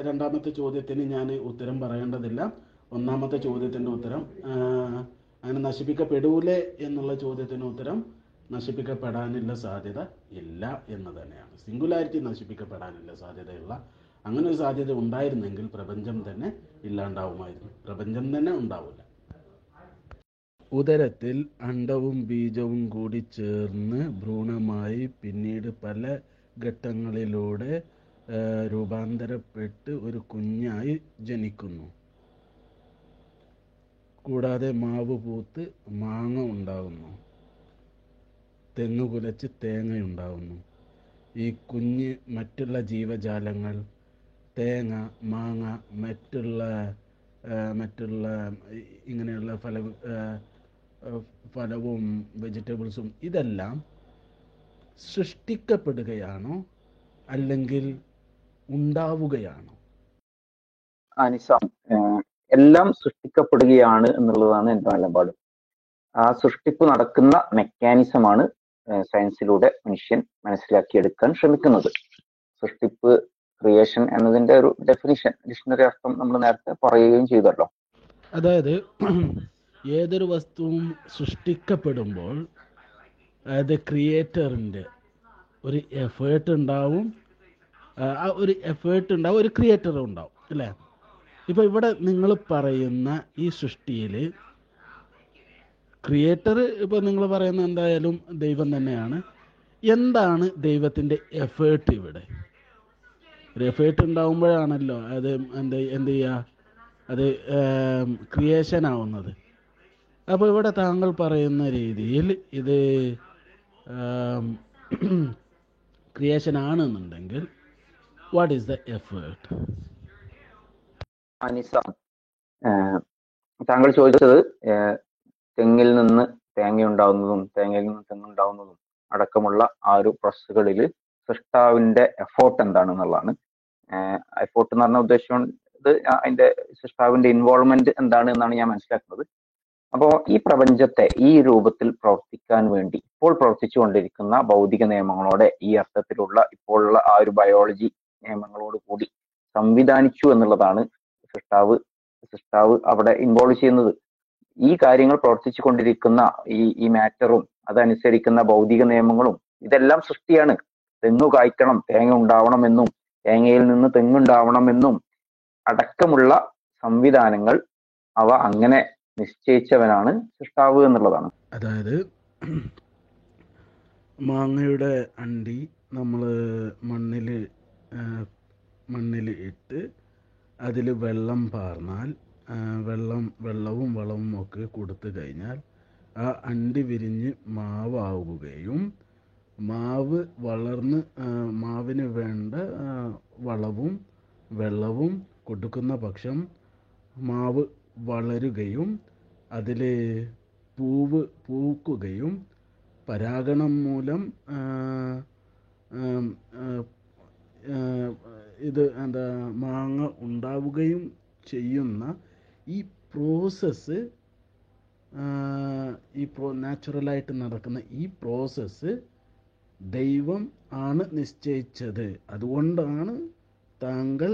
രണ്ടാമത്തെ ചോദ്യത്തിന് ഞാൻ ഉത്തരം പറയേണ്ടതില്ല. ഒന്നാമത്തെ ചോദ്യത്തിൻ്റെ ഉത്തരം, അങ്ങനെ നശിപ്പിക്കപ്പെടൂലേ എന്നുള്ള ചോദ്യത്തിന് ഉത്തരം നശിപ്പിക്കപ്പെടാനുള്ള സാധ്യത ഇല്ല എന്ന് തന്നെയാണ്. സിംഗുലാരിറ്റി നശിപ്പിക്കപ്പെടാനുള്ള സാധ്യതയുള്ള, അങ്ങനെ ഒരു സാധ്യത ഉണ്ടായിരുന്നെങ്കിൽ പ്രപഞ്ചം തന്നെ ഇല്ലാണ്ടാവുമായിരുന്നു. പ്രപഞ്ചം തന്നെ ഉണ്ടാവില്ല. ഉദരത്തിൽ അണ്ടവും ബീജവും കൂടി ചേർന്ന് ഭ്രൂണമായി പിന്നീട് പല ഘട്ടങ്ങളിലൂടെ രൂപാന്തരപ്പെട്ട് ഒരു കുഞ്ഞായി ജനിക്കുന്നു. കൂടാതെ മാവ് പൂത്ത് മാങ്ങ ഉണ്ടാകുന്നു, തെങ്ങ് കുലച്ച് തേങ്ങയുണ്ടാകുന്നു. ഈ കുഞ്ഞ് മറ്റുള്ള ജീവജാലങ്ങൾ, തേങ്ങ, മാങ്ങ, മറ്റുള്ള മറ്റുള്ള ഇങ്ങനെയുള്ള ഫല ഫലവും വെജിറ്റബിൾസും ഇതെല്ലാം സൃഷ്ടിക്കപ്പെടുകയാണോ അല്ലെങ്കിൽ ഉണ്ടാവുകയാണോ? അനിസാം, എല്ലാം സൃഷ്ടിക്കപ്പെടുകയാണ് എന്നുള്ളതാണ് എൻ്റെ നിലപാട്. ആ സൃഷ്ടിപ്പ് നടക്കുന്ന മെക്കാനിസമാണ് സയൻസിലൂടെ മനുഷ്യൻ മനസ്സിലാക്കിയെടുക്കാൻ ശ്രമിക്കുന്നത്. സൃഷ്ടിപ്പ്, ക്രിയേഷൻ എന്നതിന്റെ ഒരു ഡെഫിനിഷൻ, ഡിക്ഷണറി അർത്ഥം നമ്മൾ നേരത്തെ പറയുകയും ചെയ്തല്ലോ. അതായത് ഏതൊരു വസ്തുവും സൃഷ്ടിക്കപ്പെടുമ്പോൾ അതായത് ക്രിയേറ്ററിന്റെ ഒരു എഫേർട്ട് ഉണ്ടാവും, ആ ഒരു എഫേർട്ട് ഉണ്ടാവും, ഒരു ക്രിയേറ്റർ ഉണ്ടാവും അല്ലേ? ഇപ്പൊ ഇവിടെ നിങ്ങൾ പറയുന്ന ഈ സൃഷ്ടിയിൽ ക്രിയേറ്റർ, ഇപ്പോൾ നിങ്ങൾ പറയുന്ന എന്തായാലും ദൈവം തന്നെയാണ്. എന്താണ് ദൈവത്തിൻ്റെ എഫേർട്ട്? ഇവിടെ ഒരു എഫേർട്ട് ഉണ്ടാവുമ്പോഴാണല്ലോ അത് എന്ത് എന്ത് ചെയ്യുക, അത് ക്രിയേഷൻ ആവുന്നത്. അപ്പോൾ ഇവിടെ താങ്കൾ പറയുന്ന രീതിയിൽ ഇത് ക്രിയേഷൻ ആണെന്നുണ്ടെങ്കിൽ വാട്ട് ഈസ് ദ എഫേർട്ട്? അനിസാം, താങ്കൾ ചോദിച്ചത് തെങ്ങിൽ നിന്ന് തേങ്ങ ഉണ്ടാവുന്നതും തേങ്ങയിൽ നിന്ന് തെങ്ങുണ്ടാവുന്നതും അടക്കമുള്ള ആ ഒരു പ്രോസസ്സുകളിൽ സൃഷ്ടാവിന്റെ എഫോർട്ട് എന്താണെന്നുള്ളതാണ്. എഫോർട്ട് എന്ന് പറഞ്ഞ ഉദ്ദേശം അതിന്റെ സൃഷ്ടാവിന്റെ ഇൻവോൾവ്മെന്റ് എന്താണ് എന്നാണ് ഞാൻ മനസ്സിലാക്കുന്നത്. അപ്പോൾ ഈ പ്രപഞ്ചത്തെ ഈ രൂപത്തിൽ പ്രവർത്തിക്കാൻ വേണ്ടി ഇപ്പോൾ പ്രവർത്തിച്ചു കൊണ്ടിരിക്കുന്ന ഭൗതിക നിയമങ്ങളോടെ, ഈ അർത്ഥത്തിലുള്ള ഇപ്പോഴുള്ള ആ ഒരു ബയോളജി നിയമങ്ങളോട് കൂടി സംവിധാനിച്ചു എന്നുള്ളതാണ് സൃഷ്ടാവ് സൃഷ്ടാവ് അവിടെ ഇൻവോൾവ് ചെയ്യുന്നത്. ഈ കാര്യങ്ങൾ പ്രവർത്തിച്ചു കൊണ്ടിരിക്കുന്ന ഈ ഈ മാറ്ററും അതനുസരിക്കുന്ന ഭൗതിക നിയമങ്ങളും ഇതെല്ലാം സൃഷ്ടിയാണ്. തെങ്ങ് കായ്ക്കണം, തേങ്ങ ഉണ്ടാവണമെന്നും തേങ്ങയിൽ നിന്ന് തെങ്ങുണ്ടാവണമെന്നും അടക്കമുള്ള സംവിധാനങ്ങൾ അവ അങ്ങനെ നിശ്ചയിച്ചവനാണ് സൃഷ്ടാവ് എന്നുള്ളതാണ്. അതായത് മാങ്ങയുടെ അണ്ടി നമ്മൾ മണ്ണിൽ മണ്ണിൽ ഇട്ട് അതിൽ വെള്ളം പാർന്നാൽ, വെള്ളം വെള്ളവും വളവും ഒക്കെ കൊടുത്തു കഴിഞ്ഞാൽ ആ അണ്ടി വിരിഞ്ഞ് മാവാവുകയും മാവ് വളർന്ന് മാവിന് വേണ്ട വളവും വെള്ളവും കൊടുക്കുന്ന പക്ഷം മാവ് വളരുകയും അതിൽ പൂവ് പൂക്കുകയും പരാഗണം മൂലം ഇത് എന്താ മാങ്ങ ഉണ്ടാവുകയും ചെയ്യുന്ന ഈ പ്രോസസ്സ് ഈ പ്രോ നാച്ചുറലായിട്ട് നടക്കുന്ന ഈ പ്രോസസ്സ് ദൈവം ആണ് നിശ്ചയിച്ചത്. അതുകൊണ്ടാണ് താങ്കൾ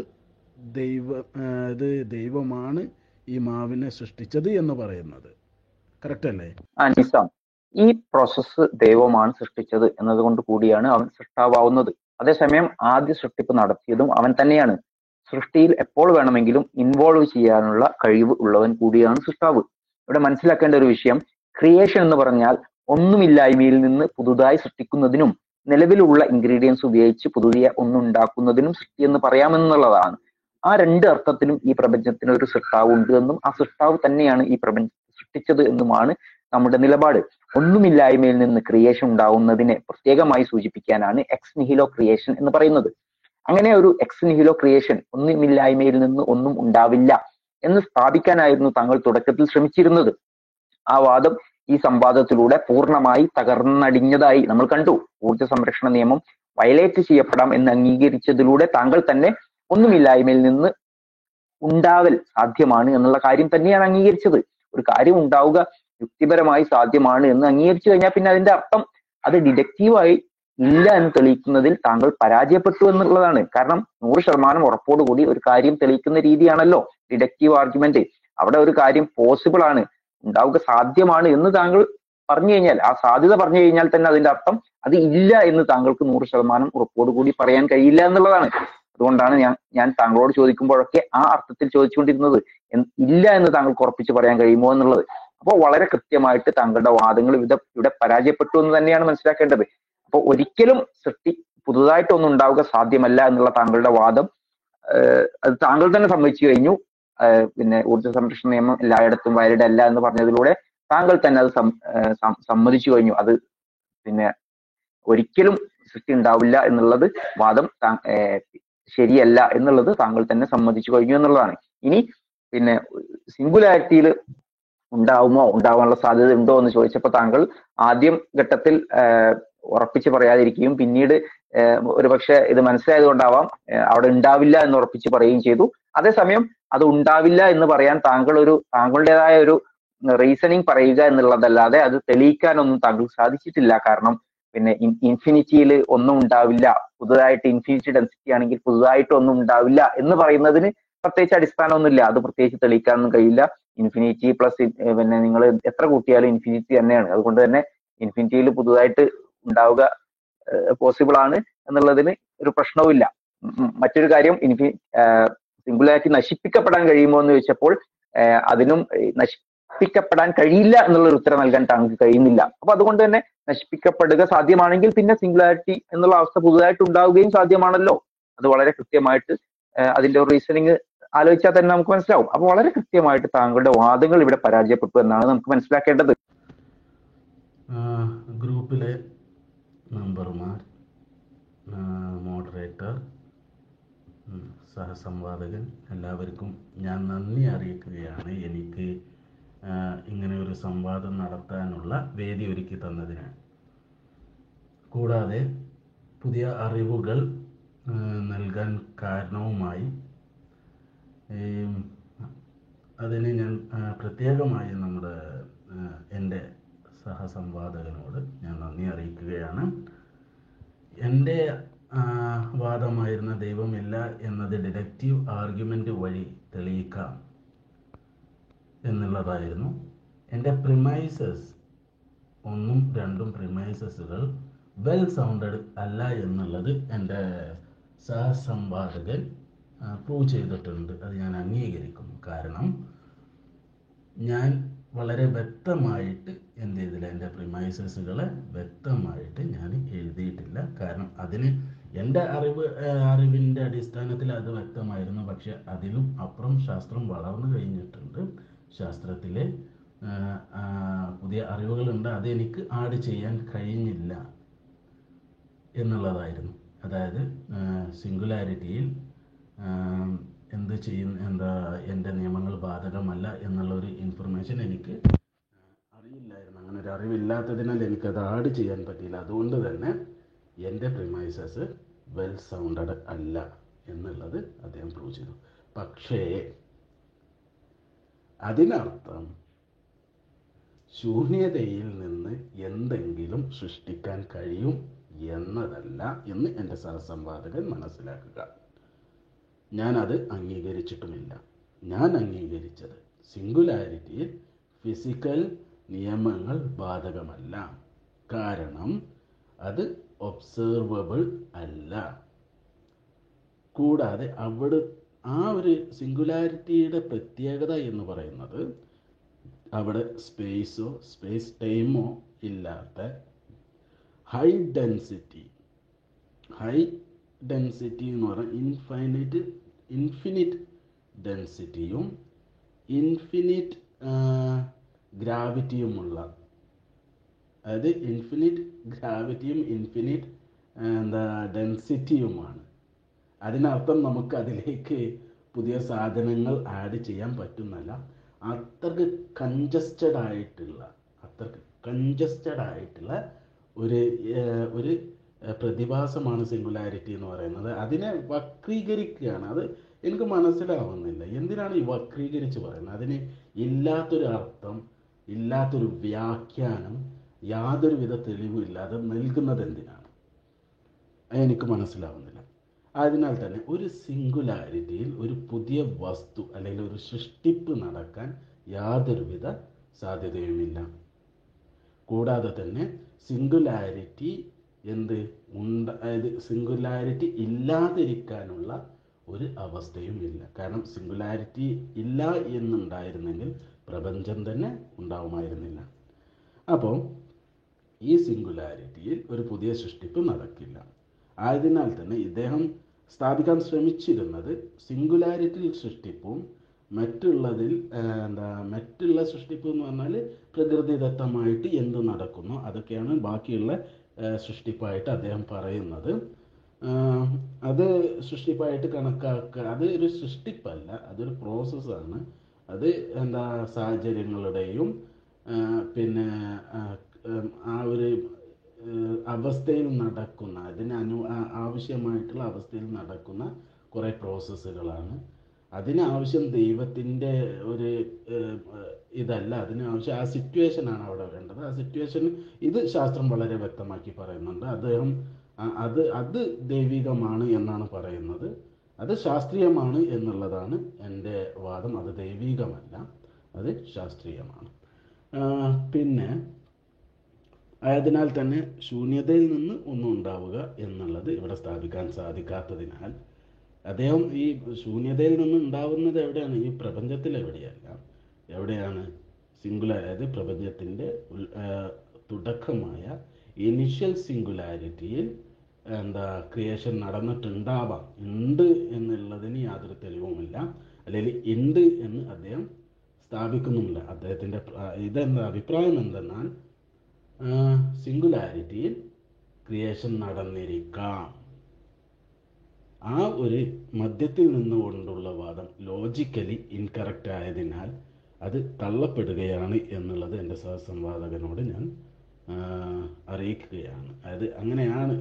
ദൈവ ഇത് ദൈവമാണ് ഈ മാവിനെ സൃഷ്ടിച്ചത് എന്ന് പറയുന്നത്. കറക്റ്റ് അല്ലേ? ഈ പ്രോസസ്സ് ദൈവമാണ് സൃഷ്ടിച്ചത് എന്നതുകൊണ്ട് കൂടിയാണ് അവൻ സൃഷ്ടാവാവുന്നത്. അതേസമയം ആദ്യ സൃഷ്ടിപ്പ് നടത്തിയതും അവൻ തന്നെയാണ്. സൃഷ്ടിയിൽ എപ്പോൾ വേണമെങ്കിലും ഇൻവോൾവ് ചെയ്യാനുള്ള കഴിവ് ഉള്ളവൻ കൂടിയാണ് സൃഷ്ടാവ്. ഇവിടെ മനസ്സിലാക്കേണ്ട ഒരു വിഷയം, ക്രിയേഷൻ എന്ന് പറഞ്ഞാൽ ഒന്നുമില്ലായ്മയിൽ നിന്ന് പുതുതായി സൃഷ്ടിക്കുന്നതിനും നിലവിലുള്ള ഇൻഗ്രീഡിയൻസ് ഉപയോഗിച്ച് പുതിയ ഒന്നുണ്ടാക്കുന്നതിനും സൃഷ്ടി എന്ന് പറയാമെന്നുള്ളതാണ്. ആ രണ്ട് അർത്ഥത്തിലും ഈ പ്രപഞ്ചത്തിന് ഒരു സൃഷ്ടാവ് ഉണ്ട് എന്നും ആ സൃഷ്ടാവ് തന്നെയാണ് ഈ പ്രപഞ്ചം സൃഷ്ടിച്ചത് എന്നുമാണ് നമ്മുടെ നിലപാട്. ഒന്നുമില്ലായ്മയിൽ നിന്ന് ക്രിയേഷൻ ഉണ്ടാവുന്നതിനെ പ്രത്യേകമായി സൂചിപ്പിക്കാനാണ് എക്സ് നിഹിലോ ക്രിയേഷൻ എന്ന് പറയുന്നത്. അങ്ങനെ ഒരു എക്സ് നിഹിലോ ക്രിയേഷൻ, ഒന്നുമില്ലായ്മയിൽ നിന്ന് ഒന്നും ഉണ്ടാവില്ല എന്ന് സ്ഥാപിക്കാനായിരുന്നു താങ്കൾ തുടക്കത്തിൽ ശ്രമിച്ചിരുന്നത്. ആ വാദം ഈ സംവാദത്തിലൂടെ പൂർണ്ണമായി തകർന്നടിഞ്ഞതായി നമ്മൾ കണ്ടു. ഊർജ്ജ സംരക്ഷണ നിയമം വയലേറ്റ് ചെയ്യപ്പെടാം എന്ന് അംഗീകരിച്ചതിലൂടെ താങ്കൾ തന്നെ ഒന്നുമില്ലായ്മയിൽ നിന്ന് ഉണ്ടാവൽ സാധ്യമാണ് എന്നുള്ള കാര്യം തന്നെയാണ് അംഗീകരിച്ചത്. ഒരു കാര്യം ഉണ്ടാവുക യുക്തിപരമായി സാധ്യമാണ് എന്ന് അംഗീകരിച്ചു കഴിഞ്ഞാൽ പിന്നെ അതിന്റെ അർത്ഥം അത് ഡിഡക്റ്റീവായി ഇല്ല എന്ന് തെളിയിക്കുന്നതിൽ താങ്കൾ പരാജയപ്പെട്ടു എന്നുള്ളതാണ്. കാരണം നൂറ് ശതമാനം ഉറപ്പോടുകൂടി ഒരു കാര്യം തെളിയിക്കുന്ന രീതിയാണല്ലോ ഡിഡക്റ്റീവ് ആർഗ്യുമെന്റ്. അവിടെ ഒരു കാര്യം പോസിബിൾ ആണ്, ഉണ്ടാവുക സാധ്യമാണ് എന്ന് താങ്കൾ പറഞ്ഞു കഴിഞ്ഞാൽ, ആ സാധ്യത പറഞ്ഞു കഴിഞ്ഞാൽ തന്നെ അതിന്റെ അർത്ഥം അത് ഇല്ല എന്ന് താങ്കൾക്ക് നൂറ് ശതമാനം ഉറപ്പോടുകൂടി പറയാൻ കഴിയില്ല എന്നുള്ളതാണ്. അതുകൊണ്ടാണ് ഞാൻ ഞാൻ താങ്കളോട് ചോദിക്കുമ്പോഴൊക്കെ ആ അർത്ഥത്തിൽ ചോദിച്ചുകൊണ്ടിരുന്നത്, ഇല്ല എന്ന് താങ്കൾക്ക് ഉറപ്പിച്ച് പറയാൻ കഴിയുമോ എന്നുള്ളത്. അപ്പോൾ വളരെ കൃത്യമായിട്ട് താങ്കളുടെ വാദങ്ങൾ ഇവിടെ ഇവിടെ പരാജയപ്പെട്ടു എന്ന് തന്നെയാണ് മനസ്സിലാക്കേണ്ടത്. അപ്പോൾ ഒരിക്കലും സൃഷ്ടി പുതുതായിട്ടൊന്നും ഉണ്ടാവുക സാധ്യമല്ല എന്നുള്ള താങ്കളുടെ വാദം അത് താങ്കൾ തന്നെ സമ്മതിച്ചു കഴിഞ്ഞു. പിന്നെ ഊർജ്ജ സംരക്ഷണ നിയമം എല്ലായിടത്തും വാലിഡ് അല്ല എന്ന് പറഞ്ഞതിലൂടെ താങ്കൾ തന്നെ അത് സമ്മതിച്ചു കഴിഞ്ഞു. അത് പിന്നെ ഒരിക്കലും സൃഷ്ടി ഉണ്ടാവില്ല എന്നുള്ളത് വാദം ശരിയല്ല എന്നുള്ളത് താങ്കൾ തന്നെ സമ്മതിച്ചു കഴിഞ്ഞു എന്നുള്ളതാണ്. ഇനി പിന്നെ സിംഗുലാരിറ്റിയിൽ ഉണ്ടാവുമോ, ഉണ്ടാവാനുള്ള സാധ്യത ഉണ്ടോ എന്ന് ചോദിച്ചപ്പോൾ താങ്കൾ ആദ്യം ഘട്ടത്തിൽ ഉറപ്പിച്ച് പറയാതിരിക്കുകയും പിന്നീട് ഒരു പക്ഷെ ഇത് മനസ്സിലായത് കൊണ്ടാവാം അവിടെ ഉണ്ടാവില്ല എന്ന് ഉറപ്പിച്ച് പറയുകയും ചെയ്തു. അതേസമയം അത് ഉണ്ടാവില്ല എന്ന് പറയാൻ താങ്കൾ ഒരു താങ്കളുടേതായ ഒരു റീസണിങ് പറയുക എന്നുള്ളതല്ലാതെ അത് തെളിയിക്കാനൊന്നും താങ്കൾ സാധിച്ചിട്ടില്ല. കാരണം പിന്നെ ഇൻഫിനിറ്റിയിൽ ഒന്നും ഉണ്ടാവില്ല, പുതുതായിട്ട് ഇൻഫിനിറ്റി ഡെൻസിറ്റി ആണെങ്കിൽ പുതുതായിട്ട് ഒന്നും ഉണ്ടാവില്ല എന്ന് പറയുന്നതിന് പ്രത്യേകിച്ച് അടിസ്ഥാനമൊന്നുമില്ല. അത് പ്രത്യേകിച്ച് തെളിയിക്കാനൊന്നും കഴിയില്ല. ഇൻഫിനിറ്റി പ്ലസ് പിന്നെ നിങ്ങൾ എത്ര കൂട്ടിയാലും ഇൻഫിനിറ്റി തന്നെയാണ്. അതുകൊണ്ട് തന്നെ ഇൻഫിനിറ്റിയിൽ പുതുതായിട്ട് ഉണ്ടാവുക പോസിബിൾ ആണ് എന്നുള്ളതിന് ഒരു പ്രശ്നവുമില്ല. മറ്റൊരു കാര്യം, ഇൻഫി സിംഗുലാരിറ്റി നശിപ്പിക്കപ്പെടാൻ കഴിയുമോ എന്ന് ചോദിച്ചപ്പോൾ അതിനും നശിപ്പിക്കപ്പെടാൻ കഴിയില്ല എന്നുള്ളൊരു ഉത്തരം നൽകാൻ താങ്കൾക്ക് കഴിയുന്നില്ല. അപ്പൊ അതുകൊണ്ട് തന്നെ നശിപ്പിക്കപ്പെടുക സാധ്യമാണെങ്കിൽ പിന്നെ സിംഗുലാരിറ്റി എന്നുള്ള അവസ്ഥ പുതുതായിട്ട് ഉണ്ടാവുകയും സാധ്യമാണല്ലോ. അത് വളരെ കൃത്യമായിട്ട് അതിന്റെ ഒരു റീസണിങ് ആലോചിച്ചാൽ തന്നെ നമുക്ക് മനസ്സിലാവും. അപ്പൊ വളരെ കൃത്യമായിട്ട് താങ്കളുടെ വാദങ്ങൾ ഇവിടെ പരാജയപ്പെട്ടു എന്നാണ് നമുക്ക് മനസ്സിലാക്കേണ്ടത്. ഗ്രൂപ്പിലെ മെമ്പർമാർ, മോഡറേറ്റർ, സഹസംവാദകൻ എല്ലാവർക്കും ഞാൻ നന്ദി അറിയിക്കുകയാണ്, എനിക്ക് ഇങ്ങനെ ഒരു സംവാദം നടത്താനുള്ള വേദി ഒരുക്കി തന്നതിന്. കൂടാതെ പുതിയ അറിവുകൾ നൽകാൻ കാരണവുമായി അതിന് ഞാൻ പ്രത്യേകമായി നമ്മുടെ എൻ്റെ സഹസംവാദകനോട് ഞാൻ നന്ദി അറിയിക്കുകയാണ്. എൻ്റെ വാദമായിരുന്ന ദൈവമില്ല എന്നത് ഡിഡക്റ്റീവ് ആർഗ്യുമെൻ്റ് വഴി തെളിയിക്കാം എന്നുള്ളതായിരുന്നു എൻ്റെ പ്രിമൈസസ്. ഒന്നും രണ്ടും പ്രിമൈസസുകൾ വെൽ സൗണ്ടഡ് അല്ല എന്നുള്ളത് എൻ്റെ സഹസംവാദകൻ പ്രൂവ് ചെയ്തിട്ടുണ്ട്. അത് ഞാൻ അംഗീകരിക്കുന്നു. കാരണം ഞാൻ വളരെ വ്യക്തമായിട്ട് എന്ത് ചെയ്തില്ല, എൻ്റെ പ്രിമൈസസുകളെ വ്യക്തമായിട്ട് ഞാൻ എഴുതിയിട്ടില്ല. കാരണം അതിന് എൻ്റെ അറിവ് അറിവിൻ്റെ അടിസ്ഥാനത്തിൽ അത് വ്യക്തമായിരുന്നു. പക്ഷെ അതിലും അപ്പുറം ശാസ്ത്രം വളർന്നു കഴിഞ്ഞിട്ടുണ്ട്. ശാസ്ത്രത്തിലെ പുതിയ അറിവുകളുണ്ട്, അതെനിക്ക് ആഡ് ചെയ്യാൻ കഴിഞ്ഞില്ല എന്നുള്ളതായിരുന്നു. അതായത് സിംഗുലാരിറ്റിയിൽ എന്ത് ചെയ്യും, എന്താ എൻ്റെ നിയമങ്ങൾ ബാധകമല്ല എന്നുള്ളൊരു ഇൻഫർമേഷൻ എനിക്ക് അറിയില്ലായിരുന്നു. അങ്ങനെ ഒരു അറിവില്ലാത്തതിനാൽ എനിക്കത് ആഡ് ചെയ്യാൻ പറ്റിയില്ല. അതുകൊണ്ട് തന്നെ എൻ്റെ പ്രിമൈസസ് വെൽ സൗണ്ടഡ് അല്ല എന്നുള്ളത് അദ്ദേഹം പ്രൂവ് ചെയ്തു. പക്ഷേ അതിനർത്ഥം ശൂന്യതയിൽ നിന്ന് എന്തെങ്കിലും സൃഷ്ടിക്കാൻ കഴിയും എന്നതല്ല എന്ന് എൻ്റെ സഹസംവാദകൻ മനസ്സിലാക്കുക. ഞാനത് അംഗീകരിച്ചിട്ടുമില്ല. ഞാൻ അംഗീകരിച്ചത് സിംഗുലാരിറ്റിയിൽ ഫിസിക്കൽ നിയമങ്ങൾ ബാധകമല്ല, കാരണം അത് ഒബ്സർവബിൾ അല്ല. കൂടാതെ അവിടെ ആ ഒരു സിംഗുലാരിറ്റിയുടെ പ്രത്യേകത എന്ന് പറയുന്നത് അവിടെ സ്പേസോ സ്പേസ് ടൈമോ ഇല്ലാത്ത ഹൈ ഡെൻസിറ്റി ഹൈ ഡെൻസിറ്റി എന്ന് പറഞ്ഞാൽ ഇൻഫൈനൈറ്റ് ഇൻഫിനിറ്റ് ഡെൻസിറ്റിയും ഇൻഫിനിറ്റ് ഗ്രാവിറ്റിയുമുള്ള, അതായത് ഇൻഫിനിറ്റ് ഗ്രാവിറ്റിയും ഇൻഫിനിറ്റ് എന്താ ഡെൻസിറ്റിയുമാണ്. അതിനർത്ഥം നമുക്ക് അതിലേക്ക് പുതിയ സാധനങ്ങൾ ആഡ് ചെയ്യാൻ പറ്റുന്നല്ല. അത്രക്ക് കൺജസ്റ്റഡ് ആയിട്ടുള്ള അത്രക്ക് കൺജസ്റ്റഡ് ആയിട്ടുള്ള ഒരു ഒരു പ്രതിഭാസമാണ് സിംഗുലാരിറ്റി എന്ന് പറയുന്നത്. അതിനെ വക്രീകരിക്കുകയാണ്. അത് എനിക്ക് മനസ്സിലാവുന്നില്ല, എന്തിനാണ് ഈ വക്രീകരിച്ച് പറയുന്നത്? അതിന് ഇല്ലാത്തൊരു അർത്ഥം, ഇല്ലാത്തൊരു വ്യാഖ്യാനം, യാതൊരു വിധ തെളിവുമില്ലാതെ നൽകുന്നത് എന്തിനാണ്? എനിക്ക് മനസ്സിലാവുന്നില്ല. അതിനാൽ തന്നെ ഒരു സിംഗുലാരിറ്റിയിൽ ഒരു പുതിയ വസ്തു അല്ലെങ്കിൽ ഒരു സൃഷ്ടിപ്പ് നടക്കാൻ യാതൊരുവിധ സാധ്യതയുമില്ല. കൂടാതെ തന്നെ സിംഗുലാരിറ്റി എന്ത് ഉണ്ട്, അതായത് സിംഗുലാരിറ്റി ഇല്ലാതിരിക്കാനുള്ള ഒരു അവസ്ഥയും ഇല്ല. കാരണം സിംഗുലാരിറ്റി ഇല്ല എന്നുണ്ടായിരുന്നെങ്കിൽ പ്രപഞ്ചം തന്നെ ഉണ്ടാവുമായിരുന്നില്ല. അപ്പോൾ ഈ സിംഗുലാരിറ്റിയിൽ ഒരു പുതിയ സൃഷ്ടിപ്പ് നടക്കില്ല. ആയതിനാൽ തന്നെ ഇദ്ദേഹം സ്ഥാപിക്കാൻ ശ്രമിച്ചിരുന്നത് സിംഗുലാരിറ്റിയിൽ സൃഷ്ടിപ്പും മറ്റുള്ളതിൽ എന്താ മറ്റുള്ള സൃഷ്ടിപ്പ് എന്ന് പറഞ്ഞാൽ പ്രകൃതിദത്തമായിട്ട് എന്ത് നടക്കുന്നു അതൊക്കെയാണ് ബാക്കിയുള്ള സൃഷ്ടിപ്പായിട്ട് അദ്ദേഹം പറയുന്നത്. അത് സൃഷ്ടിപ്പായിട്ട് കണക്കാക്കുക, അത് ഒരു സൃഷ്ടിപ്പല്ല, അതൊരു പ്രോസസ്സാണ്. അത് എന്താ സാഹചര്യങ്ങളുടെയും പിന്നെ ആ ഒരു അവസ്ഥയിൽ നടക്കുന്ന, അതിന് അനു ആവശ്യമായിട്ടുള്ള അവസ്ഥയിൽ നടക്കുന്ന കുറേ പ്രോസസ്സുകളാണ്. അതിനാവശ്യം ദൈവത്തിൻ്റെ ഒരു ഇതല്ല, അതിനാവശ്യം ആ സിറ്റുവേഷനാണ് അവിടെ വേണ്ടത്. ആ സിറ്റുവേഷൻ ഇത് ശാസ്ത്രം വളരെ വ്യക്തമാക്കി പറയുന്നുണ്ട്. അദ്ദേഹം അത് അത് ദൈവികമാണ് എന്നാണ് പറയുന്നത്, അത് ശാസ്ത്രീയമാണ് എന്നുള്ളതാണ് എൻ്റെ വാദം. അത് ദൈവികമല്ല, അത് ശാസ്ത്രീയമാണ്. പിന്നെ ആയതിനാൽ തന്നെ ശൂന്യതയിൽ നിന്ന് ഒന്നും ഉണ്ടാവുക എന്നുള്ളത് ഇവിടെ സ്ഥാപിക്കാൻ സാധിക്കാത്തതിനാൽ അദ്ദേഹം ഈ ശൂന്യതയിൽ നിന്ന് ഉണ്ടാവുന്നത് എവിടെയാണ്? ഈ പ്രപഞ്ചത്തിൽ എവിടെയല്ല, എവിടെയാണ്? സിംഗുലാരിറ്റി, പ്രപഞ്ചത്തിൻ്റെ തുടക്കമായ ഇനിഷ്യൽ സിംഗുലാരിറ്റിയിൽ എന്താ ക്രിയേഷൻ നടന്നിട്ടുണ്ടാവാം, ഉണ്ട് എന്നുള്ളതിന് യാതൊരു തെളിവുമില്ല, അല്ലെങ്കിൽ ഉണ്ട് എന്ന് അദ്ദേഹം സ്ഥാപിക്കുന്നുമില്ല. അദ്ദേഹത്തിൻ്റെ ഇതെന്താ അഭിപ്രായം എന്തെന്നാൽ സിംഗുലാരിറ്റിയിൽ ക്രിയേഷൻ നടന്നിരിക്കാം. ആ ഒരു മധ്യത്തിൽ നിന്നുകൊണ്ടുള്ള വാദം ലോജിക്കലി ഇൻകറക്റ്റ് ആയതിനാൽ അത് തള്ളപ്പെടുകയാണ് എന്നുള്ളത് എൻ്റെ സഹസംവാദകനോട് ഞാൻ അറിയിക്കുകയാണ്. അതായത് അങ്ങനെയാണ്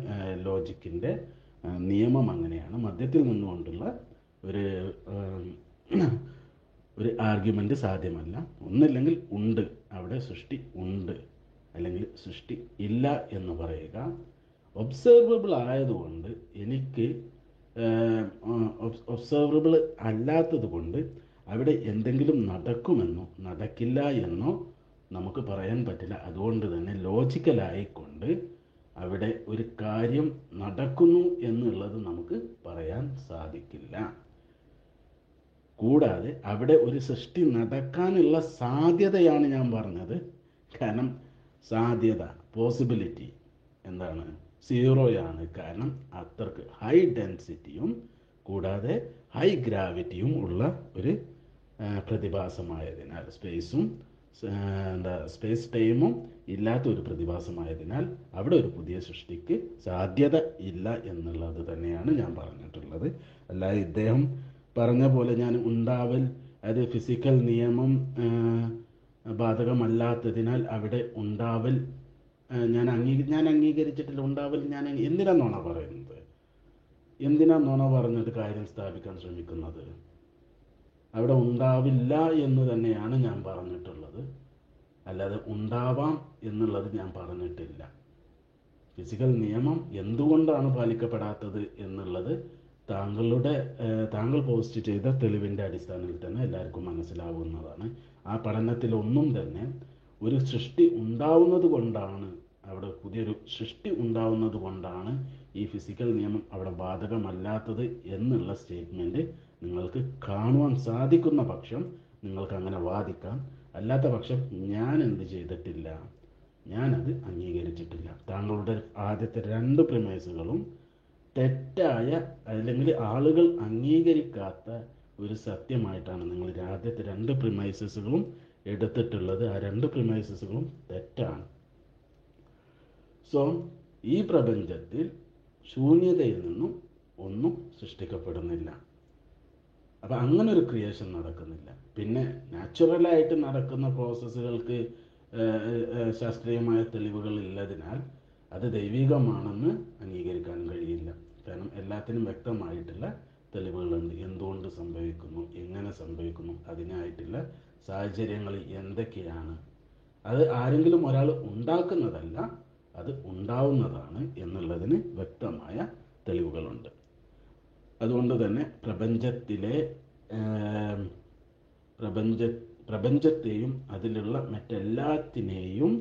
ലോജിക്കിൻ്റെ നിയമം, അങ്ങനെയാണ് മധ്യത്തിൽ നിന്നുകൊണ്ടുള്ള ഒരു ഒരു ആർഗ്യുമെൻ്റ് സാധ്യമല്ല. ഒന്നില്ലെങ്കിൽ ഉണ്ട്, അവിടെ സൃഷ്ടി ഉണ്ട്, അല്ലെങ്കിൽ സൃഷ്ടി ഇല്ല എന്ന് പറയുക. ഒബ്സർവബിൾ ആയതുകൊണ്ട് എനിക്ക് ഒബ്സർവബിൾ അല്ലാത്തത് കൊണ്ട് അവിടെ എന്തെങ്കിലും നടക്കുമെന്നോ നടക്കില്ല എന്നോ നമുക്ക് പറയാൻ പറ്റില്ല. അതുകൊണ്ട് തന്നെ ലോജിക്കലായിക്കൊണ്ട് അവിടെ ഒരു കാര്യം നടക്കുന്നു എന്നുള്ളത് നമുക്ക് പറയാൻ സാധിക്കില്ല. കൂടാതെ അവിടെ ഒരു സൃഷ്ടി നടക്കാനുള്ള സാധ്യതയാണ് ഞാൻ പറഞ്ഞത്. കാരണം സാധ്യത, പോസിബിലിറ്റി എന്താണ്? സീറോയാണ്. കാരണം അത്രക്ക് ഹൈ ഡെൻസിറ്റിയും കൂടാതെ ഹൈ ഗ്രാവിറ്റിയും ഉള്ള ഒരു പ്രതിഭാസമായതിനാൽ, സ്പേസും എന്താ സ്പേസ് ടൈമും ഇല്ലാത്ത ഒരു പ്രതിഭാസമായതിനാൽ അവിടെ ഒരു പുതിയ സൃഷ്ടിക്ക് സാധ്യത ഇല്ല എന്നുള്ളത് തന്നെയാണ് ഞാൻ പറഞ്ഞിട്ടുള്ളത്. അല്ലാതെ ഇദ്ദേഹം പറഞ്ഞ പോലെ ഞാൻ ഉണ്ടാവൽ അത് ഫിസിക്കൽ നിയമം ബാധകമല്ലാത്തതിനാൽ അവിടെ ഉണ്ടാവൽ ഞാൻ അംഗീ ഞാൻ അംഗീകരിച്ചിട്ടില്ല ഉണ്ടാവൽ ഞാൻ എന്തിനാന്നോണ പറയുന്നത്? എന്തിനാന്നോണ പറഞ്ഞൊരു കാര്യം സ്ഥാപിക്കാൻ ശ്രമിക്കുന്നത്? അവിടെ ഉണ്ടാവില്ല എന്ന് തന്നെയാണ് ഞാൻ പറഞ്ഞിട്ടുള്ളത്, അല്ലാതെ ഉണ്ടാവാം എന്നുള്ളത് ഞാൻ പറഞ്ഞിട്ടില്ല. ഫിസിക്കൽ നിയമം എന്തുകൊണ്ടാണ് പാലിക്കപ്പെടാത്തത് എന്നുള്ളത് താങ്കളുടെ താങ്കൾ പോസ്റ്റ് ചെയ്ത തെളിവിൻ്റെ അടിസ്ഥാനത്തിൽ തന്നെ എല്ലാവർക്കും മനസ്സിലാവുന്നതാണ്. ആ പഠനത്തിലൊന്നും തന്നെ ഒരു സൃഷ്ടി ഉണ്ടാവുന്നത് കൊണ്ടാണ്, അവിടെ പുതിയൊരു സൃഷ്ടി ഉണ്ടാവുന്നത് കൊണ്ടാണ് ഈ ഫിസിക്കൽ നിയമം അവിടെ ബാധകമല്ലാത്തത് എന്നുള്ള സ്റ്റേറ്റ്മെൻറ്റ് നിങ്ങൾക്ക് കാണുവാൻ സാധിക്കുന്ന പക്ഷം നിങ്ങൾക്ക് അങ്ങനെ വാദിക്കാം. അല്ലാത്ത പക്ഷം ഞാൻ എന്ത് ചെയ്തിട്ടില്ല, ഞാനത് അംഗീകരിച്ചിട്ടില്ല. താങ്കളുടെ ആദ്യത്തെ രണ്ട് പ്രിമൈസുകളും തെറ്റായ അല്ലെങ്കിൽ ആളുകൾ അംഗീകരിക്കാത്ത ഒരു സത്യമായിട്ടാണ് നിങ്ങൾ ആദ്യത്തെ രണ്ട് പ്രിമൈസസുകളും എടുത്തിട്ടുള്ളത്. ആ രണ്ട് പ്രിമൈസസുകളും തെറ്റാണ്. സോ ഈ പ്രപഞ്ചത്തിൽ ശൂന്യതയിൽ നിന്നും ഒന്നും സൃഷ്ടിക്കപ്പെടുന്നില്ല. അപ്പം അങ്ങനൊരു ക്രിയേഷൻ നടക്കുന്നില്ല. പിന്നെ നാച്ചുറലായിട്ട് നടക്കുന്ന പ്രോസസ്സുകൾക്ക് ശാസ്ത്രീയമായ തെളിവുകൾ ഇല്ലതിനാൽ അത് ദൈവികമാണെന്ന് അംഗീകരിക്കാൻ കഴിയില്ല. കാരണം എല്ലാത്തിനും വ്യക്തമായിട്ടുള്ള തെളിവുകളുണ്ട്. എന്തുകൊണ്ട് സംഭവിക്കുന്നു, എങ്ങനെ സംഭവിക്കുന്നു, അതിനായിട്ടുള്ള സാഹചര്യങ്ങൾ എന്തൊക്കെയാണ്. അത് ആരെങ്കിലും ഒരാൾ ഉണ്ടാക്കുന്നതല്ല, അത് ഉണ്ടാവുന്നതാണ് എന്നുള്ളതിന് വ്യക്തമായ തെളിവുകളുണ്ട്. അതുകൊണ്ട് തന്നെ പ്രപഞ്ചത്തിലെ പ്രപഞ്ച പ്രപഞ്ചത്തെയും അതിലുള്ള മറ്റെല്ലാത്തിനെയും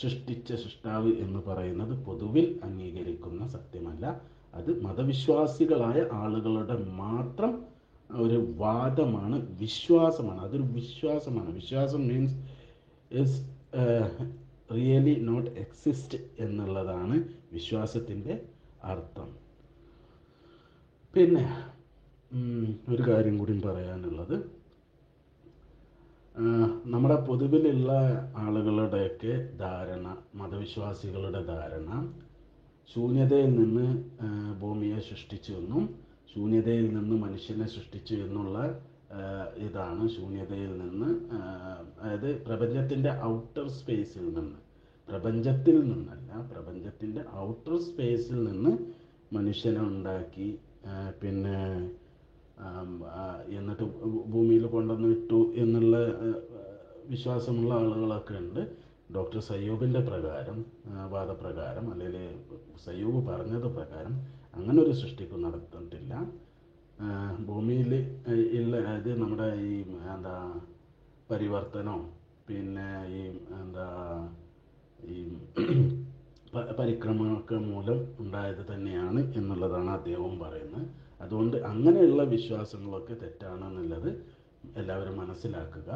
സൃഷ്ടിച്ച സൃഷ്ടാവ് എന്ന് പറയുന്നത് പൊതുവിൽ അംഗീകരിക്കുന്ന സത്യമല്ല. അത് മതവിശ്വാസികളായ ആളുകളുടെ മാത്രം ഒരു വാദമാണ്, വിശ്വാസമാണ്. അതൊരു വിശ്വാസമാണ്. വിശ്വാസം means is really not exist എന്നുള്ളതാണ് വിശ്വാസത്തിൻ്റെ അർത്ഥം. പിന്നെ ഒരു കാര്യം കൂടി പറയാനുള്ളത്, നമ്മുടെ പൊതുവിലുള്ള ആളുകളുടെയൊക്കെ ധാരണ, മതവിശ്വാസികളുടെ ധാരണ, ശൂന്യതയിൽ നിന്ന് ഭൂമിയെ സൃഷ്ടിച്ചു എന്നും ശൂന്യതയിൽ നിന്ന് മനുഷ്യനെ സൃഷ്ടിച്ചു എന്നുള്ള ഇതാണ്. ശൂന്യതയിൽ നിന്ന്, അതായത് പ്രപഞ്ചത്തിൻ്റെ ഔട്ടർ സ്പേസിൽ നിന്ന്, പ്രപഞ്ചത്തിൽ നിന്നല്ല, പ്രപഞ്ചത്തിൻ്റെ ഔട്ടർ സ്പേസിൽ നിന്ന് മനുഷ്യനെ ഉണ്ടാക്കി പിന്നെ എന്നിട്ട് ഭൂമിയിൽ കൊണ്ടുവന്ന് ഇട്ടു എന്നുള്ള വിശ്വാസമുള്ള ആളുകളൊക്കെ ഉണ്ട്. ഡോക്ടർ സയ്യൂബിൻ്റെ പ്രകാരം വാദപ്രകാരം അല്ലെങ്കിൽ സയ്യൂബ് പറഞ്ഞത് പ്രകാരം അങ്ങനെ ഒരു സൃഷ്ടിക്ക് നടത്തിയിട്ടില്ല. ഭൂമിയിൽ ഉള്ള അത് നമ്മുടെ ഈ എന്താ പരിവർത്തനോ പിന്നെ ഈ എന്താ ഈ പരിക്രമണമൊക്കെ മൂലം ഉണ്ടായത് തന്നെയാണ് എന്നുള്ളതാണ് അദ്ദേഹവും പറയുന്നത്. അതുകൊണ്ട് അങ്ങനെയുള്ള വിശ്വാസങ്ങളൊക്കെ തെറ്റാണെന്നുള്ളത് എല്ലാവരും മനസ്സിലാക്കുക.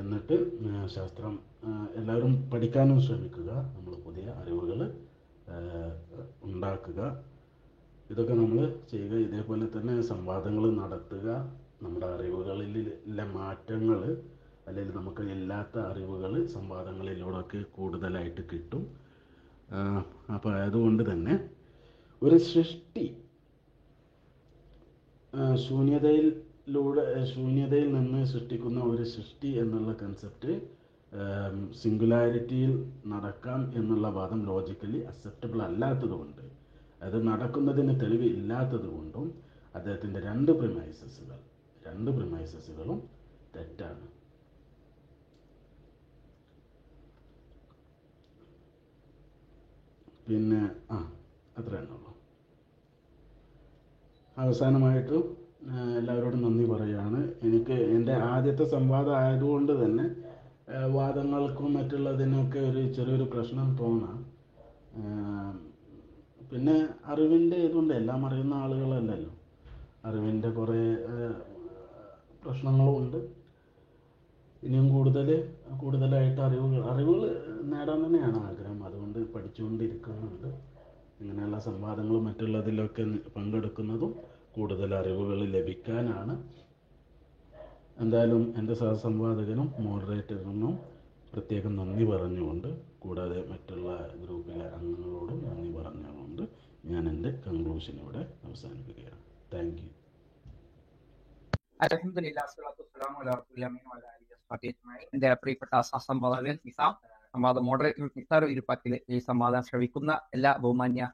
എന്നിട്ട് ശാസ്ത്രം എല്ലാവരും പഠിക്കാനും ശ്രമിക്കുക. നമ്മൾ പുതിയ അറിവുകൾ ഉണ്ടാക്കുക. ഇതൊക്കെ നമ്മൾ ചെയ്യുക. ഇതേപോലെ തന്നെ സംവാദങ്ങൾ നടത്തുക. നമ്മുടെ അറിവുകളിലെ മാറ്റങ്ങൾ അല്ലെങ്കിൽ നമുക്ക് ഇല്ലാത്ത അറിവുകൾ സംവാദങ്ങളിലൂടെയൊക്കെ കൂടുതലായിട്ട് കിട്ടും. അപ്പോൾ അതുകൊണ്ട് തന്നെ ഒരു സൃഷ്ടി ശൂന്യതയിലൂടെ ശൂന്യതയിൽ നിന്ന് സൃഷ്ടിക്കുന്ന ഒരു സൃഷ്ടി എന്നുള്ള കൺസെപ്റ്റ് സിംഗുലാരിറ്റിയിൽ നടക്കാം എന്നുള്ള വാദം ലോജിക്കലി അക്സെപ്റ്റബിൾ അല്ലാത്തതുകൊണ്ട്, അത് നടക്കുന്നതിന് തെളിവ് ഇല്ലാത്തത് കൊണ്ടും അദ്ദേഹത്തിൻ്റെ രണ്ട് പ്രിമൈസസുകൾ രണ്ട് പ്രിമൈസസുകളും തെറ്റാണ്. പിന്നെ ആ അത്രയെണ്ണുള്ളൂ. അവസാനമായിട്ടും എല്ലാവരോടും നന്ദി പറയുകയാണ്. എനിക്ക് എൻ്റെ ആദ്യത്തെ സംവാദം ആയതുകൊണ്ട് തന്നെ വാദങ്ങൾക്കും മറ്റുള്ളതിനൊക്കെ ഒരു ചെറിയൊരു പ്രശ്നം തോന്നാം. പിന്നെ അറിവിൻ്റെ ഇതുകൊണ്ട് എല്ലാം അറിയുന്ന ആളുകളല്ലല്ലോ, അറിവിൻ്റെ കുറേ പ്രശ്നങ്ങളും ഉണ്ട്. ഇനിയും കൂടുതൽ കൂടുതലായിട്ട് അറിവുകൾ അറിവുകൾ നേടാൻ തന്നെയാണ് ആഗ്രഹം. അതുകൊണ്ട് പഠിച്ചുകൊണ്ടിരിക്കുന്നുണ്ട്. ഇങ്ങനെയുള്ള സംവാദങ്ങളും മറ്റുള്ളതിലൊക്കെ പങ്കെടുക്കുന്നതും കൂടുതൽ അറിവുകൾ ലഭിക്കാനാണ്. എന്തായാലും എൻ്റെ സഹസംവാദകനും മോഡറേറ്ററിനും പ്രത്യേകം നന്ദി പറഞ്ഞുകൊണ്ട് കൂടാതെ മറ്റുള്ള ഗ്രൂപ്പിലെ അംഗങ്ങളോടും നന്ദി പറഞ്ഞുകൊണ്ട് ഞാൻ എൻ്റെ കൺക്ലൂഷൻ ഇവിടെ അവസാനിപ്പിക്കുകയാണ്. Thank you. പ്രിയപ്പെട്ട സഹസംവാദകൻ നിസാം, സംവാദ മോഡറേറ്റർ നിസാർ ഇരുപ്പാക്കിലെ ഈ സംവാദം ശ്രവിക്കുന്ന എല്ലാ ബഹുമാന്യ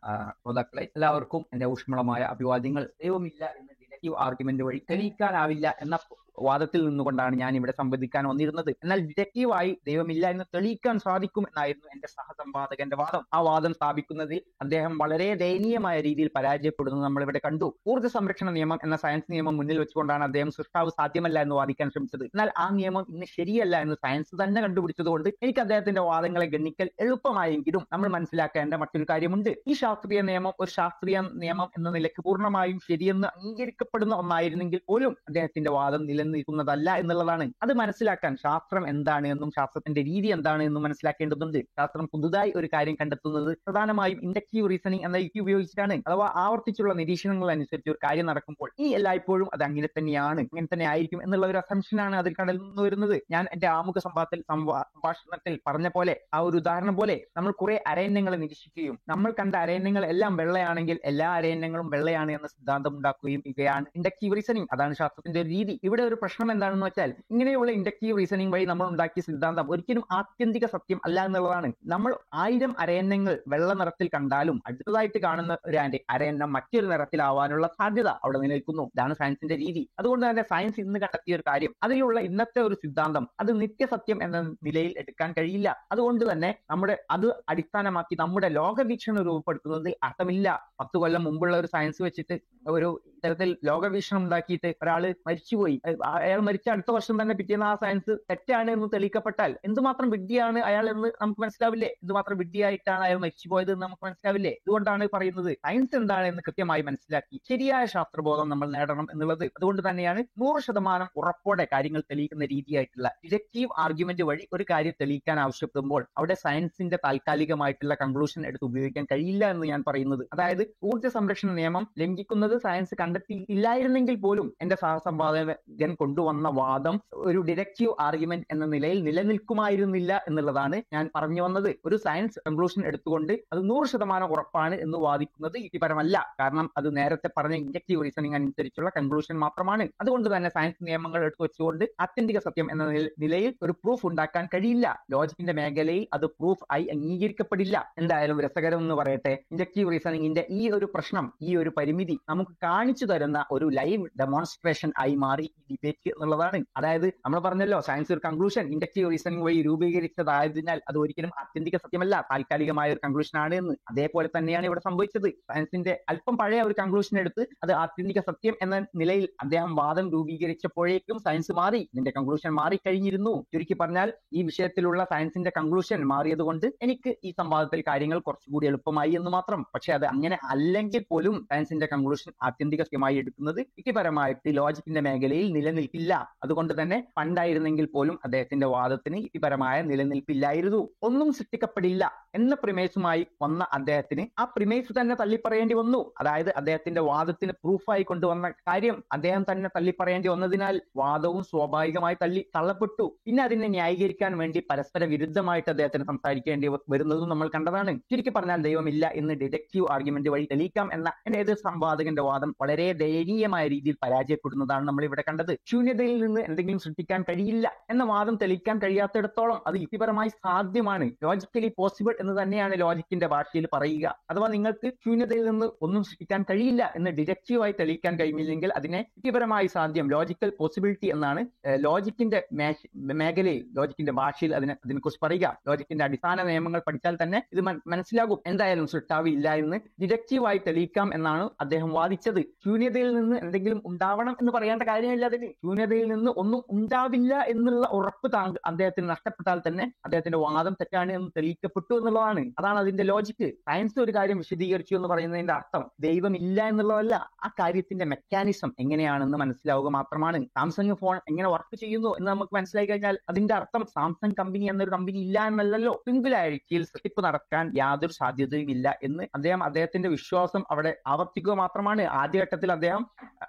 ശ്രോതാക്കളെ എല്ലാവർക്കും എൻ്റെ ഊഷ്മളമായ അഭിവാദ്യങ്ങൾ. ദൈവമില്ല എന്ന ഡിഡക്റ്റീവ് ആർഗ്യുമെന്റ് വഴി തെളിയിക്കാനാവില്ല എന്ന വാദത്തിൽ നിന്നുകൊണ്ടാണ് ഞാൻ ഇവിടെ സംവദിക്കാൻ വന്നിരുന്നത്. എന്നാൽ ഡിഡക്റ്റീവായി ദൈവമില്ല എന്ന് തെളിയിക്കാൻ സാധിക്കും എന്നായിരുന്നു എന്റെ സഹസംവാദകന്റെ വാദം. ആ വാദം സ്ഥാപിക്കുന്നതിൽ അദ്ദേഹം വളരെ ദയനീയമായ രീതിയിൽ പരാജയപ്പെടുന്നത് നമ്മൾ ഇവിടെ കണ്ടു. ഊർജ്ജ സംരക്ഷണ നിയമം എന്ന സയൻസ് നിയമം മുന്നിൽ വെച്ചുകൊണ്ടാണ് അദ്ദേഹം സൃഷ്ടാവ് സാധ്യമല്ല എന്ന് വാദിക്കാൻ ശ്രമിച്ചത്. എന്നാൽ ആ നിയമം ഇന്ന് ശരിയല്ല എന്ന് സയൻസ് തന്നെ കണ്ടുപിടിച്ചതുകൊണ്ട് എനിക്ക് അദ്ദേഹത്തിന്റെ വാദങ്ങളെ ഗണ്ണിക്കൽ എളുപ്പമായെങ്കിലും നമ്മൾ മനസ്സിലാക്കേണ്ട മറ്റൊരു കാര്യമുണ്ട്. ഈ ശാസ്ത്രീയ നിയമം ഒരു ശാസ്ത്രീയ നിയമം എന്ന നിലയ്ക്ക് പൂർണ്ണമായും ശരിയെന്ന് അംഗീകരിക്കപ്പെടുന്ന ഒന്നായിരുന്നെങ്കിൽ പോലും അദ്ദേഹത്തിന്റെ വാദം നിൽക്കുന്നതല്ല എന്നുള്ളതാണ്. അത് മനസ്സിലാക്കാൻ ശാസ്ത്രം എന്താണ് എന്നും ശാസ്ത്രത്തിന്റെ രീതി എന്താണ് എന്നും മനസ്സിലാക്കേണ്ടതുണ്ട്. ശാസ്ത്രം പുതുതായി ഒരു കാര്യം കണ്ടെത്തുന്നത് പ്രധാനമായും ഇൻഡക്റ്റീവ് റീസണിംഗ് എന്ന രീതി ഉപയോഗിച്ചിട്ടാണ്. അഥവാ ആവർത്തിച്ചുള്ള നിരീക്ഷണങ്ങൾ അനുസരിച്ച് ഒരു കാര്യം നടക്കുമ്പോൾ ഈ എല്ലായ്പ്പോഴും അത് അങ്ങനെ തന്നെയാണ്, അങ്ങനെ തന്നെ ആയിരിക്കും എന്നുള്ള ഒരു അസംഷനാണ് അതിൽ കടന്നു വരുന്നത്. ഞാൻ എന്റെ ആമുഖ സംവാദത്തിൽ സംഭാഷണത്തിൽ പറഞ്ഞ പോലെ, ആ ഒരു ഉദാഹരണം പോലെ, നമ്മൾ കുറെ അരയന്യങ്ങളെ നിരീക്ഷിക്കുകയും നമ്മൾ കണ്ട അരയന്യങ്ങൾ എല്ലാം വെള്ളയാണെങ്കിൽ എല്ലാ അരയന്യങ്ങളും വെള്ളയാണ് എന്ന സിദ്ധാന്തം ഉണ്ടാക്കുകയും ഇവയാണ് ഇൻഡക്റ്റീവ് റീസണിംഗ്. അതാണ് ശാസ്ത്രത്തിന്റെ രീതി. ഇവിടെ ഒരു പ്രശ്നം എന്താണെന്ന് വെച്ചാൽ ഇങ്ങനെയുള്ള ഇൻഡക്റ്റീവ് റീസണിംഗ് വഴി നമ്മൾ ഉണ്ടാക്കിയ സിദ്ധാന്തം ഒരിക്കലും ആത്യന്തിക സത്യം അല്ല എന്നുള്ളതാണ്. നമ്മൾ ആയിരം അരയന്യങ്ങൾ വെള്ള നിറത്തിൽ കണ്ടാലും അടുത്തതായിട്ട് കാണുന്ന ഒരു അരയന്നം മറ്റൊരു നിറത്തിലാവാനുള്ള സാധ്യത അവിടെ നിലനിൽക്കുന്നു. ഇതാണ് സയൻസിന്റെ രീതി. അതുകൊണ്ട് തന്നെ സയൻസ് ഇന്ന് കണ്ടെത്തിയ ഒരു കാര്യം, അതിലുള്ള ഇന്നത്തെ ഒരു സിദ്ധാന്തം അത് നിത്യസത്യം എന്ന നിലയിൽ എടുക്കാൻ കഴിയില്ല. അതുകൊണ്ട് തന്നെ നമ്മുടെ അത് അടിസ്ഥാനമാക്കി നമ്മുടെ ലോകവീക്ഷണം രൂപപ്പെടുത്തുന്നത് അർത്ഥമില്ല. പത്ത് കൊല്ലം മുമ്പുള്ള ഒരു സയൻസ് വെച്ചിട്ട് ഒരു ഇത്തരത്തിൽ ലോകവീക്ഷണം ഉണ്ടാക്കിയിട്ട് ഒരാള് മരിച്ചുപോയി, അയാൾ മരിച്ച അടുത്ത വർഷം തന്നെ പിറ്റേന്ന് ആ സയൻസ് തെറ്റാണ് എന്ന് തെളിയിക്കപ്പെട്ടാൽ എന്തുമാത്രം വിഡ്ഢിയാണ് അയാൾ എന്ന് നമുക്ക് മനസ്സിലാവില്ലേ? എന്തുമാത്രം വിഡ്ഢിയായിട്ടാണ് അയാൾ മരിച്ചു പോയത് എന്ന് നമുക്ക് മനസ്സിലാവില്ലേ? ഇതുകൊണ്ടാണ് പറയുന്നത് സയൻസ് എന്താണ് എന്ന് കൃത്യമായി മനസ്സിലാക്കി ശരിയായ ശാസ്ത്രബോധം നമ്മൾ നേടണം എന്നുള്ളത്. അതുകൊണ്ട് തന്നെയാണ് നൂറ് ശതമാനം ഉറപ്പോടെ കാര്യങ്ങൾ തെളിയിക്കുന്ന രീതിയായിട്ടുള്ള ഡിഡക്റ്റീവ് ആർഗ്യുമെന്റ് വഴി ഒരു കാര്യം തെളിയിക്കാൻ ആവശ്യപ്പെടുമ്പോൾ അവിടെ സയൻസിന്റെ താൽക്കാലികമായിട്ടുള്ള കൺക്ലൂഷൻ എടുത്ത് ഉപയോഗിക്കാൻ കഴിയില്ല എന്ന് ഞാൻ പറയുന്നത്. അതായത് ഊർജ്ജ സംരക്ഷണ നിയമം ലംഘിക്കുന്നത് സയൻസ് കണ്ടെത്തിയില്ലായിരുന്നെങ്കിൽ പോലും എന്റെ സഹസംവാദകൻ കൊണ്ടുവന്ന വാദം ഒരു ഡിഡക്റ്റീവ് ആർഗ്യുമെന്റ് എന്ന നിലയിൽ നിലനിൽക്കുമായിരുന്നില്ല എന്നുള്ളതാണ് ഞാൻ പറഞ്ഞു വന്നത്. ഒരു സയൻസ് കൺക്ലൂഷൻ എടുത്തുകൊണ്ട് അത് നൂറ് ശതമാനം ഉറപ്പാണ് എന്ന് വാദിക്കുന്നത് യുക്തിപരമല്ല. കാരണം അത് നേരത്തെ പറഞ്ഞ ഇൻഡക്റ്റീവ് റീസണിംഗ് അനുസരിച്ചുള്ള കൺക്ലൂഷൻ മാത്രമാണ്. അതുകൊണ്ട് തന്നെ സയൻസ് നിയമങ്ങൾ എടുത്തു വെച്ചുകൊണ്ട് ആത്യന്തിക സത്യം എന്ന നിലയിൽ ഒരു പ്രൂഫ് ഉണ്ടാക്കാൻ കഴിയില്ല. ലോജിക്കിന്റെ മേഖലയിൽ അത് പ്രൂഫ് ആയി അംഗീകരിക്കപ്പെടില്ല. എന്തായാലും രസകരം എന്ന് പറയട്ടെ, ഇൻഡക്റ്റീവ് റീസണിംഗിന്റെ ഈ ഒരു പ്രശ്നം, ഈ ഒരു പരിമിതി നമുക്ക് കാണിച്ചു തരുന്ന ഒരു ലൈവ് ഡെമോൺസ്ട്രേഷൻ ആയി മാറി ഡിബേറ്റ് എന്നുള്ളതാണ്. അതായത് നമ്മൾ പറഞ്ഞല്ലോ സയൻസ് ഒരു കൺക്ലൂഷൻ ഇൻഡക്റ്റീവ് റീസണിംഗ് വഴി രൂപീകരിച്ചതായതിനാൽ അത് ഒരിക്കലും ആത്യന്തിക സത്യമല്ല, താൽക്കാലികമായ ഒരു കൺക്ലൂഷൻ ആണ് എന്ന്. അതേപോലെ തന്നെയാണ് ഇവിടെ സംഭവിച്ചത്. സയൻസിന്റെ അല്പം പഴയ ഒരു കൺക്ലൂഷൻ എടുത്ത് അത് ആത്യന്തിക സത്യം എന്ന നിലയിൽ അദ്ദേഹം വാദം രൂപീകരിച്ചപ്പോഴേക്കും സയൻസ് മാറി, ഇതിന്റെ കൺക്ലൂഷൻ മാറിക്കഴിഞ്ഞിരുന്നു. ചുരുക്കി പറഞ്ഞാൽ ഈ വിഷയത്തിലുള്ള സയൻസിന്റെ കൺക്ലൂഷൻ മാറിയത് കൊണ്ട് എനിക്ക് ഈ സംവാദത്തിൽ കാര്യങ്ങൾ കുറച്ചുകൂടി എളുപ്പമായി എന്ന് മാത്രം. പക്ഷെ അത് അങ്ങനെ അല്ലെങ്കിൽ പോലും സയൻസിന്റെ കൺക്ലൂഷൻ ആത്യന്തിക സത്യമായി എടുക്കുന്നത് വ്യക്തിപരമായിട്ട് ലോജിക്കിന്റെ മേഖലയിൽ നിലനിൽക്കില്ല. അതുകൊണ്ട് തന്നെ പണ്ടായിരുന്നെങ്കിൽ പോലും അദ്ദേഹത്തിന്റെ വാദത്തിന് യുക്തിപരമായ നിലനിൽപ്പില്ലായിരുന്നു. ഒന്നും സൃഷ്ടിക്കപ്പെടില്ല എന്ന പ്രിമേസുമായി വന്ന അദ്ദേഹത്തിന് ആ പ്രിമേസ് തന്നെ തള്ളിപ്പറയേണ്ടി വന്നു. അതായത് അദ്ദേഹത്തിന്റെ വാദത്തിന് പ്രൂഫായി കൊണ്ടുവന്ന കാര്യം അദ്ദേഹം തന്നെ തള്ളിപ്പറയേണ്ടി വന്നതിനാൽ വാദവും സ്വാഭാവികമായി തള്ളി തള്ളപ്പെട്ടു. പിന്നെ അതിനെ ന്യായീകരിക്കാൻ വേണ്ടി പരസ്പര വിരുദ്ധമായിട്ട് അദ്ദേഹത്തിന് സംസാരിക്കേണ്ടി വരുന്നതും നമ്മൾ കണ്ടതാണ്. ചുരുക്കി പറഞ്ഞാൽ ദൈവമില്ല എന്ന് ഡിഡക്റ്റീവ് ആർഗ്യുമെന്റ് വഴി തെളിയിക്കാം എന്ന എതിർ സംവാദകന്റെ വാദം വളരെ ദയനീയമായ രീതിയിൽ പരാജയപ്പെടുന്നതാണ് നമ്മൾ ഇവിടെ കണ്ടത്. ശൂന്യതയിൽ നിന്ന് എന്തെങ്കിലും സൃഷ്ടിക്കാൻ കഴിയില്ല എന്ന വാദം തെളിയിക്കാൻ കഴിയാത്തിടത്തോളം അത് യുക്തിപരമായി സാധ്യമാണ്, ലോജിക്കലി പോസിബിൾ എന്ന് തന്നെയാണ് ലോജിക്കിന്റെ ഭാഷയിൽ പറയുക. അഥവാ നിങ്ങൾക്ക് ശൂന്യതയിൽ നിന്ന് ഒന്നും സൃഷ്ടിക്കാൻ കഴിയില്ല എന്ന് ഡിഡക്റ്റീവായി തെളിയിക്കാൻ കഴിഞ്ഞില്ലെങ്കിൽ അതിനെ യുക്തിപരമായി സാധ്യം, ലോജിക്കൽ പോസിബിലിറ്റി എന്നാണ് ലോജിക്കിന്റെ മേഖലയിൽ, ലോജിക്കിന്റെ ഭാഷയിൽ അതിനെ അതിനെക്കുറിച്ച് പറയുക. ലോജിക്കിന്റെ അടിസ്ഥാന നിയമങ്ങൾ പഠിച്ചാൽ തന്നെ ഇത് മനസ്സിലാകും. എന്തായാലും സൃഷ്ടാവ് ഇല്ല എന്ന് ഡിഡക്റ്റീവായി തെളിയിക്കാം എന്നാണ് അദ്ദേഹം വാദിച്ചത്. ശൂന്യതയിൽ നിന്ന് എന്തെങ്കിലും ഉണ്ടാവണം എന്ന് പറയേണ്ട കാര്യമില്ല. അതിന് ശൂന്യതയിൽ നിന്ന് ഒന്നും ഉണ്ടാവില്ല എന്നുള്ള ഉറപ്പ് താങ്കൾ അദ്ദേഹത്തിന് നഷ്ടപ്പെട്ടാൽ തന്നെ അദ്ദേഹത്തിന്റെ വാദം തെറ്റാണ് എന്ന് തെളിയിക്കപ്പെട്ടു എന്നുള്ള എന്നുള്ളതാണ്. അതാണ് അതിന്റെ ലോജിക്ക്. സയൻസ് ഒരു കാര്യം വിശദീകരിച്ചു എന്ന് പറയുന്നതിന്റെ അർത്ഥം ദൈവമില്ല എന്നുള്ളതല്ല, ആ കാര്യത്തിന്റെ മെക്കാനിസം എങ്ങനെയാണെന്ന് മനസ്സിലാവുക മാത്രമാണ്. സാംസങ് ഫോൺ എങ്ങനെ വർക്ക് ചെയ്യുന്നു എന്ന് നമുക്ക് മനസ്സിലാക്കി കഴിഞ്ഞാൽ അതിന്റെ അർത്ഥം സാംസങ് കമ്പനി എന്നൊരു കമ്പനി ഇല്ല എന്നല്ലല്ലോ. സിംഗുലാരിറ്റിയിൽ സൃഷ്ടിപ്പ് നടക്കാൻ യാതൊരു സാധ്യതയും ഇല്ല എന്ന് അദ്ദേഹം അദ്ദേഹത്തിന്റെ വിശ്വാസം അവിടെ ആവർത്തിക്കുക മാത്രമാണ്. ആദ്യഘട്ടത്തിൽ അദ്ദേഹം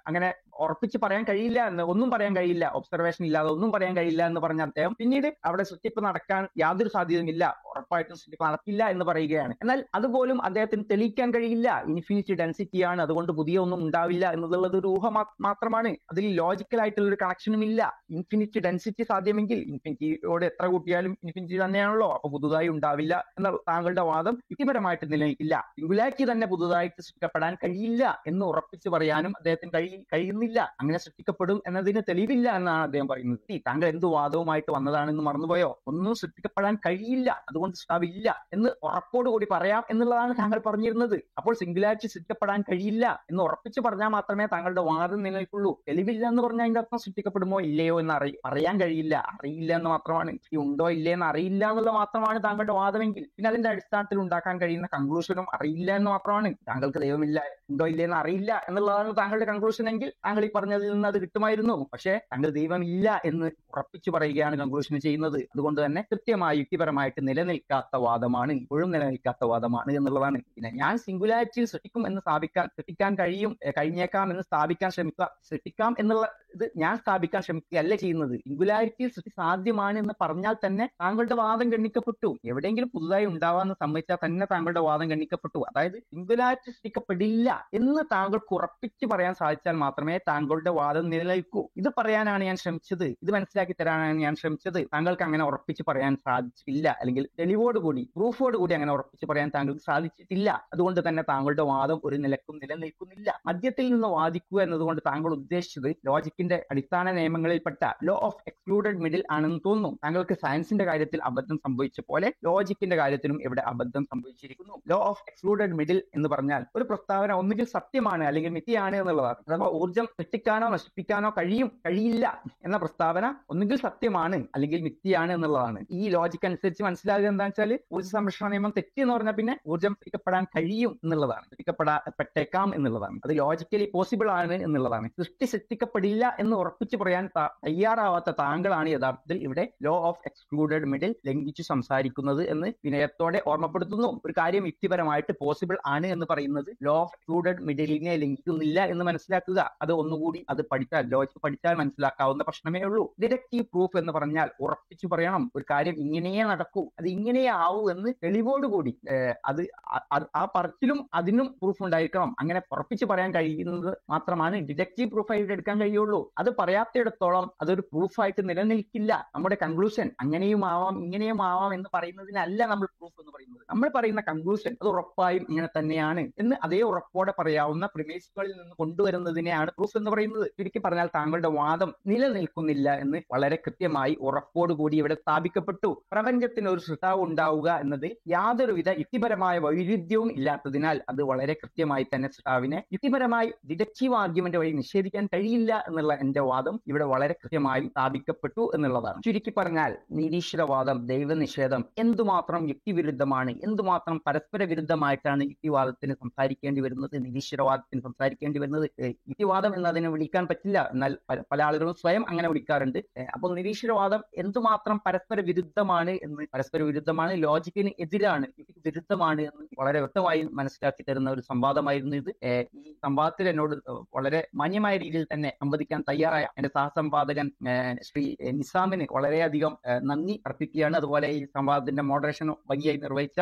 അങ്ങനെ ഉറപ്പിച്ച് പറയാൻ കഴിയില്ല എന്ന് ഒന്നും പറയാൻ കഴിയില്ല, ഒബ്സർവേഷൻ ഇല്ലാതെ ഒന്നും പറയാൻ കഴിയില്ല എന്ന് പറഞ്ഞ അദ്ദേഹം പിന്നീട് അവിടെ സൃഷ്ടിപ്പ് നടക്കാൻ യാതൊരു സാധ്യതയുമില്ല, ഉറപ്പായിട്ടും സൃഷ്ടിപ്പ് നടക്കില്ല എന്ന് പറയുകയാണ്. എന്നാൽ അതുപോലും അദ്ദേഹത്തിന് തെളിയിക്കാൻ കഴിയില്ല. ഇൻഫിനിറ്റ് ഡെൻസിറ്റിയാണ്, അതുകൊണ്ട് പുതിയ ഒന്നും ഉണ്ടാവില്ല എന്നുള്ളത് ഒരു ഊഹം മാത്രമാണ്. അതിൽ ലോജിക്കലായിട്ടുള്ള ഒരു കണക്ഷനും ഇല്ല. ഇൻഫിനിറ്റ് ഡെൻസിറ്റി സാധ്യമെങ്കിൽ ഇൻഫിനിറ്റിയോട് എത്ര കൂട്ടിയാലും ഇൻഫിനിറ്റി തന്നെയാണല്ലോ, അപ്പൊ പുതുതായി ഉണ്ടാവില്ല എന്ന താങ്കളുടെ വാദം യുക്തിപരമായിട്ട് നിലനിൽക്കില്ല. സിംഗുലാരിറ്റി തന്നെ പുതുതായിട്ട് സൃഷ്ടിക്കപ്പെടാൻ കഴിയില്ല എന്ന് ഉറപ്പിച്ച് പറയാനും അദ്ദേഹത്തിന് കഴിയുന്നില്ല. അങ്ങനെ സൃഷ്ടിക്കപ്പെടും എന്നതിന് തെളിവില്ല എന്നാണ് അദ്ദേഹം പറയുന്നത്. താങ്കൾ എന്ത് വാദവുമായിട്ട് വന്നതാണെന്ന് മറന്നുപോയോ? ഒന്നും സൃഷ്ടിക്കപ്പെടാൻ കഴിയില്ല, അതുകൊണ്ട് സൃഷ്ടാവില്ല എന്ന് ഉറപ്പോടുകൂടി പറയാം എന്നുള്ളതാണ് താങ്കൾ പറഞ്ഞിരുന്നത്. അപ്പോൾ സിംഗുലാരിറ്റി സൃഷ്ടിക്കപ്പെടാൻ കഴിയില്ല എന്ന് ഉറപ്പിച്ച് പറഞ്ഞാൽ മാത്രമേ താങ്കളുടെ വാദം നിലനിൽക്കുള്ളൂ. തെളിവില്ല എന്ന് പറഞ്ഞാൽ അതിന്റെ അർത്ഥം സൃഷ്ടിക്കപ്പെടുമോ ഇല്ലയോ എന്ന് അറി അറിയാൻ കഴിയില്ല, അറിയില്ല എന്ന് മാത്രമാണ്. ഈ ഉണ്ടോ ഇല്ലേ എന്ന് അറിയില്ല എന്നുള്ളത് മാത്രമാണ് താങ്കളുടെ വാദമെങ്കിൽ പിന്നെ അതിന്റെ അടിസ്ഥാനത്തിൽ ഉണ്ടാക്കാൻ കഴിയുന്ന കൺക്ലൂഷനും അറിയില്ല എന്ന് മാത്രമാണ്. താങ്കൾക്ക് ദൈവമില്ല, ഉണ്ടോ ഇല്ലേ എന്ന് അറിയില്ല എന്നുള്ളതാണ് താങ്കളുടെ കൺക്ലൂഷൻ എങ്കിൽ താങ്കൾ ഈ പറഞ്ഞതിൽ നിന്ന് അത് കിട്ടുമായിരുന്നു. പക്ഷേ താങ്കൾ ദൈവമില്ല എന്ന് ഉറപ്പിച്ചു പറയുകയാണ് കൺക്ലൂഷൻ ചെയ്യുന്നത്. അതുകൊണ്ട് തന്നെ കൃത്യമായി യുക്തിപരമായിട്ട് നിലനിൽക്കാത്ത വാദമാണ്, ഇപ്പോഴും നിലനിൽക്കാത്ത വാദമാണ് എന്നുള്ളതാണ്. പിന്നെ ഞാൻ സിംഗുലാരിറ്റിയിൽ സൃഷ്ടിക്കും എന്ന് സ്ഥാപിക്കാൻ സൃഷ്ടിക്കാൻ കഴിയും കഴിഞ്ഞേക്കാം എന്ന് സ്ഥാപിക്കാൻ ശ്രമിക്കുക സൃഷ്ടിക്കാം എന്നുള്ള ഇത് ഞാൻ സ്ഥാപിക്കാൻ ശ്രമിക്കുകയല്ല ചെയ്യുന്നത്. സിംഗുലാരിറ്റിയിൽ സൃഷ്ടി സാധ്യമാണ് എന്ന് പറഞ്ഞാൽ തന്നെ താങ്കളുടെ വാദം ഗണ്ണിക്കപ്പെട്ടു. എവിടെയെങ്കിലും പുതുതായി ഉണ്ടാവാന്ന് സമ്മതിച്ചാൽ തന്നെ താങ്കളുടെ വാദം ഗണ്ണിക്കപ്പെട്ടു. അതായത് സിംഗുലാരിറ്റി സൃഷ്ടിക്കപ്പെടില്ല എന്ന് താങ്കൾക്ക് ഉറപ്പിച്ച് പറയാൻ സാധിച്ചാൽ മാത്രമേ താങ്കളുടെ വാദം നിലനിൽക്കൂ. ഇത് പറയാനാണ് ഞാൻ ശ്രമിച്ചത്, ഇത് മനസ്സിലാക്കി തരാനാണ് ഞാൻ ശ്രമിച്ചത്. താങ്കൾക്ക് അങ്ങനെ ഉറപ്പിച്ച് പറയാൻ സാധിച്ചില്ല, അല്ലെങ്കിൽ തെളിവോടുകൂടി പ്രൂഫോടുകൂടി അങ്ങനെ ഉറപ്പിച്ച് പറയാൻ താങ്കൾക്ക് സാധിച്ചിട്ടില്ല. അതുകൊണ്ട് തന്നെ താങ്കളുടെ വാദം ഒരു നിലക്കും നിലനിൽക്കുന്നില്ല. മധ്യത്തിൽ നിന്ന് വാദിക്കുക എന്നതുകൊണ്ട് താങ്കൾ ഉദ്ദേശിച്ചത് ലോജിക്കിന്റെ അടിസ്ഥാന നിയമങ്ങളിൽപ്പെട്ട ലോ ഓഫ് എക്സ്ക്ലൂഡഡ് മിഡിൽ ആണെന്ന് തോന്നുന്നു. താങ്കൾക്ക് സയൻസിന്റെ കാര്യത്തിൽ അബദ്ധം സംഭവിച്ച പോലെ ലോജിക്കിന്റെ കാര്യത്തിലും ഇവിടെ അബദ്ധം സംഭവിച്ചിരിക്കുന്നു. ലോ ഓഫ് എക്സ്ക്ലൂഡഡ് മിഡിൽ എന്ന് പറഞ്ഞാൽ ഒരു പ്രസ്താവന ഒന്നുകിൽ സത്യമാണ് അല്ലെങ്കിൽ മിഥ്യയാണ് എന്നുള്ളതാണ്. അഥവാ ഊർജ്ജം സൃഷ്ടിക്കാനോ നശിപ്പിക്കാനോ കഴിയും കഴിയില്ല എന്ന പ്രസ്താവന ഒന്നുകിൽ സത്യമാണ് അല്ലെങ്കിൽ മിഥ്യയാണ് എന്നുള്ളതാണ്. ഈ ലോജിക്ക് അനുസരിച്ച് മനസ്സിലാകുക എന്താണെന്ന് വെച്ചാൽ ഊർജ്ജ സംരക്ഷണ നിയമം തെറ്റെന്ന് പറഞ്ഞാൽ പിന്നെ ഊർജ്ജം സൃഷ്ടിക്കപ്പെടാൻ കഴിയും എന്നുള്ളതാണ്, സൃഷ്ടിക്കപ്പെടാ പെട്ടേക്കാം എന്നുള്ളതാണ്, അത് ലോജിക്കലി പോസിബിൾ ആണ് എന്നുള്ളതാണ്. സൃഷ്ടി സൃഷ്ടിക്കപ്പെടില്ല എന്ന് ഉറപ്പിച്ച് പറയാൻ തയ്യാറാവാത്ത താങ്കളാണ് യഥാർത്ഥത്തിൽ ഇവിടെ ലോ ഓഫ് എക്സ്ക്ലൂഡഡ് മിഡിൽ ലംഘിച്ചു സംസാരിക്കുന്നത് എന്ന് വിനയത്തോടെ ഓർമ്മപ്പെടുത്തുന്നു. ഒരു കാര്യം യുക്തിപരമായിട്ട് പോസിബിൾ ആണ് എന്ന് പറയുന്നത് ലോ ഓഫ് എക്സ്ക്ലൂഡഡ് മിഡിലിനെ ലംഘിക്കുന്നില്ല എന്ന് മനസ്സിലാക്കുക. അത് ഒന്നുകൂടി അത് പഠിച്ചാൽ ലോജിക്ക് പഠിച്ചാൽ മനസ്സിലാക്കാവുന്ന പ്രശ്നമേ ഉള്ളൂ. ഡിഡക്റ്റീവ് പ്രൂഫ് എന്ന് പറഞ്ഞാൽ ഉറപ്പിച്ചു പറയണം, ഒരു കാര്യം ഇങ്ങനെയേ നടക്കൂ, അത് ഇങ്ങനെയേ ആവൂ എന്ന് തെളിവോടുകൂടി. അത് ആ പറച്ചിലും അതിനും പ്രൂഫ് ഉണ്ടായിരിക്കണം. അങ്ങനെ ഉറപ്പിച്ചു പറയാൻ കഴിയുന്നത് മാത്രമാണ് ഡിഡക്റ്റീവ് പ്രൂഫായിട്ട് എടുക്കാൻ കഴിയുള്ളൂ. അത് പറയാത്തിടത്തോളം അതൊരു പ്രൂഫായിട്ട് നിലനിൽക്കില്ല. നമ്മുടെ കൺക്ലൂഷൻ അങ്ങനെയും ആവാം ഇങ്ങനെയും ആവാം എന്ന് പറയുന്നതിനല്ല നമ്മൾ പ്രൂഫ് എന്ന് പറയുന്നത്. നമ്മൾ പറയുന്ന കൺക്ലൂഷൻ അത് ഉറപ്പായും ഇങ്ങനെ തന്നെയാണ് എന്ന് അതേ ഉറപ്പോടെ പറയാവുന്ന പ്രിമേസുകളിൽ നിന്ന് കൊണ്ടുവരുന്നതിനെയാണ് പ്രൂഫ് എന്ന് പറയുന്നത്. ചുരുക്കി പറഞ്ഞാൽ താങ്കളുടെ വാദം നിലനിൽക്കുന്നില്ല എന്ന് വളരെ കൃത്യമായി ഉറപ്പോടുകൂടി ഇവിടെ സ്ഥാപിക്കപ്പെട്ടു. പ്രപഞ്ചത്തിന് ഒരു സൃഷ്ടാവ് ഉണ്ടാവുക എന്നത് യാതൊരുവിധ യുക്തിപരമായ വൈരുദ്ധ്യവും ഇല്ലാത്തതിനാൽ അത് വളരെ കൃത്യമായി തന്നെ സൃഷ്ടാവിനെ യുക്തിപരമായി ഡിഡക്റ്റീവ് ആർഗ്യുമെന്റ് വഴി നിഷേധിക്കാൻ കഴിയില്ല എന്നുള്ള എന്റെ വാദം ഇവിടെ വളരെ കൃത്യമായി സ്ഥാപിക്കപ്പെട്ടു എന്നുള്ളതാണ്. ചുരുക്കി പറഞ്ഞാൽ നിരീശ്വരവാദം, ദൈവനിഷേധം എന്തുമാത്രം യുക്തിവിരുദ്ധമാണ്, എന്തുമാത്രം പരസ്പര വിരുദ്ധമായിട്ടാണ് യുക്തിവാദത്തിന് സംസാരിക്കേണ്ടി വരുന്നത്, നിരീശ്വരവാദത്തിന് സംസാരിക്കേണ്ടി വരുന്നത്. യുക്തിവാദം എന്നതിനെ വിളിക്കാൻ പറ്റില്ല, എന്നാൽ പല ആളുകളും സ്വയം അങ്ങനെ വിളിക്കാറുണ്ട്. അപ്പോൾ നിരീശ്വരവാദം എന്തുമാത്രം പരസ്പര വിരുദ്ധമാണ് എന്ന്, പരസ്പര വിരുദ്ധമാണ്, ലോജിക്കിന് എതിരാണ്, വിരുദ്ധമാണ് എന്ന് വളരെ വ്യക്തമായി മനസ്സിലാക്കി തരുന്ന ഒരു സംവാദമായിരുന്നു ഇത്. ഈ സംവാദത്തിൽ എന്നോട് വളരെ മാന്യമായ രീതിയിൽ തന്നെ സംവദിക്കാൻ തയ്യാറായ എന്റെ സഹസംവാദകൻ ശ്രീ നിസാമിന് വളരെയധികം നന്ദി അർപ്പിക്കുകയാണ്. അതുപോലെ ഈ സംവാദത്തിന്റെ മോഡറേഷൻ ഭംഗിയായി നിർവഹിച്ച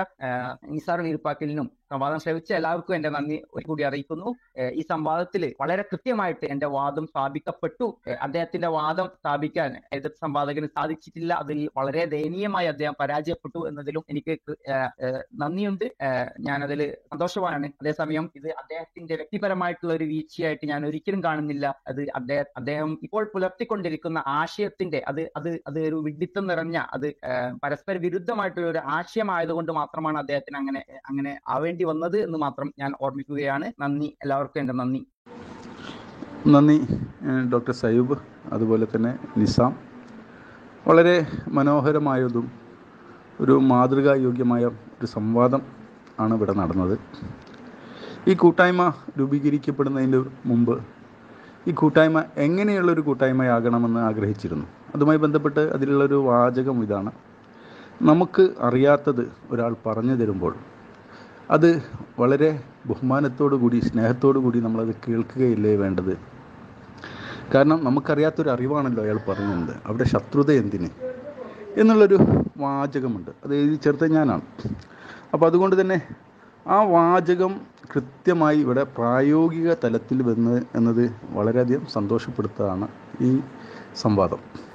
നിസാർ നീർപ്പാക്കലിനും സംവാദം ശ്രമിച്ച എല്ലാവർക്കും എന്റെ നന്ദി കൂടി അറിയിക്കുന്നു. ഈ സംവാദത്തിൽ വളരെ കൃത്യമായിട്ട് എന്റെ വാദം സ്ഥാപിക്കപ്പെട്ടു. അദ്ദേഹത്തിന്റെ വാദം സ്ഥാപിക്കാൻ എതിർ സംവാദകന് സാധിച്ചിട്ടില്ല, അതിൽ വളരെ ദയനീയമായി അദ്ദേഹം പരാജയപ്പെട്ടു എന്നതിലും എനിക്ക് നന്ദിയുണ്ട്. ഞാനതിൽ സന്തോഷവാനാണ്. അതേസമയം ഇത് അദ്ദേഹത്തിന്റെ വ്യക്തിപരമായിട്ടുള്ള ഒരു വീഴ്ചയായിട്ട് ഞാൻ ഒരിക്കലും കാണുന്നില്ല. അത് അദ്ദേഹം അദ്ദേഹം ഇപ്പോൾ പുലർത്തിക്കൊണ്ടിരിക്കുന്ന ആശയത്തിന്റെ അത് അത് അത് ഒരു വിഡിത്തം നിറഞ്ഞ അത് പരസ്പര വിരുദ്ധമായിട്ടുള്ള ഒരു ആശയമായതുകൊണ്ട് മാത്രമാണ് അദ്ദേഹത്തിന് അങ്ങനെ അങ്ങനെ ആവേണ്ടി വന്നത് എന്ന് മാത്രം ഞാൻ ഓർമ്മിക്കുകയാണ്. നന്ദി, എല്ലാവർക്കും എൻ്റെ നന്ദി. നന്ദി ഡോക്ടർ സയൂബ്, അതുപോലെ തന്നെ നിസാം. വളരെ മനോഹരമായതും ഒരു മാതൃകായോഗ്യമായ ഒരു സംവാദം ആണ് ഇവിടെ നടന്നത്. ഈ കൂട്ടായ്മ രൂപീകരിക്കപ്പെടുന്നതിന് മുമ്പ് ഈ കൂട്ടായ്മ എങ്ങനെയുള്ളൊരു കൂട്ടായ്മയാകണമെന്ന് ആഗ്രഹിച്ചിരുന്നു. അതുമായി ബന്ധപ്പെട്ട് അതിലുള്ളൊരു വാചകം ഇതാണ്: നമുക്ക് അറിയാത്തത് ഒരാൾ പറഞ്ഞു തരുമ്പോൾ അത് വളരെ ബഹുമാനത്തോടു കൂടി സ്നേഹത്തോടു കൂടി നമ്മളത് കേൾക്കുകയല്ലേ വേണ്ടത്. കാരണം നമുക്കറിയാത്തൊരു അറിവാണല്ലോ അയാൾ പറഞ്ഞത്, അവിടെ ശത്രുത എന്തിന് എന്നുള്ളൊരു വാചകമുണ്ട്. അത് എഴുതി ചേർത്ത ഞാനാണ്. അപ്പോൾ അതുകൊണ്ട് തന്നെ ആ വാചകം കൃത്യമായി ഇവിടെ പ്രായോഗിക തലത്തിൽ വന്ന് എന്നത് വളരെയധികം സന്തോഷപ്പെടുത്താണ് ഈ സംവാദം.